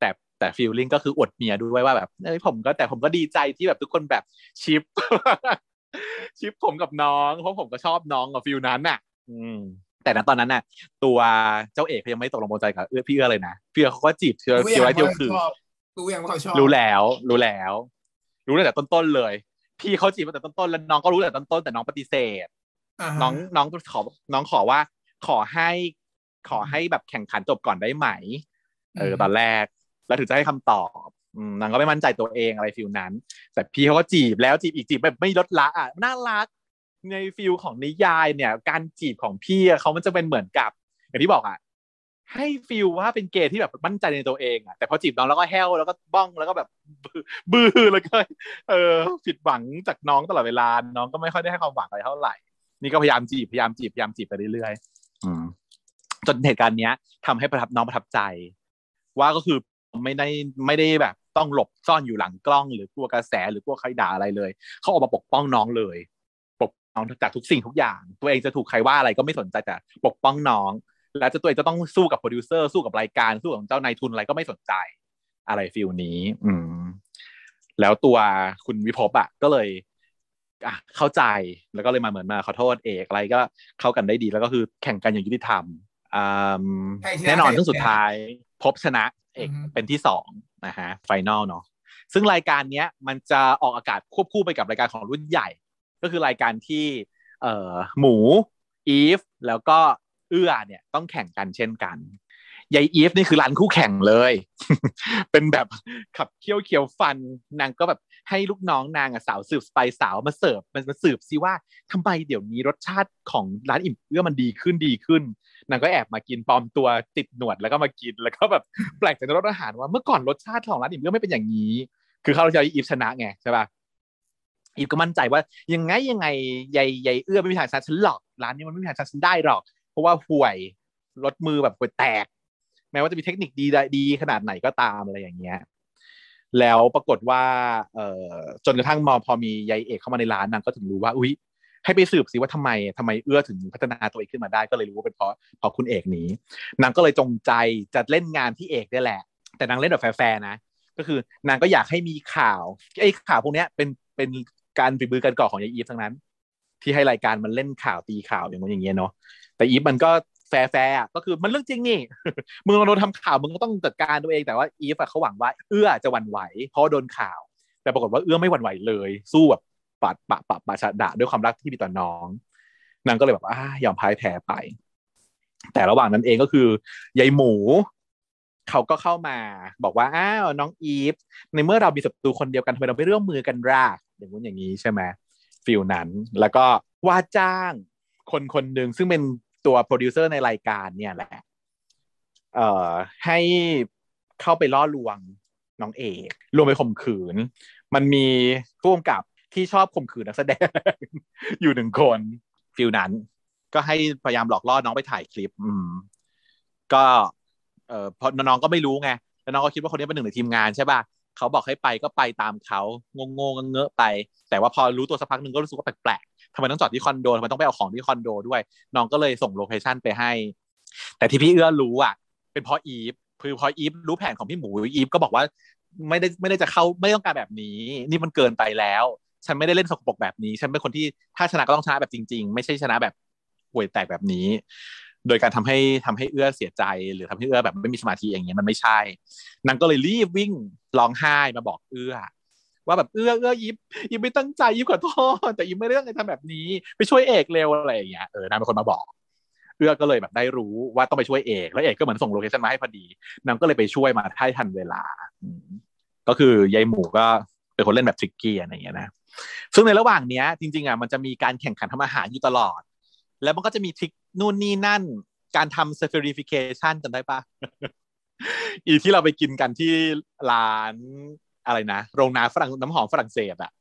แต่แต่ฟีลลิ่งก็คืออวดเมียด้วยว่าแบบเอ้ยผมก็แต่ผมก็ดีใจที่แบบทุกคนแบบชิป ชิปผมกับน้องเพราะผมก็ชอบน้องกับฟีลนั้นน่ะอืมแต่ณตอนนั้นน่ะตัวเจ้าเอกยังไม่ตกลงปลงใจกับเอื้อพี่เอื้อเลยนะพี่เอื้อเขาก็จีบเธอฟีลไว้เดียวคือรู้ยังว่าเขาชอบรู้แล้วรู้แล้วรู้ตั้งแต่ต้นๆเลยพี่เขาจีบตั้งแต่ต้นๆแล้วน้องก็รู้ตั้งแต่ต้นๆแต่น้องปฏิเสธUh-huh. น้องน้องขอน้องขอว่าขอให้ขอให้แบบแข่งขันจบก่อนได้ไหม uh-huh. เออตอนแรกแล้วถึงจะให้คำตอบนางก็ไม่มั่นใจตัวเองอะไรฟิลนั้นแต่พี่เขาก็จีบแล้วจีบอีกจีบแบบไม่ลดละอ่ะน่ารักในฟิลของนิยายเนี่ยการจีบของพี่เขามันจะเป็นเหมือนกับอย่างที่บอกอ่ะให้ฟิลว่าเป็นเกย์ที่แบบมั่นใจในตัวเองอ่ะแต่พอจีบน้องแล้วก็แฮวแล้วก็บ้องแล้วก็แบบบื้อแล้วก็เออผิดหวังจากน้องตลอดเวลาน้องก็ไม่ค่อยได้ให้ความหวังอะไรเท่าไหร่นี่ก็พยายามจีบพยายามจีบพยายามจีบไปเรื่อยๆจนเหตุการณ์เนี้ยทำให้ประทับน้องประทับใจว่าก็คือไม่ได้ไม่ได้แบบต้องหลบซ่อนอยู่หลังกล้องหรือกลัวกระแสหรือกลัวใครด่าอะไรเลยเขาออกมาปกป้องน้องเลยปกป้องจากทุกสิ่งทุกอย่างตัวเองจะถูกใครว่าอะไรก็ไม่สนใจแต่ปกป้องน้องแล้วจะตัวเองจะต้องสู้กับโปรดิวเซอร์สู้กับรายการสู้กับเจ้านายทุนอะไรก็ไม่สนใจอะไรฟีลนี้อืมแล้วตัวคุณวิภพอ่ะก็เลยอ่ะเข้าใจแล้วก็เลยมาเหมือนมาขอโทษเอกอะไรก็เข้ากันได้ดีแล้วก็คือแข่งกันอย่างยุติธรรมแน่นอนทั้งสุดท้ายพบชนะเอกเป็นที่สองนะฮะไฟนอลเนาะ ซึ่งรายการนี้มันจะออกอากาศควบคู่ไปกับรายการของรุ่นใหญ่ก็คือรายการที่เอ่อหมูอีฟแล้วก็เอื้อเนี่ยต้องแข่งกันเช่นกันยายอีฟนี่คือรันคู่แข่งเลย เป็นแบบขับเคี้ยวเคี้ยวฟันนางก็แบบให้ลูกน้องนางอ่ะสาวสืบไปสาวมาเสิร์ฟมาสืบซิว่าทำไมเดี๋ยวนี้รสชาติของร้านอิ่มเอื้อมันดีขึ้นดีขึ้นนางก็แอบมากินปลอมตัวติดหนวดแล้วก็มากินแล้วก็แบบแปลกใจในรสอาหารว่าเมื่อก่อนรสชาติของร้านอิ่มเอื้อไม่เป็นอย่างนี้คือเขาจะอีฟชนะไงใช่ป่ะอีฟก็มั่นใจว่ายังไงยังไงยายยายเอื้อไม่มีทางชนะฉันหรอกร้านนี้มันไม่มีทางชนะฉันได้หรอกเพราะว่าห่วยรสมือแบบห่วยแตกแม้ว่าจะมีเทคนิคดีดีขนาดไหนก็ตามอะไรอย่างเงี้ยแล้วปรากฏว่าเอ่อจนกระทั่งมอพอมียายเอกเข้ามาในร้านนางก็ถึงรู้ว่าอุ๊ยให้ไปสืบสิว่าทำไมทำไมเอื้อถึงพัฒนาตัวเองขึ้นมาได้ก็เลยรู้ว่าเป็นเพราะเพราะคุณเอกนี้นางก็เลยจงใจจะเล่นงานที่เอกได้แหละแต่นางเล่นแบบแฟร์ๆนะก็คือนางก็อยากให้มีข่าวไอ้ข่าวพวกนี้เป็นเป็นการฝีมือการก่อของยายอีฟทั้งนั้นที่ให้รายการมันเล่นข่าวตีข่าวอย่างงี้อย่างเงี้ยเนาะแต่อีฟมันก็แฟร์ๆก็คือมันเรื่องจริงนี่มึงโดนทำข่าวมึงก็ต้องจัดการตัวเองแต่ว่าอีฟเขาหวังว่าเอื้อจะหวั่นไหวเพราะโดนข่าวแต่ปรากฏว่าเอื้อไม่หวั่นไหวเลยสู้แบบปะปะปะปะชะดะด้วยความรักที่มีต่อน้องนางก็เลยแบบอ่ะยอมพ่ายแพ้ไปแต่ระหว่างนั้นเองก็คือยายหมูเขาก็เข้ามาบอกว่าอ้าวน้องอีฟในเมื่อเรามีศัตรูคนเดียวกันทำไมเราไม่ร่วมมือกันล่ะอย่างนู้นอย่างนี้ใช่ไหมฟิลนั้นแล้วก็ว่าจ้างคนคนหนึ่งซึ่งเป็นตัวโปรดิวเซอร์ในรายการเนี่ยแหละเอ่อให้เข้าไปล่อลวงน้องเอกลวงไปข่มขืนมันมีผู้กำกับที่ชอบข่มขืนนักแสดง อยู่หนึ่งคนฟิลนั้นก็ให้พยายามหลอกล่อน้องไปถ่ายคลิปอืมก็เอ่อพอน้องก็ไม่รู้ไงแล้วน้องก็คิดว่าคนนี้เป็นหนึ่งในทีมงานใช่ป่ะเขาบอกให้ไปก็ไปตามเขางงงงเงอะไปแต่ว่าพอรู้ตัวสักพักนึงก็รู้สึกว่าแปลกๆทำไมต้องจอดที่คอนโดทำไมต้องไปเอาของที่คอนโดด้วยน้องก็เลยส่งโลเคชั่นไปให้แต่ที่พี่เอื้อรู้อ่ะเป็นเพราะอีฟคือพออีฟรู้แผนของพี่หมูอีฟก็บอกว่าไม่ได้ไม่ได้จะเข้าไม่ต้องการแบบนี้นี่มันเกินไปแล้วฉันไม่ได้เล่นสกปรกแบบนี้ฉันเป็นคนที่ถ้าชนะก็ต้องชนะแบบจริงๆไม่ใช่ชนะแบบห่วยแตกแบบนี้โดยการทำให้ทำให้เอื้อเสียใจหรือทำให้เอื้อแบบไม่มีสมาธิอย่างเงี้ยมันไม่ใช่นางก็เลยรีบวิ่งร้องไห้มาบอกเอื้อว่าแบบเอื้อเอื้อยิบยิบไม่ตั้งใจยิบขอโทษแต่ยิบไม่เรื่องเลยทำแบบนี้ไปช่วยเอกเร็วอะไรอย่างเงี้ยเออนางเป็นคนมาบอกเอื้อก็เลยแบบได้รู้ว่าต้องไปช่วยเอกแล้วเอกก็เหมือนส่งโลเคชั่นมาให้พอดีนางก็เลยไปช่วยมาให้ทันเวลาก็คือยายหมูก็เป็นคนเล่นแบบทริกกี้อะไรอย่างเงี้ยนะซึ่งในระหว่างเนี้ยจริงๆอ่ะมันจะมีการแข่งขันทำอาหารอยู่ตลอดแล้วมันก็จะมีทริคนู่นนี่นั่นการทำ certification จำได้ปะ อีที่เราไปกินกันที่ร้านอะไรนะโรงนาฝรั่งน้ำหอมฝรั่งเศสอะ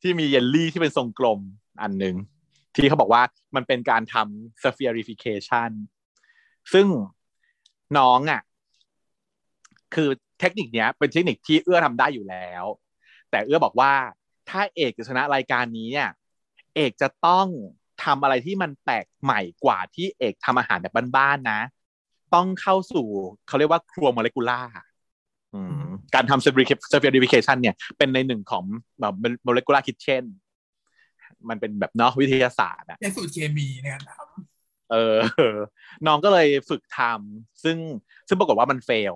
ที่มีเยลลี่ที่เป็นทรงกลมอันนึงที่เขาบอกว่ามันเป็นการทำ certification ซึ่งน้องอะคือเทคนิคเนี้ยเป็นเทคนิคที่เอื้อทำได้อยู่แล้วแต่เอื้อบอกว่าถ้าเอกจะชนะรายการนี้เนี่ยเอกจะต้องทำอะไรที่มันแปลกใหม่กว่าที่เอกทำอาหารแบบบ้านๆนะต้องเข้าสู่เขาเรียกว่าครัวโมเลกุล่าการทำ certification เนี่ยเป็นในหนึ่งของแบบโมเลกุล่าคิทเช่นมันเป็นแบบเนาะวิทยาศาสตร์อะในสูตรเคมีเนี่ยครับเออน้องก็เลยฝึกทำซึ่งซึ่งปรากฏว่ามันเฟล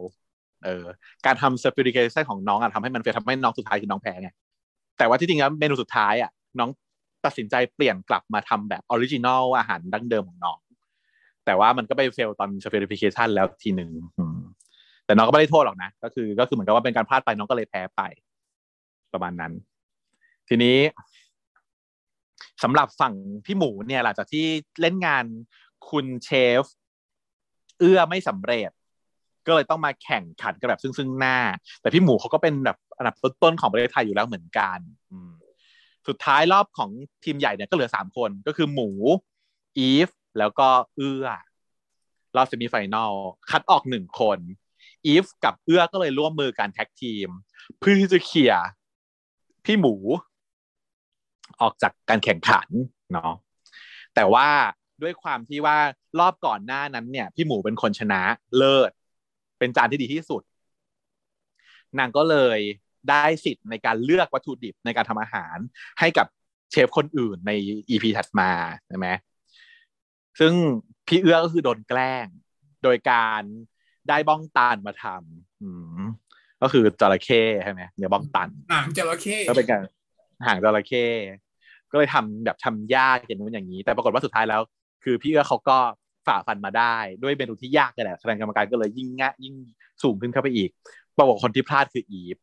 เออการทำ certification ของน้องอะทำให้มันเฟลทำให้น้องสุดท้ายคือน้องแพ้ไงแต่ว่าที่จริงแล้วเมนูสุดท้ายอะน้องตัดสินใจเปลี่ยนกลับมาทำแบบออริจินอลอาหารดั้งเดิมของน้องแต่ว่ามันก็ไปเฟลตอน certification แล้วทีหนึ่งแต่น้องก็ไม่ได้โทษหรอกนะก็คือก็คือเหมือนกับว่าเป็นการพลาดไปน้องก็เลยแพ้ไปประมาณนั้นทีนี้สำหรับฝั่งพี่หมูเนี่ยหลังจากที่เล่นงานคุณเชฟเอื้อไม่สำเร็จก็เลยต้องมาแข่งขันกันแบบซึ่งๆหน้าแต่พี่หมูเขาก็เป็นแบบอันดับต้นๆของประเทศไทยอยู่แล้วเหมือนกันสุดท้ายรอบของทีมใหญ่เนี่ยก็เหลือสามคนก็คือหมูอีฟแล้วก็เอื้อรอบเซมิไฟแนลคัดออกหนึ่งคนอีฟกับเอื้อก็เลยร่วมมือกันแท็กทีมเพื่อที่จะเคลียร์พี่หมูออกจากการแข่งขันเนาะแต่ว่าด้วยความที่ว่ารอบก่อนหน้านั้นเนี่ยพี่หมูเป็นคนชนะเลิศเป็นจานที่ดีที่สุดนางก็เลยได้สิทธิ์ในการเลือกวัตถุดิบในการทำอาหารให้กับเชฟคนอื่นใน อี พี ถัดมาใช่ไหมซึ่งพี่เอื้อก็คือโดนแกล้งโดยการได้บ้องตาลมาทำ ก็คือจระเข้ใช่ไหมเนื้อบ้องตันหางจระเข้ก็เป็นการหางจระเข้ก็เลยทำแบบทำยากอย่างนู้นอย่างนี้แต่ปรากฏว่าสุดท้ายแล้วคือพี่เอื้อเขาก็ฝ่าฟันมาได้ด้วยเมนูที่ยากนี่แหละคณะกรรมการก็เลยยิ่งง่ายยิ่งสูงขึ้นเข้าไปอีกปรากฏคนที่พลาดคืออีฟ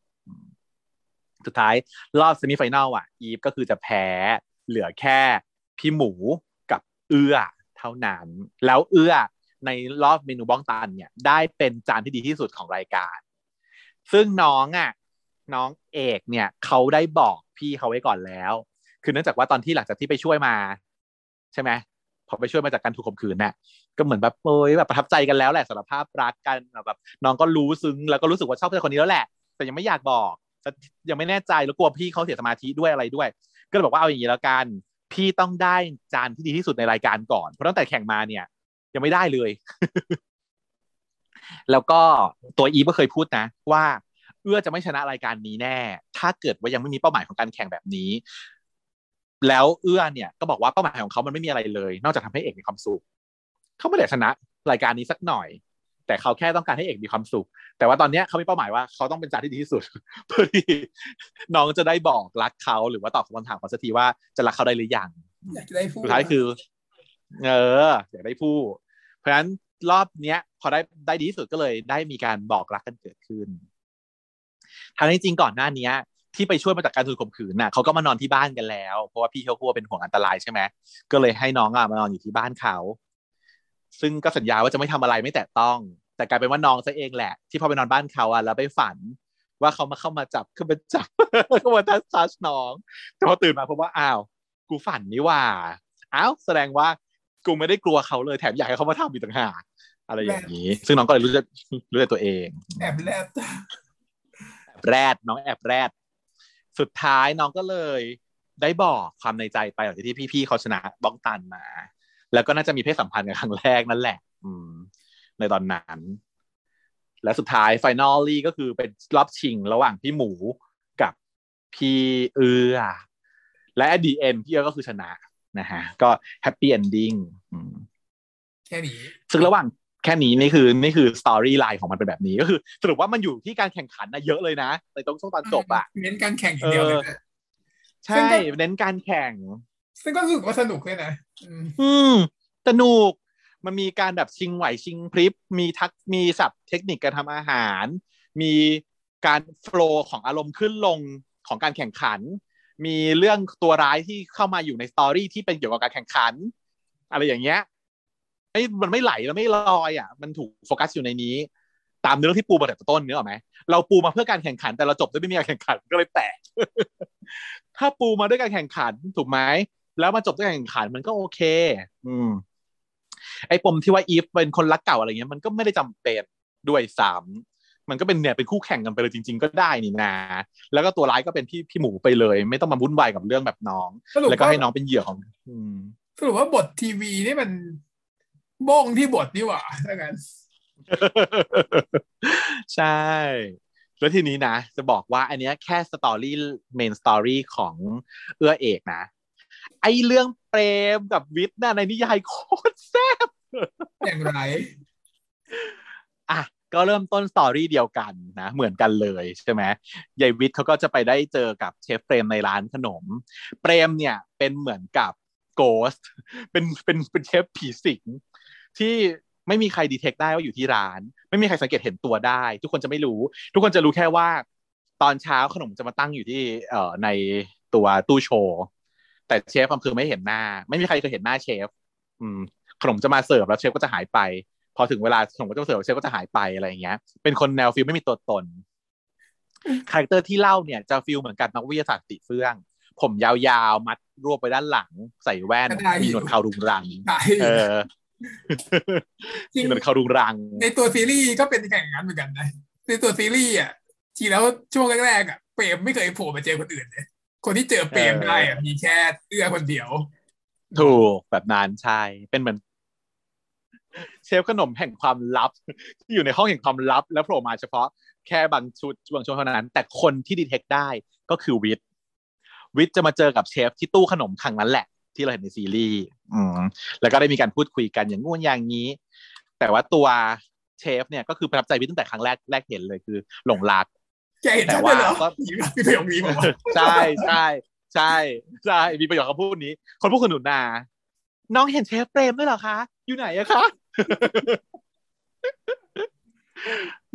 สุดท้ายรอบเซมิไฟแนลอ่ะอีฟก็คือจะแพ้เหลือแค่พี่หมูกับเอื้อเท่านั้นแล้วเอื้อในรอบเมนูบ้องตันเนี่ยได้เป็นจานที่ดีที่สุดของรายการซึ่งน้องอ่ะน้องเอกเนี่ยเขาได้บอกพี่เขาไว้ก่อนแล้วคือเนื่องจากว่าตอนที่หลังจากที่ไปช่วยมาใช่ไหมพอไปช่วยมาจากการถูกข่มขืนเนี่ยก็เหมือนแบบโอ๊ยแบบประทับใจกันแล้วแหละสารภาพรักกันแบบน้องก็รู้ซึ้งแล้วก็รู้สึกว่าชอบเธอคนนี้แล้วแหละแต่ยังไม่อยากบอกยังไม่แน่ใจแล้วกลัวพี่เขาเสียสมาธิด้วยอะไรด้วยก็เลยบอกว่าเอาอย่างนี้แล้วกันพี่ต้องได้จานที่ดีที่สุดในรายการก่อนเพราะตั้งแต่แข่งมาเนี่ยยังไม่ได้เลย แล้วก็ตัวอีฟก็เคยพูดนะว่าเอื้อจะไม่ชนะรายการนี้แน่ถ้าเกิดว่ายังไม่มีเป้าหมายของการแข่งแบบนี้แล้วเอื้อเนี่ยก็บอกว่าเป้าหมายของเขามันไม่มีอะไรเลยนอกจากทำให้เอกมีความสุขเขาไม่ได้ชนะรายการนี้สักหน่อยแต่เขาแค่ต้องการให้เอกมีความสุขแต่ว่าตอนนี้เขามีเป้าหมายว่าเขาต้องเป็นจานที่ดีที่สุดเพื่อที่น้องจะได้บอกรักเขาหรือว่าตอบคำถามเขาสักทีว่าจะรักเขาได้หรือยังอยากจะได้ผู้สุดท้ายคือเอออยากได้ผู้เพราะฉะนั้นรอบเนี้ยพอได้ได้ดีที่สุดก็เลยได้มีการบอกรักกันเกิดขึ้นทั้งนี้จริงก่อนหน้านี้ที่ไปช่วยมาจากการถูกข่มขืนน่ะเขาก็มานอนที่บ้านกันแล้วเพราะว่าพี่เขากลัวเป็นห่วงอันตรายใช่ไหมก็เลยให้น้องอ่ะมานอนอยู่ที่บ้านเขาซึ่งก็สัญญาว่าจะไม่ทำอะไรไม่แตะต้องแต่กลายเป็นว่าน้องซะเองแหละที่พอไปนอนบ้านเขาอ่ะแล้วไปฝันว่าเขามาเข้ามาจับเข้ามาจับเข้ามาทัชทัชน้องแต่พอตื่นมาพบว่าอ้าวกูฝันนี่ว่าอ้าวแสดงว่ากูไม่ได้กลัวเขาเลยแถมอยากให้เขามาทำอีกต่างหากอะไรอย่างนี้ซึ่งน้องก็เลยรู้จักรู้จักตัวเองแอบแรดแอบแรดน้องแอบแรดสุดท้ายน้องก็เลยได้บอกความในใจไปหลังจากที่พี่ๆเขาชนะบ้องตันมาแล้วก็น่าจะมีเพศสัมพันธ์กันครั้งแรกนั่นแหละในตอนนั้นและสุดท้าย finally ก็คือเป็นรอบชิงระหว่างพี่หมูกับพี่เอือและ at the end พี่เอือก็คือชนะนะฮะก็ happy ending แค่นี้ซึ่งระหว่างแค่นี้นี่คือนี่คือสตอรี่ไลน์ของมันเป็นแบบนี้ก็คือสรุปว่ามันอยู่ที่การแข่งขันนะเยอะเลยนะในตรงช่วงตอนจบอะเน้นการแข่งอย่างเดียวเลยใช่เน้นการแข่งซึ่งก็รู้สึกว่าสนุกเลยนะอืมสนุกมันมีการแบบชิงไหวชิงพริบมีทักมีศัพท์เทคนิคการทำอาหารมีการโฟลว์ของอารมณ์ขึ้นลงของการแข่งขันมีเรื่องตัวร้ายที่เข้ามาอยู่ในสตอรี่ที่เป็นเกี่ยวกับการแข่งขันอะไรอย่างเงี้ยไอ้มันไม่ไหลแล้วไม่ลอยอ่ะมันถูกโฟกัสอยู่ในนี้ตามเรื่องที่ปูมาแต่ต้นเนื้อหรอไหมเราปูมาเพื่อการแข่งขันแต่เราจบด้วยไม่มีการแข่งขันก็เลยแปลก ถ้าปูมาด้วยการแข่งขันถูกไหมแล้วมาจบด้วยการแข่งขันมันก็โอเคอืมไอ้ปมที่ว่าอีฟเป็นคนรักเก่าอะไรเงี้ยมันก็ไม่ได้จำเป็นด้วยซ้ำมันก็เป็นเนี่ยเป็นคู่แข่งกันไปเลยจริงๆก็ได้นี่นะแล้วก็ตัวร้ายก็เป็นพี่พี่หมูไปเลยไม่ต้องมาวุ่นวายกับเรื่องแบบน้องแล้วก็ให้น้องเป็นเหยื่อของอืมสรุปว่าบททีวีนี่มันบ้องที่บทนี่หว่าถ้างั้นใช่แล้วทีนี้นะจะบอกว่าอันเนี้ยแค่สตอรี่เมนสตอรี่ของเอื้อเอกนะไอ้เรื่องเปรมกับวิทย์น่ะในนิยายโคตรแซ่บอย่างไรอ่ะก็เริ่มต้นสตอรี่เดียวกันนะเหมือนกันเลยใช่ไหมยายวิทย์เขาก็จะไปได้เจอกับเชฟเปรมในร้านขนมเปรมเนี่ยเป็นเหมือนกับโกสต์เป็นเป็นเป็นเชฟผีสิงที่ไม่มีใครดีเทคได้ว่าอยู่ที่ร้านไม่มีใครสังเกตเห็นตัวได้ทุกคนจะไม่รู้ทุกคนจะรู้แค่ว่าตอนเช้าขนมจะมาตั้งอยู่ที่เอ่อในตัวตู้โชว์แต่เชฟคือไม่เห็นหน้าไม่มีใครเคยเห็นหน้าเชฟอืมขนมจะมาเสิร์ฟแล้วเชฟก็จะหายไปพอถึงเวลาขนมก็จะเสิร์ฟเชฟก็จะหายไปอะไรอย่างเงี้ยเป็นคนแนวฟิลไม่มีตัวตนคาแรคเตอร์ที่เล่าเนี่ยจะฟิลเหมือนกับนักวิทยาศาสตร์ติเฟื่องผมยาวๆมัดรวบไปด้านหลังใส่แว่นมีหนวดเขารุงรังเออมีหนวดเขารุงรังในตัวซีรีส์ก็เป็นอย่างนั้นเหมือนกันนะในตัวซีรีส์อ่ะทีแล้วช่วงแรกๆอ่ะเปรมไม่เคยโผล่มาเจอคนอื่นเลยคนที่เจอเปรมได้อ่ะมีแค่เอื้อคนเดียวถูกแบบนั้นใช่เป็นเหมือนเชฟขนมแห่งความลับที่อยู่ในห้องแห่งความลับแล้วโผล่มาเฉพาะแค่บางชุดบางช่วงเท่านั้นแต่คนที่ดีเทคได้ก็คือวิทย์วิทย์จะมาเจอกับเชฟที่ตู้ขนมครั้งนั้นแหละที่เราเห็นในซีรีส์อืมแล้วก็ได้มีการพูดคุยกันอย่างงู้นอย่างนี้แต่ว่าตัวเชฟเนี่ยก็คือประทับใจวิทย์ตั้งแต่ครั้งแรกแรกเห็นเลยคือหลงรัก แกเห็นชัดเลยเหรอมีประโยคนี้มาใช่ใช่ใช่ใช่มีประโยคคำพูดนี้คนพูดขนุนนาน้องเห็นเชฟเปรมด้วยเหรอคะอยู่ไหนอะคะ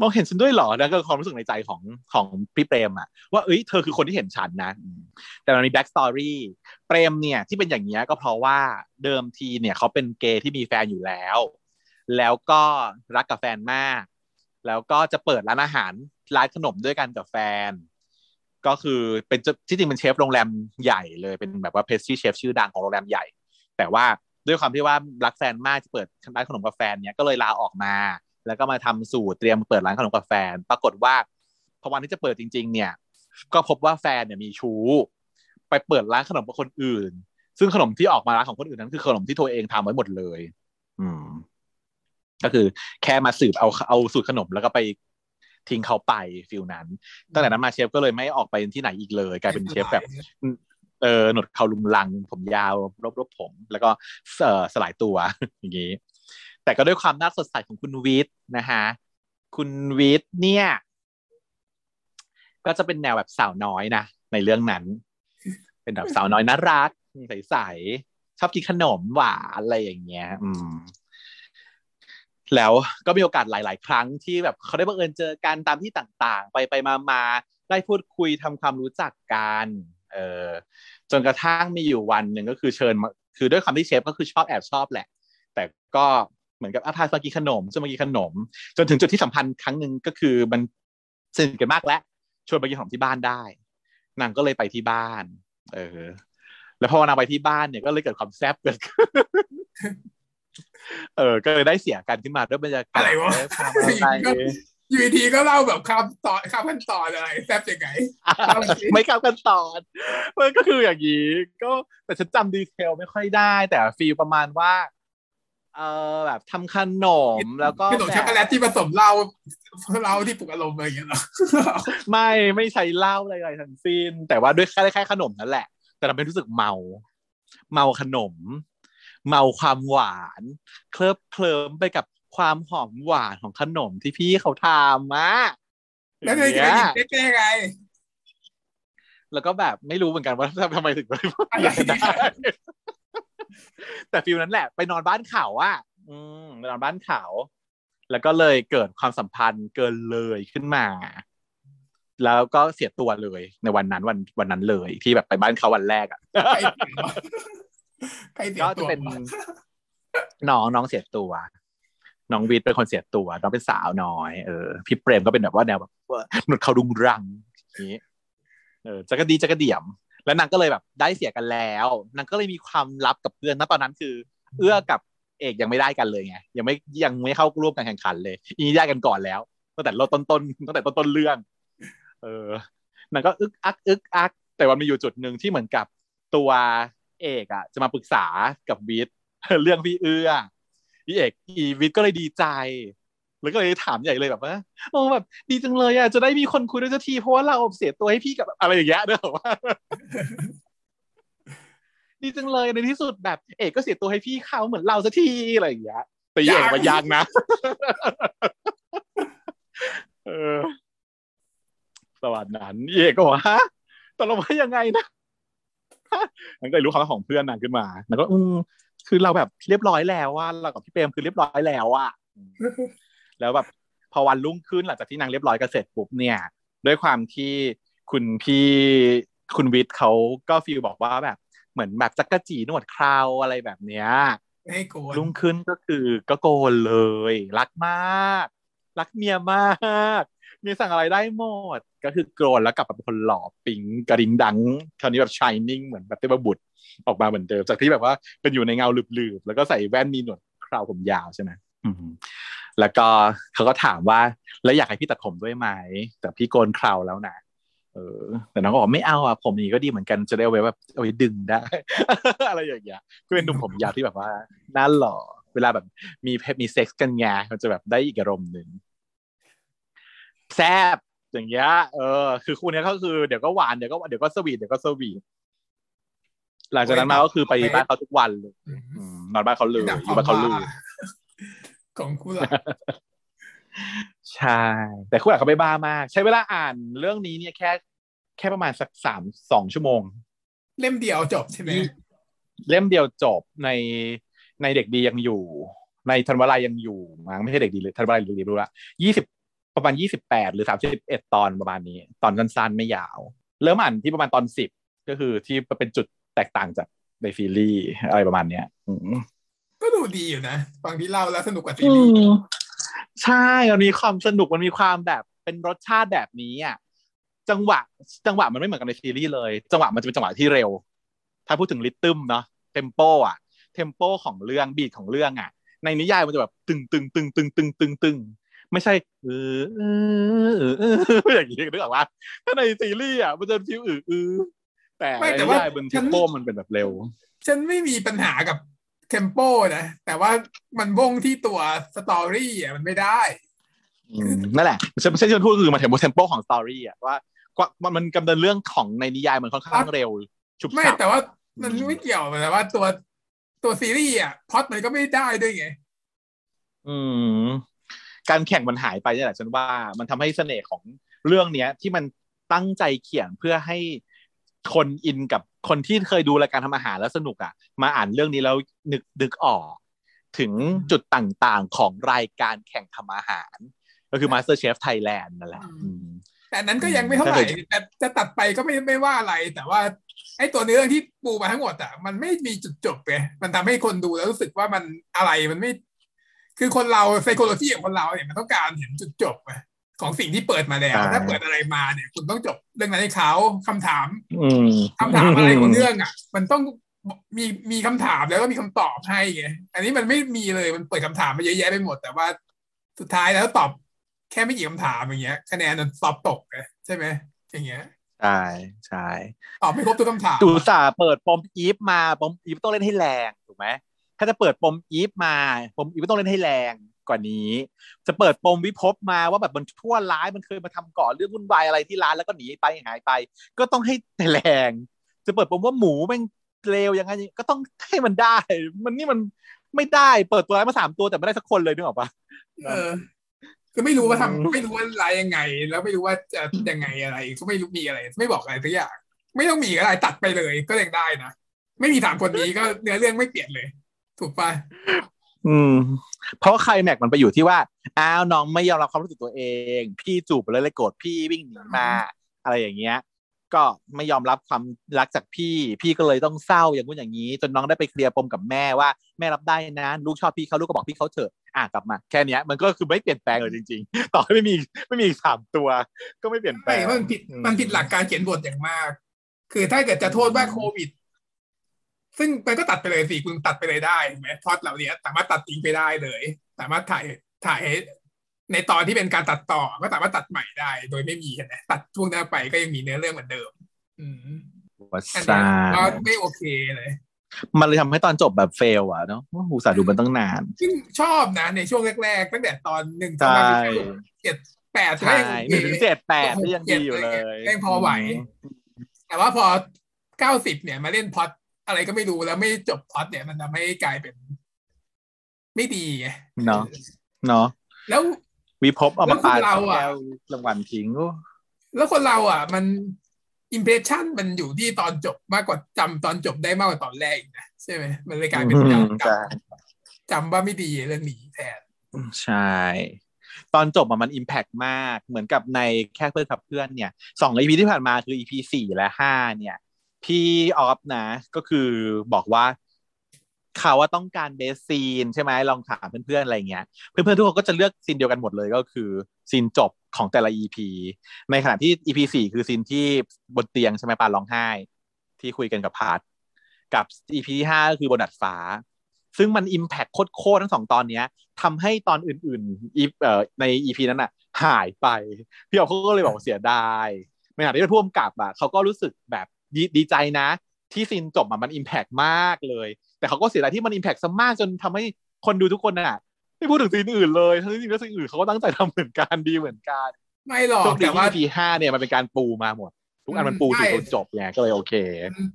มองเห็นฉันด้วยเหรอนะก็ความรู้สึกในใจของของพี่เปรมอะว่าเอ้ยเธอคือคนที่เห็นฉันนะแต่มันมีแบ็คสตอรี่เปรมเนี่ยที่เป็นอย่างเงี้ยก็เพราะว่าเดิมทีเนี่ยเขาเป็นเกย์ที่มีแฟนอยู่แล้วแล้วก็รักกับแฟนมากแล้วก็จะเปิดร้านอาหารร้านขนมด้วยกันกับแฟนก็คือเป็นที่จริงเป็นเชฟโรงแรมใหญ่เลยเป็นแบบว่าเพสทรีเชฟชื่อดังของโรงแรมใหญ่แต่ว่าด้วยความที่ว่ารักแฟนมากจะเปิดร้านขนมกับแฟนเนี่ยก็เลยลาออกมาแล้วก็มาทำสูตรเตรียมเปิดร้านขนมกับแฟนปรากฏว่าพอวันที่จะเปิดจริงๆเนี่ยก็พบว่าแฟนเนี่ยมีชู้ไปเปิดร้านขนมกับคนอื่นซึ่งขนมที่ออกมาร้านของคนอื่นนั้นคือขนมที่ตัวเองทำไว้หมดเลยอืมก็คือแค่มาสืบเอาเอาสูตรขนมแล้วก็ไปทิ้งเขาไปฟิลนั้นตั้งแต่นั้นมาเชฟก็เลยไม่ออกไปที่ไหนอีกเลยกลายเป็นเชฟแบบเออหนวดเขาลุมลังผมยาวรบๆผมแล้วก็เอ่อสลายตัวอย่างงี้แต่ก็ด้วยความน่าสดใสของคุณวิทย์นะฮะคุณวิทย์เนี่ยก็จะเป็นแนวแบบสาวน้อยนะในเรื่องนั้นเป็นแบบสาวน้อยน่ารักใสๆชอบกินขนมหวานอะไรอย่างเงี้ยอืมแล้วก็มีโอกาสหลายๆครั้งที่แบบเขาได้บังเอิญเจอกันตามที่ต่างๆไปไปมาๆได้พูดคุยทำความรู้จักกันเออจนกระทั่งมีอยู่วันหนึ่งก็คือเชิญคือด้วยความที่เชฟก็คือชอบแอบชอบแหละแต่ก็เหมือนกับพามากินขนมชวนมากินขนมจนถึงจุดที่สัมพันธ์ครั้งหนึ่งก็คือมันสนิทกันมากแล้วชวนไปกินขนมที่บ้านได้นางก็เลยไปที่บ้านเออแล้วพอนางไปที่บ้านเนี่ยก็เลยเกิดความแซ่บเกิดเออก็เลยได้เสียกันขึ้นมาด้วยบรรยากาศอะไรวะอยู่ดีก็เล่าแบบข้ามตอนข้ามขั้นตอนอะไรแซ่บยังไงไม่ข้ามขั้นตอนมันก็คืออย่างนี้ก็แต่ฉันจำดีเทลไม่ค่อยได้แต่ฟีลประมาณว่าเออแบบทำขนมแล้วก็ขนมช็อกโกแลตที่ผสมเหล้าเหล้าที่ปลุกอารมณ์อะไรอย่างเงี้ยหรอไม่ไม่ใช่เหล้าอะไรๆทั้งสิ้นแต่ว่าด้วยแค่แค่ขนมนั่นแหละแต่เราเป็นรู้สึกเมาเมาขนมเมาความหวานเคลิบเคลิ้มไปกับความหอมหวานของขนมที่พี่เขาทำอ่ะแล้วเลยจะหยิบได้ยังไงแล้วก็แบบไม่รู้เหมือนกันว่าทำไมถึงอะไรได้แต่ฟิลนั้นแหละไปนอนบ้านเขาอ่ะอืมไปนอนบ้านเขาแล้วก็เลยเกิดความสัมพันธ์เกินเลยขึ้นมาแล้วก็เสียตัวเลยในวันนั้นวันวันนั้นเลยที่แบบไปบ้านเขาวันแรกอ่ะใครเสียตัวก็จะเป็นน้องน้องเสียตัวน้องวีดเป็นคนเสียตัวน้องเป็นสาวน้อยเออพี่เปรมก็เป็นแบบว่าแนวแบบหนุดเขาดุงรังอย่างนี้เออจักรดีจักรเดี่ยมแล้วนางก็เลยแบบได้เสียกันแล้วนางก็เลยมีความลับกับเพื่อนณตอนนั้นคือเอื้อกับเอกยังไม่ได้กันเลยไงยังไม่ยังไม่เข้าร่วมการแข่งขันเลยอีได้กันก่อนแล้วตั้งแต่ต้นต้นตั้งแต่ต้นต้นเรื่องเออนางก็อึกอักอึกอักแต่วันมีอยู่จุดนึงที่เหมือนกับตัวเอกอ่ะจะมาปรึกษากับวิทย์เรื่องพี่เอื้อพี่เอกอีวิทย์ก็เลยดีใจแล้วก็เลยถามใหญ่เลยแบบว่าโอ้แบบดีจังเลยอ่ะจะได้มีคนคุยด้วยสักทีเพราะว่าเราเสียตัวให้พี่กับอะไรอย่างเงี้ยเด้อว่าดีจังเลยในที่สุดแบบเอกก็เสียตัวให้พี่เขาเหมือนเราสักทีอะไรอย่างเงี้ยแต่เอกว่ายากนะเออสวัสดีนั้นเอกก็ว่าฮะตกลงว่ายังไงนะมันก็เลยรู้ความของเพื่อนนางขึ้นมาแล้วก็คือเราแบบเรียบร้อยแล้วว่าเรากับพี่เปรมคือเรียบร้อยแล้วอ่ะแล้วแบบพอวันรุ่งขึ้นหลังจากที่นางเรียบร้อยกันเสร็จปุ๊บเนี่ยด้วยความที่คุณพี่คุณวิทย์เขาก็ฟีลบอกว่าแบบเหมือนแบบจักรจีนวดคราวอะไรแบบเนี้ยไม่โกนรุ่งขึ้นก็คือก็โกนเลยรักมากรักเมียมากมีสั่งอะไรได้หมดก็คือโกรนแล้วกลับมาเป็นคนหล่อปิ๊งกระดิ่งดังคราวนี้แบบชายนิ่งเหมือนแบบเทพบุตรออกมาเหมือนเดิมจากที่แบบว่าเป็นอยู่ในเงาลืบๆแล้วก็ใส่แว่นมีหนวดคราวผมยาวใช่ไหมแล้วก็เขาก็ถามว่าแล้วอยากให้พี่ตัดผมด้วยไหมแต่พี่โกนคราวแล้วนะเออแต่น้องก็บอกไม่เอาอ่ะผมนี้ก็ดีเหมือนกันจะได้เอาไว้แบบเอาไว้ดึงได้ อะไรอย่างเงี้ยก็เป็นหนุ่มผมยาวที่แบบว่าน่าหล่อเวลาแบบมีเพศมีเซ็กซ์กันไงมันจะแบบได้อีกอารมณ์นึงแซ่บอย่างเงี้ยเออคือคู่นี้ก็คือเดี๋ยวก็หวานเดี๋ยวก็เดี๋ยวก็สวีทเดี๋ยวก็สวีทหลังจากนั้นมาก็คือไปบ้านเขาทุกวันเลยนอนบ้านเขาเลยอยู่บ้านเขาเลยของคู่เรา ใช่แต่คู่อ่านเขาไม่บ้ามากใช้เวลาอ่านเรื่องนี้เนี่ยแค่แค่ประมาณสักสาม สองชั่วโมงเล่มเดียวจบใช่ไหมเล่มเดียวจบในในเด็กดียังอยู่ในธันวาลายังอยู่มั้งไม่ใช่เด็กดีเลยธันวาลาหรือรู้ละยี่สิบประมาณยี่สิบแปดหรือสามสิบเอ็ดตอนประมาณนี้ตอนสั้นๆไม่ยาวเริ่มอ่านที่ประมาณตอนสิบก็คือที่เป็นจุดแตกต่างจากในซีรีส์อะไรประมาณเนี้ยก็ดูดีอยู่นะฟังที่เล่าแล้วสนุกกว่าซีรีส์ใช่มันมีความสนุกมันมีความแบบเป็นรสชาติแบบนี้อ่ะจังหวะจังหวะมันไม่เหมือนกันในซีรีส์เลยจังหวะมันจะเป็นจังหวะที่เร็วถ้าพูดถึงริทึมเนาะเทมโปอ่ะเทมโปของเรื่องบีทของเรื่องอ่ะในนิยายมันจะแบบตึงตึงตึงตึงตึงตึงตึงไม่ใช่เออเออเอออย่างนี้นึกออกว่าถ้าในซีรีส์อ่ะมันจะฟิวอืออือแต่ในนิยายบนเทมโปมันเป็นแบบเร็วฉันไม่มีปัญหากับเทมโปนะแต่ว่ามันวงที่ตัวสตอรี่อ่ะมันไม่ได้นั่นแหละฉันไม่ใช่ฉันพูดคือมาเทมโปเทมโปของสตอรี่อ่ะว่ามันกำเนิดเรื่องของในนิยายมันค่อนข้างเร็วฉุบฉับไม่แต่ว่ามันไม่เกี่ยวแต่ว่าตัวตัวซีรีส์อ่ะพล็อตมันก็ไม่ได้ด้วยไงอืมการแข่งมันหายไปนี่แหละฉันว่ามันทำให้เสน่ห์ของเรื่องเนี้ยที่มันตั้งใจเขียนเพื่อให้คนอินกับคนที่เคยดูรายการทำอาหารแล้วสนุกอ่ะมาอ่านเรื่องนี้แล้วนึกนึกออกถึงจุดต่างๆของรายการแข่งทำอาหารก็คือ MasterChef Thailand นั่นแหละแต่นั้นก็ยังไม่เท่าไหร่แต่จะตัดไปก็ไม่ไม่ว่าอะไรแต่ว่าไอ้ตัวเนื้อที่ปูมาทั้งหมดอ่ะมันไม่มีจุดจบไงมันทำให้คนดูแล้วรู้สึกว่ามันอะไรมันไม่คือคนเรา psychology ของคนเราเนี่ยมันต้องการเห็นจุดจบไงของสิ่งที่เปิดมาแล้วถ้าเปิดอะไรมาเนี่ยคุณต้องจบเรื่องนั้นให้เขาคำถามคำถามอะไรของเรื่องอ่ะมันต้องมีมีคำถามแล้วก็มีคำตอบให้ไงอันนี้มันไม่มีเลยมันเปิดคำถามมาเยอะแยะไปหมดแต่ว่าสุดท้ายแล้วตอบแค่ไม่กี่คำถามอย่างเงี้ยคะแนนมันสอบตกไงใช่ไหมอย่างเงี้ยใช่ใช่ตอบไม่ครบทุกคำถามตู่ส่าเปิดปมอีฟมาปมอีฟต้องเล่นให้แรงถูกไหมถ้าจะเปิดปมอีฟมาปมอีฟต้องเล่นให้แรงกว่านี้จะเปิดปมวิภพมาว่าแบบมันชั่วร้ายมันเคยมาทำก่อเรื่องวุ่นวายอะไรที่ร้านแล้วก็หนีไปหายไปก็ต้องให้แรงจะเปิดปมว่าหมูแม่งเลวยังไงก็ต้องให้มันได้มันนี่มันไม่ได้เปิดตัวร้ายมาสามตัวแต่ไม่ได้สักคนเลยนึกออกปะเออคือไม่รู้ว่าทำไม่รู้ว่าร้ายยังไงแล้วไม่รู้ว่าจะยังไงอะไรก็ไม่รู้มีอะไรไม่บอกอะไรสักอย่างไม่ต้องมีอะไรตัดไปเลยก็ยังได้นะไม่มีสามคนนี้ก็เนื้อเรื่องไม่เปลี่ยนเลยถูกปะอืมเพราะไคลแม็กซ์มันไปอยู่ที่ว่าอ้าวน้องไม่ยอมรับความรู้สึกตัวเองพี่จูบเลยเลยโกรธพี่วิ่งหนีมาอะไรอย่างเงี้ยก็ไม่ยอมรับความรักจากพี่พี่ก็เลยต้องเศร้าอย่างงู้นอย่างนี้จนน้องได้ไปเคลียร์ปมกับแม่ว่าแม่รับได้นะลูกชอบพี่เขาลูกก็บอกพี่เขาเถอะอ่ะกลับมาแค่นี้มันก็คือไม่เปลี่ยนแปลงเลยจริงๆต่อให้ไม่มีไม่มีสามตัวก็ไม่เปลี่ยนแปลงมันผิดมันผิดหลักการเขียนบทอย่างมากคือถ้าเกิดจะโทษว่าโควิดซึ่งมันก็ตัดไปเลยสิคุณตัดไปเลยได้ใช่ไหมพล็อตเหล่านี้สามารถตัดทิ้งไปได้เลยสามารถถ่ายถ่ายในตอนที่เป็นการตัดต่อก็สามารถตัดใหม่ได้โดยไม่มีนะตัดช่วงหน้าไปก็ยังมีเนื้อเรื่องเหมือนเดิมอืมอันนั้นก็ไม่โอเคเลยมันเลยทำให้ตอนจบแบบเฟลอ่ะเนาะว่าหูสาดูมันตั้งนานซึ่งชอบนะในช่วงแรกๆตั้งแต่ตอนหนึ่งถึงเจ็ดแปดใช่หนึ่งถึงเจ็ดแปดก็ยังดีอยู่เลยยังพอไหวแต่ว่าพอเก้าสิบเนี่ยมาเล่นพล็อตอะไรก็ไม่รู้แล้วไม่จบพล็อตเนี่ยมันทำให้กลายเป็นไม่ดีไงเนาะเนาะแล้ววิภพเอามาปาดแล้วรางวัลทิ้งแล้วคนเราอ่ะมันอิมเพรสชันมันอยู่ที่ตอนจบมากกว่าจำตอนจบได้มากกว่าตอนแรกนะใช่ไหมมันเลยกลายเป็นจำจำว่าไม่ดีเรื่องนี้แทนใช่ตอนจบมันอิมแพคมากเหมือนกับในแค่เพื่อนกับเพื่อนเนี่ยสองอีพีที่ผ่านมาคือ อี พี สี่และห้าเนี่ยพี่ออฟนะก็คือบอกว่าเขาว่าต้องการเบสซีนใช่ไหมลองถามเพื่อนๆอะไรเงี้ยเพื่อนๆทุกคนก็จะเลือกซีนเดียวกันหมดเลยก็คือซีนจบของแต่ละ อี พี ในขณะที่ อี พี สี่คือซีนที่บนเตียงใช่ไหมปาร้องไห้ที่คุยกันกับพาร์ทกับ อี พี ห้าก็คือบนดาดฟ้าซึ่งมันอิมแพคโคตรๆทั้งสองตอนเนี้ยทำให้ตอนอื่นๆใน อี พี นั้นน่ะหายไปพี่ออฟก็เลยบอกเสียดายในขณะที่ผู้กำกับอ่ะเขาก็รู้สึกแบบดีใจนะที่ซีนจบมันอิมแพคมากเลยแต่เขาก็เสียดายที่มันอิมแพคซะมากจนทำให้คนดูทุกคนน่ะไม่พูดถึงซีนอื่นเลยทั้งที่ซีนอื่นเขาก็ตั้งใจทำเหมือนกันดีเหมือนกันไม่หรอกแต่ว่า อี พี ห้าเนี่ยมันเป็นการปูมาหมดทุกอันมันปูถึงจนจบไงก็เลยโอเค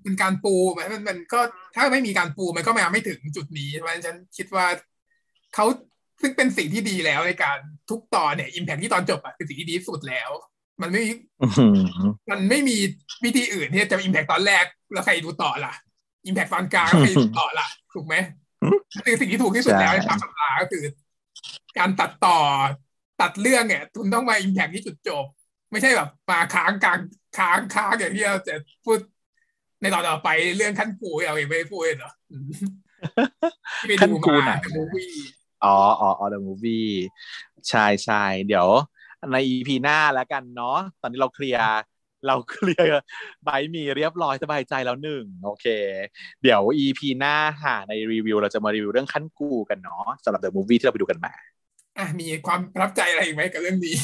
เป็นการปูมันมันก็ถ้าไม่มีการปูมันก็มาไม่ถึงจุดนี้เพราะฉะนั้นฉันคิดว่าเขา ซึ่งเป็นสิ่งที่ดีแล้วในการทุกตอนเนี่ยอิมแพคที่ตอนจบอ่ะเป็นสิ่งที่ดีสุดแล้วมันไม่มันไม่มีวิธีอื่นที่จะอิมแพคตอนแรกแล้วใครดูต่อล่ะอิมแพคตอนกลางใครดูต่อล่ะถูกไหมคือสิ่งที่ถูกที่สุดแล้วในความสัมพันธ์ก็คือการตัดต่อตัดเรื่องเนี่ยคุณต้องมาอิมแพคที่จุดจบไม่ใช่แบบมาค้างกลางค้างค้างอย่างที่เราจะพูดในตอนต่อไปเรื่องขั้นกูเอาเองไม่พูดเหรอขั้นกูไหนอ๋ออ๋อ The Movie ใช่ใช่เดี๋ยวใน อี พี หน้าแล้วกันเนาะตอนนี้เราเคลียร์เราเคลียร์ใบมีเรียบร้อยสบายใจแล้วหนึ่งโอเคเดี๋ยว อี พี หน้าหาในรีวิวเราจะมารีวิวเรื่องขั้นกูกันเนาะสำหรับ The Movie ที่เราไปดูกันมาอ่ะมีความประทับใจอะไรอีกไหมกับเรื่องนี้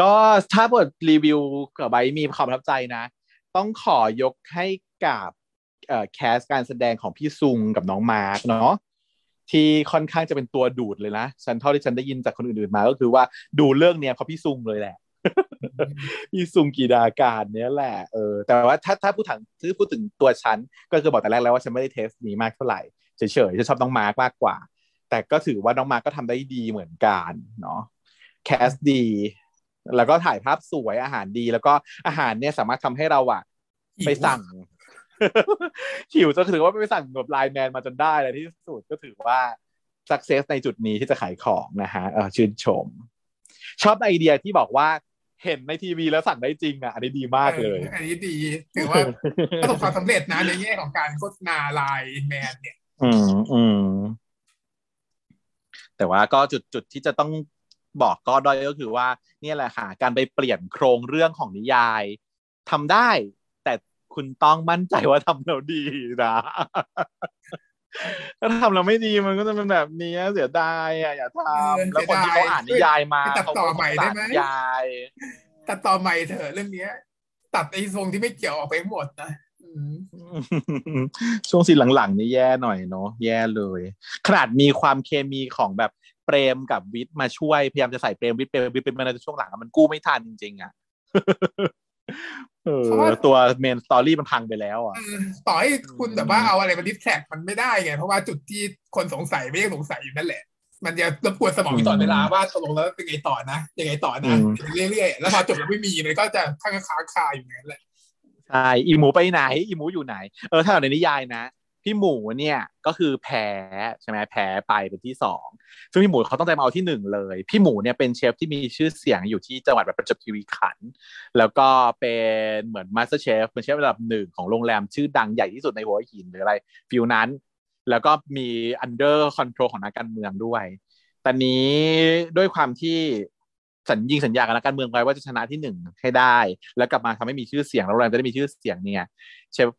ก็ถ้าบทรีวิวกับใบมีความประทับใจนะต้องขอยกให้กับแคสการแสดงของพี่ซุงกับน้องมาร์คเนาะที่ค่อนข้างจะเป็นตัวดูดเลยนะฉันเท่าที่ฉันได้ยินจากคนอื่นๆมาก็คือว่าดูเรื่องเนี้ยเพราะพี่ซุงเลยแหละ พี่ซุงกีดาการเนี้ยแหละเออแต่ว่าถ้าถ้าพูดถึงถ้าพูดถึงตัวฉันก็คือบอกแต่แรกแล้วว่าฉันไม่ได้เทสนี้มากเท่าไหร่เฉยๆฉันชอบน้องมาร์คมากกว่าแต่ก็ถือว่าน้องมาร์คก็ทำได้ดีเหมือนกันเนาะแคสดีแล้วก็ถ่ายภาพสวยอาหารดีแล้วก็อาหารเนี่ยสามารถทำให้เราอะไปสั่งหิวจะถือว่าไปสั่งแบบไลน์แมนมาจนได้เลยที่สุดก็ถือว่าสักเซสในจุดนี้ที่จะขายของนะฮะเออชื่นชมชอบไอเดียที่บอกว่าเห็นในทีวีแล้วสั่งได้จริงอ่ะอันนี้ดีมากเลยอันนี้ดีถือว่าประสบความสำเร็จนะในแง่ของการโฆษณาไลน์แมนเนี่ยอืมอืมแต่ว่าก็จุดจุดที่จะต้องบอกก็ด้อยก็คือว่าเนี่ยแหละค่ะการไปเปลี่ยนโครงเรื่องของนิยายทำได้คุณต้องมั่นใจว่าทำเราดีนะถ้าทำเราไม่ดีมันก็จะเป็นแบบนี้เสียดายอ่ะอย่าทำแล้วคนที่เขาอ่านนิยายมาตัดต่อใหม่ได้ไหมตัดต่อใหม่เถอะเรื่องนี้ตัดไอ้ทรงที่ไม่เกี่ยวออกไปหมดนะช่วงซีนหลังๆนี่แย่หน่อยเนาะแย่เลยขนาดมีความเคมีของแบบเปรมกับวิทย์มาช่วยพยายามจะใส่เปรมวิทย์เปรมวิทย์เป็นมาในช่วงหลังมันกู้ไม่ทันจริงๆอ่ะเออตัวเมนสตอรี่มันพังไปแล้วอ่ะต่อให้คุณแบบว่าเอาอะไรมาดิสแทรกมันไม่ได้ไงเพราะว่าจุดที่คนสงสัยไม่ยังสงสัยอยู่นั่นแหละมันจะรบกวนสมองตลอดเวลาว่าตกลงแล้วเป็นไงต่อนะยังไงต่อนะเรื่อยๆแล้วพอจบแล้วไม่มีมันก็จะค้างคาคาอยู่นั่นแหละใช่อีหมูไปไหนอีหมูอยู่ไหนเออถ้าในนิยายนะพี่หมูเนี่ยก็คือแพ้ใช่ไหมแพ้ไปเป็นที่สองซึ่งพี่หมูเขาต้องใจมาเอาที่หนึ่งเลยพี่หมูเนี่ยเป็นเชฟที่มีชื่อเสียงอยู่ที่จังหวัดประจวบคีรีขันธ์แล้วก็เป็นเหมือน MasterChef เป็นเชฟระดับหนึ่งของโรงแรมชื่อดังใหญ่ที่สุดในหัวหินหรืออะไรฟิวนั้นแล้วก็มี under control ของนักการเมืองด้วยตอนนี้ด้วยความที่สัญญิงสัญญากับนักการเมืองไว้ว่าจะชนะที่หนึ่งให้ได้แล้วกลับมาทำให้มีชื่อเสียงโรงแรมจะได้มีชื่อเสียงเนี่ยเชฟ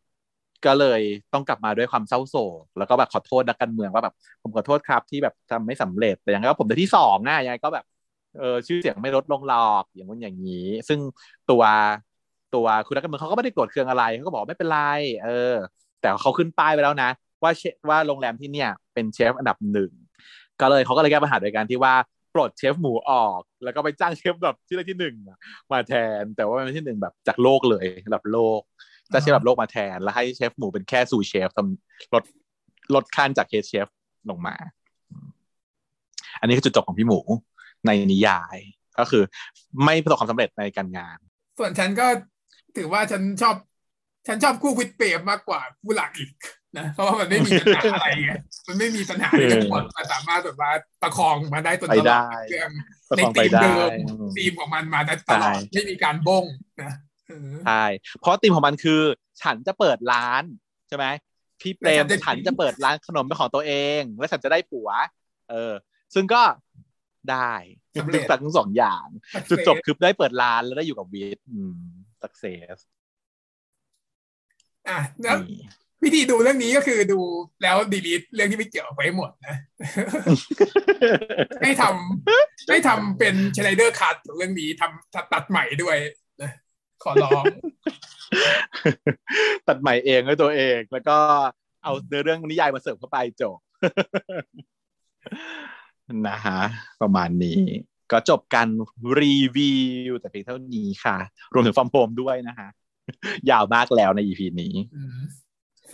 ก็เลยต้องกลับมาด้วยความเศร้าโศกแล้วก็แบบขอโทษนักการเมืองว่าแบบผมขอโทษครับที่แบบทำไม่สำเร็จแต่อย่างไรก็ผมได้ที่สองนะยังไงก็แบบเออชื่อเสียงไม่ลดลงหรอกอย่างนั้นอย่างนี้ซึ่งตัวตัวคุณนักการเมืองเขาก็ไม่ได้โกรธเคืองอะไรเขาก็บอกไม่เป็นไรเออแต่เขาขึ้นป้ายไปแล้วนะว่าว่าโรงแรมที่เนี่ยเป็นเชฟอันดับหนึ่งก็เลยเขาก็เลยแก้ปัญหาโดยการที่ว่าปลดเชฟหมูออกแล้วก็ไปจ้างเชฟแบบที่ได้ที่หนึ่งมาแทนแต่ว่าไม่ใช่หนึ่งแบบจากโลกเลยระดับโลกจะเชฟแบบโลกมาแทนแล้วให้เชฟหมูเป็นแค่ซูเชฟทำลดลดขั้นจากเฮดเชฟลงมาอันนี้คือจุดจบของพี่หมูในนิยายก็คือไม่ประสบความสำเร็จในการงานส่วนฉันก็ถือว่าฉันชอบฉันชอบคู่วิทย์เปรมมากกว่าคู่หลักอีกนะเพราะว่ามันไม่มีปัญหาอะไรไงมันไม่มีปัญหาในทุกคนมันสามารถแบบว่าประคองมาได้ตลอดเรื่องในทีมเดิมทีมของมันมาได้ตลอดไม่มีการบ้งนะใช่เพราะธีมของมันคือฉันจะเปิดร้านใช่ไหมพี่เปรมฉันจะเปิดร้านขนมเป็นของตัวเองและฉันจะได้ผัวเออซึ่งก็ได้จุดตัดทั้งสองอย่างจุดจบคือได้เปิดร้านแล้วได้อยู่กับวีทสักเซสอ่ะแล้ววิธีดูเรื่องนี้ก็คือดูแล้วดีลีทเรื่องที่ไม่เกี่ยวไปหมดนะไม่ทำไม่ทำเป็นสไลเดอร์คัทเรื่องนี้ทำตัดใหม่ด้วยขอลองตัดใหม่เองด้วยตัวเองแล้วก็เอาเรื่องนิยายมาเสริมเข้าไปจบนะฮะประมาณนี้ก็จบการรีวิวแต่เพียงเท่านี้ค่ะรวมถึงฟอร์มโพมด้วยนะฮะยาวมากแล้วใน อี พี นี้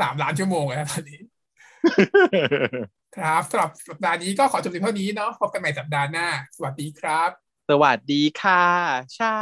สามล้านชั่วโมงแล้วตอนนี้ ครับสำหรับสัปดาห์นี้ก็ขอจบเพียงเท่านี้เนาะพบกันใหม่สัปดาห์หน้าสวัสดีครับสวัสดีค่ะเช้า